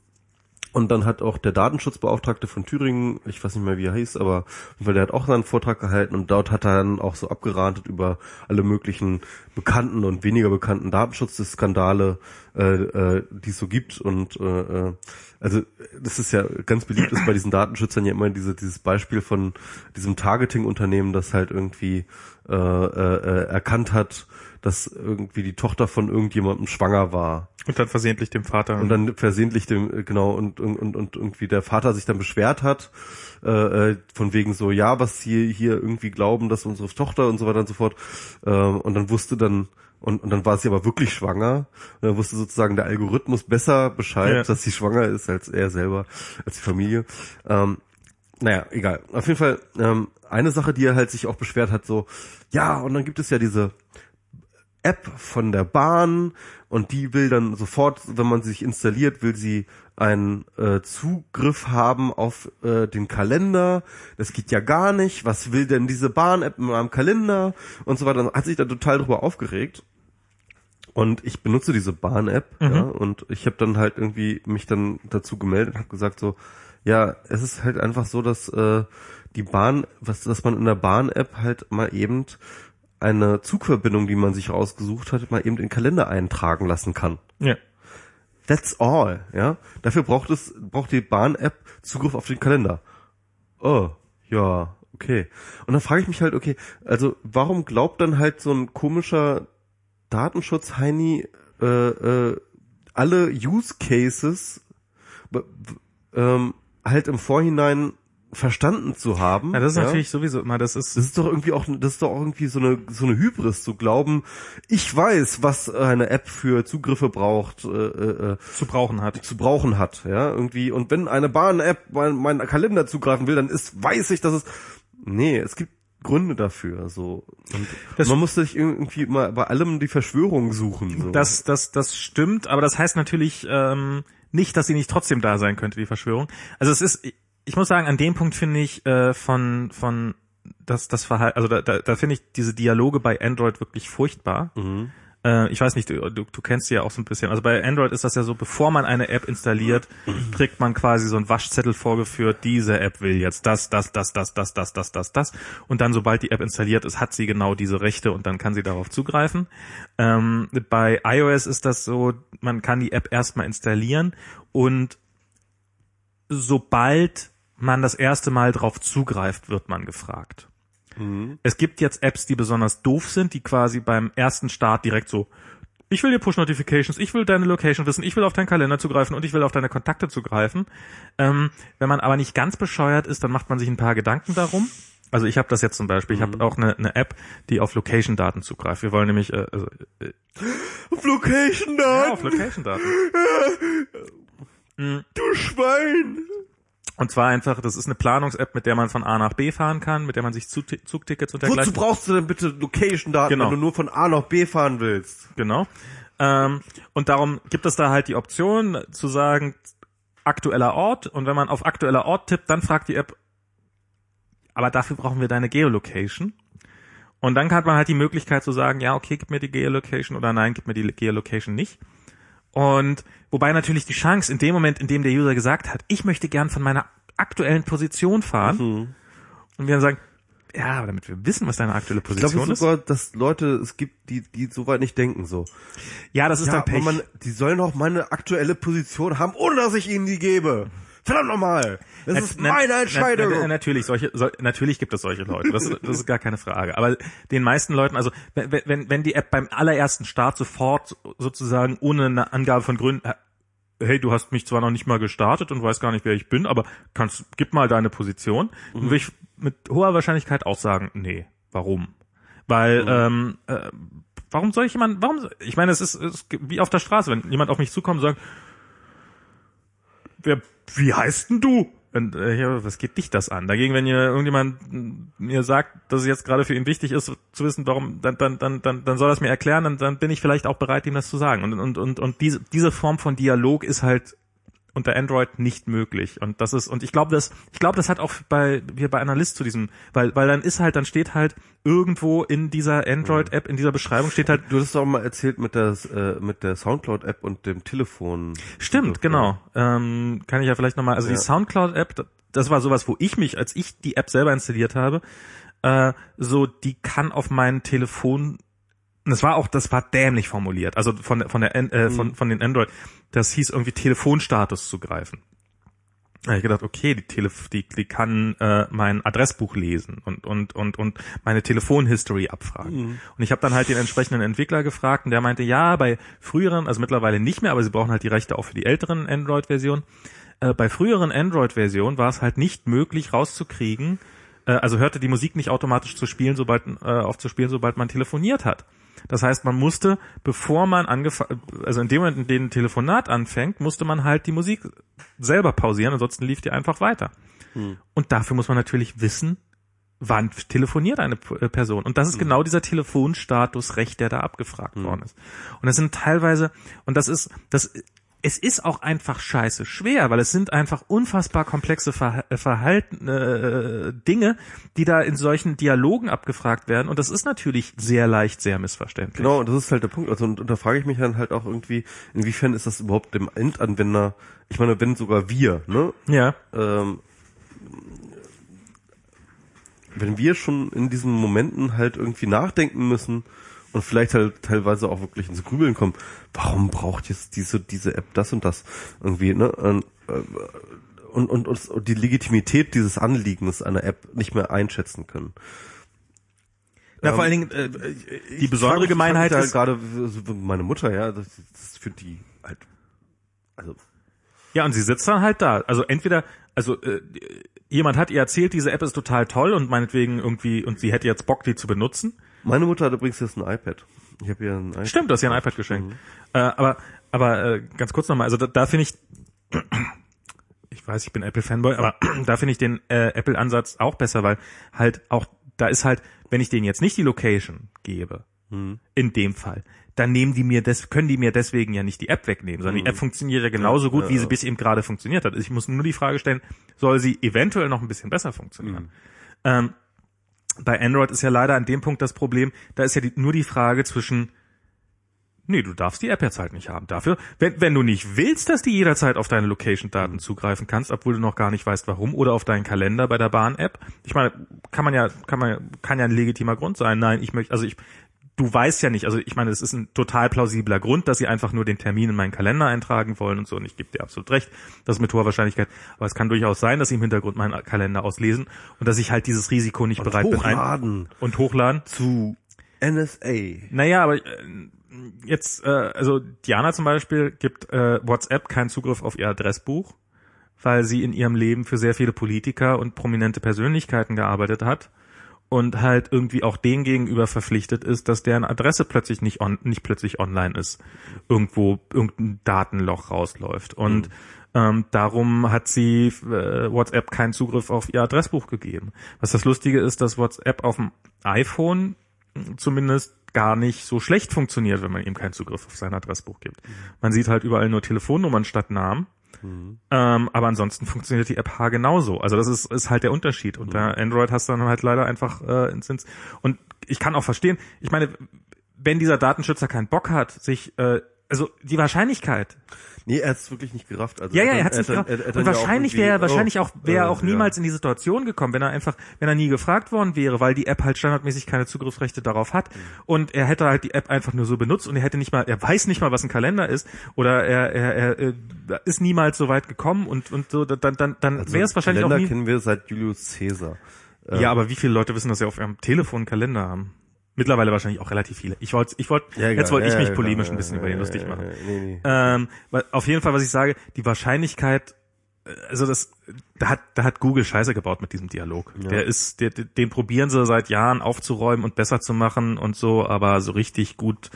Und dann hat auch der Datenschutzbeauftragte von Thüringen, ich weiß nicht mehr, wie er hieß, aber weil der hat auch seinen Vortrag gehalten und dort hat er dann auch so abgerantet über alle möglichen bekannten und weniger bekannten Datenschutzskandale, äh, äh, die es so gibt. Und äh, also das ist ja ganz beliebt ist bei diesen Datenschützern ja immer diese dieses Beispiel von diesem Targeting-Unternehmen, das halt irgendwie äh, äh, erkannt hat, dass irgendwie die Tochter von irgendjemandem schwanger war. Und dann versehentlich dem Vater. Und dann versehentlich dem, genau, und und und irgendwie der Vater sich dann beschwert hat, äh, von wegen so, ja, was sie hier irgendwie glauben, dass unsere Tochter und so weiter und so fort. Äh, und dann wusste dann, und, und dann war sie aber wirklich schwanger. Und dann wusste sozusagen der Algorithmus besser Bescheid, ja, dass sie schwanger ist, als er selber, als die Familie. Ähm, naja, egal. Auf jeden Fall, ähm, eine Sache, die er halt sich auch beschwert hat, so, ja, und dann gibt es ja diese App von der Bahn und die will dann sofort, wenn man sie sich installiert, will sie einen äh, Zugriff haben auf äh, den Kalender. Das geht ja gar nicht. Was will denn diese Bahn-App mit meinem Kalender? Und so weiter. Hat sich da total drüber aufgeregt. Und ich benutze diese Bahn-App, mhm, ja, und ich habe dann halt irgendwie mich dann dazu gemeldet und habe gesagt so, ja, es ist halt einfach so, dass äh, die Bahn, was, dass man in der Bahn-App halt mal eben eine Zugverbindung, die man sich rausgesucht hat, mal eben in den Kalender eintragen lassen kann. Ja. Yeah. That's all, ja. Dafür braucht es, braucht die Bahn-App Zugriff auf den Kalender. Oh, ja, okay. Und dann frage ich mich halt, okay, also warum glaubt dann halt so ein komischer Datenschutz-Heini äh, äh, alle Use-Cases b- b- ähm, halt im Vorhinein verstanden zu haben. Ja, das ist ja natürlich sowieso immer, das ist, das ist doch irgendwie auch, das ist doch auch irgendwie so eine, so eine Hybris zu glauben, ich weiß, was eine App für Zugriffe braucht, äh, äh, zu brauchen hat, zu brauchen hat, ja, irgendwie, und wenn eine Bahn-App meinen mein Kalender zugreifen will, dann ist, weiß ich, dass es, nee, es gibt Gründe dafür, so. Und das man muss sich irgendwie immer bei allem die Verschwörung suchen, so. Das, das, das stimmt, aber das heißt natürlich, ähm, nicht, dass sie nicht trotzdem da sein könnte, die Verschwörung. Also es ist, ich muss sagen, an dem Punkt finde ich äh, von von das das Verhalten, also da da, da finde ich diese Dialoge bei Android wirklich furchtbar. Mhm. Äh, ich weiß nicht, du, du kennst die ja auch so ein bisschen. Also bei Android ist das ja so, bevor man eine App installiert, kriegt man quasi so einen Waschzettel vorgeführt, diese App will jetzt das, das, das, das, das, das, das, das, das. Und dann, sobald die App installiert ist, hat sie genau diese Rechte und dann kann sie darauf zugreifen. Ähm, bei iOS ist das so, man kann die App erstmal installieren und sobald man das erste Mal drauf zugreift, wird man gefragt. Mhm. Es gibt jetzt Apps, die besonders doof sind, die quasi beim ersten Start direkt so, ich will dir Push-Notifications, ich will deine Location wissen, ich will auf deinen Kalender zugreifen und ich will auf deine Kontakte zugreifen. Ähm, wenn man aber nicht ganz bescheuert ist, dann macht man sich ein paar Gedanken darum. Also ich habe das jetzt zum Beispiel, ich habe mhm. auch eine, eine App, die auf Location-Daten zugreift. Wir wollen nämlich... Äh, also, äh, auf Location-Daten? Ja, auf Location-Daten. Mhm. Du Schwein! Und zwar einfach, das ist eine Planungs-App, mit der man von A nach B fahren kann, mit der man sich Zugtickets und dergleichen... Wozu brauchst du denn bitte Location-Daten, genau. wenn du nur von A nach B fahren willst? Genau. Ähm, und darum gibt es da halt die Option zu sagen, aktueller Ort. Und wenn man auf aktueller Ort tippt, dann fragt die App, aber dafür brauchen wir deine Geolocation. Und dann hat man halt die Möglichkeit zu sagen, ja, okay, gib mir die Geolocation oder nein, gib mir die Geolocation nicht. Und wobei natürlich die Chance in dem Moment, in dem der User gesagt hat, ich möchte gern von meiner aktuellen Position fahren, mhm. und wir dann sagen, ja, aber damit wir wissen, was deine aktuelle Position ist. Ich glaube ist. sogar, dass Leute, es gibt, die die soweit nicht denken so. Ja, das ist ja, dann Pech. Man, die sollen auch meine aktuelle Position haben, ohne dass ich ihnen die gebe. Verdammt nochmal! Das na, ist meine na, Entscheidung! Na, na, natürlich, solche, so, natürlich gibt es solche Leute, das, das ist gar keine Frage. Aber den meisten Leuten, also wenn, wenn, wenn die App beim allerersten Start sofort sozusagen ohne eine Angabe von Gründen, hey, du hast mich zwar noch nicht mal gestartet und weißt gar nicht, wer ich bin, aber kannst, gib mal deine Position, mhm. dann würde ich mit hoher Wahrscheinlichkeit auch sagen, nee, warum? Weil, mhm. ähm, äh, warum soll ich jemanden, warum, ich meine, es ist, ist wie auf der Straße, wenn jemand auf mich zukommt und sagt, wer Wie heißt denn du? Und, äh, ja, was geht dich das an? Dagegen, wenn mir irgendjemand mir sagt, dass es jetzt gerade für ihn wichtig ist, zu wissen, warum, dann, dann, dann, dann, dann soll er es mir erklären, dann, dann bin ich vielleicht auch bereit, ihm das zu sagen. Und, und, und, und diese, diese Form von Dialog ist halt unter Android nicht möglich. Und das ist, und ich glaube, das, ich glaube, das hat auch bei, wir bei Analyst zu diesem, weil, weil dann ist halt, dann steht halt irgendwo in dieser Android-App, in dieser Beschreibung steht halt. Du hast es auch mal erzählt mit der, äh, mit der Soundcloud-App und dem Telefon. Stimmt, genau. Ähm, kann ich ja vielleicht nochmal, also ja. die Soundcloud-App, das war sowas, wo ich mich, als ich die App selber installiert habe, äh, so, die kann auf mein Telefon, das war auch, das war dämlich formuliert, also von, von der, äh, von, von den Android, das hieß irgendwie Telefonstatus zugreifen. Da habe ich gedacht, okay, die Telef, die, die kann, äh, mein Adressbuch lesen und, und, und, und meine Telefonhistory abfragen. Mhm. Und ich habe dann halt den entsprechenden Entwickler gefragt und der meinte, ja, bei früheren, also mittlerweile nicht mehr, aber sie brauchen halt die Rechte auch für die älteren Android-Versionen. Äh, bei früheren Android-Versionen war es halt nicht möglich rauszukriegen, äh, also hörte die Musik nicht automatisch zu spielen, sobald, äh, auf zu spielen, sobald man telefoniert hat. Das heißt, man musste, bevor man angefangen, also in dem Moment, in dem ein Telefonat anfängt, musste man halt die Musik selber pausieren, ansonsten lief die einfach weiter. Hm. Und dafür muss man natürlich wissen, wann telefoniert eine Person. Und das ist hm. genau dieser Telefonstatusrecht, der da abgefragt hm. worden ist. Und das sind teilweise, und das ist, das, es ist auch einfach scheiße schwer, weil es sind einfach unfassbar komplexe Verhalten, äh, Dinge, die da in solchen Dialogen abgefragt werden. Und das ist natürlich sehr leicht, sehr missverständlich. Genau, und das ist halt der Punkt. Also und, und da frage ich mich dann halt auch irgendwie, inwiefern ist das überhaupt dem Endanwender, ich meine, wenn sogar wir, ne? Ja. Ähm, wenn wir schon in diesen Momenten halt irgendwie nachdenken müssen, und vielleicht halt teilweise auch wirklich ins Grübeln kommen. Warum braucht jetzt diese diese App das und das irgendwie, ne? Und, und, und, und die Legitimität dieses Anliegens einer App nicht mehr einschätzen können. Na, ähm, vor allen Dingen, äh, die besondere frage, Gemeinheit ist... Halt gerade meine Mutter, ja, das, das für die halt... also ja, und sie sitzt dann halt da. Also entweder... also äh, jemand hat ihr erzählt, diese App ist total toll und meinetwegen irgendwie... und sie hätte jetzt Bock, die zu benutzen. Meine Mutter hat übrigens jetzt ein iPad. Ich habe ihr ein iPad. Stimmt, du hast ihr ein iPad geschenkt. Mhm. Äh, aber aber äh, ganz kurz nochmal, also da, da finde ich, ich weiß, ich bin Apple-Fanboy, aber da finde ich den äh, Apple-Ansatz auch besser, weil halt auch, da ist halt, wenn ich denen jetzt nicht die Location gebe, mhm. in dem Fall, dann nehmen die mir des, können die mir deswegen ja nicht die App wegnehmen, sondern mhm. die App funktioniert ja genauso gut, ja, wie sie bis eben gerade funktioniert hat. Also ich muss nur die Frage stellen, soll sie eventuell noch ein bisschen besser funktionieren? Mhm. Ähm, Bei Android ist ja leider an dem Punkt das Problem, da ist ja die, nur die Frage zwischen, Nee, du darfst die App jetzt halt nicht haben. Dafür, wenn, wenn du nicht willst, dass die jederzeit auf deine Location-Daten zugreifen kannst, obwohl du noch gar nicht weißt, warum, oder auf deinen Kalender bei der Bahn-App. Ich meine, kann man ja, kann man, kann ja ein legitimer Grund sein. Nein, ich möchte, also ich, du weißt ja nicht, also ich meine, es ist ein total plausibler Grund, dass sie einfach nur den Termin in meinen Kalender eintragen wollen und so, und ich gebe dir absolut recht, das mit hoher Wahrscheinlichkeit, aber es kann durchaus sein, dass sie im Hintergrund meinen Kalender auslesen und dass ich halt dieses Risiko nicht und bereit hochladen. bin. Ein- und hochladen. Zu N S A. Naja, aber... Äh, Jetzt, äh, also Diana zum Beispiel gibt äh, WhatsApp keinen Zugriff auf ihr Adressbuch, weil sie in ihrem Leben für sehr viele Politiker und prominente Persönlichkeiten gearbeitet hat und halt irgendwie auch denen gegenüber verpflichtet ist, dass deren Adresse plötzlich nicht on, nicht plötzlich online ist, irgendwo irgendein Datenloch rausläuft. Und mhm. ähm, darum hat sie äh, WhatsApp keinen Zugriff auf ihr Adressbuch gegeben. Was das Lustige ist, dass WhatsApp auf dem iPhone zumindest gar nicht so schlecht funktioniert, wenn man ihm keinen Zugriff auf sein Adressbuch gibt. Man sieht halt überall nur Telefonnummern statt Namen, mhm. ähm, aber ansonsten funktioniert die App H genauso. Also das ist, ist halt der Unterschied. Und mhm. da Android hast du dann halt leider einfach äh, Instanz. Und ich kann auch verstehen, ich meine, wenn dieser Datenschützer keinen Bock hat, sich, äh, also die Wahrscheinlichkeit... Nee, er hat's wirklich nicht gerafft. Also ja, ja, er hat's nicht gerafft. Und ja wahrscheinlich wäre er wahrscheinlich auch wäre er auch niemals ja. in die Situation gekommen, wenn er einfach, wenn er nie gefragt worden wäre, weil die App halt standardmäßig keine Zugriffsrechte darauf hat. Mhm. Und er hätte halt die App einfach nur so benutzt und er hätte nicht mal, er weiß nicht mal, was ein Kalender ist, oder er er, er, er ist niemals so weit gekommen und und so dann dann dann also wäre es wahrscheinlich Kalender auch nie. Kennen wir seit Julius Caesar. Ähm. Ja, aber wie viele Leute wissen, dass sie auf ihrem Telefon einen Kalender haben? Mittlerweile wahrscheinlich auch relativ viele. Ich wollte, ich wollte, ja, jetzt wollte ja, ich mich ja, polemisch ja, ein bisschen ja, über den ja, lustig machen. Ja, nee, nee. Ähm, weil auf jeden Fall, was ich sage, die Wahrscheinlichkeit, also das, da hat, da hat Google Scheiße gebaut mit diesem Dialog. Ja. Der ist, der, den probieren sie seit Jahren aufzuräumen und besser zu machen und so, aber so richtig gut,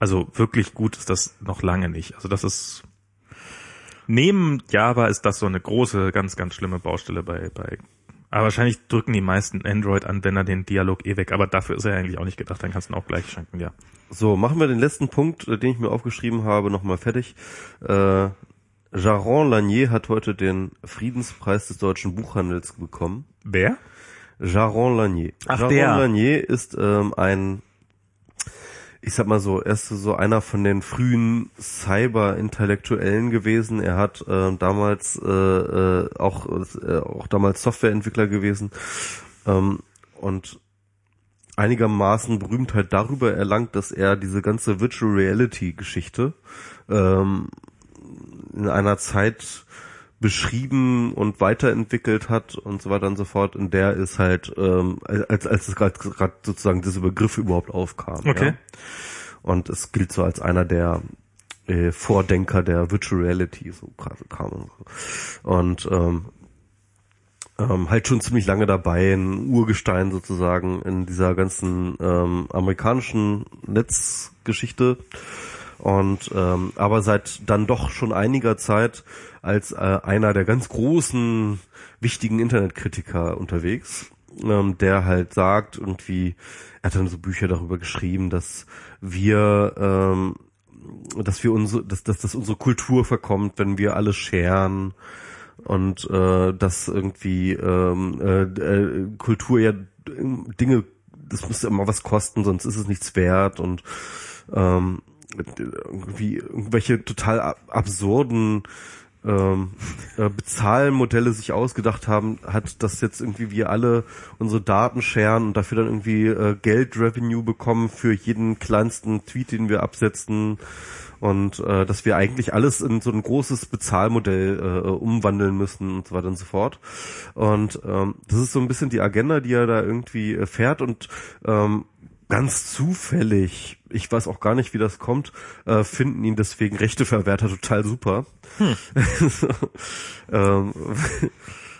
also wirklich gut ist das noch lange nicht. Also das ist, neben Java ist das so eine große, ganz, ganz schlimme Baustelle bei, bei aber wahrscheinlich drücken die meisten Android-Anwender den Dialog eh weg. Aber dafür ist er eigentlich auch nicht gedacht. Dann kannst du ihn auch gleich schenken, ja. So, machen wir den letzten Punkt, den ich mir aufgeschrieben habe, nochmal fertig. Äh, Jaron Lanier hat heute den Friedenspreis des deutschen Buchhandels bekommen. Wer? Jaron Lanier. Ach, Jaron der. Lanier ist ähm, ein, ich sag mal so, er ist so einer von den frühen Cyber-Intellektuellen gewesen. Er hat äh, damals äh, äh, auch äh, auch damals Softwareentwickler gewesen ähm, und einigermaßen Berühmtheit darüber erlangt, dass er diese ganze Virtual Reality-Geschichte ähm, in einer Zeit beschrieben und weiterentwickelt hat und so weiter und so fort, in der ist halt, ähm, als als es gerade gerade sozusagen dieser Begriff überhaupt aufkam. Okay. Ja? Und es gilt so als einer der äh, Vordenker der Virtual Reality, so gerade kam und so. Und ähm, ähm, halt schon ziemlich lange dabei, ein Urgestein sozusagen in dieser ganzen ähm, amerikanischen Netzgeschichte. Und ähm, aber seit dann doch schon einiger Zeit als äh, einer der ganz großen wichtigen Internetkritiker unterwegs, ähm, der halt sagt, irgendwie, er hat dann so Bücher darüber geschrieben, dass wir ähm, dass wir unsere dass, dass, dass unsere Kultur verkommt, wenn wir alles scheren und äh, dass irgendwie ähm, äh, Kultur ja Dinge, das muss ja immer was kosten, sonst ist es nichts wert und ähm, irgendwie irgendwelche total ab- absurden ähm, äh, Bezahlmodelle sich ausgedacht haben, hat, dass jetzt irgendwie wir alle unsere Daten scheren und dafür dann irgendwie äh, Geld-Revenue bekommen für jeden kleinsten Tweet, den wir absetzen und äh, dass wir eigentlich alles in so ein großes Bezahlmodell äh, umwandeln müssen und so weiter und so fort. Und ähm, das ist so ein bisschen die Agenda, die er da irgendwie äh, fährt und ähm, ganz zufällig, ich weiß auch gar nicht, wie das kommt, äh, finden ihn deswegen Rechteverwerter total super. Hm. ähm,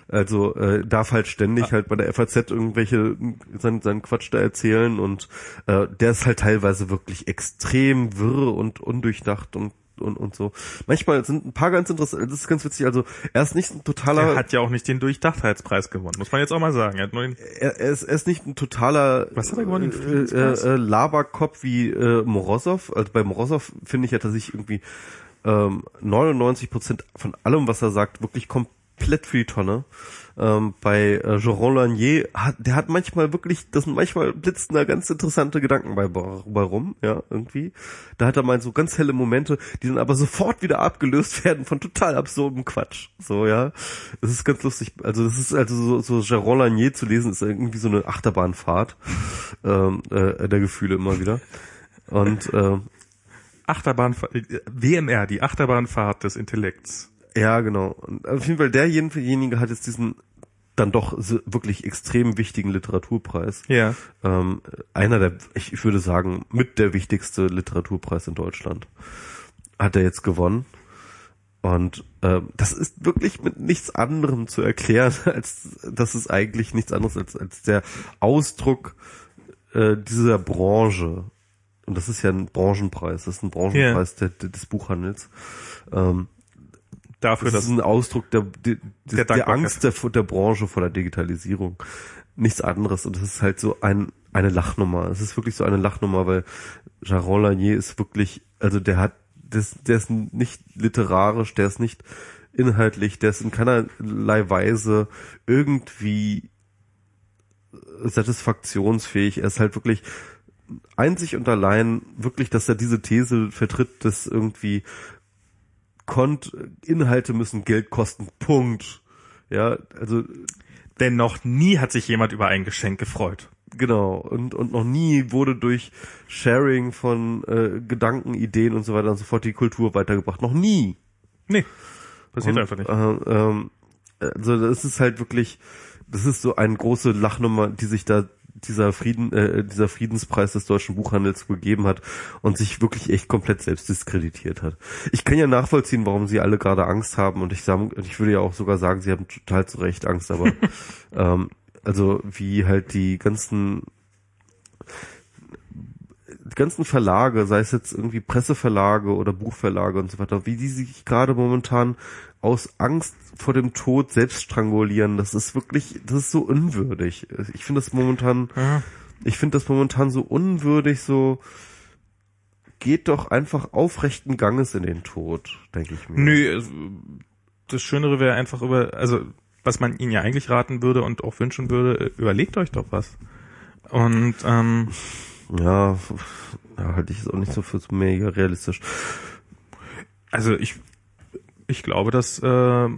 also äh, darf halt ständig ah. halt bei der F A Z irgendwelche seinen, seinen Quatsch da erzählen und äh, der ist halt teilweise wirklich extrem wirr und undurchdacht und und und so. Manchmal sind ein paar ganz interessant, das ist ganz witzig, also er ist nicht ein totaler... Er hat ja auch nicht den Durchdachtheitspreis gewonnen, muss man jetzt auch mal sagen. Er, hat nur den er, er, ist, er ist nicht ein totaler... Was hat er gewonnen? Den äh, äh, Laberkopf wie äh, Morozov. Also bei Morozov finde ich ja, dass ich irgendwie ähm, neunundneunzig Prozent von allem, was er sagt, wirklich komplett komplett für die Tonne. Ähm, bei äh, Jaron Lanier, hat, der hat manchmal wirklich, das sind manchmal blitzen da ganz interessante Gedanken bei, bei rum, ja, irgendwie. Da hat er mal so ganz helle Momente, die dann aber sofort wieder abgelöst werden von total absurdem Quatsch. So, ja. Das ist ganz lustig. Also, das ist, also, so, so Jaron Lanier zu lesen, ist irgendwie so eine Achterbahnfahrt, ähm, äh, der Gefühle immer wieder. Und, äh, Achterbahnfahrt, W M R, die Achterbahnfahrt des Intellekts. Ja, genau. Und auf jeden Fall derjenige hat jetzt diesen dann doch wirklich extrem wichtigen Literaturpreis. Ja. Ähm, einer der, ich würde sagen, mit der wichtigste Literaturpreis in Deutschland hat er jetzt gewonnen. Und ähm, das ist wirklich mit nichts anderem zu erklären, als das ist eigentlich nichts anderes als, als der Ausdruck äh, dieser Branche. Und das ist ja ein Branchenpreis, das ist ein Branchenpreis yeah. der, des Buchhandels. Ähm, Dafür, das ist ein Ausdruck der, der, der, der Angst der, der Branche vor der Digitalisierung. Nichts anderes. Und das ist halt so ein, eine Lachnummer. Es ist wirklich so eine Lachnummer, weil Jaron Lanier ist wirklich, also der hat, der ist, der ist nicht literarisch, der ist nicht inhaltlich, der ist in keinerlei Weise irgendwie satisfaktionsfähig. Er ist halt wirklich einzig und allein wirklich, dass er diese These vertritt, dass irgendwie Kont, Inhalte müssen Geld kosten, Punkt. Ja, also. Denn noch nie hat sich jemand über ein Geschenk gefreut. Genau. Und, und noch nie wurde durch Sharing von äh, Gedanken, Ideen und so weiter und so fort die Kultur weitergebracht. Noch nie. Nee. Passiert und, einfach nicht. Äh, äh, also, das ist halt wirklich, das ist so eine große Lachnummer, die sich da dieser Frieden, äh, dieser Friedenspreis des deutschen Buchhandels gegeben hat und sich wirklich echt komplett selbst diskreditiert hat. Ich kann ja nachvollziehen, warum sie alle gerade Angst haben, und ich sag, ich würde ja auch sogar sagen, sie haben total zu Recht Angst, aber ähm, also wie halt die ganzen die ganzen Verlage, sei es jetzt irgendwie Presseverlage oder Buchverlage und so weiter, wie die sich gerade momentan aus Angst vor dem Tod selbst strangulieren, das ist wirklich, das ist so unwürdig. Ich finde das momentan, ja. ich finde das momentan so unwürdig, so geht doch einfach aufrechten Ganges in den Tod, denke ich mir. Nö, das Schönere wäre einfach über, also was man ihnen ja eigentlich raten würde und auch wünschen würde, überlegt euch doch was. Und ähm, ja, ja, halte ich es auch nicht so für mega realistisch. Also ich, ich glaube, dass äh,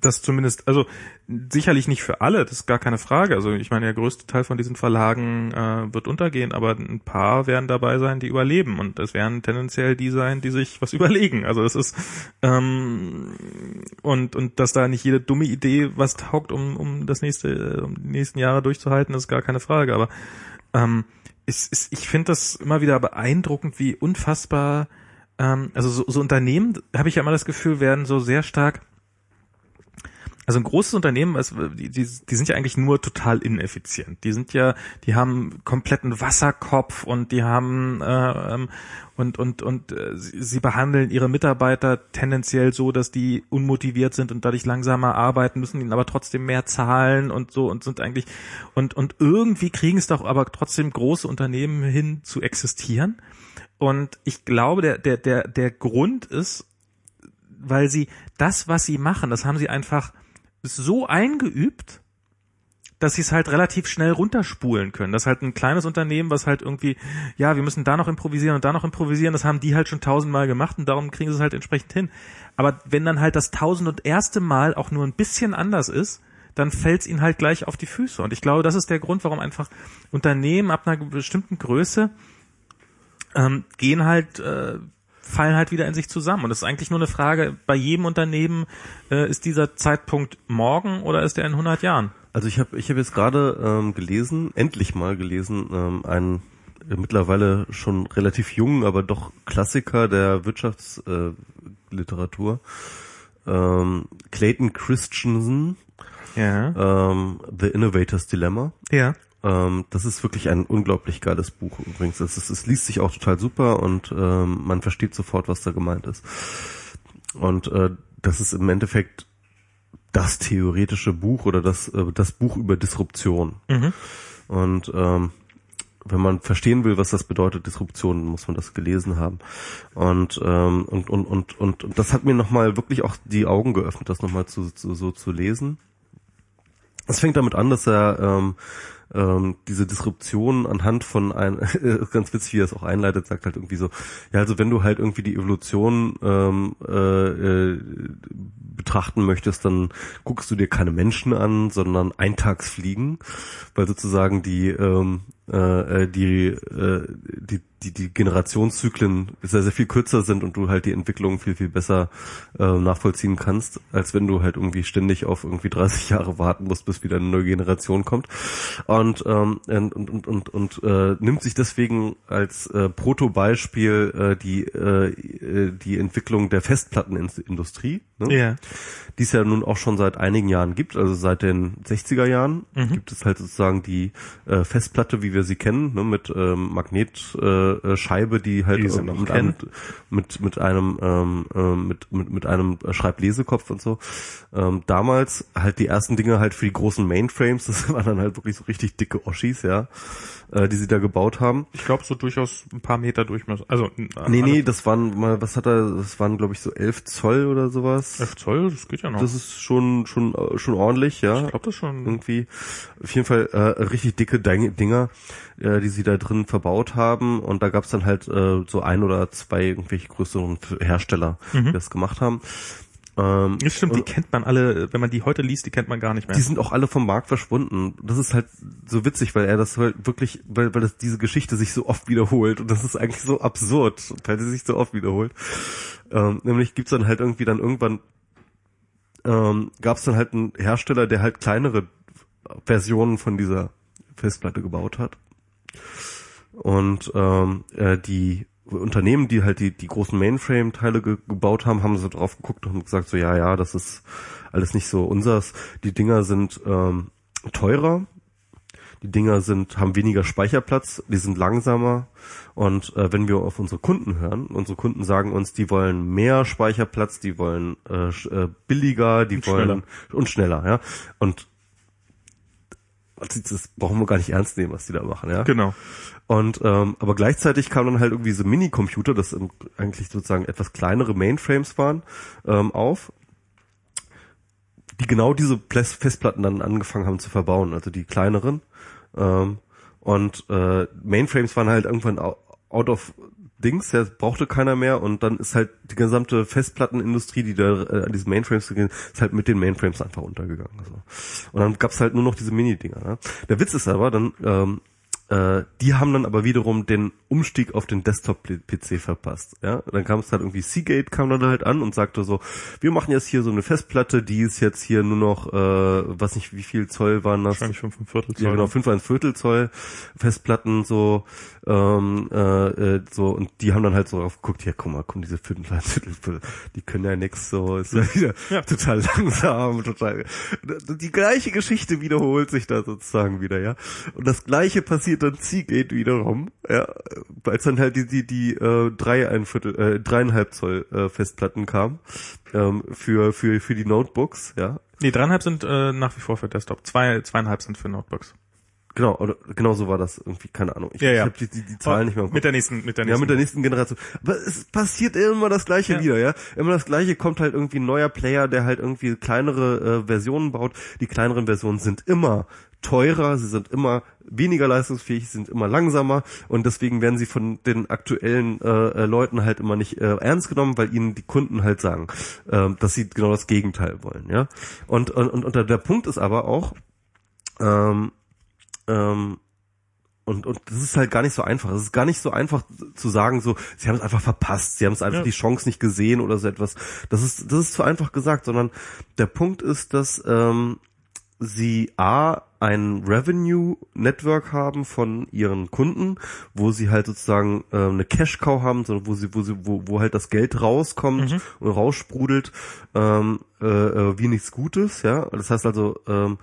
das zumindest, also sicherlich nicht für alle, das ist gar keine Frage. Also ich meine, der größte Teil von diesen Verlagen äh, wird untergehen, aber ein paar werden dabei sein, die überleben, und es werden tendenziell die sein, die sich was überlegen. Also das ist ähm, und und dass da nicht jede dumme Idee was taugt, um um das nächste, um die nächsten Jahre durchzuhalten, ist gar keine Frage. Aber ähm, es, es, ich finde das immer wieder beeindruckend, wie unfassbar, ähm, also so, so Unternehmen, habe ich ja immer das Gefühl, werden so sehr stark, also ein großes Unternehmen, also die, die, die sind ja eigentlich nur total ineffizient. Die sind ja, die haben kompletten Wasserkopf, und die haben ähm, und und und äh, sie, sie behandeln ihre Mitarbeiter tendenziell so, dass die unmotiviert sind und dadurch langsamer arbeiten, müssen ihnen aber trotzdem mehr zahlen und so, und sind eigentlich und und irgendwie kriegen es doch aber trotzdem große Unternehmen hin zu existieren. Und ich glaube, der der der der Grund ist, weil sie das, was sie machen, das haben sie einfach so eingeübt, dass sie es halt relativ schnell runterspulen können. Das ist halt ein kleines Unternehmen, was halt irgendwie, ja, wir müssen da noch improvisieren und da noch improvisieren, das haben die halt schon tausendmal gemacht, und darum kriegen sie es halt entsprechend hin. Aber wenn dann halt das tausend und erste Mal auch nur ein bisschen anders ist, dann fällt es ihnen halt gleich auf die Füße. Und ich glaube, das ist der Grund, warum einfach Unternehmen ab einer bestimmten Größe ähm, gehen halt äh, fallen halt wieder in sich zusammen. Und das ist eigentlich nur eine Frage, bei jedem Unternehmen, äh, ist dieser Zeitpunkt morgen oder ist der in hundert Jahren? Also ich habe ich hab jetzt gerade ähm, gelesen, endlich mal gelesen, ähm, einen äh, mittlerweile schon relativ jungen, aber doch Klassiker der Wirtschaftsliteratur, äh, ähm, Clayton Christensen, ja. ähm, The Innovator's Dilemma. Ja. Das ist wirklich ein unglaublich geiles Buch übrigens. Es, ist, es liest sich auch total super, und ähm, man versteht sofort, was da gemeint ist. Und äh, das ist im Endeffekt das theoretische Buch oder das, äh, das Buch über Disruption. Mhm. Und ähm, wenn man verstehen will, was das bedeutet, Disruption, muss man das gelesen haben. Und ähm, und, und und und das hat mir nochmal wirklich auch die Augen geöffnet, das nochmal zu, zu, so zu lesen. Es fängt damit an, dass er ähm, ähm, diese Disruption anhand von ein, ganz witzig, wie er es auch einleitet, sagt halt irgendwie so, ja, also wenn du halt irgendwie die Evolution ähm, äh, äh, betrachten möchtest, dann guckst du dir keine Menschen an, sondern Eintagsfliegen, weil sozusagen die ähm, äh, die, äh, die die die Generationszyklen sehr sehr viel kürzer sind und du halt die Entwicklung viel viel besser äh, nachvollziehen kannst, als wenn du halt irgendwie ständig auf irgendwie dreißig Jahre warten musst, bis wieder eine neue Generation kommt. Und ähm, und und und, und äh, nimmt sich deswegen als äh, Protobeispiel äh, die äh, die Entwicklung der Festplattenindustrie, ne? Yeah. Die es ja nun auch schon seit einigen Jahren gibt, also seit den sechziger Jahren mhm. gibt es halt sozusagen die äh, Festplatte, wie wir sie kennen, ne, mit ähm, Magnetscheibe, äh, die halt die mit, einem, mit mit einem ähm, äh, mit mit mit einem Schreiblesekopf und so. Ähm, damals halt die ersten Dinge halt für die großen Mainframes, das waren dann halt wirklich so richtig dicke Oschis, ja, äh, die sie da gebaut haben. Ich glaube so durchaus ein paar Meter Durchmesser. Also äh, nee nee, das waren mal, was hat er? Das waren glaube ich so elf Zoll oder sowas. elf Zoll, das geht ja noch. Das ist schon schon schon ordentlich, ja. Ich glaube das schon irgendwie. Auf jeden Fall äh, richtig dicke Dinger, die sie da drin verbaut haben, und da gab es dann halt äh, so ein oder zwei irgendwelche größeren Hersteller, mhm. die das gemacht haben. Ähm, das stimmt, die kennt man alle, wenn man die heute liest, die kennt man gar nicht mehr. Die sind auch alle vom Markt verschwunden. Das ist halt so witzig, weil er das halt wirklich, weil, weil das, diese Geschichte sich so oft wiederholt, und das ist eigentlich so absurd, weil sie sich so oft wiederholt. Ähm, nämlich gibt's dann halt irgendwie dann irgendwann ähm, gab's dann halt einen Hersteller, der halt kleinere Versionen von dieser Festplatte gebaut hat, und ähm, äh, die Unternehmen, die halt die die großen Mainframe-Teile ge- gebaut haben, haben so drauf geguckt und haben gesagt so, ja, ja, das ist alles nicht so unseres. Die Dinger sind ähm, teurer, die Dinger sind haben weniger Speicherplatz, die sind langsamer, und äh, wenn wir auf unsere Kunden hören, unsere Kunden sagen uns, die wollen mehr Speicherplatz, die wollen äh, äh, billiger, die und wollen schneller. und schneller, ja, und das brauchen wir gar nicht ernst nehmen, was die da machen, ja. Genau. Und ähm, aber gleichzeitig kamen dann halt irgendwie so Minicomputer, das im, eigentlich sozusagen etwas kleinere Mainframes waren, ähm, auf, die genau diese Festplatten dann angefangen haben zu verbauen, also die kleineren. Ähm, und äh, Mainframes waren halt irgendwann out of Dings, ja, brauchte keiner mehr, und dann ist halt die gesamte Festplattenindustrie, die da äh, an diesen Mainframes gegangen ist, ist halt mit den Mainframes einfach untergegangen. Also. Und dann gab's halt nur noch diese Mini-Dinger. Ne? Der Witz ist aber, dann ähm, äh, die haben dann aber wiederum den Umstieg auf den Desktop-P C verpasst. Ja? Dann kam es halt irgendwie, Seagate kam dann halt an und sagte so, wir machen jetzt hier so eine Festplatte, die ist jetzt hier nur noch, äh, weiß nicht, wie viel Zoll waren das? Wahrscheinlich fünf Komma fünf Viertel Zoll. Ja, genau, fünf Komma fünf Viertel Zoll Festplatten so. Ähm, äh, so, und die haben dann halt so drauf geguckt, ja, guck mal, guck, diese Viertel, die können ja nix, so, ist ja wieder ja. total langsam, total, die gleiche Geschichte wiederholt sich da sozusagen wieder, ja, und das gleiche passiert dann Seagate wiederum, ja, als dann halt die, die, die, äh, drei, ein Viertel, äh, dreieinhalb Zoll, äh, Festplatten kamen, ähm, für, für, für die Notebooks, ja. Nee, dreieinhalb sind, äh, nach wie vor für Desktop, zwei, zweieinhalb sind für Notebooks. Genau, oder genau so war das irgendwie, keine Ahnung. Ich, ja, ja. ich habe die, die, die Zahlen oh, nicht mehr im Kopf. Mit der nächsten, mit der nächsten. Ja, mit der nächsten Generation. Aber es passiert immer das Gleiche ja. wieder, ja. Immer das Gleiche, kommt halt irgendwie ein neuer Player, der halt irgendwie kleinere äh, Versionen baut. Die kleineren Versionen sind immer teurer, sie sind immer weniger leistungsfähig, sind immer langsamer, und deswegen werden sie von den aktuellen äh, Leuten halt immer nicht äh, ernst genommen, weil ihnen die Kunden halt sagen, äh, dass sie genau das Gegenteil wollen, ja. Und und und, und der, der Punkt ist aber auch, ähm, Ähm, und und das ist halt gar nicht so einfach. Es ist gar nicht so einfach zu sagen, so, sie haben es einfach verpasst, sie haben es einfach ja. die Chance nicht gesehen oder so etwas. Das ist das ist zu einfach gesagt, sondern der Punkt ist, dass ähm, sie a ein Revenue-Network haben von ihren Kunden, wo sie halt sozusagen äh, eine Cash-Cow haben, sondern wo sie, wo sie, wo, wo halt das Geld rauskommt mhm. und raussprudelt, ähm, äh, äh, wie nichts Gutes, ja. Das heißt also, ähm,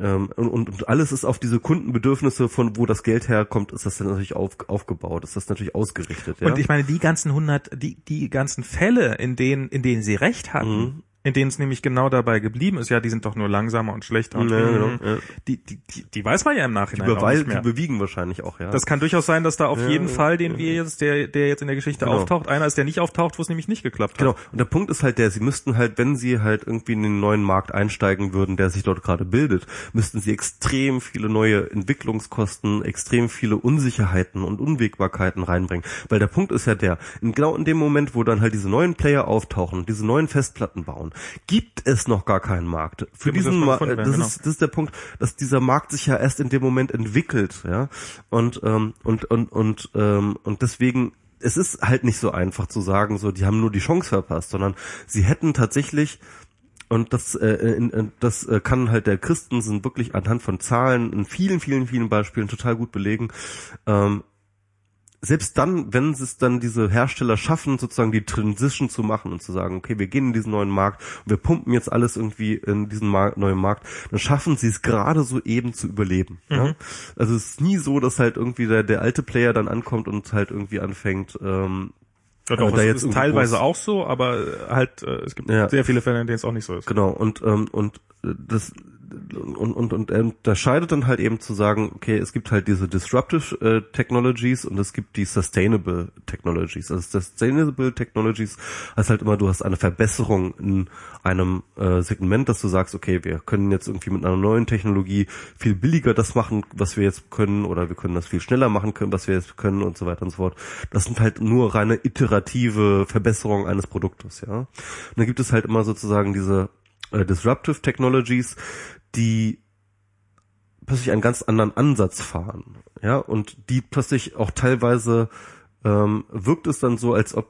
Und, und, und alles ist auf diese Kundenbedürfnisse, von wo das Geld herkommt, ist das dann natürlich auf, aufgebaut, ist das natürlich ausgerichtet. Ja? Und ich meine, die ganzen hundert, die die ganzen Fälle, in denen in denen sie recht hatten, mhm. in denen es nämlich genau dabei geblieben ist, ja, die sind doch nur langsamer und schlechter. Und ja, m- ja. Die, die, die, die weiß man ja im Nachhinein die beweis- auch nicht mehr. Die bewiegen wahrscheinlich auch, ja. Das kann durchaus sein, dass da auf ja, jeden Fall, den ja. wir jetzt, der, der jetzt in der Geschichte genau. auftaucht, einer ist, der nicht auftaucht, wo es nämlich nicht geklappt hat. Genau. Und der Punkt ist halt der, sie müssten halt, wenn sie halt irgendwie in den neuen Markt einsteigen würden, der sich dort gerade bildet, müssten sie extrem viele neue Entwicklungskosten, extrem viele Unsicherheiten und Unwägbarkeiten reinbringen. Weil der Punkt ist ja der, in, genau in dem Moment, wo dann halt diese neuen Player auftauchen, diese neuen Festplatten bauen, gibt es noch gar keinen Markt. Für diesen Markt, das, Ma- das, genau. ist, das ist der Punkt, dass dieser Markt sich ja erst in dem Moment entwickelt, ja. Und, ähm, und, und, und, ähm, und deswegen, es ist halt nicht so einfach zu sagen, so, die haben nur die Chance verpasst, sondern sie hätten tatsächlich, und das, äh, in, in, das äh, kann halt der Christensen wirklich anhand von Zahlen in vielen, vielen, vielen Beispielen total gut belegen, ähm, selbst dann, wenn es dann diese Hersteller schaffen, sozusagen die Transition zu machen und zu sagen, okay, wir gehen in diesen neuen Markt, und wir pumpen jetzt alles irgendwie in diesen Markt, neuen Markt, dann schaffen sie es gerade so eben zu überleben. Mhm. Ja? Also es ist nie so, dass halt irgendwie der, der alte Player dann ankommt und halt irgendwie anfängt, ähm, ja, doch, da jetzt ist teilweise auch so, aber halt, äh, es gibt ja. sehr viele Fälle, in denen es auch nicht so ist. Genau, und, ähm, und das... Und, und, und unterscheidet dann halt eben zu sagen, okay, es gibt halt diese Disruptive äh, Technologies und es gibt die Sustainable Technologies. Also Sustainable Technologies heißt halt immer, du hast eine Verbesserung in einem äh, Segment, dass du sagst, okay, wir können jetzt irgendwie mit einer neuen Technologie viel billiger das machen, was wir jetzt können, oder wir können das viel schneller machen können, was wir jetzt können und so weiter und so fort. Das sind halt nur reine iterative Verbesserungen eines Produktes, ja. Und dann gibt es halt immer sozusagen diese äh, Disruptive Technologies, die plötzlich einen ganz anderen Ansatz fahren, ja, und die plötzlich auch teilweise ähm, wirkt es dann so, als ob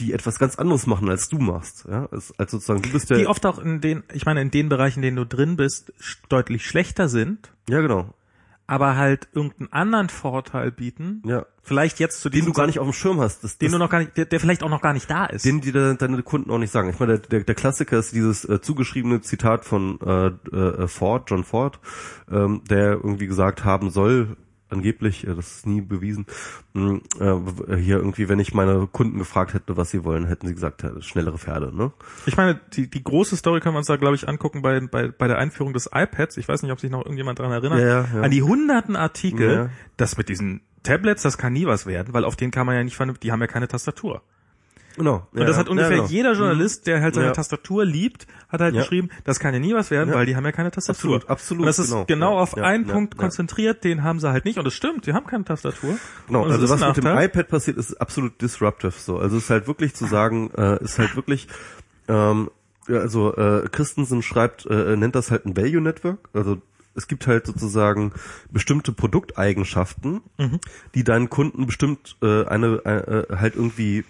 die etwas ganz anderes machen, als du machst, ja, als, als sozusagen du bist der, die oft auch in den, ich meine, in den Bereichen, in denen du drin bist, deutlich schlechter sind. Ja, genau. Aber halt irgendeinen anderen Vorteil bieten, ja. Vielleicht jetzt zu dem, den du gar nicht auf dem Schirm hast, das, den das, du noch gar nicht, der, der vielleicht auch noch gar nicht da ist, den die da, deine Kunden auch nicht sagen. Ich meine, der, der, der Klassiker ist dieses äh, zugeschriebene Zitat von äh, äh, Ford, John Ford, ähm, der irgendwie gesagt haben soll, angeblich, äh, das ist nie bewiesen, mh, äh, hier irgendwie, wenn ich meine Kunden gefragt hätte, was sie wollen, hätten sie gesagt, ja, schnellere Pferde. Ne? Ich meine, die, die große Story können wir uns da, glaube ich, angucken bei, bei, bei der Einführung des iPads. Ich weiß nicht, ob sich noch irgendjemand daran erinnert. Ja, ja. An die hunderten Artikel, ja. Das mit diesen Tablets, das kann nie was werden, weil auf denen kann man ja nicht vernünftig, die haben ja keine Tastatur. Genau. Und ja, das hat ungefähr ja, genau. jeder Journalist, der halt seine ja. Tastatur liebt, hat halt ja. geschrieben, das kann ja nie was werden, ja. weil die haben ja keine Tastatur. Absolut, absolut. Und das ist genau, genau ja. auf ja. einen ja. Punkt ja. konzentriert, den haben sie halt nicht. Und das stimmt, die haben keine Tastatur. Genau, und also was mit dem iPad passiert, ist absolut disruptive so. Also es ist halt wirklich zu sagen, äh, ist halt wirklich... Ähm, also äh, Christensen schreibt, äh, nennt das halt ein Value Network, also es gibt halt sozusagen bestimmte Produkteigenschaften, mhm. die deinen Kunden bestimmt äh, eine äh, halt irgendwie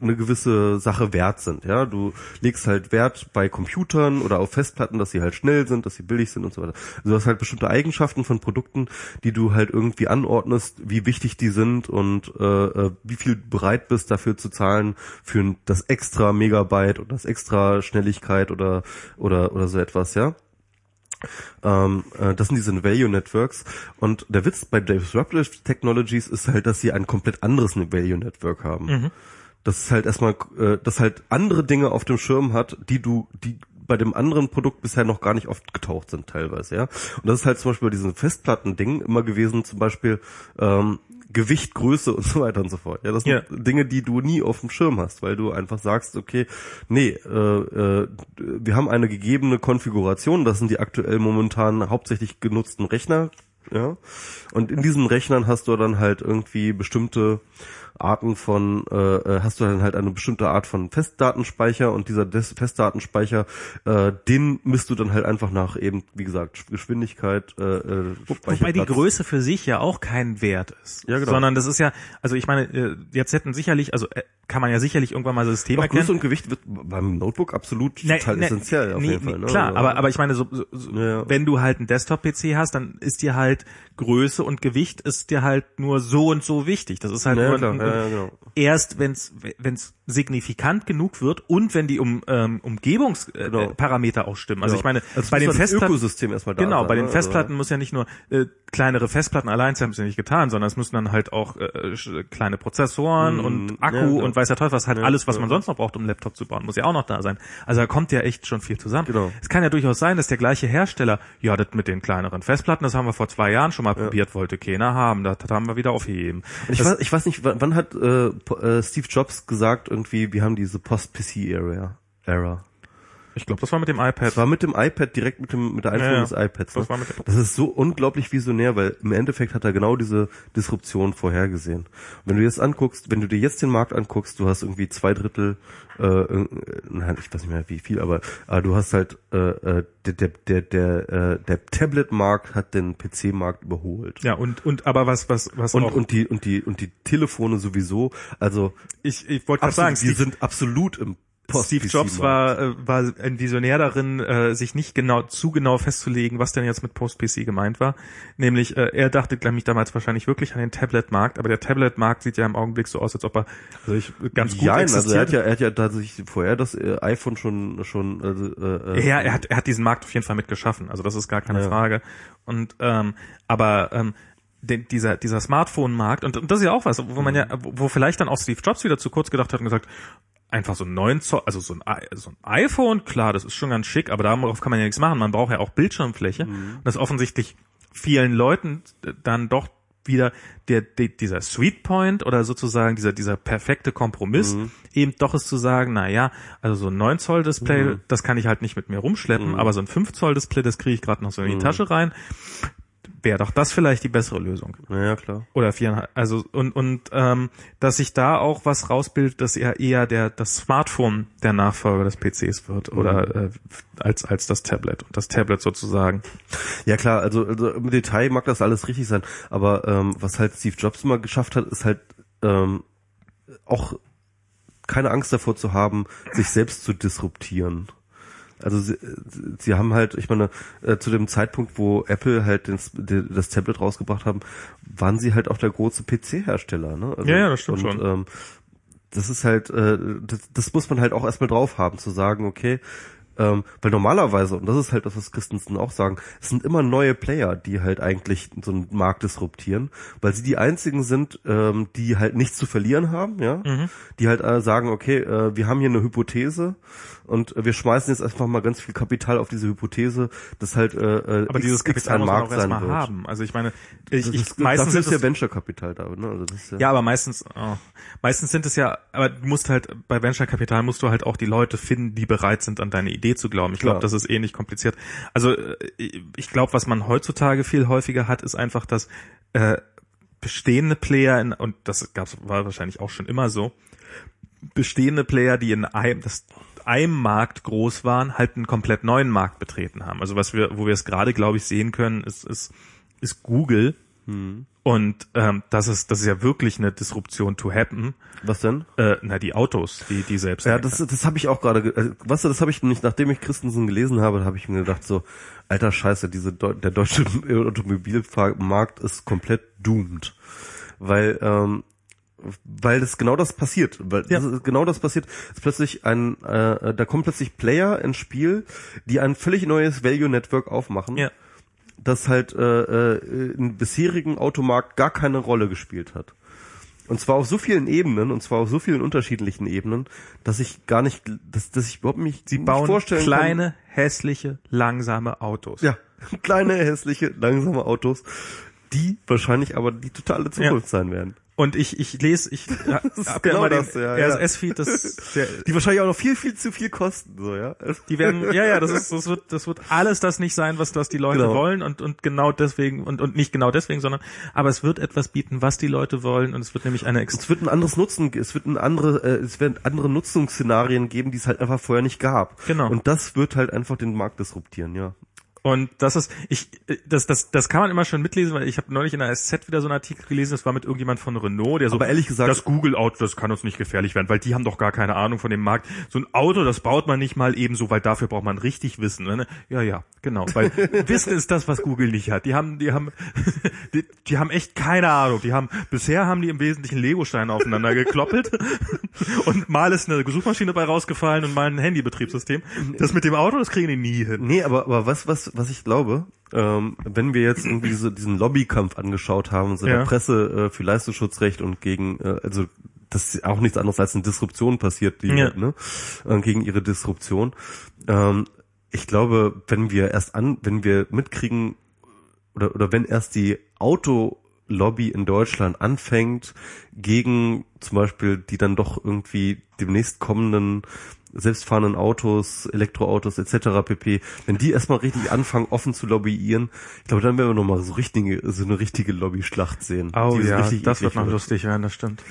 eine gewisse Sache wert sind. Ja, du legst halt Wert bei Computern oder auf Festplatten, dass sie halt schnell sind, dass sie billig sind und so weiter. Also du hast halt bestimmte Eigenschaften von Produkten, die du halt irgendwie anordnest, wie wichtig die sind und äh, wie viel du bereit bist, dafür zu zahlen für das extra Megabyte oder das extra Schnelligkeit oder oder oder so etwas. Ja. Ähm, äh, das sind diese Value Networks, und der Witz bei Disruptive Technologies ist halt, dass sie ein komplett anderes Value Network haben. Mhm. Das ist halt erstmal, äh, das halt andere Dinge auf dem Schirm hat, die du, die bei dem anderen Produkt bisher noch gar nicht oft getaucht sind teilweise, ja. Und das ist halt zum Beispiel bei diesen Festplatten-Dingen immer gewesen, zum Beispiel ähm, Gewicht, Größe und so weiter und so fort. Ja, das sind yeah. Dinge, die du nie auf dem Schirm hast, weil du einfach sagst, okay, nee, äh, äh, wir haben eine gegebene Konfiguration, das sind die aktuell momentan hauptsächlich genutzten Rechner, ja. Und in diesen Rechnern hast du dann halt irgendwie bestimmte Arten von, äh, hast du dann halt eine bestimmte Art von Festdatenspeicher, und dieser Des- Festdatenspeicher, äh, den misst du dann halt einfach nach eben, wie gesagt, Geschwindigkeit, äh, Speicherplatz. Wobei die Größe für sich ja auch kein Wert ist. Ja, genau. Sondern das ist ja, also ich meine, jetzt hätten sicherlich, also äh, kann man ja sicherlich irgendwann mal so Systeme erkennen. Größe und Gewicht wird beim Notebook absolut ne, total ne, essentiell auf ne, jeden ne, Fall. Ne? Klar, aber, aber ich meine, so, so, so ja. wenn du halt einen Desktop-P C hast, dann ist dir halt Größe und Gewicht ist dir halt nur so und so wichtig. Das ist halt ja, nur klar, ein, ja. Sachen ja, genau. erst, wenn es signifikant genug wird und wenn die um, ähm, Umgebungsparameter genau. auch stimmen. Also ja. ich meine, also bei den Festplatten Ökosystem erstmal da genau, sein, bei den Festplatten oder? Muss ja nicht nur äh, kleinere Festplatten allein haben es ja nicht getan, sondern es müssen dann halt auch äh, kleine Prozessoren mhm. und Akku ja, ja. und weiß der Teufel, was halt ja, alles, was ja. man sonst noch braucht, um einen Laptop zu bauen, muss ja auch noch da sein. Also da kommt ja echt schon viel zusammen. Genau. Es kann ja durchaus sein, dass der gleiche Hersteller, ja, das mit den kleineren Festplatten, das haben wir vor zwei Jahren schon mal ja. probiert, wollte keiner haben, das haben wir wieder aufgeheben. Und ich, das, weiß, ich weiß nicht, wann hat äh, Steve Jobs gesagt, irgendwie, wir haben diese Post-P C-Era. Ich glaube, das war mit dem iPad. Das war mit dem iPad, direkt mit dem mit der Einführung ja, des iPads. Ne? Das, war mit das ist so unglaublich visionär, weil im Endeffekt hat er genau diese Disruption vorhergesehen. Und wenn du dir das anguckst, wenn du dir jetzt den Markt anguckst, du hast irgendwie zwei Drittel, äh, nein, ich weiß nicht mehr wie viel, aber äh, du hast halt äh, der der der der, äh, der Tablet-Markt hat den P C-Markt überholt. Ja und und aber was was was und auch und die und die und die Telefone sowieso. Also ich ich wollte gerade sagen, die sind absolut im Steve Jobs war war ein Visionär darin, äh, sich nicht genau zu genau festzulegen, was denn jetzt mit Post-P C gemeint war. Nämlich, äh, er dachte, glaube ich, damals wahrscheinlich wirklich an den Tablet-Markt, aber der Tablet-Markt sieht ja im Augenblick so aus, als ob er also ich, ganz gut ja, existiert. Also er hat ja, er hat ja tatsächlich vorher das äh, iPhone schon schon. Äh, äh, ja, er hat er hat diesen Markt auf jeden Fall mitgeschaffen. Also das ist gar keine ja. Frage. Und ähm, aber ähm, Den, dieser dieser Smartphone-Markt und, und das ist ja auch was, wo man ja wo, wo vielleicht dann auch Steve Jobs wieder zu kurz gedacht hat und gesagt einfach so ein neun Zoll, also so ein, so ein iPhone, klar, das ist schon ganz schick, aber darauf kann man ja nichts machen. Man braucht ja auch Bildschirmfläche. Mhm. Und das offensichtlich vielen Leuten dann doch wieder der, der dieser Sweet Point oder sozusagen dieser dieser perfekte Kompromiss mhm. eben doch ist zu sagen, na ja, also so ein neun Zoll Display, mhm. das kann ich halt nicht mit mir rumschleppen, mhm. aber so ein fünf Zoll Display, das kriege ich gerade noch so in die mhm. Tasche rein. Wäre doch das vielleicht die bessere Lösung. Ja, klar. Oder viereinhalb. Also und und ähm, dass sich da auch was rausbildet, dass er eher der das Smartphone der Nachfolger des P Cs wird mhm. oder äh, als als das Tablet und das Tablet sozusagen. Ja klar, also, also im Detail mag das alles richtig sein, aber ähm, was halt Steve Jobs immer geschafft hat, ist halt ähm, auch keine Angst davor zu haben, sich selbst zu disruptieren. Also sie, sie haben halt, ich meine, äh, zu dem Zeitpunkt, wo Apple halt den, den, das Tablet rausgebracht haben, waren sie halt auch der große P C-Hersteller. Ne? Also, ja, ja, das stimmt und, schon. Ähm, das ist halt, äh, das, das muss man halt auch erstmal drauf haben, zu sagen, okay, ähm, weil normalerweise, und das ist halt das, was Christensen auch sagen, es sind immer neue Player, die halt eigentlich so einen Markt disruptieren, weil sie die einzigen sind, ähm, die halt nichts zu verlieren haben, ja, mhm. die halt äh, sagen, okay, äh, wir haben hier eine Hypothese und äh, wir schmeißen jetzt einfach mal ganz viel Kapital auf diese Hypothese, dass halt äh, aber X, dieses Kapital ein muss Markt man auch sein wird. Haben. Also ich meine, ich, das, ich das, meistens dafür ist ja Venture-Kapital da, ne? Also das ist ja, ja, aber meistens, oh, meistens sind es ja, aber du musst halt bei Venture-Kapital musst du halt auch die Leute finden, die bereit sind, an deine Idee zu glauben. Ich glaube, das ist eh nicht kompliziert. Also ich glaube, was man heutzutage viel häufiger hat, ist einfach, dass äh, bestehende Player, in, und das gab's, war wahrscheinlich auch schon immer so, bestehende Player, die in einem, das, einem Markt groß waren, halt einen komplett neuen Markt betreten haben. Also was wir, wo wir es gerade, glaube ich, sehen können, ist, ist, ist Google. Hm. Und ähm, das ist das ist ja wirklich eine Disruption to happen. Was denn? Äh, na die Autos, die die selbst. Ja, das das habe ich auch gerade. Ge- also, was das habe ich nämlich, nachdem ich Christensen gelesen habe, habe ich mir gedacht so, alter Scheiße, diese Deu- der deutsche Automobilmarkt ist komplett doomed, weil ähm, weil das genau das passiert, weil ja. das ist genau das passiert. Ist plötzlich ein äh, da kommen plötzlich Player ins Spiel, die ein völlig neues Value Network aufmachen. Ja. Das halt äh, äh, im bisherigen Automarkt gar keine Rolle gespielt hat. Und zwar auf so vielen Ebenen, und zwar auf so vielen unterschiedlichen Ebenen, dass ich gar nicht, dass, dass ich überhaupt mich Sie nicht bauen vorstellen kleine, kann. hässliche, langsame Autos. Ja, kleine, hässliche, langsame Autos, die wahrscheinlich aber die totale Zukunft ja. sein werden. Und ich ich lese ich ja, ab genau ja das, den ja, R S S-Feed, das der, die wahrscheinlich auch noch viel viel zu viel kosten so ja. Die werden ja ja das ist das wird das wird alles das nicht sein, was was die Leute genau. wollen und und genau deswegen und und nicht genau deswegen, sondern aber es wird etwas bieten, was die Leute wollen und es wird nämlich eine Ex- es wird ein anderes Nutzen es wird ein andere äh, es werden andere Nutzungsszenarien geben, die es halt einfach vorher nicht gab. Genau. Und das wird halt einfach den Markt disruptieren, ja. Und das ist, ich, das, das, das kann man immer schön mitlesen, weil ich habe neulich in der S Z wieder so einen Artikel gelesen, das war mit irgendjemand von Renault, der so, aber ehrlich gesagt, das Google-Auto, das kann uns nicht gefährlich werden, weil die haben doch gar keine Ahnung von dem Markt. So ein Auto, das baut man nicht mal eben so, weil dafür braucht man richtig Wissen. Ne? Ja, ja, genau, weil Wissen ist das, was Google nicht hat. Die haben, die haben, die, die haben echt keine Ahnung. Die haben, bisher haben die im Wesentlichen Legosteine aufeinander gekloppelt und mal ist eine Suchmaschine bei rausgefallen und mal ein Handybetriebssystem. Das mit dem Auto, das kriegen die nie hin. Nee, aber, aber was, was, was ich glaube, ähm, wenn wir jetzt irgendwie so diesen Lobbykampf angeschaut haben, so in ja. der Presse äh, für Leistungsschutzrecht und gegen, äh, also das ist auch nichts anderes als eine Disruption passiert, die, ja. ne, äh, gegen ihre Disruption. Ähm, ich glaube, wenn wir erst an, wenn wir mitkriegen oder oder wenn erst die Autolobby in Deutschland anfängt, gegen zum Beispiel die dann doch irgendwie demnächst kommenden selbstfahrenden Autos, Elektroautos et cetera pp. Wenn die erstmal richtig anfangen, offen zu lobbyieren, ich glaube, dann werden wir nochmal so, so eine richtige Lobby-Schlacht sehen. Oh die ja, richtig das wird noch lustig werden, das stimmt.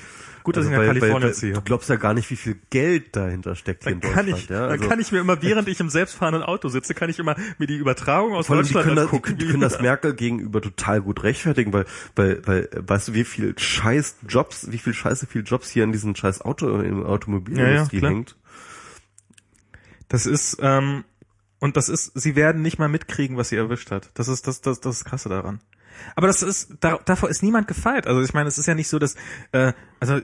Gut, dass also ich nach Kalifornien ziehe. Du glaubst ja gar nicht, wie viel Geld dahinter steckt hier in Deutschland. Ich, ja? also dann kann ich mir immer, während ich im selbstfahrenden Auto sitze, kann ich immer mir die Übertragung aus Deutschland angucken. Die, die können das Merkel gegenüber total gut rechtfertigen, weil, weil, weil, weißt du, wie viel scheiß Jobs, wie viel scheiße viel Jobs hier in diesen scheiß Auto, in der Automobilindustrie ja, ja, hängt. Das ist, ähm, und das ist, sie werden nicht mal mitkriegen, was sie erwischt hat. Das ist, das, das, das ist krasse daran. Aber das ist, da, davor ist niemand gefeit. Also ich meine, es ist ja nicht so, dass, äh, also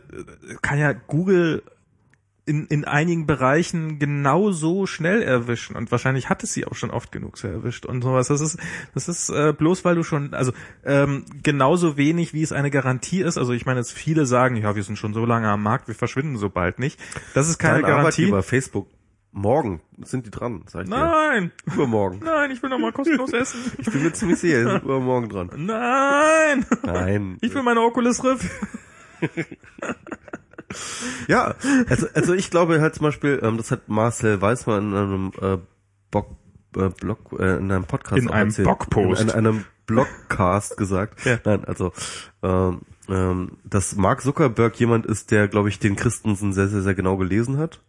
kann ja Google in in einigen Bereichen genauso schnell erwischen und wahrscheinlich hat es sie auch schon oft genug so erwischt und sowas. Das ist, das ist äh, bloß weil du schon, also ähm, genauso wenig wie es eine Garantie ist. Also ich meine, jetzt viele sagen, ja, wir sind schon so lange am Markt, wir verschwinden so bald nicht. Das ist keine Dein Garantie. Arbeitgeber, Facebook. Morgen sind die dran, sag ich dir. Nein! Übermorgen. Nein, ich will noch mal kostenlos essen. Ich bin mir ziemlich sicher, die sind übermorgen dran. Nein! Nein. Ich will meine Oculus Rift. Ja, also, also ich glaube halt zum Beispiel, das hat Marcel Weismann in einem äh, Bock, äh, Blog, äh, in einem Podcast in einem erzählt, Blogpost. In, in einem Blogcast gesagt. Ja. Nein, also ähm, ähm, dass Mark Zuckerberg jemand ist, der, glaube ich, den Christensen sehr, sehr, sehr genau gelesen hat.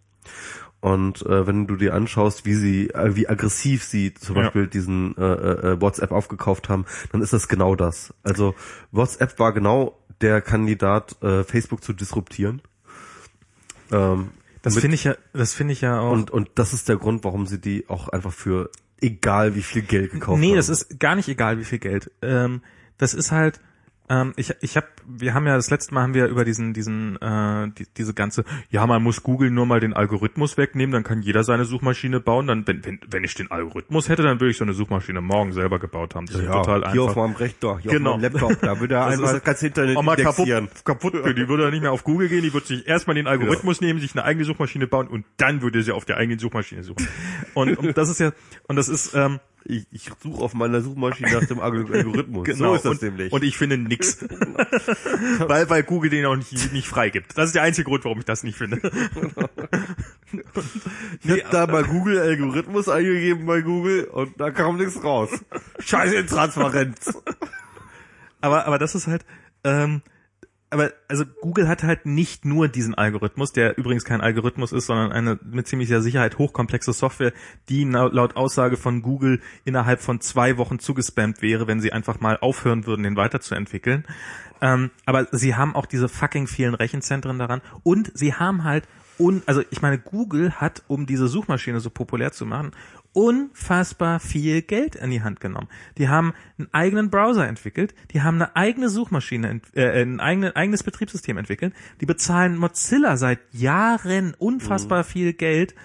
Und äh, wenn du dir anschaust, wie sie, äh, wie aggressiv sie zum ja. Beispiel diesen äh, äh, WhatsApp aufgekauft haben, dann ist das genau das. Also WhatsApp war genau der Kandidat, äh, Facebook zu disruptieren. Ähm, das finde ich ja, das finde ich ja auch. Und und das ist der Grund, warum sie die auch einfach für egal wie viel Geld gekauft nee, haben. Nee, das ist gar nicht egal wie viel Geld. Ähm, das ist halt. Ähm, ich ich habe, wir haben ja das letzte Mal haben wir ja über diesen diesen äh, die, diese ganze, ja man muss Google nur mal den Algorithmus wegnehmen, dann kann jeder seine Suchmaschine bauen. Dann wenn wenn wenn ich den Algorithmus hätte, dann würde ich so eine Suchmaschine morgen selber gebaut haben. Das ja, ist total hier einfach. Hier auf meinem Rechner, hier genau. auf meinem Laptop, da würde er einmal ganz Internet indexieren. Kaputt, kaputt, die würde dann nicht mehr auf Google gehen, die würde sich erstmal den Algorithmus ja. nehmen, sich eine eigene Suchmaschine bauen und dann würde sie auf der eigenen Suchmaschine suchen. Und, und das ist ja und das ist ähm, Ich, ich suche auf meiner Suchmaschine nach dem Algorithmus. Genau, so ist das und, nämlich. Und ich finde nix. weil, weil Google den auch nicht, nicht freigibt. Das ist der einzige Grund, warum ich das nicht finde. Ich hab da mal Google Algorithmus eingegeben bei Google und da kam nichts raus. Scheiße Intransparenz. Aber, aber das ist halt, ähm, aber also Google hat halt nicht nur diesen Algorithmus, der übrigens kein Algorithmus ist, sondern eine mit ziemlicher Sicherheit hochkomplexe Software, die laut Aussage von Google innerhalb von zwei Wochen zugespammt wäre, wenn sie einfach mal aufhören würden, den weiterzuentwickeln. Ähm, aber sie haben auch diese fucking vielen Rechenzentren daran und sie haben halt, un- also ich meine, Google hat, um diese Suchmaschine so populär zu machen, unfassbar viel Geld in die Hand genommen. Die haben einen eigenen Browser entwickelt, die haben eine eigene Suchmaschine, ent- äh, ein eigene, eigenes Betriebssystem entwickelt, die bezahlen Mozilla seit Jahren unfassbar mhm. viel Geld,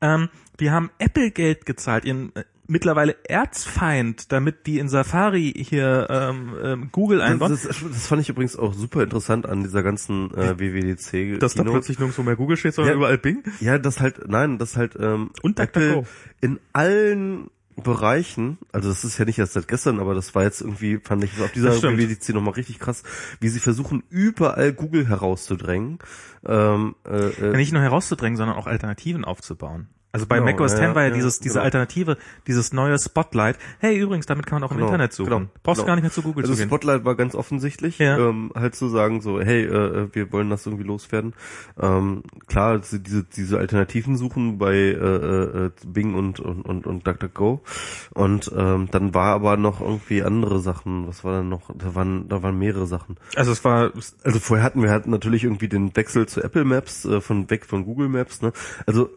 ähm, die haben Apple Geld gezahlt, ihren äh, mittlerweile Erzfeind, damit die in Safari hier ähm, ähm, Google einbauen. Das, das, das fand ich übrigens auch super interessant an dieser ganzen äh, W W D C. Dass da plötzlich nirgendwo mehr Google steht, sondern ja, überall Bing? Ja, das halt, nein, das halt ähm, und Apple in allen Bereichen, also das ist ja nicht erst seit gestern, aber das war jetzt irgendwie, fand ich auf dieser W W D C nochmal richtig krass, wie sie versuchen, überall Google herauszudrängen. Ähm, äh, äh, Nicht nur herauszudrängen, sondern auch Alternativen aufzubauen. Also bei genau, macOS ja, X war ja, ja dieses, diese genau. Alternative, dieses neue Spotlight. Hey, übrigens, damit kann man auch genau, im Internet suchen. Genau, Brauchst genau. gar nicht mehr zu Google also zu gehen. Also Spotlight war ganz offensichtlich, ja. ähm, halt zu sagen so, hey, äh, wir wollen das irgendwie loswerden. Ähm, klar, diese diese Alternativen suchen bei äh, äh, Bing und und und, und DuckDuckGo. Und ähm, dann war aber noch irgendwie andere Sachen. Was war dann noch? Da waren da waren mehrere Sachen. Also es war also vorher hatten wir hatten natürlich irgendwie den Wechsel zu Apple Maps äh, von weg von Google Maps. Ne? Also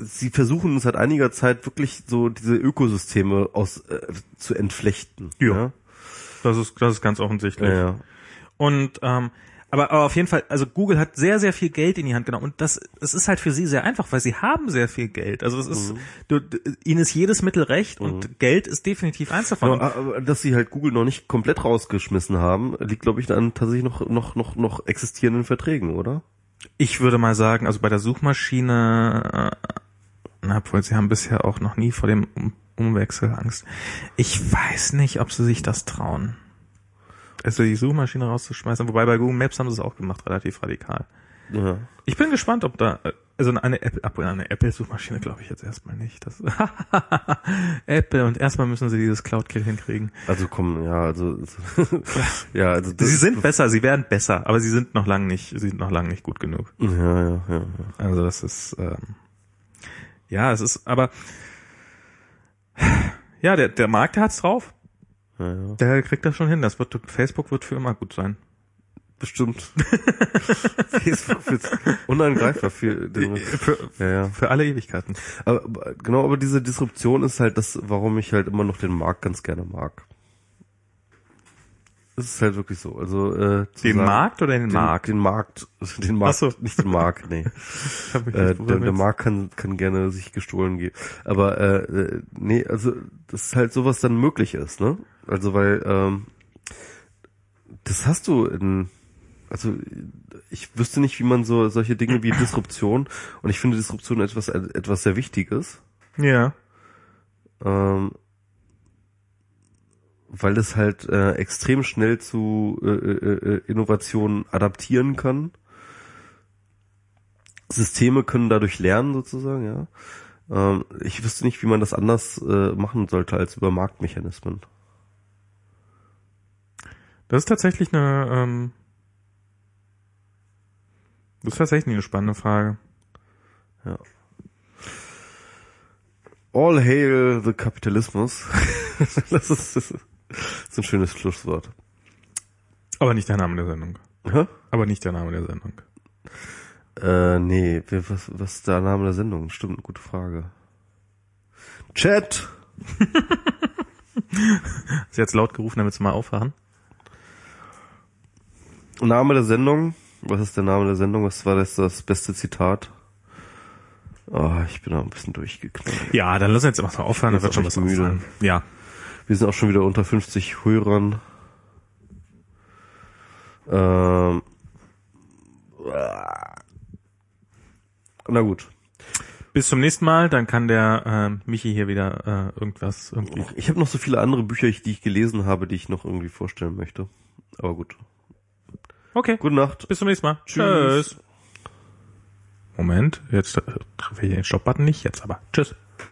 sie versuchen seit einiger Zeit wirklich so diese Ökosysteme aus äh, zu entflechten. Ja, ja. Das ist das ist ganz offensichtlich. Ja, ja. Und ähm, aber, aber auf jeden Fall, also Google hat sehr sehr viel Geld in die Hand genommen und das es ist halt für sie sehr einfach, weil sie haben sehr viel Geld. Also es ist mhm. du, ihnen ist jedes Mittel recht und mhm. Geld ist definitiv eins davon. Ja, aber dass sie halt Google noch nicht komplett rausgeschmissen haben, liegt glaube ich an tatsächlich noch noch noch noch existierenden Verträgen, oder? Ich würde mal sagen, also bei der Suchmaschine äh, Na, obwohl sie haben bisher auch noch nie vor dem um- Umwechsel Angst. Ich weiß nicht, ob sie sich das trauen. Also die Suchmaschine rauszuschmeißen. Wobei bei Google Maps haben sie es auch gemacht, relativ radikal. Ja. Ich bin gespannt, ob da, also eine Apple, eine Apple-Suchmaschine glaube ich jetzt erstmal nicht. Das, Apple und erstmal müssen sie dieses CloudKit hinkriegen. Also komm, ja, also, ja, also. Das sie sind besser, sie werden besser, aber sie sind noch lange nicht, sie sind noch lange nicht gut genug. Ja, ja, ja, ja. Also das ist, ähm, ja, es ist, aber ja, der der Markt, der hat's drauf. Ja, ja. Der kriegt das schon hin. Das wird Facebook wird für immer gut sein. Bestimmt. Facebook wird unangreifbar für, für, ja, ja. für alle Ewigkeiten. Aber, aber genau, aber diese Disruption ist halt das, warum ich halt immer noch den Markt ganz gerne mag. Es ist halt wirklich so. Also äh, den sagen, Markt oder den, den Markt? Den Markt, den Markt, so. Nicht den Markt, nee. äh, der, der Markt kann kann gerne sich gestohlen geben. Aber äh, nee, also dass halt sowas dann möglich ist, ne? Also weil ähm, das hast du in, also ich wüsste nicht, wie man so solche Dinge wie Disruption und ich finde Disruption etwas etwas sehr Wichtiges. Ja. Ähm, weil das halt äh, extrem schnell zu äh, äh, Innovationen adaptieren kann. Systeme können dadurch lernen sozusagen, ja. Ähm, ich wüsste nicht, wie man das anders äh, machen sollte als über Marktmechanismen. Das ist tatsächlich eine ähm, das ist tatsächlich eine spannende Frage. Ja. All hail the Kapitalismus. das ist... Das ist Das ist ein schönes Schlusswort. Aber nicht der Name der Sendung. Hä? Aber nicht der Name der Sendung. Äh, nee, was, was ist der Name der Sendung? Stimmt, eine gute Frage. Chat! Hast du jetzt laut gerufen, damit sie mal aufwachen? Name der Sendung? Was ist der Name der Sendung? Was war das, das beste Zitat? Oh, ich bin da ein bisschen durchgeknallt. Ja, dann lass uns jetzt einfach aufhören, da wird schon was müde. Ja. Wir sind auch schon wieder unter fünfzig Hörern. Ähm. Na gut. Bis zum nächsten Mal, dann kann der äh, Michi hier wieder äh, irgendwas... Irgendwie. Ich habe noch so viele andere Bücher, die ich gelesen habe, die ich noch irgendwie vorstellen möchte. Aber gut. Okay. Gute Nacht. Bis zum nächsten Mal. Tschüss. Tschüss. Moment, jetzt treffe ich den Stopp-Button nicht, jetzt aber. Tschüss.